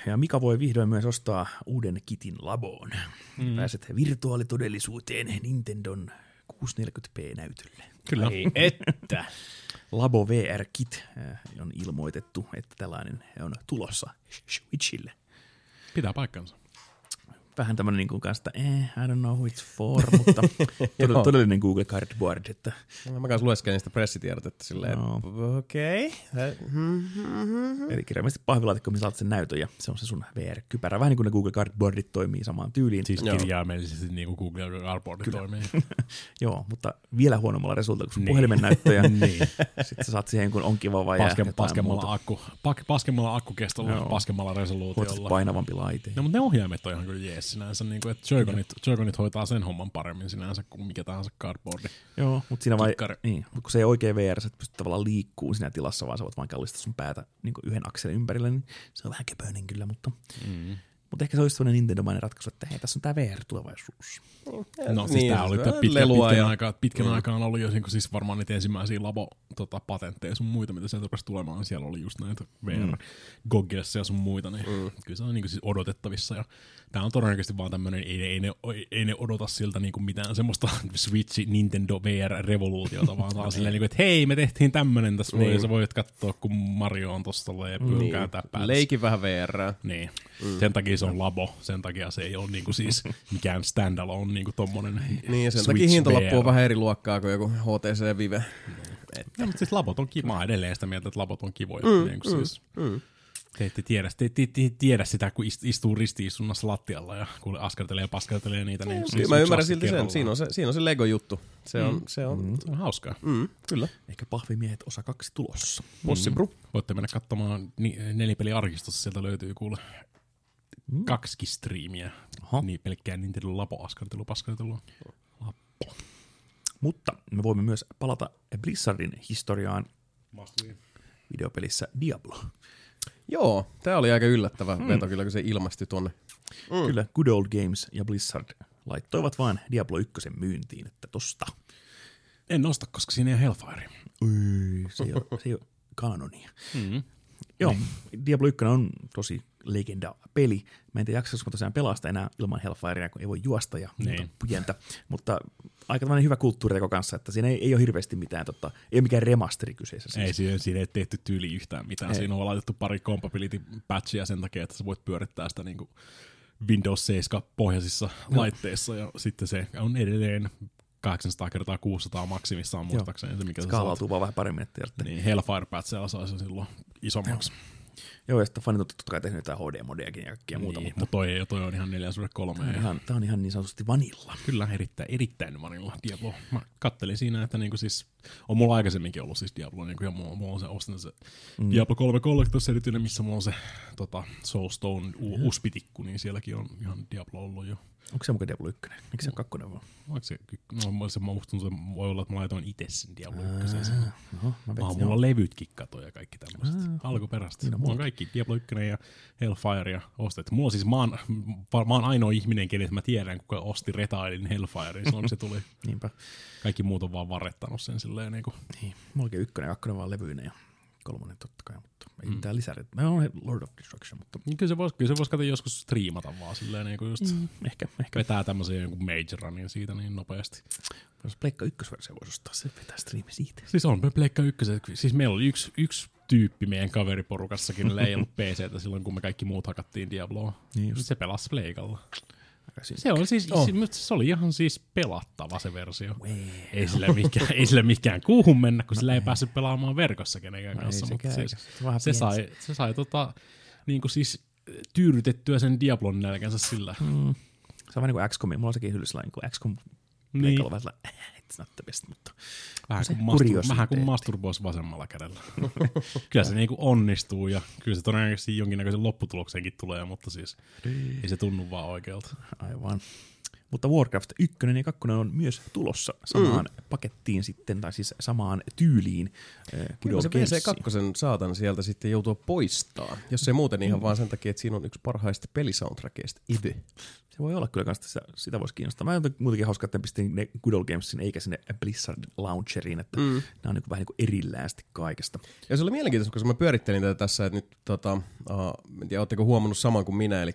Ja Mika voi vihdoin myös ostaa uuden kitin laboon. Mm. Pääset virtuaalitodellisuuteen Nintendon kuusisataaneljäkymmentä p-näytölle. Kyllä. Ei, että... Labo V R Kit on ilmoitettu, että tällainen on tulossa Switchille. Pitää paikkansa. Vähän tämmöinen niin kuin kanssa, eh, I don't know who it's for, mutta todell- todellinen Google Cardboard. Että. Mä kanssa lueskelin sitä pressitiedotetta silleen, no. okei. Okay. Eli kirjaimellisesti pahvilaatikko, missä saat sen näytön ja se on se sun V R-kypärä. Vähän niin kuin ne Google Cardboardit toimii samaan tyyliin. Siis kirjaimellisesti niin kuin Google Cardboardit toimii. Joo, mutta vielä huonommalla resultalla, kun niin. puhelimen näyttöjä. niin. Sitten sä saat siihen, kun on kiva vai Paske, paskemmalla, akku, pak, paskemmalla akkukestolla, no. paskemmalla resoluutiolla. Voit painavampi laite. No, mutta ne ohjaimet on ihan kuin jees. Sinänsä, niin kuin, että Joy-Conit, Joy-Conit hoitaa sen homman paremmin sinänsä kuin mikä tahansa cardboardi. Joo, mutta siinä vai, niin, mut kun se ei oikein V R, sä pystyt tavallaan liikkuu siinä tilassa, vaan sä voit vain kallistaa sun päätä niin yhden akselin ympärillä, niin se on vähän köpöinen kyllä, mutta mm. Mutta ehkä se olisi sellainen Nintendomainen ratkaisu, että hei, tässä on tämä V R-tulevaisuus. No, no siis niin, tämä oli pitkä, pitkän, ja... aikaa, pitkän mm. aikaan ollut jo siis varmaan niitä ensimmäisiä labo-patentteja tota, sun muita, mitä sieltä rupesi tulemaan. Siellä oli just näitä V R-gogglesia ja sun muita, niin mm. kyllä se on niin siis odotettavissa. Ja tämä on todennäköisesti vaan tämmöinen, ei, ei, ei, ei ne odota siltä niin mitään semmoista Switch-Nintendo-V R-revoluutiota, vaan taas silleen, että hei, me tehtiin tämmöinen tässä, mm. niin sä voit katsoa, kun Mario on tuossa ja pylkää niin. Täpäällä. Leikin vähän V R. Niin, mm. sen takia se on labo, sen takia se ei ole niinku siis mikään standalone niinku tommonen. Niin, sen takia hintalappu on vähän eri luokkaa kuin joku H T C Vive. No, mutta siis labot on kivoja. Mä edelleen sitä mieltä, että labot on kivoja. Mm, niin, mm, siis, mm. Te ette tiedä, te, te, te, tiedä sitä, kun istuu ristiistunnassa lattialla ja kuule askartelee ja paskartelee niitä. Niin, mm, siis mä ymmärrän silti sen. Siinä on se, siinä on se Lego-juttu. Se on, mm. se on, mm. se on hauskaa. Mm, kyllä. Ehkä Pahvimiehet osa kaksi tulossa. Possibru. Mm. Voitte mennä katsomaan nelipeliarkistossa. Sieltä löytyy kuule... Mm. Kaksikin striimiä, aha. Niin pelkkään Nintendo Labo-askartelua, paskartelua. Lappo. Mutta me voimme myös palata Blizzardin historiaan videopelissä Diablo. Joo, tää oli aika yllättävä mm. veto kyllä, kun se ilmastui tonne. Mm. Kyllä, Good Old Games ja Blizzard laittoivat vaan Diablo ykkösen myyntiin, että tosta. En nosta, koska siinä ei ole Hellfire. Ui, se ei ole, se ei ole kanonia. Mm. Joo, Diablo yksi on tosi legenda-peli. Mä en tiedä jaksaisi, kun tosiaan pelaa sitä enää ilman Hellfirea, kun ei voi juosta ja pujentä. Mutta aika tämmöinen hyvä kulttuurireko kanssa, että siinä ei, ei ole hirveästi mitään, totta, ei ole mikään remasteri kyseessä. Siis. Ei, siinä, siinä ei tehty tyyli yhtään mitään. Ei. Siinä on laitettu pari compatibility-patchia sen takia, että sä voit pyörittää sitä niin kuin Windows seitsemän-pohjaisissa no. laitteissa. Ja sitten se on edelleen... kahdeksansataa kertaa kuusisataa maksimissaan muistaakseni. Se, mikä skaalautuu vaan vähän pari minuuttia. Niin, Hellfire-pätsellä saisi silloin isommaksi. Joo, ja sitten fanit on totta kai tehnyt jotain H D-modeakin ja kaikkia niin, muuta. Mutta toi, toi on ihan neljä kolme. Tämä on ihan niin sanotusti vanilla. Kyllä, erittäin, erittäin vanilla Diablo. Mä kattelin siinä, että niinku siis, on mulla aikaisemminkin ollut siis Diablo, niinku, ja mulla, mulla on se, ostin se mm. Diablo kolme Collector's Edition, missä mulla on se tota, Soulstone u- uspitikku, niin sielläkin on ihan Diablo ollut jo. Onko se muka Diablo yksi? Eikö se ole kakkonen vaan? Onko se ykkönen? No, mä muistan, että voi olla, että mä laitoin itse sen Diablo yksi. Oho, mä vetsin. Mulla on levytkin katoja ja kaikki tämmöiset. Alkuperästä. Niin, mulla on kaikki Diablo yksi ja Hellfire ja ostet. Mulla siis, mä oon, mä oon ainoa ihminen, kenet mä tiedän, kuka osti retailin Hellfirein silloin, kun se tuli. Niinpä. Kaikki muut on vaan varrettanut sen silleen. Niin, kuin. Niin. Mulla on ykkönen ja kakkonen vaan levyinen ja kolmonen totta kai, mutta ei mitään mm. lisäri. Mä oon Lord of Destruction, mutta... Kyllä se voisi vois katsoa joskus striimata vaan silleen, niin kuin just... Mm, ehkä, ehkä. Vetää tämmöisen jonkun major runin siitä niin nopeasti. Jos Pleikka ykkösversio voisi ostaa, se vetää striimi siitä. Siis on Pleikka ykkösen. Siis meillä oli yksi, yksi tyyppi meidän kaveriporukassakin, jolla ei ollut P C:tä silloin, kun me kaikki muut hakattiin Diabloa. Niin se pelasi Pleikalla. Se, on siis, oh. se oli ihan siis pelattava se versio. Well. Ei, sillä mikään, ei sillä mikään kuuhun mennä, kun no sillä ei, ei päässyt pelaamaan verkossa kenenkään no kanssa. Mutta se, se sai, se sai tota, niin kuin siis, tyydytettyä sen Diablon nälkänsä sillä. Mm. Se on vähän niin kuin X COM. Mulla on sekin hyllyssä niin kuin X COM. Niin. Vähän kuin, kuin masturboisi vasemmalla kädellä. Kyllä se niin kuin onnistuu ja kyllä se todennäköisesti jonkinnäköisen lopputulokseenkin tulee, mutta siis ei se tunnu vaan oikealta. Aivan. Mutta Warcraft yksi ja kaksi on myös tulossa samaan mm. pakettiin sitten, tai siis samaan tyyliin. Kyllä se P C kaksi saatan sieltä sitten joutua poistaa, jos ei muuten ihan mm. vaan sen takia, että siinä on yksi parhaista pelisoundtrackeista itse. Se voi olla kyllä kanssa, sitä, sitä voisi kiinnostaa. Mä olen muutenkin hauskaa, että pistin ne Good Old Games sinne, eikä sinne Blizzard Launcheriin, että mm. nämä on niin vähän niin kuin erillään sitten kaikesta. Ja se oli mielenkiintoista, koska mä pyörittelin tätä tässä, että nyt, tota, uh, en tiedä, ootteko huomannut saman kuin minä, eli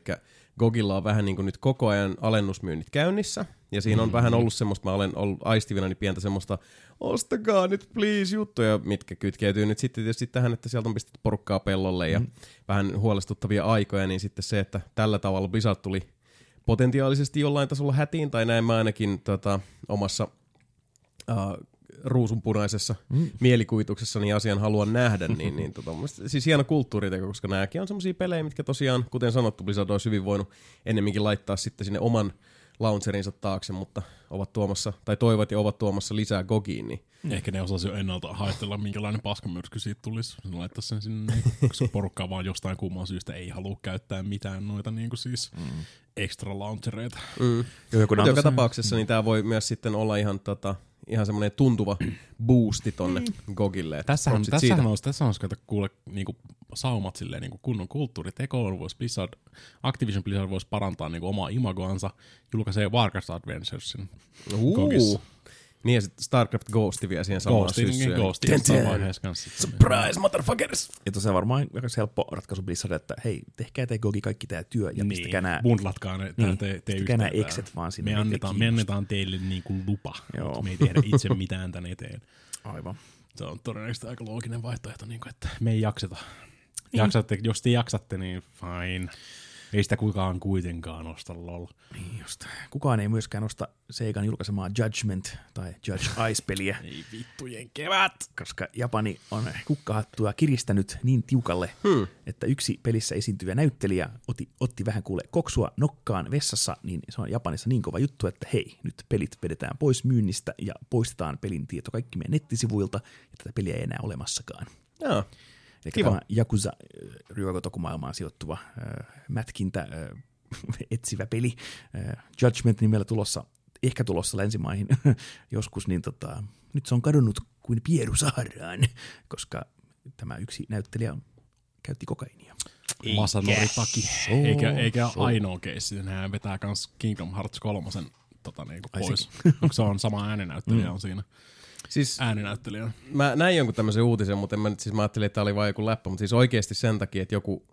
Gogilla on vähän niin kuin nyt koko ajan alennusmyynnit käynnissä, ja siinä on mm-hmm. vähän ollut semmoista, mä olen ollut aistivinani pientä semmoista, ostakaa nyt please juttuja, mitkä kytkeytyy nyt sitten tietysti tähän, että sieltä on pistetty porukkaa pellolle ja mm-hmm. vähän huolestuttavia aikoja, niin sitten se, että tällä tavalla Blizzard tuli potentiaalisesti jollain tasolla hätiin, tai näin mä ainakin tota, omassa äh, ruusunpunaisessa mm. mielikuvituksessani asian haluan nähdä, niin, niin tota, siis hieno kulttuuriteko, koska nääkin on semmosia pelejä, mitkä tosiaan, kuten sanottu, Blizzard olisi hyvin voinut ennemminkin laittaa sitten sinne oman launcherinsa taakse, mutta ovat tuomassa, tai toivat ja ovat tuomassa lisää Gogiin. Niin. Ehkä ne osasi jo ennalta haistella, minkälainen paskamyrsky siitä tulisi. Laittaa sen sinne, koska porukkaa vaan jostain kumman syystä ei halua käyttää mitään noita niin kuin siis mm. extra launchereita. Mm. Joka tapauksessa niin tämä voi myös sitten olla ihan tota, ihan semmoinen tuntuva boosti tonne Gogille. Tässähän, tässähän olisi, tässä olisi kuule niinku saumat silleen, niinku kunnon kulttuuriteko. Voisi Blizzard, Activision Blizzard voisi parantaa niinku omaa imagoansa, julkaisee Warcraft Adventuresin uh-huh. Gogissa. Niin ja sitten StarCraft Ghosti vielä siihen samaan syssyyn. Ghosti, jossain vaiheessa kanssa. Surprise, motherfuckers! Ja tosiaan varmaan aika helppo ratkaisu Blizzard, että hei, tehkää te Gogi kaikki tää työ ja niin, pistäkää nää... bundlatkaa ne, niin, te, te pistäkää nää exit vaan sinne. Me annetaan, me annetaan teille niinku lupa, mutta me ei tehdä itse mitään tän eteen. Aivan. Se on todennäköisesti aika looginen vaihtoehto, niin kuin, että me ei jakseta. Niin. Jaksatte, jos te jaksatte, niin fine. Ei sitä kukaan kuitenkaan osta lol. Niin just. Kukaan ei myöskään osta Seikan julkaisemaa Judgment tai Judge Ice-peliä. Ei vittujen kevät! Koska Japani on kukkahattua kiristänyt niin tiukalle, hmm. että yksi pelissä esiintyvä näyttelijä otti, otti vähän kuule koksua nokkaan vessassa, niin se on Japanissa niin kova juttu, että hei, nyt pelit vedetään pois myynnistä ja poistetaan pelin tieto kaikki meidän nettisivuilta, ja tätä peliä ei enää olemassakaan. Joo. Eli kiva. Tämä Yakuza-ryökotokumaailmaan sijoittuva äh, mätkintä äh, etsivä peli äh, Judgment nimellä tulossa, ehkä tulossa länsimaihin joskus, niin tota, nyt se on kadonnut kuin pieru saharaan, koska tämä yksi näyttelijä käytti kokainia. Masanori Taki. Eikä, eikä so. ainoa keissi, nämä vetää myös Kingdom Hearts kolme tota, niin pois. Se on sama ääninäyttelijä mm. on siinä. Siis ääninäyttelijä. Mä näin jonkun tämmöisen uutisen, mutta en mä, siis mä ajattelin, että tää oli vaan joku läppä, mutta siis oikeesti sen takia, että joku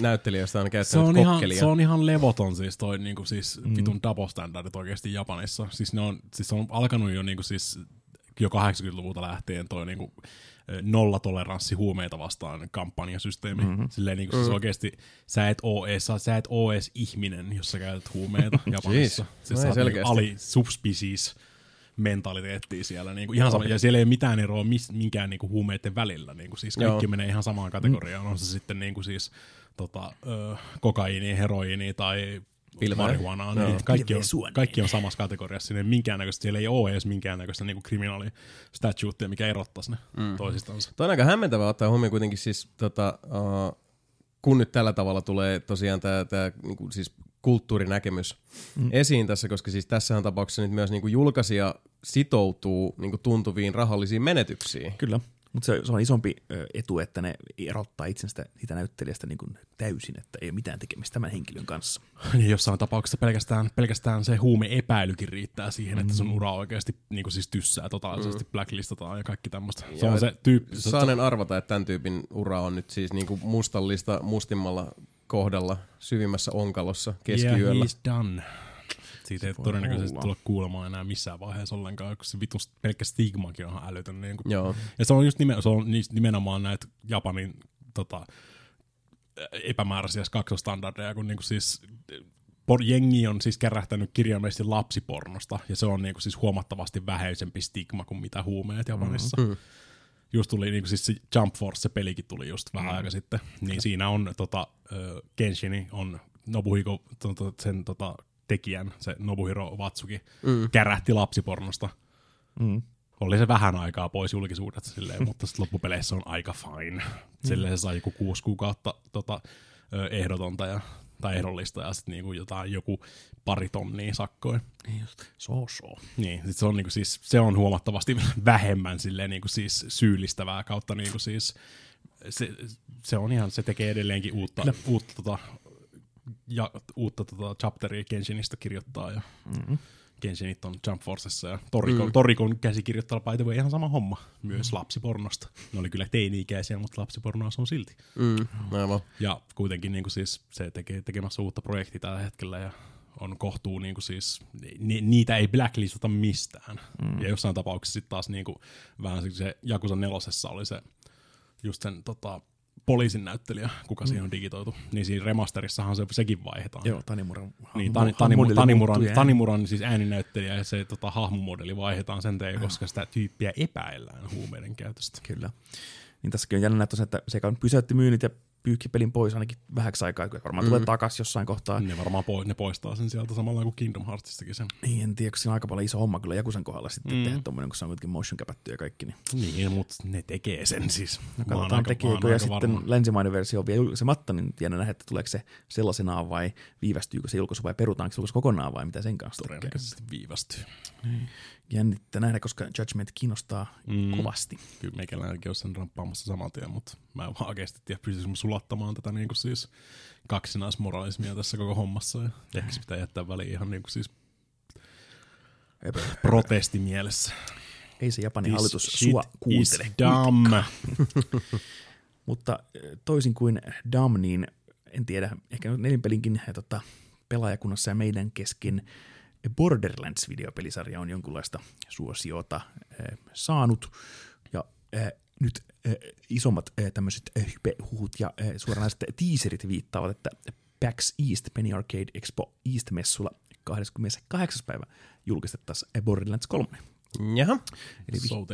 näyttelijä, josta on käyttänyt se on kokkelia. Ihan, se on ihan levoton siis toi niinku siis mm. vitun double standardit oikeesti Japanissa. Siis ne on, siis on alkanut jo niinku siis jo kahdeksankymmentäluvulta lähtien toi niinku nollatoleranssi huumeita vastaan kampanjasysteemi. Mm-hmm. Silleen niinku siis mm-hmm. oikeesti sä et oo ees, sä et oo ees ihminen, jos sä käytät huumeita Japanissa. Siis sä oot alisubspecies mentaliteettiä siellä. Niinku, ihan sama, ja siellä ei ole mitään eroa mis, minkään niinku, huumeiden välillä. Niinku, siis kaikki Joo. menee ihan samaan kategoriaan. Mm. On se sitten niinku, siis, tota, ö, kokaiini, heroiini tai marihuanaa. Niin, kaikki, kaikki on samassa kategoriassa. Niin minkäännäköistä, siellä ei ole edes minkäännäköistä niinku, kriminaalistatuttia, mikä erottaisi ne mm. toisistansa. Tuo on aika hämmentävää ottaa huomioon kuitenkin, siis, tota, uh, kun nyt tällä tavalla tulee tosiaan tämä... Niinku, siis, kulttuurinäkemys mm. esiin tässä, koska siis tässähän tapauksessa nyt myös niinku julkaisija sitoutuu niinku tuntuviin rahallisiin menetyksiin. Kyllä, mutta se, se on isompi etu, että ne erottaa itsensä sitä näyttelijästä niinku täysin, että ei ole mitään tekemistä tämän henkilön kanssa. Ja jossain tapauksessa pelkästään, pelkästään se huumeepäilykin riittää siihen, mm. että sun ura oikeasti niinku siis tyssää totaalisesti, mm. blacklistataan ja kaikki tämmöistä. Se on se tyyppi. Saanen arvata, että tämän tyypin ura on nyt siis niinku mustallista mustimmalla kohdalla, syvimmässä onkalossa, keskiyöllä. Yeah, he's done. Siitä ei todennäköisesti olla. Tulla kuulemaan enää missään vaiheessa ollenkaan, kun se vitus pelkkä stigmakin on älytön. Niin kuin. Ja se on just nimen, se on nimenomaan näitä Japanin tota, epämääräisiä kaksostandardeja, kun niinku siis... Jengi on siis kärähtänyt kirjaimellisesti lapsipornosta, ja se on niinku siis huomattavasti vähäisempi stigma kuin mitä huumeet Japanissa. Mm-hmm. Just tuli, niin siis se Jump Force, se pelikin tuli just vähän mm. aika sitten, niin Kyllä. siinä on tota, Kenshini, on Nobuhiko, sen tota, tekijän, se Nobuhiro Watsuki, mm. kärähti lapsipornosta. Mm. Oli se vähän aikaa pois julkisuudesta, silleen, mutta sitten loppupeleissä on aika fine. Silleen mm. se sai joku kuusi kuukautta tota, ehdotonta ja, tai ehdollista ja sitten niinku jotain joku pari tonnia sakkoin. Just. So, so. Niin, sit se on niinku siis se on huomattavasti vähemmän silleen niinku siis syyllistävää kautta niinku siis se, se on ihan se tekee edelleenkin uutta Kyllä. uutta tota ja uutta tota chapteria Genshinistä kirjoittaa ja mm-hmm. Genshinit on Jump Forcessa ja Torikon, mm. Torikon käsikirjoittaa by the way ihan sama homma, myös lapsipornosta. Ne oli kyllä teini-ikäisiä, mutta lapsipornoa se on silti. Mm. Mm. Ja kuitenkin niin kuin siis, se tekee tekemässä uutta projektia tällä hetkellä ja on kohtuu, niin kuin siis, ni, niitä ei blacklistata mistään. Mm. Ja jossain tapauksessa sitten taas niin kuin, vähän se Yakuza nelosessa oli se just sen tota, poliisin näyttelijä, kuka mm. siihen on digitoitu, niin siinä remasterissahan se, sekin vaihdetaan. Joo, Tanimuran, niin, tani, tanimu, Tanimuran, Tanimuran siis ääninäyttelijä ja se tota, hahmomodeli vaihdetaan sen teille, koska sitä tyyppiä epäillään huumeiden käytöstä. Kyllä. Niin tässäkin on jännä tosiaan, että Sega on pysäytti myynnit ja pyyhki pelin pois ainakin vähäksi aikaa, kun varmaan mm. tulee takaisin jossain kohtaa. Ne varmaan po- ne poistaa sen sieltä samalla kuin Kingdom Heartsistakin sen. Niin, en tiedä, kun siinä on aika paljon iso homma kyllä Jakuzan kohdalla sitten mm. tehdä tommoinen, kun se on kuitenkin motion käpätty ja kaikki. Niin, niin mutta ne tekee sen siis. No katsotaan tekeekö, ja sitten länsimainen versio on vielä julkaisematta, niin tiedä nähdä, että tuleeko se sellaisenaan vai viivästyykö se julkaisu vai perutaanko se julkaisu kokonaan vai mitä sen kanssa tekee. Todennäköisesti viivästyy. Niin. jännittää nähdä, koska Judgment kiinnostaa mm. kovasti. Kyllä meikäläinenkin olisi sen ramppaamassa saman tien, mutta mä en vaan oikeasti tiedä, pystyisin sulattamaan tätä niin kuin siis kaksinaismoralismia tässä koko hommassa. Ja ehkä se pitää jättää väliin ihan niin kuin siis protestimielessä. Ei se Japanin This hallitus sua kuuntele. Mutta toisin kuin Dam, niin en tiedä, ehkä nelinpelinkin tota, pelaajakunnassa ja meidän kesken Borderlands-videopelisarja on jonkunlaista suosiota eh, saanut, ja eh, nyt eh, isommat eh, tämmöiset eh, hype-huhut ja eh, suoranaiset teaserit viittaavat, että PAX East Penny Arcade Expo East-messulla kahdeskymmeneskahdeksas päivä julkistettaisiin Borderlands kolme. Jaha. Eli vi- so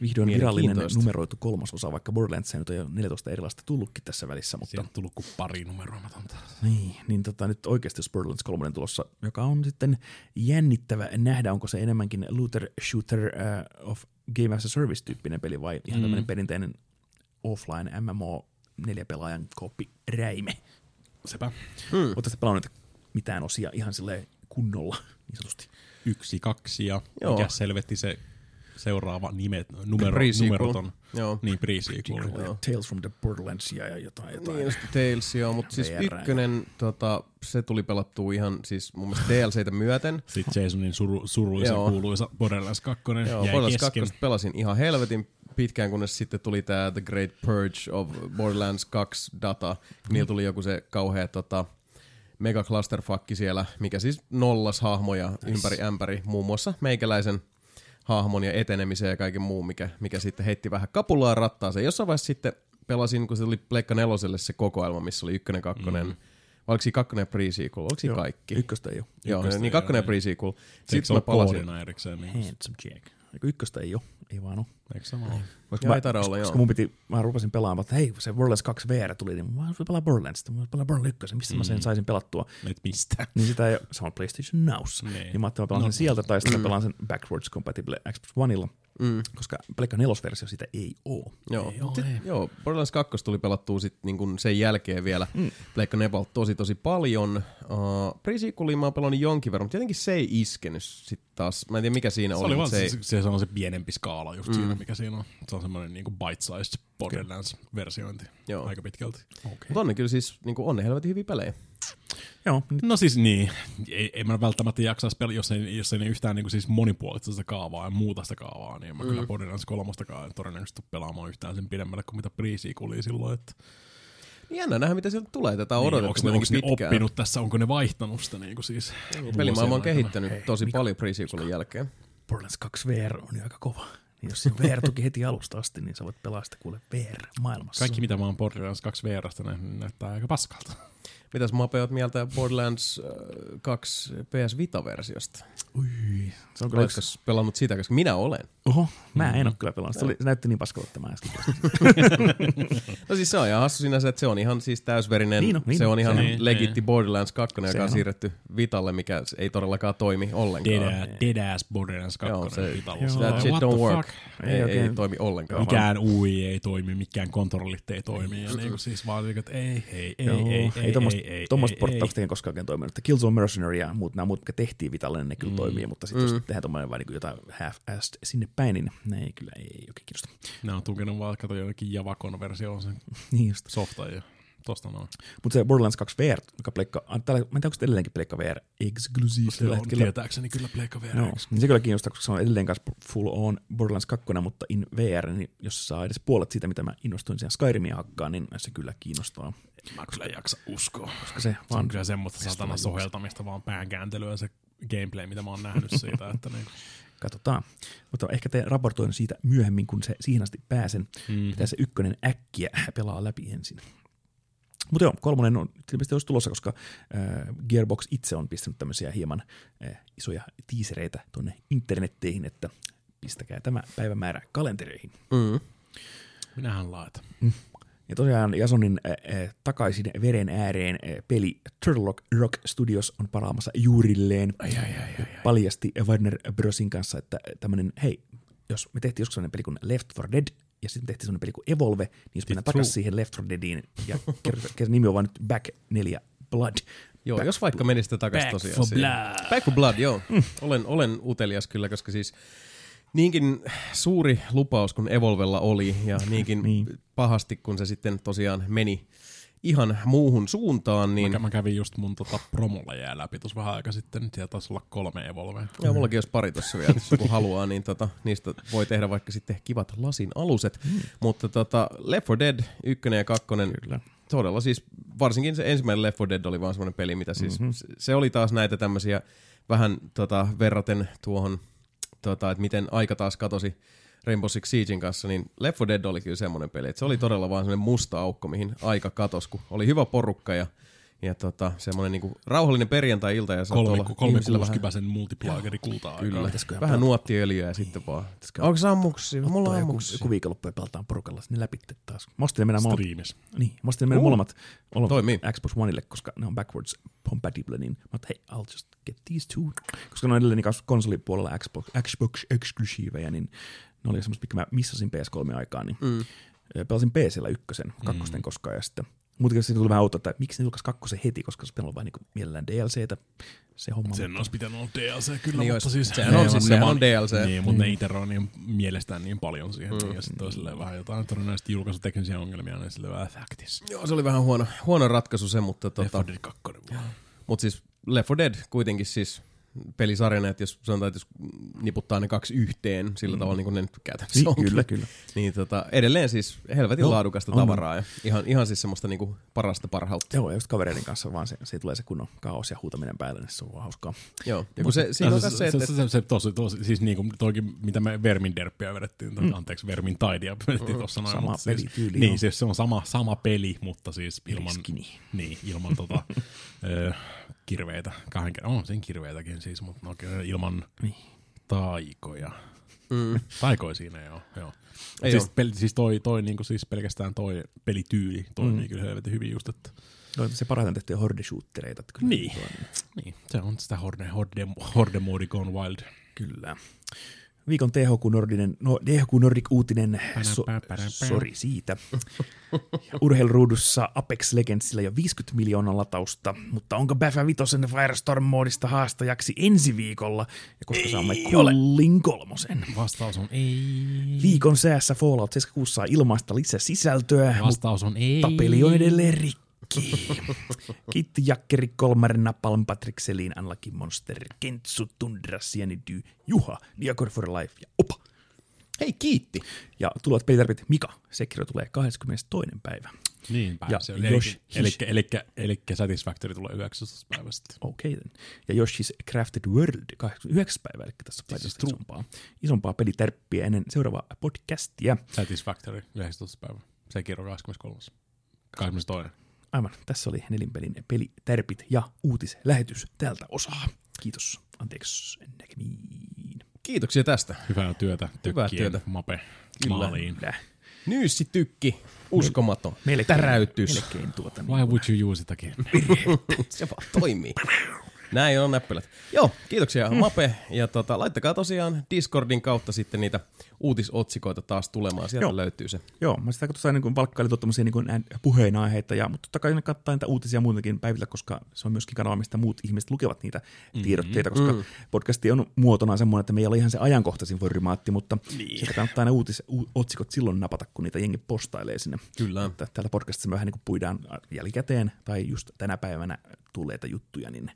vihdoin virallinen numeroitu kolmasosa, vaikka Borderlands nyt on jo neljätoista erilaista tullutkin tässä välissä. Mutta on tullut kuin pari numeroimatonta. Niin, niin tota, nyt oikeasti jos Borderlands kolme tulossa, joka on sitten jännittävä nähdä, onko se enemmänkin looter shooter uh, of game as a service -tyyppinen peli vai ihan mm. tämmöinen perinteinen offline M M O neljä pelaajan kooppi räime. Sepä. Mm. Oletko sitten pelannut mitään osia ihan silleen kunnolla niin sanotusti? Yksi, kaksi ja joo. Mikä selvetti se seuraava nimet, numero, numeroton. Joo. Niin, pre-sequel. Tales from the Borderlands ja jotain. jotain. Niin, just Tales, joo, mutta siis ykkönen, tota, se tuli pelattua ihan siis mun mielestä D L C:tä myöten. Sitten Jasonin suru, surullisen kuuluisa Borderlands kaksi jäi joo, Borderlands kesken. kaksi pelasin ihan helvetin pitkään, kunnes sitten tuli tää The Great Purge of Borderlands kaksi data. Niillä tuli joku se kauhea tota... mega clusterfucki siellä, mikä siis nollas hahmoja yes. ympäri ämpäri, muun muassa meikäläisen hahmon ja etenemiseen ja kaiken muun, mikä, mikä sitten heitti vähän kapulaa rattaaseen. Jossain vaiheessa sitten pelasin, kun se oli Pleikka neloselle se kokoelma, missä oli ykkönen, kakkonen, mm. oliko siinä kakkonen pre-sequel, oliko siinä kaikki? Ykköstä ei ole. Joo, ykköstä niin kakkonen pre-sequel. Sitten mä palasin. Handsome Jack. Ykköstä ei ole, ei vaan ole. Eikö sama ole? Koska, joo, mä, taida olla, koska joo. mun piti, mä rupesin pelaamaan, että hei, se Borderlands kaksi V R tuli, niin mä haluaisin pelaa Borderlands, mä haluaisin pelaa Borderlands yksi, mistä mm. mä sen saisin pelattua. Et mistä? Niin sitä ei ole, se on PlayStation Nowssa. Nee. Niin mä ajattelin, mä pelaan no. sen sieltä, tai sitten mm. pelaan sen backwards compatible Xbox Oneilla, mm. koska Pleikka neljä-versio sitä ei oo. Joo, ei oo, ei. joo Borderlands kaksi tuli pelattua sit niin sen jälkeen vielä mm. Pleikka Nepal tosi tosi paljon. Uh, Pre-sequeliin mä oon pelannut jonkin verran, mutta jotenkin se ei iskenyt sit taas. Mä en tiedä mikä siinä se oli. oli se, ei... se, se, se on se pienempi skaala just mm. siinä. Mikä siinä on? Se on semmoinen niinku bite-sized Borderlands-versiointi joo. aika pitkälti. Okay. Mutta on ne kyllä siis, niinku, on ne helvetin hyviä pelejä. Joo. Nyt. No siis niin, ei, ei mä välttämättä jaksaisi pelata, jos ei, jos ei ne yhtään niinku, siis monipuolista sitä kaavaa ja muuta sitä kaavaa, niin mä mm-hmm. kyllä Borderlands kolmostakaan en todennäköisesti pelaamaan yhtään sen pidemmälle kuin mitä pre-sequelia silloin, että... Jännä nähdä, mitä sieltä tulee. Tätä on odotettu niin, onko ne pitkään. Oppinut tässä, onko ne vaihtanut sitä niinku siis... Pelimaailma on kehittänyt hei, tosi Mika, paljon pre-sequelin jälkeen. Borderlands kaksi V R on aika kova. Jos se V R tuki heti alusta asti, niin sä voit pelastaa kuule V R-maailmassa. Kaikki mitä mä oon Borderlands kaksi V R:stä nähnyt näyttää aika paskalta. Mitäs Mape oot mieltä Borderlands kaksi P S Vita-versiosta? Ui, se on kyllä yks... pelannut sitä, koska minä olen. Oho, mä en mm. oo kyllä pelannut. Se, oli, se näytti niin paskalta tämä äsken. No siis se on ihan hassu sinänsä, että se on ihan siis täysverinen. Niin on, niin se on ihan niin, legitti niin. Borderlands kaksi, joka on, on siirretty Vitalle, mikä ei todellakaan toimi ollenkaan. Dead ass Borderlands kaksi Vitalle. That shit don't work. Ei, ei, ei toimi ollenkaan. Mikään U I ei toimi, mikään kontrollit ei toimi. Ja niin kuin siis vaan että ei, ei, ei, ei, ei. Ei tuommoista porttauksista ei koskaan oikein toiminut. Killzone Mercenary ja muut, nämä muut, jotka tehtiin Vitalle, ne kyllä mm. toimii, mutta sitten mm. jos tehdään tuommoinen vain niin jotain half-assed sinne päin, niin ne ei kyllä ei oikein kiinnosta. Nämä on tunkenut vaan, kato jonnekin Java-konversioon sen niin just. Softan ja tosta noin. Mutta se Borderlands kaksi V R, joka pleikka, mä en tiedä, onko se edelleenkin pleikka V R exclusive tällä hetkellä. Tietääkseni kyllä pleikka V R. No, niin se kyllä kiinnostaa, koska se on edelleen kanssa full on Borderlands kaksi, mutta in V R, niin jos saa edes puolet siitä, mitä mä innostuin siihen Skyrimia hakkaan, niin se kyllä kiinnostaa. Mä kyllä jaksa uskoa, koska se, se on kyllä semmoista satana soheltamista, vaan päänkääntelyä se gameplay, mitä mä oon nähnyt siitä. Että niin. Katsotaan. Mutta ehkä te raportoin siitä myöhemmin, kun se siihen asti pääsen. Mm. Pitää se ykkönen äkkiä pelaa läpi ensin. Mutta joo, kolmonen on tietysti olisi tulossa, koska äh, Gearbox itse on pistänyt tämmöisiä hieman äh, isoja tiisereitä tuonne internetteihin, että pistäkää tämä päivämäärä kalentereihin. Mm. Minähän laitan. Mm. Ja tosiaan Jasonin äh, takaisin veren ääreen äh, peli Turtle Rock Studios on palaamassa juurilleen. Ai, ai, ai, ai, ai. Paljasti Warner Brosin kanssa, että tämmöinen, hei, jos me tehtiin joskus sellainen peli kuin Left four Dead, ja sitten tehtiin sellainen peli kuin Evolve, niin jos mennään takaisin siihen Left four Deadiin, ja kerran nimi on vaan nyt Back four Blood, Joo, back jos vaikka meni sitä takaisin tosiaan. Back for blood. Back for blood, joo. Mm. Olen, olen utelias kyllä, koska siis niinkin suuri lupaus kun Evolvella oli ja niinkin niin pahasti kun se sitten tosiaan meni ihan muuhun suuntaan. Niin... Mä, mä kävin just mun tota promolla jää läpi tuossa vähän aika sitten. Siellä taisi olla kolme Evolvea. Ja mullakin olisi pari tuossa vielä, kun haluaa, niin tota, niistä voi tehdä vaikka sitten kivat lasin aluset. Mm. Mutta tota, Left four Dead yksi ja kaksi. Kyllä. Todella siis, varsinkin se ensimmäinen Left four Dead oli vaan semmoinen peli, mitä siis, mm-hmm. se oli taas näitä tämmöisiä vähän tota, verraten tuohon, tota, että miten aika taas katosi Rainbow Six Siegein kanssa, niin Left four Dead oli kyllä semmoinen peli, että se oli todella vaan semmoinen musta aukko, mihin aika katosi, kun oli hyvä porukka ja, ja tota, semmoinen niinku rauhallinen perjantai-ilta. Ja kolmekuuskipäisen multiplaageri kulta-aikaa. Vähän nuottiöljyä ja sitten vaan. Onko se ammuksia? Mulla on ammuksia. Joku viikonloppuja pelataan porukalla, niin läpitte taas. Mä ostin mennä molemmat Xbox Oneille, koska ne on backwards compatible, niin mä oot, hei, I'll just get these two. Koska ne on edelleen konsolipuolella Xbox exclusiiveja, niin ne oli semmoista, mikä mä missasin P S kolme aikaa, niin mm. pelasin P C:llä ykkösen, kakkosten mm. koskaan ja sitten. Mutta sitten tuli vähän outoa, että miksi ne julkaisi kakkosen heti, koska se on vain niinku mielellään D L C:tä se homma. Sen olisi pitänyt olla D L C kyllä, niin mutta siis sehän on, siis, se on D L C. Niin, mutta mm. ne iteroi niin mielestään niin paljon siihen, mm. ja sitten on vähän jotain todennäköisesti julkaisuteknisiä ongelmia, niin silleen vähän factis. Joo, se oli vähän huono, huono ratkaisu se, mutta tota... Left four Dead kakkonen. Mutta siis Left four Dead kuitenkin siis... pelisarjana, että jos sanotaan, että jos niputtaa ne kaksi yhteen, sillä mm. tavalla niin kuin ne nyt käytännössä niin, onkin. Kyllä, kyllä. Niin tota, edelleen siis helvetin joo, laadukasta on tavaraa ja ihan, ihan siis semmoista niin kuin parasta parhautta. Joo, ja just kavereiden kanssa vaan se, se tulee se kunnon kaos ja huutaminen päälle, niin se on vaan hauskaa. Joo, ja kun se, se, no, se, se, se, se, se, se tosi, tosi, siis niin kuin toikin, mitä me Vermin derppiä vedettiin, mm. anteeksi, Vermin taidia vedettiin mm. tuossa noin. Sama peli siis, tyyli. Niin, siis se on sama, sama peli, mutta siis ilman, niin, ilman tota... kirveitä, kahden kerran, on sen kirveitäkin siis, mutta no, ilman taikoja. Mm. Taikoja siinä joo, joo. Ei siis, pel, siis, toi, toi, niinku, siis pelkästään toi pelityyli toimii mm. kyllä helvetin hyvin just, että... No, se parhaiten tehtyjä horde-shoottereita. Niin. niin, se on sitä horde, horde, horde mode gone wild. Kyllä. Viikon T H Q Nordinen, no T H Q Nordic uutinen, so, sori siitä. Urheiluruudussa Apex Legendsillä jo viisikymmentä miljoonaa latausta, mutta onko Bäfä Vitosen Firestorm-moodista haastajaksi ensi viikolla? Ja koska ei saamme Collin kolmosen? Vastaus on ei. Viikon säässä Fallout seitsemänkymmentäkuusi saa ilmaista lisää sisältöä. Vastaus on ei. Tapeli on edelleen rikki. Kiitti Jakkeri, Kolmari, Napalm, Patrick, Selin, Unlucky Monster, Kentsu, Tundra, Sienidy, Juha, Diagor for Life ja Opa. Hei, kiitti. Ja tulevat pelitarvit Mika, Sekiro tulee kahdeskymmenestoinen päivä. Niin, ja se oli Yoshi, elikkä, elikkä, elikkä Satisfactory tulee yhdeksästoista päivä sitten. Okei. Okay, ja Yoshi's Crafted World kahdeskymmenesyhdeksäs päivä, eli tässä on siis isompaa, isompaa pelitärppiä ennen seuraavaa podcastia. Satisfactory yhdeksästoista päivä, Sekiro kahdeskymmeneskolmas. kahdeskymmenestoinen. Aivan. Tässä oli nelinpelin pelitärpit ja uutislähetys tältä osaa. Kiitos. Anteeksi. Näkemiin. Kiitoksia tästä. Hyvää työtä. Hyvää työtä. Mape. Maaliin. Nyysi tykki. Uskomaton. Meille täräytys. Melkein tuota. Why would you use it again? Se vaan toimii. Näin on näppylät. Joo, kiitoksia mm. Mape. Ja tota, laittakaa tosiaan Discordin kautta sitten niitä uutisotsikoita taas tulemaan. Sieltä Joo. löytyy se. Joo, mä sitä tuossa niin valkkailin tuottamisia niin puheenaiheita, ja, mutta totta kai ne kattaa niitä uutisia muutenkin päivillä, koska se on myöskin kanava, mistä muut ihmiset lukevat niitä tiedotteita, koska mm. podcasti on muotona semmoinen, että me ei ole ihan se ajankohtaisin formaatti, mutta niin. sieltä kannattaa ne uutisotsikot silloin napata, kun niitä jengi postailee sinne. Kyllä. Että täällä podcastissa me vähän niin kuin puidaan jälkikäteen tai just tänä päivänä tulleita juttuja, niin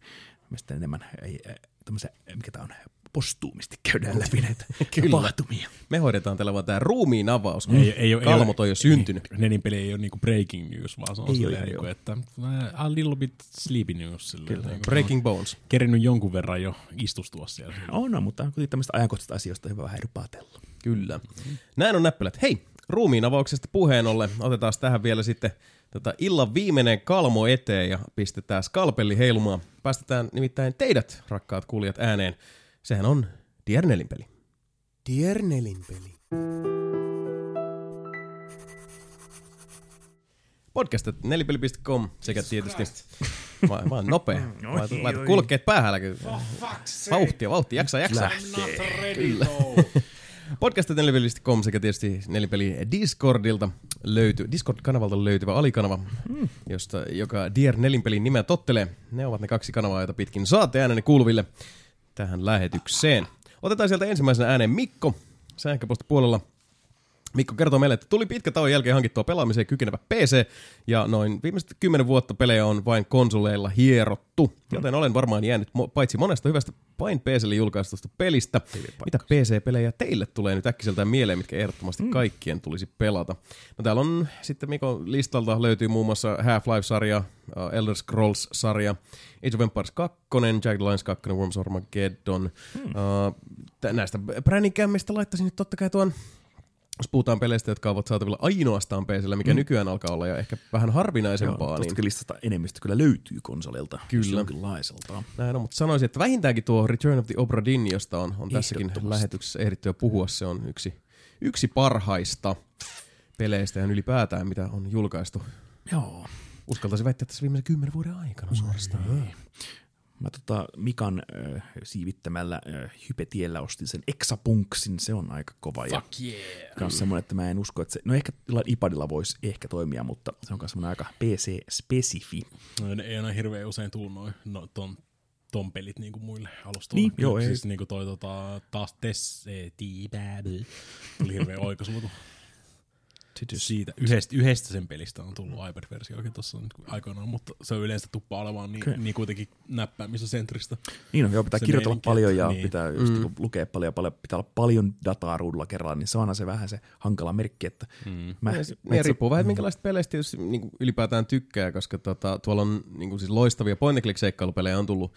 mistä enemmän ei, tämmöisiä, mikä tää on, postuumisti käydään läpi näitä tapahtumia. Me hoidetaan tällä vaan tää ruumiin avaus, kun ei, ei, Kalmot ei, on jo syntynyt. Nenin peli ei ole niinku breaking news, vaan se on ei silleen, ole, ei ole. Että a little bit sleepy news. Silleen, niin, breaking bones. Kerinnyt jonkun verran jo istustua siellä. On, no, mutta kuitenkin tämmöistä ajankohtaisista asioista on hyvä vähän rupatella. Kyllä. Mm-hmm. Näin on näppylät. Hei, ruumiin avauksesta puheen ollen otetaan tähän vielä sitten Tätä illan viimeinen Kalmo eteen ja pistetään skalpelli heilumaan. Päästetään nimittäin teidät, rakkaat kuulijat, ääneen. Sehän on Dier neljä peli. Dier neljä peli. Podcast nelipeli piste com sekä tietysti... Mä, mä oon nopea. Laita kulkeet päähän. Vauhtia, vauhtia, jaksaa, jaksaa. Kyllä. podcast at nelipeli piste com sekä tietysti Nelipeli Discordilta löytyy, Discord-kanavalta löytyvä alikanava, mm. josta, joka Dear Nelinpelin nimeä tottelee. Ne ovat ne kaksi kanavaa, joita pitkin saatte äänenne kuuluville tähän lähetykseen. Otetaan sieltä ensimmäisenä ääneen Mikko sähköpostipuolella. Mikko kertoo meille, että tuli pitkä tauon jälkeen hankittua pelaamiseen kykenevä P C, ja noin viimeiset kymmenen vuotta pelejä on vain konsoleilla hierottu, joten olen varmaan jäänyt mo- paitsi monesta hyvästä vain P C:lle julkaistusta pelistä. Mitä P C-pelejä teille tulee nyt äkkiseltään mieleen, mitkä ehdottomasti mm. kaikkien tulisi pelata? No täällä on sitten Mikon listalta löytyy muun muassa Half-Life-sarja, uh, Elder Scrolls-sarja, Age of Empires kaksi, Jagged Alliance kaksi, Worms Armageddon. Mm. Uh, t- näistä brännikämmistä laittaisin nyt totta kai tuon... Jos puhutaan peleistä, jotka ovat saatavilla ainoastaan P C:llä, mikä mm. nykyään alkaa olla ja ehkä vähän harvinaisempaa. Joo, niin listasta enemmistö kyllä löytyy konsolilta. Kyllä. Näin on, mutta sanoisin, että vähintäänkin tuo Return of the Obra Dinn, josta on, on tässäkin lähetyksessä ehdittyä puhua, se on yksi, yksi parhaista peleistä ja ylipäätään, mitä on julkaistu. Joo. Uskaltaisin väittää tässä viimeisen kymmenen vuoden aikana suorastaan. Mm. Mä tota Mikan äh, siivittämällä äh, hypetiellä ostin sen Exapunksin, se on aika kova. Fuck yeah! Se on semmoinen, että mä en usko, että se, no ehkä iPadilla voisi ehkä toimia, mutta se on myös semmoinen aika P C-spesifi. No ei aina hirveän usein tullut noin no, ton, ton pelit niinku muille alustoille. Niin, joo, siis niinku toi tota, taas Tess-tiibäädy tuli hirveän oikosulutu. Siitä yhdestä, yhdestä sen pelistä on tullut iPad-versiokin tuossa aikoinaan, mutta se on yleensä tuppaa olemaan niin, okay. niin kuitenkin näppäämisecentristä. Niin on, joo, pitää kirjoitella meininki, paljon ja niin. pitää just, mm. lukea paljon, paljon, pitää olla paljon dataa ruudulla kerrallaan, niin se on se vähän se hankala merkki, että... Mm. Mä, ja sit, mä, riippuu se, vähän, että minkälaista peleistä tietysti niin ylipäätään tykkää, koska tota, tuolla on niin siis loistavia point-and-click-seikkailupelejä on tullut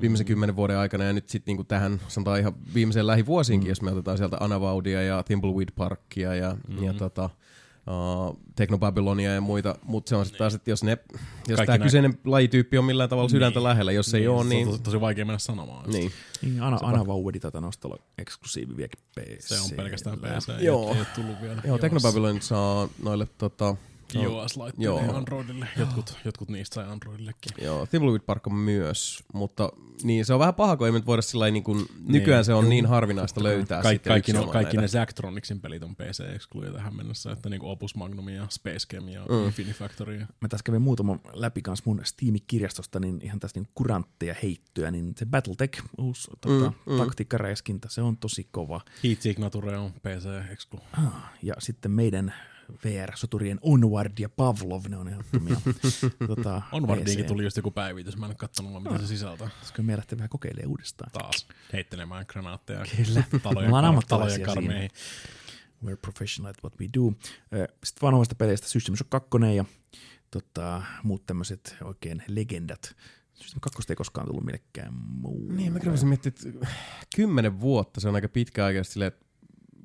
viimeisen kymmenen vuoden aikana, ja nyt sitten niinku tähän, sanotaan ihan viimeiseen lähivuosiinkin, mm. jos me otetaan sieltä Anavaudia ja Thimbleweed Parkia ja, mm-hmm. ja tota, uh, Technobabylonia ja muita, mutta se on sitten taas, että jos, ne, jos tämä kyseinen lajityyppi on millään tavalla sydäntä niin. lähellä, jos niin. ei ole, niin... Se on tosi vaikea mennä sanomaan. Niin. niin Ana, Anavaudi tätä nostalla eksklusiivi vielä P C. Se on pelkästään P C, ei ole tullut vielä. Joo, Technobabylon saa noille... Tota, iOS-laitteille ja Androidille. Jotkut, jotkut niistä sai Androidillekin. Joo, Thimbleweed Park on myös, mutta niin, se on vähän paha, kun ei nyt voida sillä niin kuin, nykyään niin. se on Jum. niin harvinaista löytää. Kaik, kaikki no, kaikki ne Zachtronicsin pelit on P C-excluja tähän mennessä, että niin kuin Opus Magnum ja Space Game ja mm. Infinity Factory. Mä tässä kävin muutaman läpi kanssa mun Steam-kirjastosta, niin ihan tässä niin kurantteja heittyä, niin se Battletech, uusi tota, mm, mm. taktiikkaräiskintä, se on tosi kova. Heat Signature on P C-exclu. Ah, ja sitten meidän... V R-soturien Onward ja Pavlov, ne on ehdottomia. tota, Onwardiinkin tuli just joku päivitys, mä en ole katsonut vaan, mitä no. se sisältää. Koska me lähtee vähän kokeilemaan uudestaan. Taas heittelemään granaatteja talojen, kar- talojen karmeihin. We're professional at what we do. Sitten vanhoista peleistä System Shock kaksi ja tota, muut tämmöiset oikein legendat. System kaksi ei koskaan tullut millekään muualle. Niin, mä kyllä voisin miettiä, että kymmenen vuotta, se on aika pitkä aika,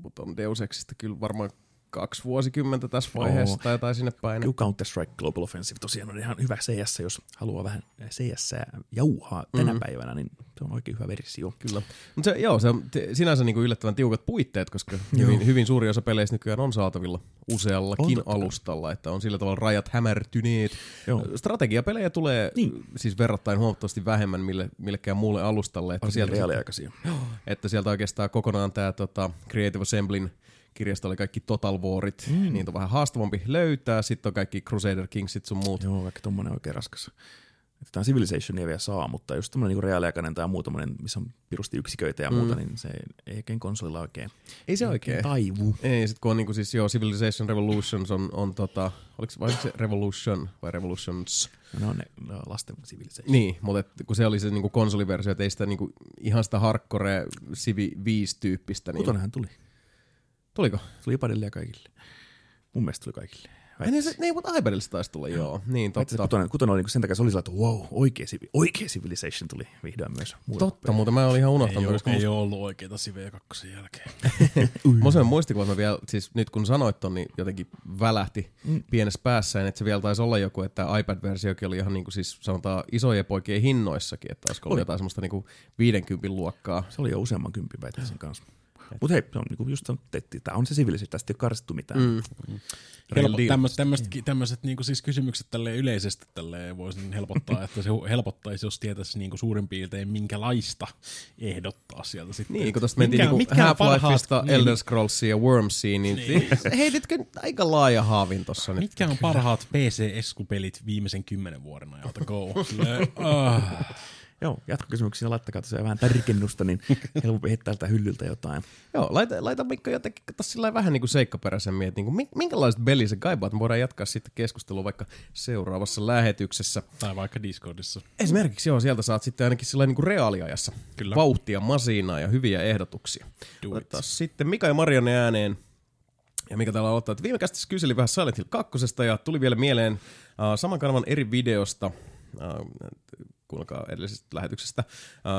mutta on Deus Exista kyllä varmaan kaksi vuosikymmentä tässä vaiheessa tai jotain sinne päin. Counter-Strike Global Offensive tosiaan on ihan hyvä C S, jos haluaa vähän C S jauhaa tänä mm-hmm. päivänä, niin se on oikein hyvä versio. Kyllä. Mutta se, joo, se on sinänsä niinku yllättävän tiukat puitteet, koska hyvin, hyvin suuri osa peleistä nykyään on saatavilla useallakin on alustalla, että on sillä tavalla rajat hämärtyneet. Joo. Strategiapelejä tulee niin. siis verrattain huomattavasti vähemmän mille, millekään muulle alustalle. Että sieltä, reaaliaikaisia. Että sieltä oikeastaan kokonaan tämä tota, Creative Assemblyn kirjasto oli kaikki Total Warit, mm. niitä on vähän haastavampi löytää. Sitten on kaikki Crusader Kingsit sun muut. Joo, kaikki tommonen oikein raskas. Tämä Civilizationia vielä saa, mutta just tommonen niinku reaaliaikainen tai muu tommonen, missä on pirusti yksiköitä ja mm. muuta, niin se ei oikein konsolilla oikein Ei se oikein. taivu. Ei, sit kun on niinku siis joo, Civilization Revolutions on, on tota, oliks vai se Revolution vai Revolutions? No ne no, lasten Civilization. Niin, mutta et, kun se oli se niinku konsoliversio, et ei sitä niinku ihan sitä hardcore Civ viisi tyyppistä. Niin... Kutonenhan tuli. Tuliko? Tuli iPadille ja kaikille. Mun mielestä tuli kaikille. Ne, se, ne ei mutta iPadille se taisi tulla, joo. Niin, totta. Kutonen, kutonen oli, kun sen takia se oli sillä, että wow, oikea, oikea Civilization tuli vihdoin myös. Totta, mutta mä olin ihan unohtanut. Ei, ole, ei ole ollut oikeita Civia kakkosen jälkeen. Mä sen muistikuvan mä vielä, siis nyt kun sanoit ton, niin jotenkin välähti mm. pienessä päässään, että se vielä taisi olla joku, että iPad-versiokin oli ihan niin kuin siis sanotaan isojen poikien hinnoissakin, että olisiko ollut jotain semmoista niin kuin viidenkympin luokkaa. Se oli jo useamman kympin väittäisen kanssa. Mutta hei, se on niinku just tämä on se siviilisyys, tästä ei ole karsittu mitään. Mm. Tämmöiset niinku siis kysymykset tälleen yleisesti tälleen voisin helpottaa, että se helpottaisi, jos tietäisi niinku suurin piirtein minkälaista ehdottaa sieltä sitten. Niin, kun tuosta mentiin niinku Half-Lifeista, niin. Elder Scrollsia ja Wormsia, niin, niin. heititkö aika laaja haavin tuossa nyt. Mitkä on parhaat P C-eskupelit viimeisen kymmenen vuoden ajalta? Go. Joo, jatkokysymyksiä laittakaa tosiaan vähän tarkennusta, niin helpompi heittää tältä hyllyltä jotain. Joo, laita, laita Mikko jotenkin sillä vähän niin kuin seikkaperäisemmin, että niin minkälaista peliä se kaipaat, me voidaan jatkaa sitten keskustelua vaikka seuraavassa lähetyksessä. Tai vaikka Discordissa. Esimerkiksi joo, sieltä saat sitten ainakin sillä niin kuin reaaliajassa kyllä vauhtia, masinaa ja hyviä ehdotuksia. Otetaan sitten Mika ja Marianne ääneen. Ja mikä täällä aloittaa, että viime kästissä kyselin vähän Silent Hill kakkosesta ja tuli vielä mieleen uh, saman kanavan eri videosta, uh, kuulkaa edellisestä lähetyksestä,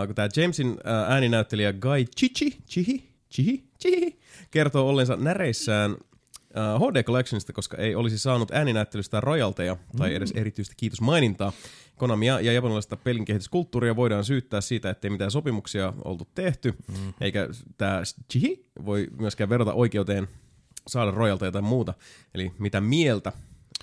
uh, kun tämä Jamesin ääninäyttelijä Guy Chichi, Chihi, Chihi, Chihi kertoo ollensa näreissään uh, H D Collectionista, koska ei olisi saanut ääninäyttelystä royalteja tai edes erityistä kiitosmainintaa. Konamia ja japanilaista pelinkehityskulttuuria voidaan syyttää siitä, ettei mitään sopimuksia oltu tehty, mm-hmm. eikä tämä Chihi voi myöskään verrata oikeuteen saada royalteja tai muuta. Eli mitä mieltä?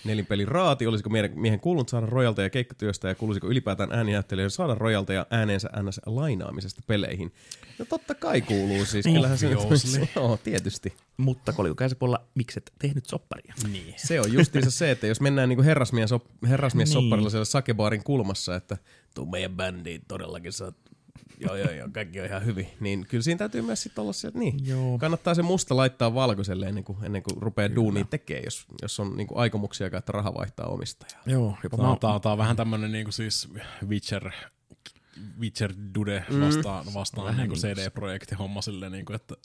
Nelinpelin raati, olisiko miehen kuulunut saada royalteja keikkatyöstä ja kuulisiko ylipäätään ääninäyttelijöiden saada royalteja ääneensä ns. Lainaamisesta peleihin? No totta kai kuuluu siis, kyllähän se on, tietysti. Mutta kolikokäisipuolella, mikset tehnyt sopparia? Niin. Se on justiinsa se, että jos mennään niinku herrasmies sop- herrasmies-sopparilla niin. siellä sakebaarin kulmassa, että tuu meidän bändiin todellakin saat. Joo, joo, joo, kaikki on ihan hyvin. Niin kyllä siinä täytyy myös sitten olla sieltä, niin joo. kannattaa se musta laittaa valkoiselle ennen kuin, ennen kuin rupeaa kyllä. duunia tekemään, jos, jos on niin kuin aikomuksia, että raha vaihtaa omistajaa. Joo, jopa tämä, mä... tämä, tämä on vähän tämmöinen niin kuin siis Witcher, Witcher Dude vastaan, mm. vastaan niin kuin C D-projekti homma silleen, niin kuin, että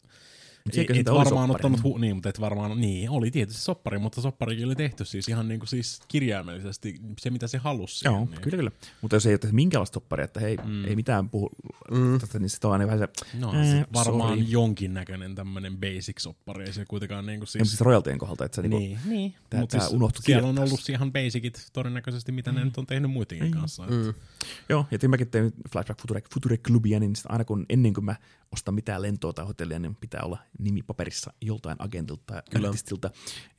et, et varmaan ottanut hu- niin, mutta et varmaan, niin, oli tietysti soppari, mutta soppari oli tehty siis ihan niinku siis kirjaimellisesti se, mitä se halusi. Joo, siihen, kyllä, niin. kyllä. Mutta jos ei ole minkäänlaista sopparia, että hei, mm. ei mitään puhu, mm. tästä, niin se on aina vähän se, no, ää, se varmaan jonkinnäköinen tämmöinen basic-soppari, ei se kuitenkaan niinku siis. Ja siis royaltien kohdalta, että se niinku, niin, niin. tää, mut tää siis unohtui kirjoittaa. Siellä on ollut ihan basicit todennäköisesti, mitä mm. ne nyt on tehnyt muidenkin mm. kanssa. Mm. Joo, ja mäkin tein Flashback Future-klubia, niin aina kun ennen kuin mä ostan mitään lentoa tai hotellia, niin pitää olla nimi paperissa joltain agentilta ja artistilta,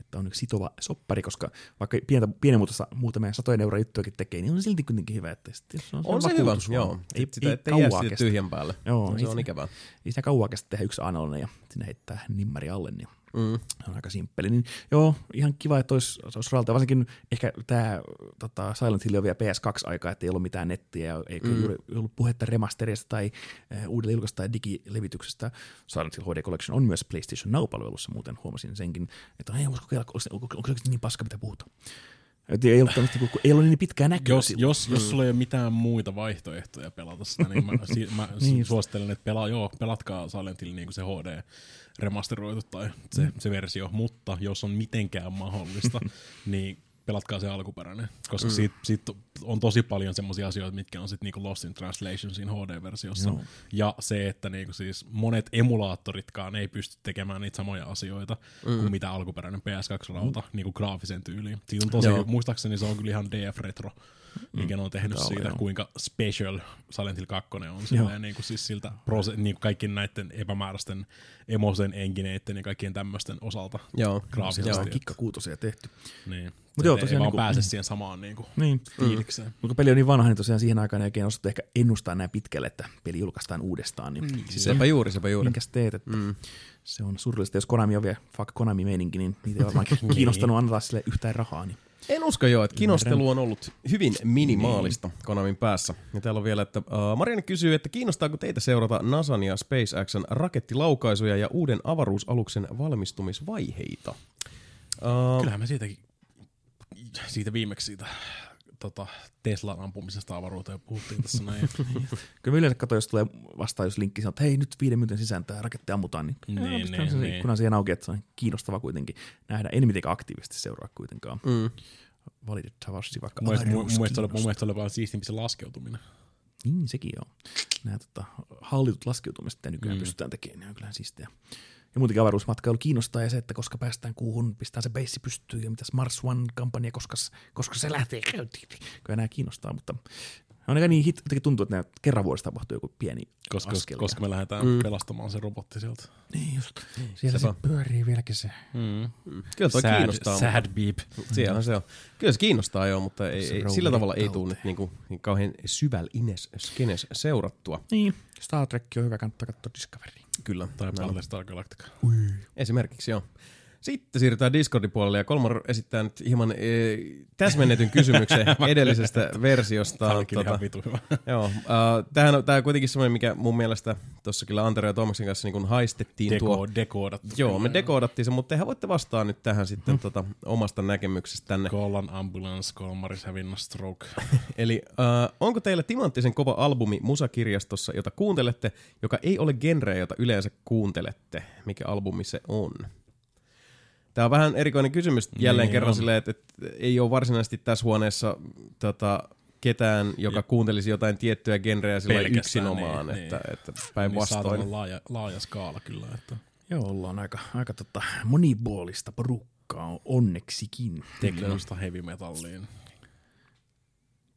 että on yksi sitova soppari, koska vaikka pientä, pienen muutossa muutamia satojen euroa juttuakin tekee, niin on silti kuitenkin hyvä, että se on, on se hyvä, joo. Ei, sitä, ei kauaa kestä. Tyhjän päälle, joo, se, se on ikävää. Ei sitä kauaa kestä tehdä yksi anallinen ja sinne heittää nimmari alle, niin mm. se on aika simppeli. Niin, joo, ihan kiva, että olisi, olisi royalteja, varsinkin ehkä tämä tota, Silent Hill on vielä P S kaksi -aikaa, ettei ollut mitään nettiä ja ei mm. ollut puhetta remasterista tai äh, uudelle julkaista tai digilevityksestä. Silent Hill H D Collection on myös PlayStation Now-palvelussa, muuten huomasin senkin, että ei voisi kokeilla, onko se niin paska, mitä puhutaan. Ei ollut, ei ollut niin pitkää näkyä. Jos, jos, jos sulla ei ole mitään muita vaihtoehtoja pelata sitä, niin mä, si, mä niin suosittelen, että pelaa, joo, pelatkaa Silent Hill niin se H D remasteroitu tai se, se versio, mutta jos on mitenkään mahdollista, niin pelatkaa se alkuperäinen, koska mm. siitä, siitä on tosi paljon semmoisia asioita, mitkä on sitten niinku Lost in Translation siinä H D-versiossa. Joo. Ja se, että niinku siis monet emulaattoritkaan ei pysty tekemään niitä samoja asioita mm. kuin mitä alkuperäinen P S kaksi -rauta, mm. niinku graafisen tyyliin. Siitä on tosi, muistaakseni se on kyllä ihan D F Retro, mm. mikä ne on tehnyt Täällä, siitä, joo. kuinka special Silent Hill kaksi on. Silleen, niinku siis siltä prose- niinku kaikkien näiden epämääräisten emoisen engineiden ja kaikkien tämmöisten osalta joo. graafisesti. Joo, kikkakuutosia tehty. Niin. Mutta joo, tosiaan ei vaan niinku, pääse siihen samaan niinku niin. fiilikseen. Mutta mm. peli on niin vanha, niin tosiaan siihen aikaan ei osattu ehkä ennustaa näin pitkälle, että peli julkaistaan uudestaan. Niin mm. siis sepä juuri, sepä juuri. Minkäs teet, että mm. se on surullista. Jos Konami on vielä fuck Konami-meininki, niin niitä ei varmaan kiinnostanut antaa sille yhtään rahaa. Niin. En usko joo, että kiinnostelu on ollut hyvin minimaalista Konamin päässä. Ja täällä on vielä, että uh, Marianne kysyy, että kiinnostaako teitä seurata NASAn ja SpaceXn rakettilaukaisuja ja uuden avaruusaluksen valmistumisvaiheita? Uh, Kyllähän me siitäkin... Siitä viimeksi siitä tota, Teslan ampumisesta avaruuteen puhuttiin tässä näin. Kyllä me yleensä katsoin, jos tulee vastaan, jos linkki sanoo, että hei nyt viiden minuutin sisään tämä raketti ammutaan, niin niin, niin, se, niin. kun on siihen auki, että se on kiinnostavaa kuitenkin nähdä, en mitenkään aktiivisesti seuraa kuitenkaan. Mm. Valitettavasti vaikka mun mielestä oli, oli paljon siistimpi se laskeutuminen. Niin, sekin joo. Nämä tota, hallitut laskeutumiset, mitä nykyään mm. pystytään tekemään, niin on kyllähän siistejä. Ja muutenkin avaruusmatkailu kiinnostaa ja se, että koska päästään kuuhun, pistään se beissi pystyyn ja mitäs Mars One-kampanja, koska, koska se lähtee käyntiin. Kyllä nämä kiinnostaa, mutta Ainakaan niin hit, tuntuu, että kerran vuodessa tapahtuu joku pieni koska, askel. Koska me lähdetään mm. pelastamaan se robotti sieltä. Niin just. Niin, siellä se, se pyörii vieläkin se. Mm. Kyllä toi sad, kiinnostaa. Sad beep. Siellä se on. Kyllä se kiinnostaa jo, mutta ei, ei, sillä tavalla ei tule nyt niinku, niin kauhean syväl ines skenes seurattua. Niin. Star Trek on hyvä, kannattaa katsoa Discovery. Kyllä. Tai Battlestar Galactica. Ui. Esimerkiksi joo. Sitten siirrytään Discordin puolelle ja Kolmar esittää nyt hieman ee, täsmennetyn kysymyksen edellisestä versiosta. Tämä olikin tota, ihan vitu hyvä. Joo, äh, tämähän on, tämä on kuitenkin semmoinen, mikä mun mielestä tuossa kyllä Antero ja Tomaksen kanssa niin haistettiin. Deko, tuo. Dekoodattu. Joo, me dekoodattiin se, mutta tehän voitte vastaa nyt tähän sitten mm. tota, omasta näkemyksestänne. Kollan ambulance, Kolmaris having a stroke. Eli äh, onko teillä timanttisen kova albumi musakirjastossa, jota kuuntelette, joka ei ole genreä, jota yleensä kuuntelette? Mikä albumi se on? Tämä on vähän erikoinen kysymys jälleen niin, kerran silleen, että, että ei ole varsinaisesti tässä huoneessa tota, ketään, joka kuuntelisi jotain tiettyä genreä yksinomaan, niin, että, niin. että päinvastoin. Niin laaja, laaja skaala kyllä. Että. Joo, ollaan aika, aika tota, monipuolista porukkaa onneksikin. Teknosta heavy metalliin.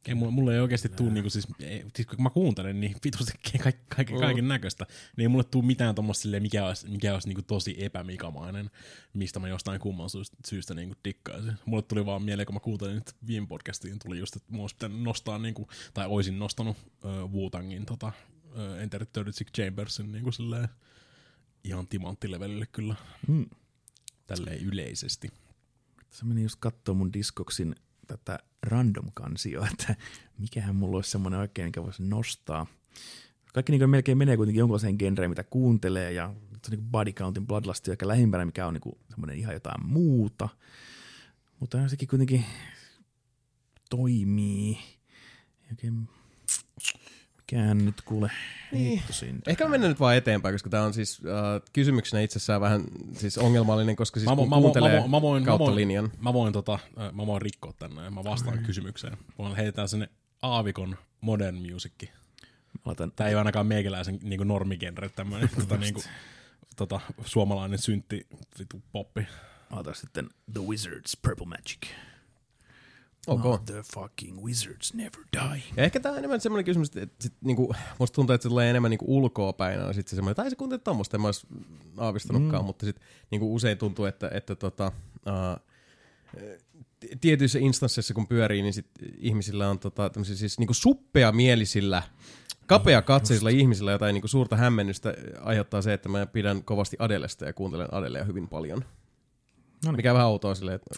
Ei, mulle ei oikeasti tule, niinku, siis, siis kun mä kuuntelen niin vitusti kaiken, kaiken, kaiken näköistä, niin ei mulle tule mitään tommoista silleen, mikä olisi, mikä olisi niinku tosi epämikamainen, mistä mä jostain kumman syystä niinku dikkaisin. Mulle tuli vaan mieleen, kun mä kuuntelin nyt viime podcastiin, tuli just, että mä olisi pitänyt nostaa, niinku, tai oisin nostanut uh, Wu-Tangin tota, uh, Enter the Jurassic Chambersin niinku, silleen, ihan timanttilevelille kyllä, mm. tälleen yleisesti. Sä menin just kattoo mun Discogsin tätä random-kansioa, että mikähän mulla olisi semmoinen oikein, mikä voisi nostaa. Kaikki niin melkein menee kuitenkin jonkunlaiseen genreen, mitä kuuntelee, ja se on niin body countin bloodlust, joka lähimpänä, mikä on niin semmoinen ihan jotain muuta. Mutta sekin kuitenkin toimii. Oikein. Mikähän nyt kuule. Niin. Ehkä mennään nyt vaan eteenpäin, koska tämä on siis äh, kysymyksenä itsessään vähän siis ongelmallinen, koska siis mä, kun mä, kuuntelee mä, mä voin, kautta mä voin, linjan. Mä voin, tota, mä voin rikkoa tänne ja mä vastaan mm. kysymykseen. Voin heitetään sinne aavikon modern musicki. Tämä ei ole ainakaan meikäläisen niin normigenre, tämmöinen tota, niin kuin, tota, suomalainen syntti vitu poppi. Otan sitten The Wizards Purple Magic. Okay. Not the fucking wizards never die. Ja ehkä tää on enemmän semmoinen kysymys, että sit niinku, musta tuntuu, että se tulee enemmän niinku ulkoapäin. Sit se semmoinen, tai se kuuntelee tommoista, en mä ois aavistanutkaan, mm. mutta sit niinku usein tuntuu, että, että tota, uh, tietyissä instansseissa kun pyörii, niin sit ihmisillä on tota, tämmöisiä siis niinku suppeamielisillä, kapeakatseisilla oh, ihmisillä jotain niinku suurta hämmennystä aiheuttaa se, että mä pidän kovasti Adelesta ja kuuntelen Adelea hyvin paljon. Noniin. Mikä vähän outoa silleen, että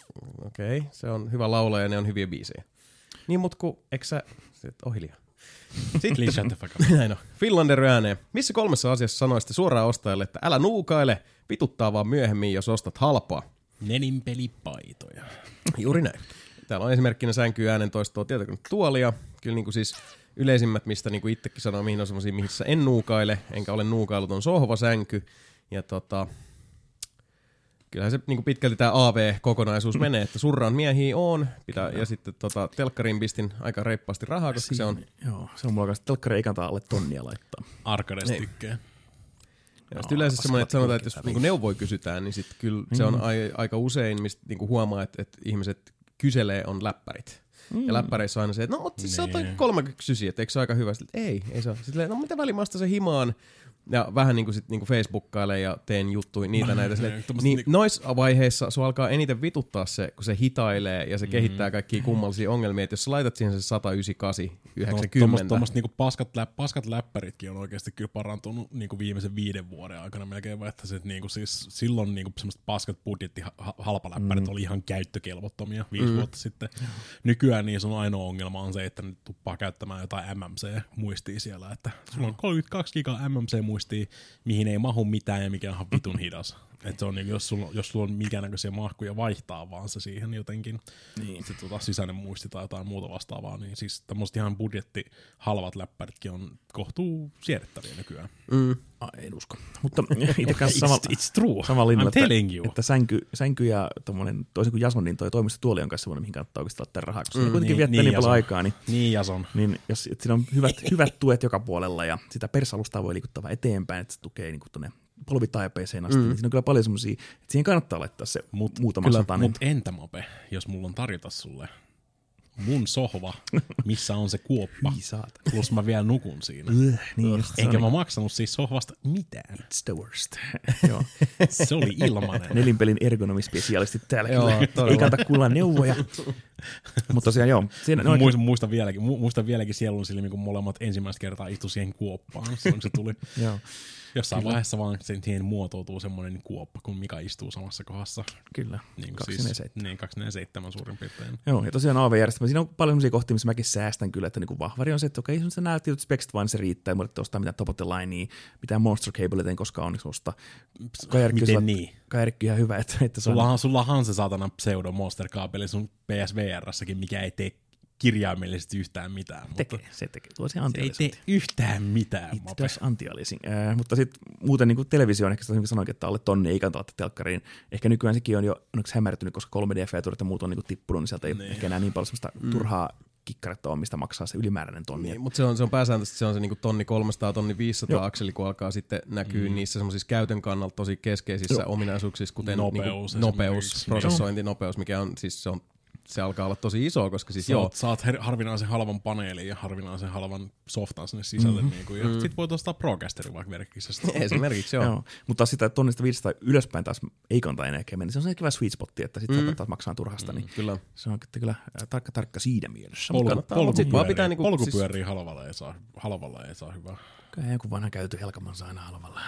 okei, okay, se on hyvä laulaja ja ne on hyviä biisejä. Niin mut ku, eikö sä, sit oh hiljaa. Sitten, näin on, Finlander ääneen. Missä kolmessa asiassa sanoisitte suoraan ostajalle, että älä nuukaile, vituttaa vaan myöhemmin, jos ostat halpaa? Neninpelipaitoja. Juuri näin. Täällä on esimerkkinä sänkyy äänen toistoa tietokonetuolia. Kyllä niinku siis yleisimmät, mistä niinku itsekin sanoo, mihin on semmosia, missä en nuukaile, enkä ole nuukailuton sohvasänky. Ja tota... Kyllähän se niin pitkälti tämä A V-kokonaisuus menee, että surraan miehiä on, pitää, ja sitten tota, telkkariin pistin aika reippaasti rahaa, koska siin, se on... Joo, se on mulla kanssa, että telkkari ei kannata alle tonnia laittaa. Arkadeista tykkää. Ja sitten yleensä semmoinen, että sanotaan, että jos niin neuvoja kysytään, niin sitten kyllä mm-hmm. se on ai, aika usein, mistä niin huomaa, että, että ihmiset kyselee on läppärit. Mm. Ja läppäreissä on aina se, että no oot siis jotain kolmekymmentä sysiä, että eikö se aika hyvä? Sitten, ei, ei se ole. Sitten, no mitä välimasta se himaan? Ja vähän niinku sit niinku Facebookkailen ja teen juttuja, niitä näitä silleen. Niin, noissa vaiheissa sua alkaa eniten vituttaa se, kun se hitailee ja se mm-hmm. kehittää kaikkia kummallisia ongelmia. Et jos sä laitat siihen se sata yhdeksänkymmentäkahdeksan, yhdeksänkymmentä. No, tommoset niinku paskat, läp, paskat läppäritkin on oikeesti kyllä parantunut niinku viimeisen viiden vuoden aikana melkein. Että se, niinku, siis, silloin niinku semmoset paskat budjettihalpaläppärit mm-hmm. oli ihan käyttökelvottomia viisi mm-hmm. vuotta sitten. Nykyään niin sun ainoa ongelma on se, että ne tuppaa käyttämään jotain M M C-muistia siellä. Että sulla on kolmekymmentäkaksi gigaa M M C-muistia. Muistii, mihin ei mahu mitään ja mikä on vitun hidas. Et se on niin, jos sulla, jos sulla on minkäännäköisiä mahkuja vaihtaa vaan se siihen jotenkin, niin. Sitten tota sisäinen muisti tai jotain muuta vastaavaa, niin siis tämmöiset ihan budjetti halvat läppäritkin on kohtuu siedettäviä nykyään. Mm. Ah, en usko. Mutta itse kanssa sama, it's true. Sama linja, että, että sänky, sänky ja tommonen, toisin kuin Jason, niin toi toimistotuoli on kanssa semmoinen, mihin kannattaa oikeasti laittaa rahaa, koska mm, ne kuitenkin niin, viettää niin, niin paljon aikaa. Niin, niin Jason. Niin, jos, siinä on hyvät, hyvät tuet joka puolella ja sitä persalustaa voi liikuttaa eteenpäin, että se tukee niin kuin tuonne polvitaipeeseen asti, mm. niin siinä on kyllä paljon semmosia, että siihen kannattaa laittaa se mut, muutama satainen. Mutta entä Mope, jos mulla on tarjota sulle mun sohva, missä on se kuoppa, plus mä vielä nukun siinä. Niin, enkä mä maksanut siis sohvasta mitään. It's the worst. Se oli ilmanen. Nelinpelin ergonomispesiaalisti täällä. Ei kannata kuulla neuvoja. Mutta tosiaan joo. Muistan, muistan, vieläkin, muistan vieläkin sielun silmin, kun molemmat ensimmäistä kertaa istu siihen kuoppaan, silloin se tuli. Joo. Jossain kyllä. Vaiheessa vaan siihen muotoutuu semmoinen kuoppa, kun Mika istuu samassa kohdassa. Kyllä, niin kaksisataaseitsemän. Niin, kaksisataaseitsemän suurin piirtein. Joo, ja tosiaan A V-järjestelmä. Siinä on paljon sellaisia kohtia, missä mäkin säästän kyllä, että niinku vahvari on se, että okei, se näyttää, että speksit vaan se riittää, ei muodette ostaa mitään topottelainia, mitään monster cableita en koskaan onneksi osta. Miten on, niin? Kajerkki ihan hyvä, että, että se on... Sullahan, sullahan se saatana pseudo monster kaapeli sun P S V R-säkin, mikä ei tee kirjaimellisesti yhtään mitään. Tekee, mutta se tekee. Se ei tee yhtään mitään. It does anti-aliasing. Äh, mutta sitten muuten niin televisio on ehkä sanoinkin, että alle tonni ei kannata ottaa telkkariin. Ehkä nykyään sekin on jo onneksi hämärtynyt, koska kolme D-featuret ja muut on niin kuin tippunut, niin sieltä ei ne. Ehkä enää niin paljon sellaista mm. turhaa kikkaretta on, mistä maksaa se ylimääräinen tonni. Niin, mutta se on, se on pääsääntöisesti se on se niinku tonni kolmesataa, tonni viisisataa joo. akseli, kun alkaa sitten näkyy mm. niissä semmoisissa käytön kannalta tosi keskeisissä joo. ominaisuuksissa, kuten nopeus, niinku, nopeus prosessointinopeus, mikä on siis se on se alkaa olla tosi iso, koska siis joo. Saat harvinaisen halvan paneelin ja harvinaisen halvan softan sinne sisälle. Mm-hmm. Niin kuin, ja mm. sit voit ostaa Procasterin vaikka merkisestä. Esimerkiksi joo. joo. Mutta sitä tonnista viidestä ylöspäin taas ei kannata enää mennä. Se on se kiva sweet spotti, että sit mm. saattaa taas maksaa turhasta. Mm. Niin kyllä. Se on kyllä tarkka tarkka siinä mielessä. Polkupyöriä halvalla ei saa hyvää. Kyllä joku vanha käyty helkaman saa aina halvalla.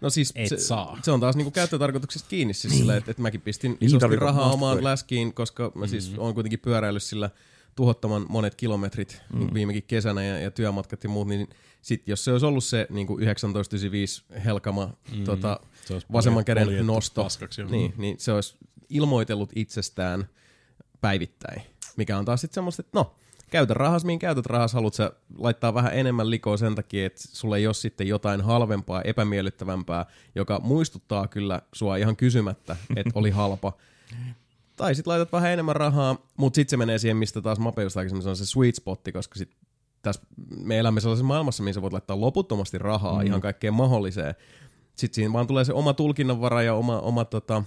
No siis se, se on taas niinku käyttötarkoituksesta kiinni siis niin. Sillä, että et mäkin pistin niin, isosti rahaa omaan pyörä. Läskiin, koska mä mm. siis oon kuitenkin pyöräillyt sillä tuhottoman monet kilometrit mm. niin viimekin kesänä ja, ja työmatkat ja muut, niin sit jos se olisi ollut se niinku yhdeksäntoista yhdeksänkymmentäviisi helkama mm. tota, vasemman poljet, käden nosto, paskaksi, niin, niin se olisi ilmoitellut itsestään päivittäin, mikä on taas sitten semmoista, että no, käytä rahas, mihin käytät rahas, haluat sä laittaa vähän enemmän likoa sen takia, että sulla ei ole sitten jotain halvempaa, epämiellyttävämpää, joka muistuttaa kyllä sua ihan kysymättä, että oli halpa. Tai sit laitat vähän enemmän rahaa, mutta sit se menee siihen, mistä taas mapeustakin, se on se sweet spotti, koska sit tässä me elämme sellaisessa maailmassa, mihin sä voit laittaa loputtomasti rahaa mm. ihan kaikkeen mahdolliseen. Sitten siinä vaan tulee se oma tulkinnanvara ja oma... oma tota,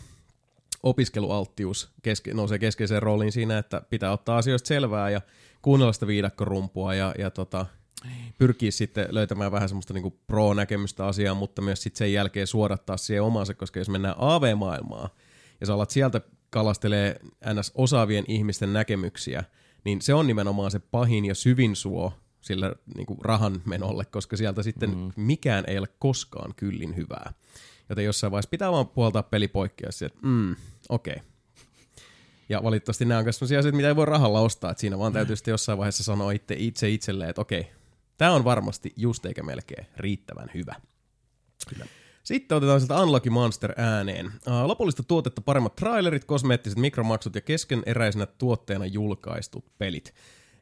opiskelualttius keske- nousee keskeiseen rooliin siinä, että pitää ottaa asioista selvää ja kuunnella sitä viidakkorumpua ja, ja tota, pyrkiä sitten löytämään vähän semmoista niinku pro-näkemystä asiaa, mutta myös sitten sen jälkeen suodattaa siihen omansa, koska jos mennään A V-maailmaan ja sä alat sieltä kalastelee ns. Osaavien ihmisten näkemyksiä, niin se on nimenomaan se pahin ja syvin suo sillä niinku rahan menolle, koska sieltä sitten mm. mikään ei ole koskaan kyllin hyvää. Joten jossain vaiheessa pitää vaan puoltaa peli poikki ja sitten, että mm, okei. Okay. Ja valitettavasti nämä on myös sellaisia asioita, mitä ei voi rahalla ostaa. Että siinä vaan täytyy sitten jossain vaiheessa sanoa itse, itse itselleen, että okei, okay, tämä on varmasti just eikä melkein riittävän hyvä. Kyllä. Sitten otetaan sieltä Unlucky Monster ääneen. Lopullista tuotetta paremmat trailerit, kosmeettiset mikromaksut ja keskeneräisenä tuotteena julkaistut pelit.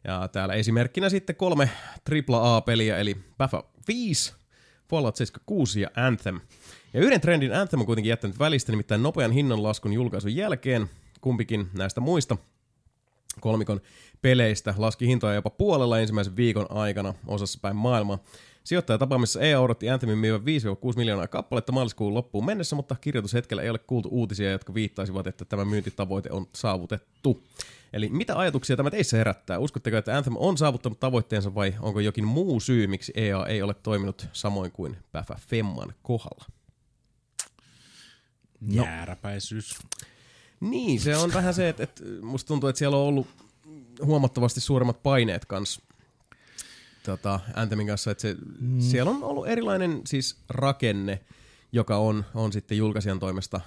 Ja täällä esimerkkinä sitten kolme A A A-peliä, eli Bafa viisi, Fallout seitsemänkymmentäkuusi ja Anthem. Ja yhden trendin Anthem on kuitenkin jättänyt välistä, nimittäin nopean hinnanlaskun julkaisun jälkeen, kumpikin näistä muista kolmikon peleistä laski hintoja jopa puolella ensimmäisen viikon aikana osassa päin maailmaa. Sijoittajatapaamisessa E A odotti Anthemin myyvän viisi kuusi miljoonaa kappaletta maaliskuun loppuun mennessä, mutta kirjoitushetkellä ei ole kuultu uutisia, jotka viittaisivat, että tämä myyntitavoite on saavutettu. Eli mitä ajatuksia tämä teissä herättää? Uskotteko, että Anthem on saavuttanut tavoitteensa vai onko jokin muu syy, miksi E A ei ole toiminut samoin kuin Bafä Femman kohdalla? No. Jääräpäisyys. Niin, se on vähän se, että, että musta tuntuu, että siellä on ollut huomattavasti suuremmat paineet kanssa tota, Anthemin kanssa. Että se, mm. siellä on ollut erilainen siis rakenne, joka on, on sitten julkaisijan toimesta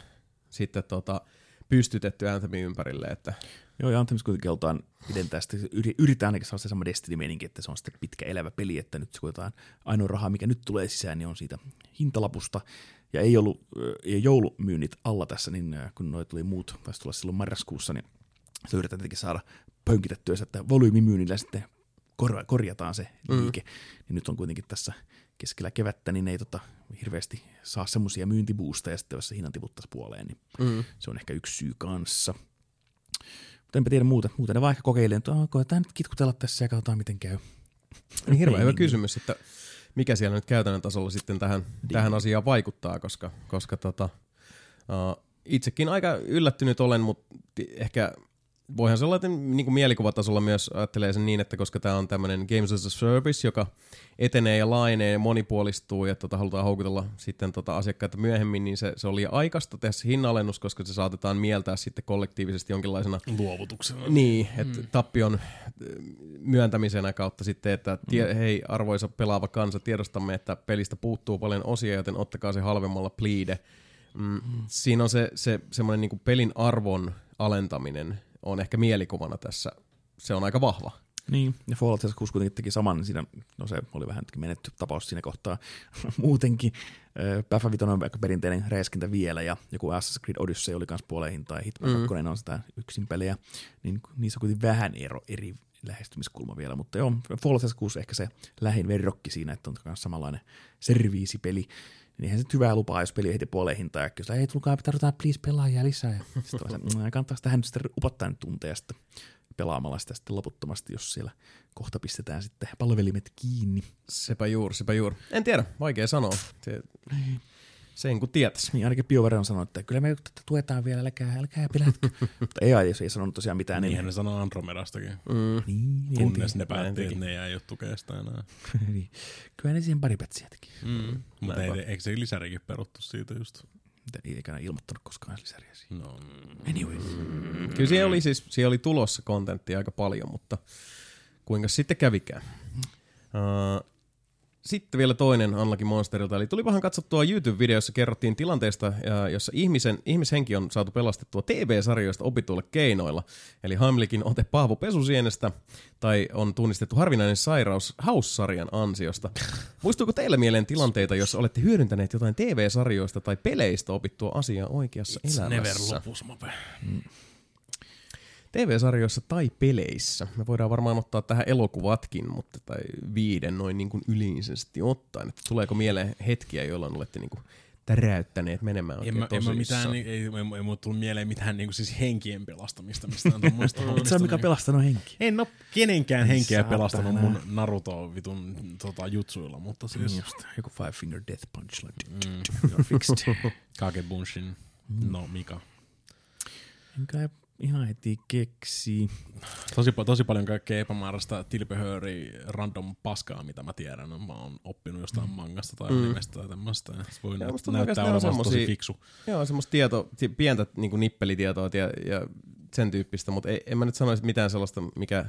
sitten, tota, pystytetty Anthemin ympärille. Että joo, ja Anthemissa kuitenkin oltaan identäästi, yritetään ainakin saada se sama Destiny-meininki, että se on sitten pitkä elävä peli, että nyt koetaan ainoa rahaa, mikä nyt tulee sisään, niin on siitä hintalapusta. Ja ei ollut ja joulumyynnit alla tässä, niin kun noi tuli muut, taisi tulla silloin marraskuussa, niin se yritetään tietenkin saada pönkitettyä, että volyymimyynnillä sitten kor- korjataan se liike. Mm. Niin nyt on kuitenkin tässä keskellä kevättä, niin ei tota, hirveästi saa semmoisia myyntibuusteja, ja sitten jos se hinnan tiputtaisi puoleen, niin mm. se on ehkä yksi syy kanssa. Mutta enpä tiedä muuta. Muuten ne vaan ehkä kokeilee, että koetaan nyt kitkutella tässä ja katsotaan, miten käy. Niin hirveän hyvä kysymys, että mikä siellä nyt käytännön tasolla sitten tähän, tähän asiaan vaikuttaa, koska, koska tota, uh, itsekin aika yllättynyt olen, mutta ehkä voihan se olla, että niin kuin mielikuvatasolla myös ajattelee sen niin, että koska tämä on tämmöinen Games as a Service, joka etenee ja laajenee ja monipuolistuu ja tota, halutaan houkutella sitten tota asiakkaita myöhemmin, niin se, se on liian aikaista tehdä se hinnanalennus, koska se saatetaan mieltää sitten kollektiivisesti jonkinlaisena luovutuksena. Niin, että mm. tappion myöntämisenä kautta sitten, että tie, mm. hei arvoisa pelaava kansa, tiedostamme, että pelistä puuttuu paljon osia, joten ottakaa se halvemmalla pleade. Mm, mm. Siinä on se, se semmoinen niin kuin pelin arvon alentaminen on ehkä mielikuvana tässä. Se on aika vahva. Niin, ja Fallout kuusi kuitenkin teki saman. Siinä, no se oli vähän menetty tapaus siinä kohtaa muutenkin. P F viisi on aika perinteinen räiskintä vielä, ja joku Assassin's Creed Odyssey oli kans puoleihin, tai Hitman mm. kaksi on sitä yksin pelejä. Niin, niissä on kuitenkin vähän ero eri lähestymiskulma vielä, mutta joo, Fallout kuusi ehkä se lähin verrokki siinä, että on myös samanlainen serviisipeli. Niin eihän se hyvää lupaa, jos peli heti puoleen hintaan, jos ei tulkaa, tarvitaan please pelaajia lisää. Ja sitten se, kannattaisi tähän nyt sitten upottaa tunteja sitten pelaamalla sitä sitten loputtomasti, jos siellä kohta pistetään sitten palvelimet kiinni. Sepä juuri, sepä juuri. En tiedä, vaikea sanoa. Se, sen kun tietäisi. Niin ainakin BioWare on sanonut, että kyllä me tuetaan vielä, älkää, älkää pelätkö. Mutta ei, jos ei sanonut tosiaan mitään. Niinhän ne sanoo Andromedastakin. Mm. Niin, kunnes ne päättiin, että ne jää ei ole tukea sitä enää. Niin. Kyllä ne siihen pari pätsiä teki. Mm. Mutta eikö se lisärikin peruttu siitä just? Ei eikä ilmoittanut koskaan lisäriä siihen. No. Anyways. Mm. Kyllä siellä oli, siis, siellä oli tulossa kontenttia aika paljon, mutta kuinka sitten kävikään? Mm. Uh, Sitten vielä toinen Unlucky Monsterilta, eli tuli vähän katsottua YouTube-videossa, kerrottiin tilanteesta, jossa ihmisen, ihmishenki on saatu pelastettua T V-sarjoista opituilla keinoilla. Eli Heimlikin ote Paavo Pesusienestä, tai on tunnistettu harvinainen sairaus House-sarjan ansiosta. Muistuuko teille mieleen tilanteita, jos olette hyödyntäneet jotain T V-sarjoista tai peleistä opittua asiaa oikeassa It's elämässä? Mm. T V-sarjoissa tai peleissä. Me voidaan varmaan ottaa tähän elokuvatkin, mutta tai viiden noin niin kuin yleisesti ottaen. Että tuleeko mieleen hetkiä, jolloin olette niin kuin täräyttäneet menemään oikein en tosissaan? Mä, en mitään, ei, ei, ei, ei mulle tullut mieleen mitään niin kuin siis henkien pelastamista. Et sä mikä pelastanut henkiä? En ole kenenkään henkeä Saatana. pelastanut mun Naruto-vitun tota, jutsuilla, mutta siis... Just, joku Five Finger Death Punch. Like, mm. You're fixed. Kagebunshin. Mm. No, Mika. Enkä ihan heti keksii. Tosi, tosi paljon kaikkea epämääräistä tilpehööriä, random paskaa, mitä mä tiedän. Mä oon oppinut jostain mangasta tai mm. nimestä tai tämmöistä. Se voi ja näyttää, näyttää olevan tosi fiksu. Joo, semmoista tieto, pientä niin kuin nippelitietoa ja, ja sen tyyppistä, mutta ei, en mä nyt sanoisi mitään sellaista, mikä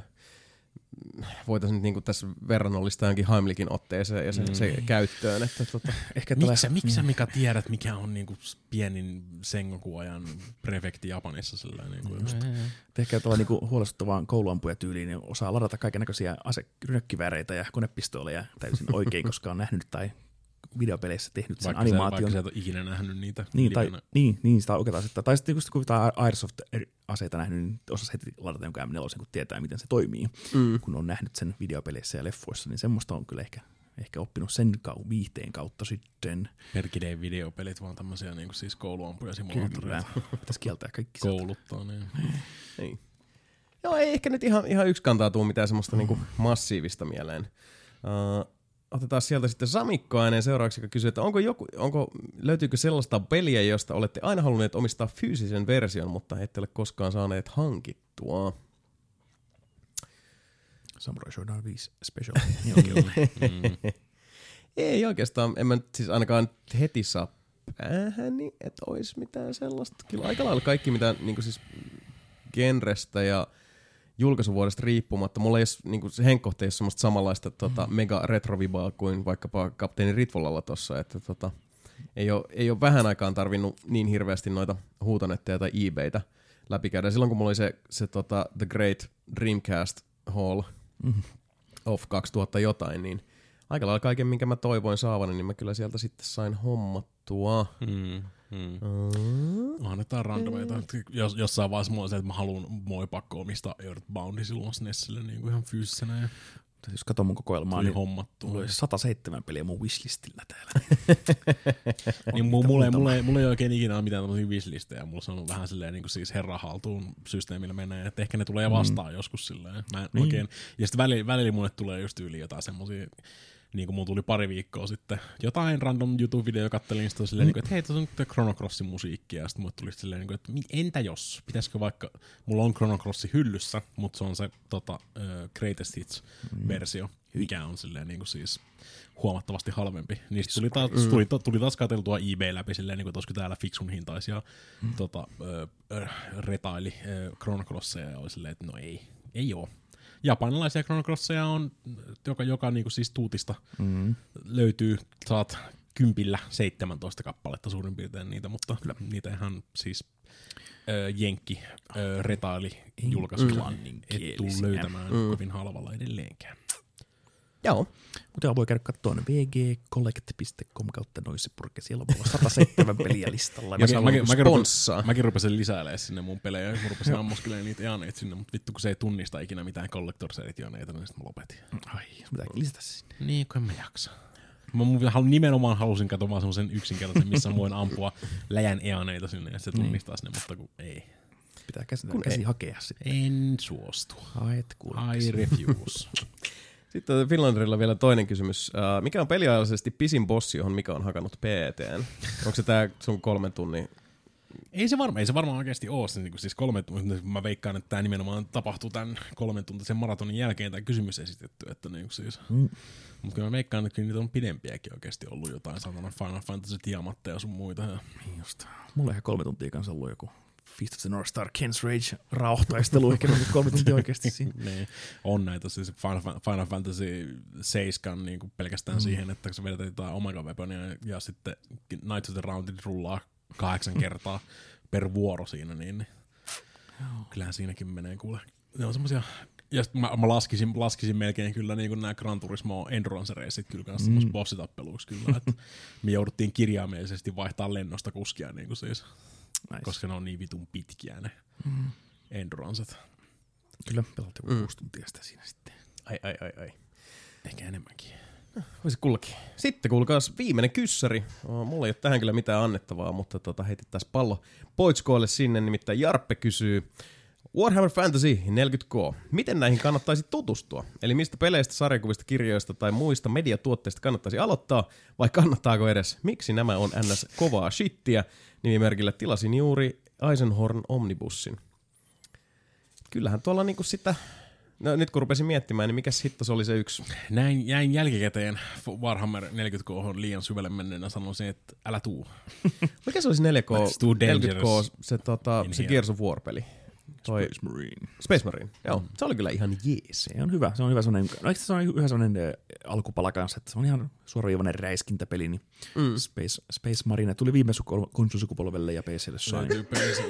voitaisiin niin tässä verrannollistaa johonkin Heimlikin otteeseen ja sen, mm. se käyttöön. Että, tota, ehkä miksi mm. sä Mika tiedät, mikä on niin kuin pienin Sengoku-ajan prefekti Japanissa? Sillä, niin kuin, mm. Ehkä tällainen niin huolestuttavaan kouluampujatyyliin niin osaa ladata kaikennäköisiä aserynäkkivääreitä ja konepistooleja täysin oikein, koska on nähnyt tai videopeleissä tehnyt sen vaikka animaation. Vaikka sä et ole ikinä nähnyt niitä. Niin, tai, niin, niin sitä oikeastaan sitten. Tai sitten kun tämä Airsoft-aseita nähnyt, niin osasi heti ladata jonkun M neljä, kun tietää, miten se toimii. Mm. Kun on nähnyt sen videopeleissä ja leffoissa, niin semmoista on kyllä ehkä, ehkä oppinut sen kau- viihteen kautta sitten. Merkideen videopelit, vaan tämmöisiä niin kuin siis kouluampujasimulaattoreita. Pitäisi kieltää kaikki sieltä. Kouluttaa, niin. niin. Joo, ei ehkä nyt ihan, ihan yksi kantaa tule mitään semmoista mm. niin kuin massiivista mieleen. Uh, Otetaan sieltä sitten Samikko ääneen seuraavaksi, joka kysyy, että onko joku, onko, löytyykö sellaista peliä, josta olette aina halunneet omistaa fyysisen version, mutta ette ole koskaan saaneet hankittua? Samurai Shodown viisi Special. mm. Ei oikeastaan, en mä siis ainakaan heti saa päähäni, että olisi mitään sellaista. Kyllä aika lailla kaikki, mitä niin siis genrestä ja julkaisuvuodesta riippumatta. Mulla ei ole niin se henkkohte ei ole semmoista samanlaista tota, mm. mega retrovibaa kuin vaikkapa kapteeni Ritvolalla tossa, että tota, ei, ole, ei ole vähän aikaan tarvinnut niin hirveästi noita huutonetteja tai eBaytä läpikäydä. Silloin kun mulla oli se, se tota, The Great Dreamcast Haul mm. of kaksituhatta jotain, niin aika lailla kaiken, minkä mä toivoin saavani, niin mä kyllä sieltä sitten sain hommattua. Mm. Hmm. Mm. Annetaan randomeita. Jos, jossain vaiheessa mulla on se, että mä haluun moi pakko omistaa Earthboundi silloin Snessille niin ihan fyysisenä. Ja... Jos katsoo mun kokoelmaa, niin mulla on sata seitsemän peliä mun wishlistillä täällä. niin mulla ei oikein ikinä ole mitään tämmöisiä wishlistejä. Mulla se on vähän silleen niin kuin siis herran haltuun systeemillä menee, että ehkä ne tulee vastaan mm. joskus silleen. Mä en mm. oikein. Ja sitten välillä, välillä mulle tulee just yli jotain semmosia... niin kuin mun tuli pari viikkoa sitten jotain random YouTube-video, kattelin sitä silleen, mm. että hei, tuossa on nyt Chrono Crossin musiikkia, ja sitten mulle tuli silleen, että entä jos, pitäisikö vaikka, mulla on Chrono Crossi hyllyssä, mutta se on se tota, uh, Greatest Hits-versio, mm. mikä on silleen niin kuin siis huomattavasti halvempi. Niistä tuli taas, tuli, tuli taas katseltua eBay läpi silleen, niin kuin, että olisiko täällä fiksun hintaisia mm. tota, uh, retaili uh, Chrono Crosseja, ja oli silleen, että no ei, ei oo. Japanilaisia Chrono Crosseja on, joka, joka niinku siis tuutista mm-hmm. löytyy, saat kympillä seitsemäntoista kappaletta suurin piirtein niitä, mutta kyllä niitä ihan siis ö, jenkki ö, retaili julkaisuilla et tuu löytämään mm. kovin halvalla edelleenkään. Joo, mutta voi käydä katsomaan vgcollect piste com kautta Noisepurke, siellä voi olla sata seitsemän peliä listalla. Mäkin, mäkin, mäkin, rupesin, mäkin rupesin lisäämään sinne mun pelejä, mä rupesin ammuskelemaan niitä eaneet sinne, mutta vittu kun se ei tunnista ikinä mitään Collector's Editioneita, niin sit mä lopetin. Ai, pitää lisätä sinne. Niin, kun en mä jaksa. Mä nimenomaan halusin katsoa vaan semmosen yksinkertaisen, missä voin ampua läjän eaneita sinne, ja se tunnistaa sinne, mutta kun ei. Pitää käsin, käsin hakea sitten. En suostu. Haet I refuse. Sitten Finlanderilla vielä toinen kysymys. Uh, mikä on peliajallisesti pisin bossi, johon Mika on hakannut P T:n? Onko se tää sun kolmen tunnin? Ei se varmaan, ei se varmaan oikeesti oo se niinku siis kolme tuntia. Mä veikkaan, että tää nimenomaan tapahtuu tän kolmen tuntisen maratonin jälkeen tää kysymys esitetty, että niinku siis. Mm. Mut kyllä mä veikkaan, että kyllä niitä on pidempiäkin oikeesti ollut jotain satana Final Fantasy Diamatteja ja sun muita. Ja just. Mulla ihan kolme tuntia kanssa ollut joku Feast of the North Star, Ken's Rage, rauhtaistelu, eikä noin kolme tuntia oikeasti siinä. Niin, on näitä siis Final Fantasy seitsemän niin pelkästään mm. siihen, että kun vedetään jotain Omega Weaponia ja sitten Knights of the Rounded rullaa kahdeksan kertaa per vuoro siinä, niin oh. kyllähän siinäkin menee kuule. Ne on semmosia, ja mä, mä laskisin, laskisin melkein kyllä niin kuin nämä Gran Turismo Endurance-reissit kyllä kanssa mm. bossitappeluiksi kyllä, että me jouduttiin kirjaimellisesti vaihtaa lennosta kuskia niin kuin siis. Nice. Koska ne on niin vitun pitkiä ne mm. enduranset. Kyllä pelattiin mm. kuusi tuntia sitä siinä sitten. Ai ai ai ai. Ehkä enemmänkin. No, voisi kullakin. Sitten kuulkaas viimeinen kyssäri. Mulla ei ole tähän kyllä mitään annettavaa, mutta tota, heitettäisiin pallo poitskoolle sinne. Nimittäin Jarppe kysyy Warhammer Fantasy neljäkymmentä K. Miten näihin kannattaisi tutustua? Eli mistä peleistä, sarjakuvista, kirjoista tai muista mediatuotteista kannattaisi aloittaa? Vai kannattaako edes? Miksi nämä on ns. Kovaa shittiä? Nimimerkillä tilasin juuri Eisenhorn Omnibussin. Kyllähän tuolla niinku sitä, no nyt kun rupesin miettimään, niin mikäs hitto se oli se yksi? Näin jäin jälkikäteen Warhammer neljäkymmentä K on liian syvälle menneenä, sanoisin, että älä tuu. Mikä se oli se neljä K, neljäkymmentä K, se, tota, se Gears of War-peli? Space Marine. Space Marine, joo. Mm. Se oli kyllä ihan jees. Se on hyvä, se on hyvä sellainen, no eikö se ole yhä sellainen alkupala kanssa, että se on ihan suoraviivainen räiskintäpeli, niin mm. Space, Space Marine tuli viime konsolisukupolvelle ja P C:lle sain.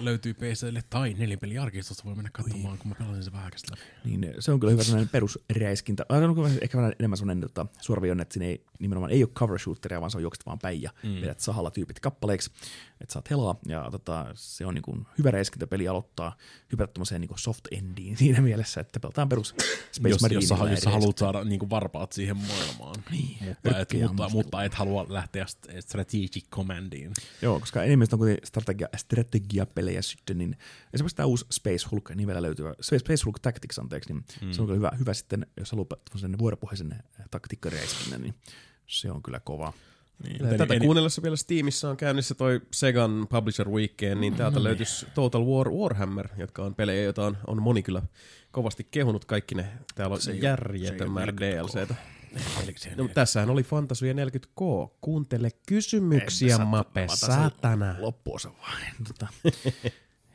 Löytyy P C:lle tai nelipeliarkistosta, voi mennä katsomaan, Oi. kun mä pelasin se vähän käsillä. Niin, se on kyllä hyvä sellainen perusräiskintä. Se on ehkä vähän enemmän sellainen tota, suoraviivainen, että siinä ei nimenomaan ei ole cover shooteria, vaan se on juokset vaan päin ja mm. vedät sahalla tyypit kappaleiksi, että saat helaa ja tota, se on niin kuin hyvä räiskintäpeli aloittaa. Hypätä tuollaiseen niin soft-endiin siinä mielessä, että pelataan perus Space Marine. Jos, jos sä haluat saada niin varpaat siihen maailmaan, niin, mutta, et, mutta, mutta et halua lähteä strategic commandiin. Joo, koska enemmän on kuitenkin strategia, strategiapelejä sitten, niin esimerkiksi tämä uusi Space Hulk nimellä löytyvä, Space Hulk Tactics anteeksi, niin mm. se on kyllä hyvä, hyvä sitten, jos haluaa tuollaisen vuoropuheisen taktiikkareiskinä, niin se on kyllä kova. Niin. Tätä eli, kuunnellessa vielä Steamissa on käynnissä toi Segan Publisher Weekend, niin täältä no löytyisi Total War Warhammer, jotka on pelejä, joita on, on moni kyllä kovasti kehunut kaikki ne. Täällä on se järjetön määrä D L C:tä. No, tässähän oli Fantasia neljäkymmentä K. Kuuntele kysymyksiä, Mape, saatana. Loppuosa vain. Tota.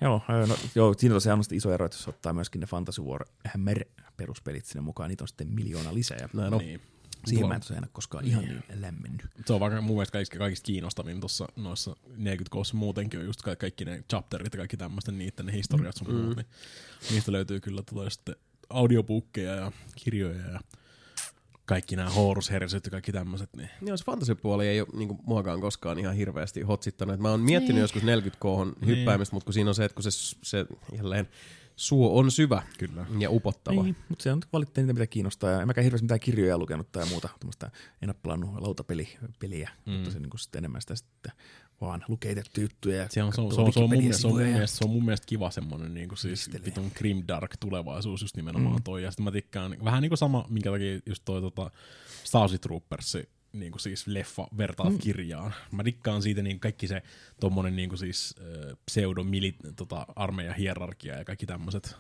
Joo, no, joo, siinä on se ainoastaan iso ero, että jos ottaa myöskin ne Fantasy Warhammer peruspelit sinne mukaan, niitä on sitten miljoona lisää. No, no. Niin. Siihen mä en tosiaan koskaan ihan niin lämmennyt. Se on vaikka mun mielestä kaikista, kaikista kiinnostavin tuossa noissa neljäkymmentä K:ssa muutenkin on just kaikki ne chapterit ja kaikki tämmöisten niitten ne historiat sun muut, niin niistä löytyy kyllä tota sitten audiobookkeja ja kirjoja ja kaikki nämä Horus-hersyt ja kaikki tämmöiset. Niin. Joo, se fantasipuoli ei ole niin muakaan koskaan ihan hirveästi hotsittanut. Mä oon miettinyt ei. joskus neljäkymmentä K:hon hyppäämistä, mutta kun siinä on se, että kun se, se jälleen suo on syvä kyllä ja upottava. Niin, mutta se on valittain niitä, mitä kiinnostaa. En mäkään hirveästi mitään kirjoja lukenut tai muuta. En ole pelannut lautapeliä, mm. mutta se on niin enemmän sitä sitten vaan lukee tiettyjä juttuja. Se on, se on, se on, se on, mun, mielestä, se on mun mielestä se on mun mielestä kiva semmonen niinku siis vitun grim dark tulevaisuus just nimenomaan mm. toi. Ja sitten mä tikkään vähän niinku sama minkä takia just toi tota Starship Troopers niinku siis leffa vertaa mm. kirjaan. Mä dikkaan siitä niinku kaikki se tommonen niinku siis äh, pseudo mili tota armeijan hierarkia ja kaikki tämmöiset,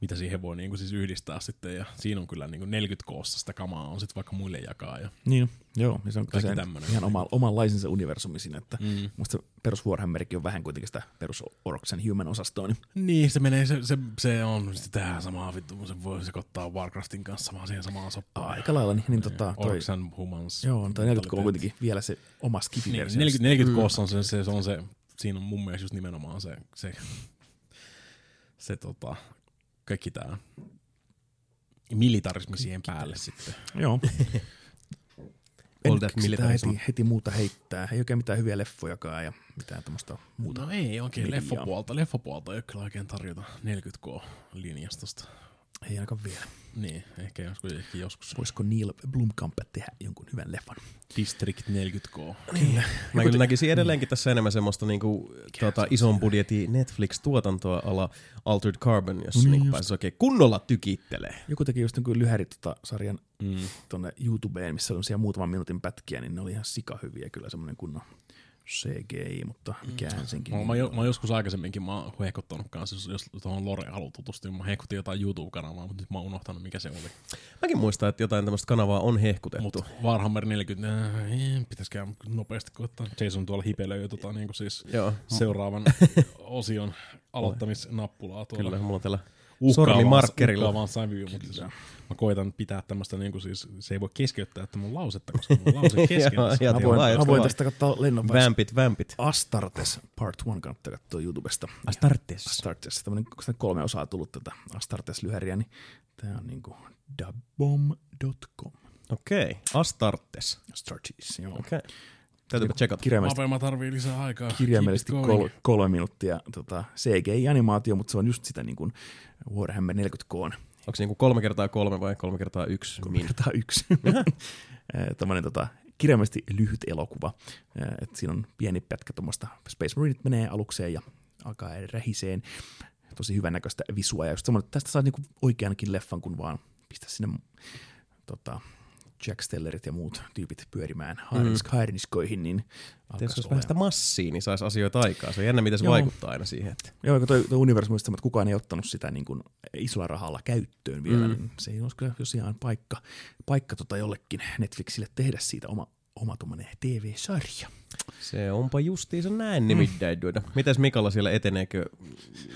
mitä siihen voi niinku siis yhdistää sitten, ja siinä on kyllä niinku neljäkymmentä koossa sitä kamaa on sitten vaikka muille jakaa. Ja niin, joo, ja se on kyllä se ihan oma, omanlaisensa universumi siinä, että mm. musta perus Warhammerkin on vähän kuitenkin sitä perus Orksen human osastoa. Niin, niin se, menee, se, se, se on tähän samaa vittu, se voi sekoittaa Warcraftin kanssa vaan siihen samaan soppaan. Aika lailla, niin, niin tota, toi, Orksen humans. Joo, toi neljäkymmentä koo on kuitenkin vielä se oma skifiversio. Niin, neljäkymmentä koossa on se, se, se, on se, siinä on mun mielestä just nimenomaan se, se, se tota... kaikki tää militarismi siihen päälle sitten. Joo. Sitä heti, heti muuta heittää. Ei oikein mitään hyviä leffojakaan ja mitään tämmöistä muuta. No ei oikein leffopuolta. Leffopuolta ei ole kyllä oikein tarjota neljäkymmentä koo-linjastosta. Ei ainakaan vielä. Niin, ehkä joskus. Ehkä joskus. Voisiko Neil Blomkamp tehdä jonkun hyvän leffan? District neljäkymmentä koo. Niin. Mä kyllä näkisin edelleenkin tässä enemmän semmoista niinku, tota, ison budjetin Netflix-tuotantoa ala Altered Carbon, jossa niin, niinku pääsisi oikein kunnolla tykittelee. Joku teki just niinku lyhäri tota sarjan mm. tuonne YouTubeen, missä oli siellä muutaman minuutin pätkiä, niin ne oli ihan sikahyviä kyllä semmoinen kunnon C G I, mutta mikään senkin. Mä, mä, jo, mä joskus aikaisemminkin mä oon hehkuttanut kanssa, jos, jos tuohon Lore-aluun tutustuin, mä hehkutin jotain YouTube-kanavaa, mutta nyt mä oon unohtanut, mikä se oli. Mäkin muistan, että jotain tämmöistä kanavaa on hehkutettu. Mutta Warhammer neljäkymmentä, äh, pitäisikö nopeasti koittaa. Jason tuolla hipelöi tota, niin siis seuraavan osion aloittamisnappulaa tuolla. Kyllä, mulla on täällä sormimarkkerilla sävyy, mutta se, mä koitan pitää tämmöistä, niin siis, se ei voi keskeyttää tämän lausetta, koska mun lause keskeyttää. Mä voin, mä voin tästä katsoa lennonpäivässä. Vampit, vampit. Astartes Part One kannattaa katsoa YouTubesta. Astartes. Astartes. Tämmöinen kolme osaa tullut tätä Astartes-lyhäriä, niin tää on niinku dabomb piste com. Okei, okay. Astartes. Astartes, joo. Okei. Okay. Täytyypä tsekata. Mä tarvii lisää aikaa. Kirjaimellisesti kol- kolme minuuttia tota, C G I-animaatio, mutta se on just sitä niin kuin Warhammer neljäkymmentä koo. Onko se niin kuin kolme kertaa kolme vai kolme kertaa yksi? Kolme kertaa yksi. Tällainen tota, kirjaimellisesti lyhyt elokuva. Et siinä on pieni pätkä tuommoista. Space Marineit menee alukseen ja alkaa rähiseen. Tosi hyvän näköistä visua. Ja just semmoinen, tästä saisi niin oikeankin leffan, kun vaan pistää sinne... Tota, Jack Stellerit ja muut tyypit pyörimään hairniskoihin, mm. niin alkaisi jos vähän sitä massia, niin saisi asioita aikaa. Se on jännä, miten se Joo. vaikuttaa aina siihen. Että... Joo, kun tuo universumi, että kukaan ei ottanut sitä niin kuin isolla rahalla käyttöön vielä, mm. niin se ei olisi kyllä jos ihan paikka, paikka tota jollekin Netflixille tehdä siitä oma, oma tuommoinen T V-sarja. Se onpa justiinsa näin nimittäin työtä. Mitäs Mikalla siellä eteneekö?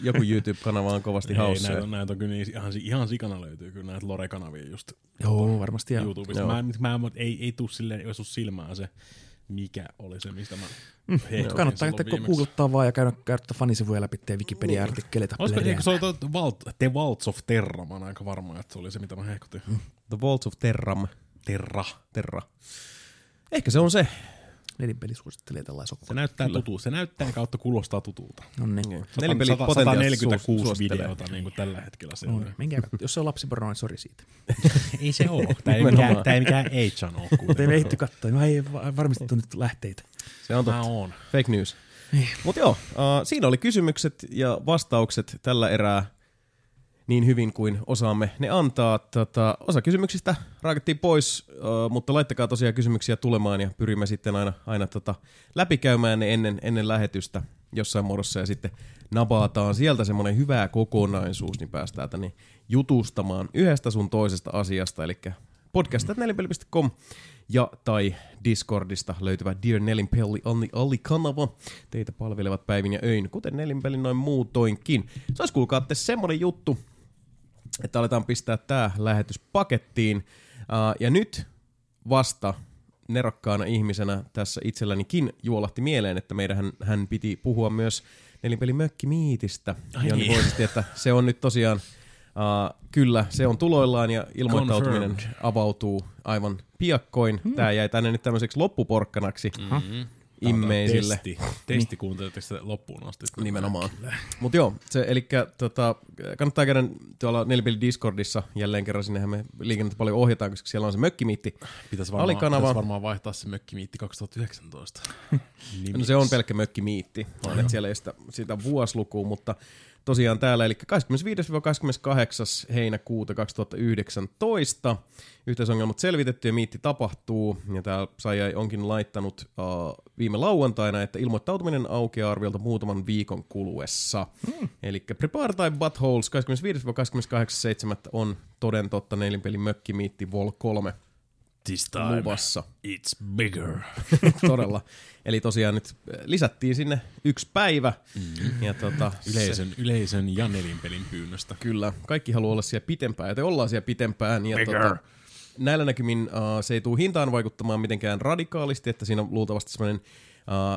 Joku YouTube-kanava on kovasti haussa. Näitä, näitä on kyllä ihan, ihan sikana löytyy kyllä näitä Lore-kanavia just. Joo, varmasti. YouTubesta. Joo. Mä, mä, mä, ei, ei tuu silleen, jos on silmään se, mikä oli se, mistä mä mm. Kannattaa googlettaa vaan ja käydä, käydä fanisivuja läpi ja Wikipedia-artikkeleita. Olisiko se oli The Vaults of Terram, on aika varma, että se oli se, mitä mä hehkutin. Mm. The Vaults of Terram. Terra. Terra. Ehkä se on se. Nelinpeli suosittelee tällaisen sokkoon. Se näyttää tutulta. Se näyttää kautta kuulostaa tutulta. No niin. Nelinpeli sata neljäkymmentäkuusi videota niinku tällä hetkellä se on. Menkää jos se on lapsiporno, niin sori siitä. Ei se oo. Tää ei mikään tää ei mikään H-channel oo kuitenkaan. Mut ei ehitty katsoa. Mä ei varmistettu nyt lähteitä. Se on totta. Fake news. Mut joo, siinä oli kysymykset ja vastaukset tällä erää. Niin hyvin kuin osaamme ne antaa. Tota, osa kysymyksistä raakattiin pois, uh, mutta laittakaa tosiaan kysymyksiä tulemaan ja pyrimme sitten aina, aina tota läpikäymään ne ennen, ennen lähetystä jossain muodossa ja sitten nabataan sieltä semmoinen hyvä kokonaisuus, niin päästään tänne jutustamaan yhdestä sun toisesta asiasta, eli podcast piste nelinpeli piste com ja tai Discordista löytyvä Dear Nelinpeli Ali-kanava. Teitä palvelevat päivin ja öin, kuten Nelinpeli noin muutoinkin. Se olisi kuulkaatte semmoinen juttu, että aletaan pistää tää lähetys pakettiin. Uh, ja nyt vasta nerokkaana ihmisenä tässä itsellänikin juolahti mieleen, että meidän hän piti puhua myös Nelinpelin mökkimiitistä. Ai ja niin. Voisisti, että se on nyt tosiaan, uh, kyllä se on tuloillaan ja ilmoittautuminen Confirmed. Avautuu aivan piakkoin. Hmm. Tää jäi tänne nyt tämmöiseksi loppuporkkanaksi. Mm-hmm. immeisille. Testi. Testi kuunteletteko sitä loppuun asti? Nimenomaan. Mutta joo, se, elikkä, tota, kannattaa käydä tuolla Nelipeli Discordissa jälleen kerran. Sinnehän me liikennettä paljon ohjataan, koska siellä on se mökkimiitti. Pitäisi varmaan, pitäis varmaan vaihtaa se mökkimiitti kaksituhattayhdeksäntoista. No se on pelkkä mökkimiitti, vaan että siellä ei sitä, sitä vuosilukua, mutta tosiaan täällä, eli kaksikymmentäviides kahdeskymmeneskahdeksas heinäkuuta kaksituhattayhdeksäntoista yhteisongelmat selvitetty ja miitti tapahtuu. Ja täällä Saija onkin laittanut uh, viime lauantaina, että ilmoittautuminen aukeaa arviolta muutaman viikon kuluessa. Mm. Eli Prepare tai Buttholes kaksikymmentäviides kahdeskymmeneskahdeksas seitsemättä on toden totta nelinpelin mökkimiitti Vol kolme. This time luvassa. It's bigger. Todella. Eli tosiaan nyt lisättiin sinne yksi päivä. Mm. Ja tota, yleisön, yleisön ja nelinpelin pyynnöstä. Kyllä. Kaikki haluaa olla siellä pitempään, ja te ollaan siellä pitempään. Ja bigger. Tota, näillä näkymin uh, se ei tule hintaan vaikuttamaan mitenkään radikaalisti, että siinä on luultavasti semmoinen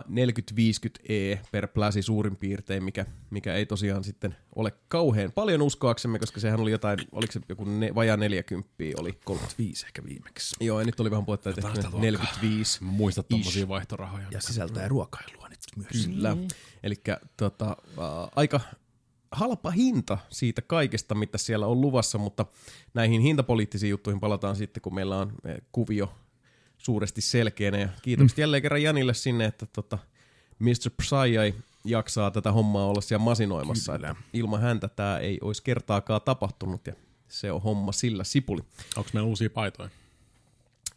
neljäkymmentä viisikymmentä e per pläsi suurin piirtein, mikä, mikä ei tosiaan sitten ole kauhean paljon uskoaksemme, koska sehän oli jotain, oliko se joku ne, vajaa neljäkymmentä oli kolmekymmentäviisi ehkä viimeksi. Joo, ja nyt oli vähän puhetta, että neljäkymmentäviisi. Muista tommosia vaihtorahoja. Ja sisältää mm. ruokailua nyt myös. Kyllä, mm. elikkä tota, äh, aika halpa hinta siitä kaikesta, mitä siellä on luvassa, mutta näihin hintapoliittisiin juttuihin palataan sitten, kun meillä on eh, kuvio suuresti selkeänä, ja kiitokset mm. jälleen kerran Janille sinne, että tota, mister Psyai jaksaa tätä hommaa olla siellä masinoimassa. Että ilman häntä tämä ei olisi kertaakaan tapahtunut, ja se on homma sillä sipuli. Onko meillä uusia paitoja?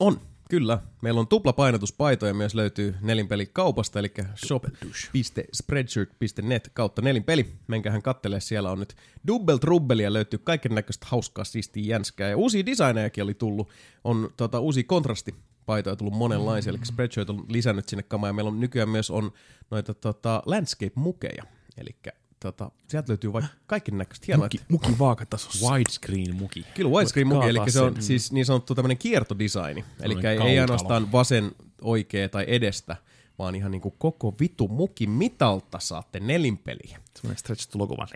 On, kyllä. Meillä on tuplapainotuspaitoja, myös löytyy Nelinpeli kaupasta, eli shop piste spreadshirt piste net kautta nelinpeli. Menkähän kattelee, siellä on nyt dubbeltrubbelia, löytyy kaiken näköistä hauskaa, siistiä, jänskää, ja uusia designejakin oli tullut, on tota, uusi kontrasti. Paitoja on tullut monenlaisia, eli Spreadshirt on lisännyt sinne kamaa, ja meillä on nykyään myös on noita tota, landscape-mukeja, eli tota, sieltä löytyy vaikka kaiken näköistä hienoa. Muki, muki vaakatasossa. Widescreen-muki. Kyllä, widescreen-muki, eli se on sen. Siis niin sanottu tämmöinen kiertodesigni, eli ei, ei ainoastaan vasen, oikea tai edestä, vaan ihan niinku koko vitu muki mitalta saatte nelinpeliä. Semmoinen stretched logo vaan.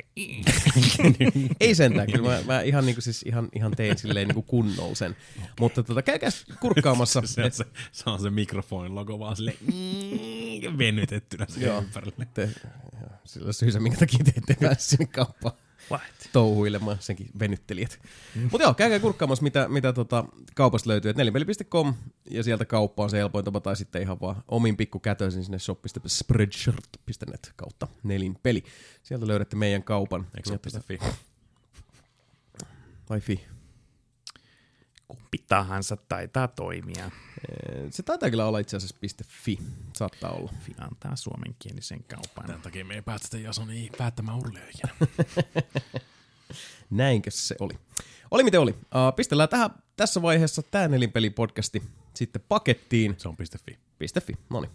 Ei sentään, kyllä mä, mä ihan, niinku, siis ihan, ihan tein silleen niinku kunnollisen. Okay. Mutta tota, käykääs kurkkaamassa. se, on se, se on se mikrofonin logo vaan silleen mm, venytettynä sen ympärille. Te, joo, sillä on syysä, minkä takia te ette pääs sinne kauppaan touhuilemaan, senkin venyttelijät. Mm. Mutta joo, käykää kurkkaamassa, mitä, mitä tota kaupasta löytyy. nelinpeli piste com ja sieltä kauppa on se helpoin tapa, tai sitten ihan vaan omin pikkukätöisin sinne shop piste spreadshirt piste net kautta nelinpeli. Sieltä löydätte meidän kaupan. Eikö shop piste fi? Vai fi? Kumpi tahansa taitaa toimia. Se taitaa kyllä olla itse asiassa .fi, saattaa olla. Fi antaa suomenkielisen kaupan. Tämän takia me ei päästä Jasoni päättämään urleijana. Näinkö se oli? Oli miten oli. Uh, pistellään tähän, tässä vaiheessa tämä Nelinpeli-podcasti sitten pakettiin. Se on .fi. .fi, no niin.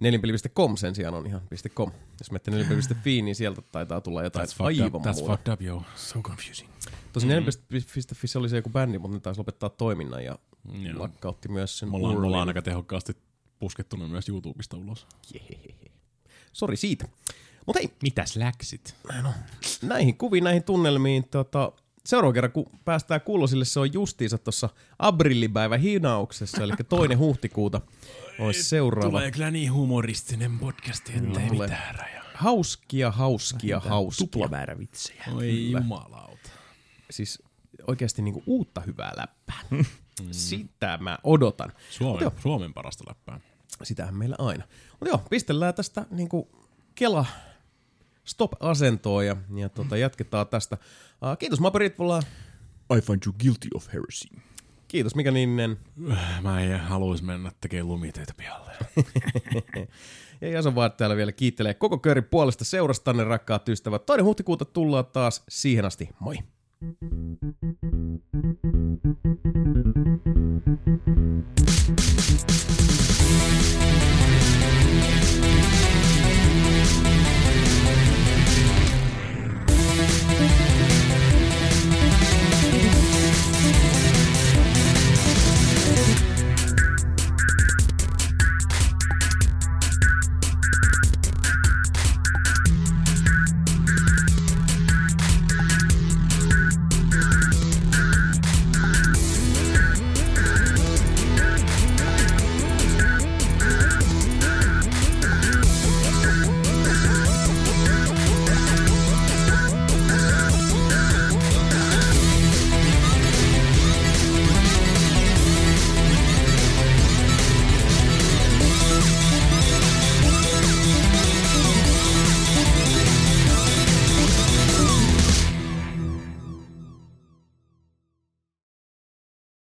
Nelinpeli piste com sen sijaan on ihan .com. Jos menette nelinpeli piste fi, niin sieltä taitaa tulla jotain that's aivan muuta. That's fucked up, yo. So confusing. Tosin mm. nelinpeli piste fi se oli se joku bändi, mutta ne taisi lopettaa toiminnan ja joo. Lakkautti myös sen urlin. Me ollaan aika tehokkaasti puskettuna myös YouTubesta ulos. Jehehehe. Sori siitä. Mut hei. Mitäs läksit? No, näihin kuviin, näihin tunnelmiin. Tota, seuraavan kerran, kun päästään kuulosille, se on justiinsa tuossa abrillipäivä hinauksessa, eli toinen huhtikuuta. Ois seuraava. Tulee kyllä niin humoristinen podcasti, ettei no, mitään rajaa. Hauskia, hauskia, vähintään hauskia. Tuplamäärä vitsejä. Oi jumalauta. Siis oikeasti niinku uutta hyvää läppää. Mm. Sitä mä odotan. Suomen, Suomen parasta läppää. Sitähän meillä aina. Mutta joo, pistellään tästä niinku Kela stop-asentoon ja, ja tuota, jatketaan tästä. Uh, kiitos Mapo Ritvola. I find you guilty of heresy. Kiitos, Mika Ninnen. Mä en haluaisi mennä tekemään lumiteitä pihalle. Ja Jason Vaat täällä vielä kiittelee koko köörin puolesta seurastanne, rakkaat ystävät. Toinen huhtikuuta tullaan taas. Siihen asti, moi!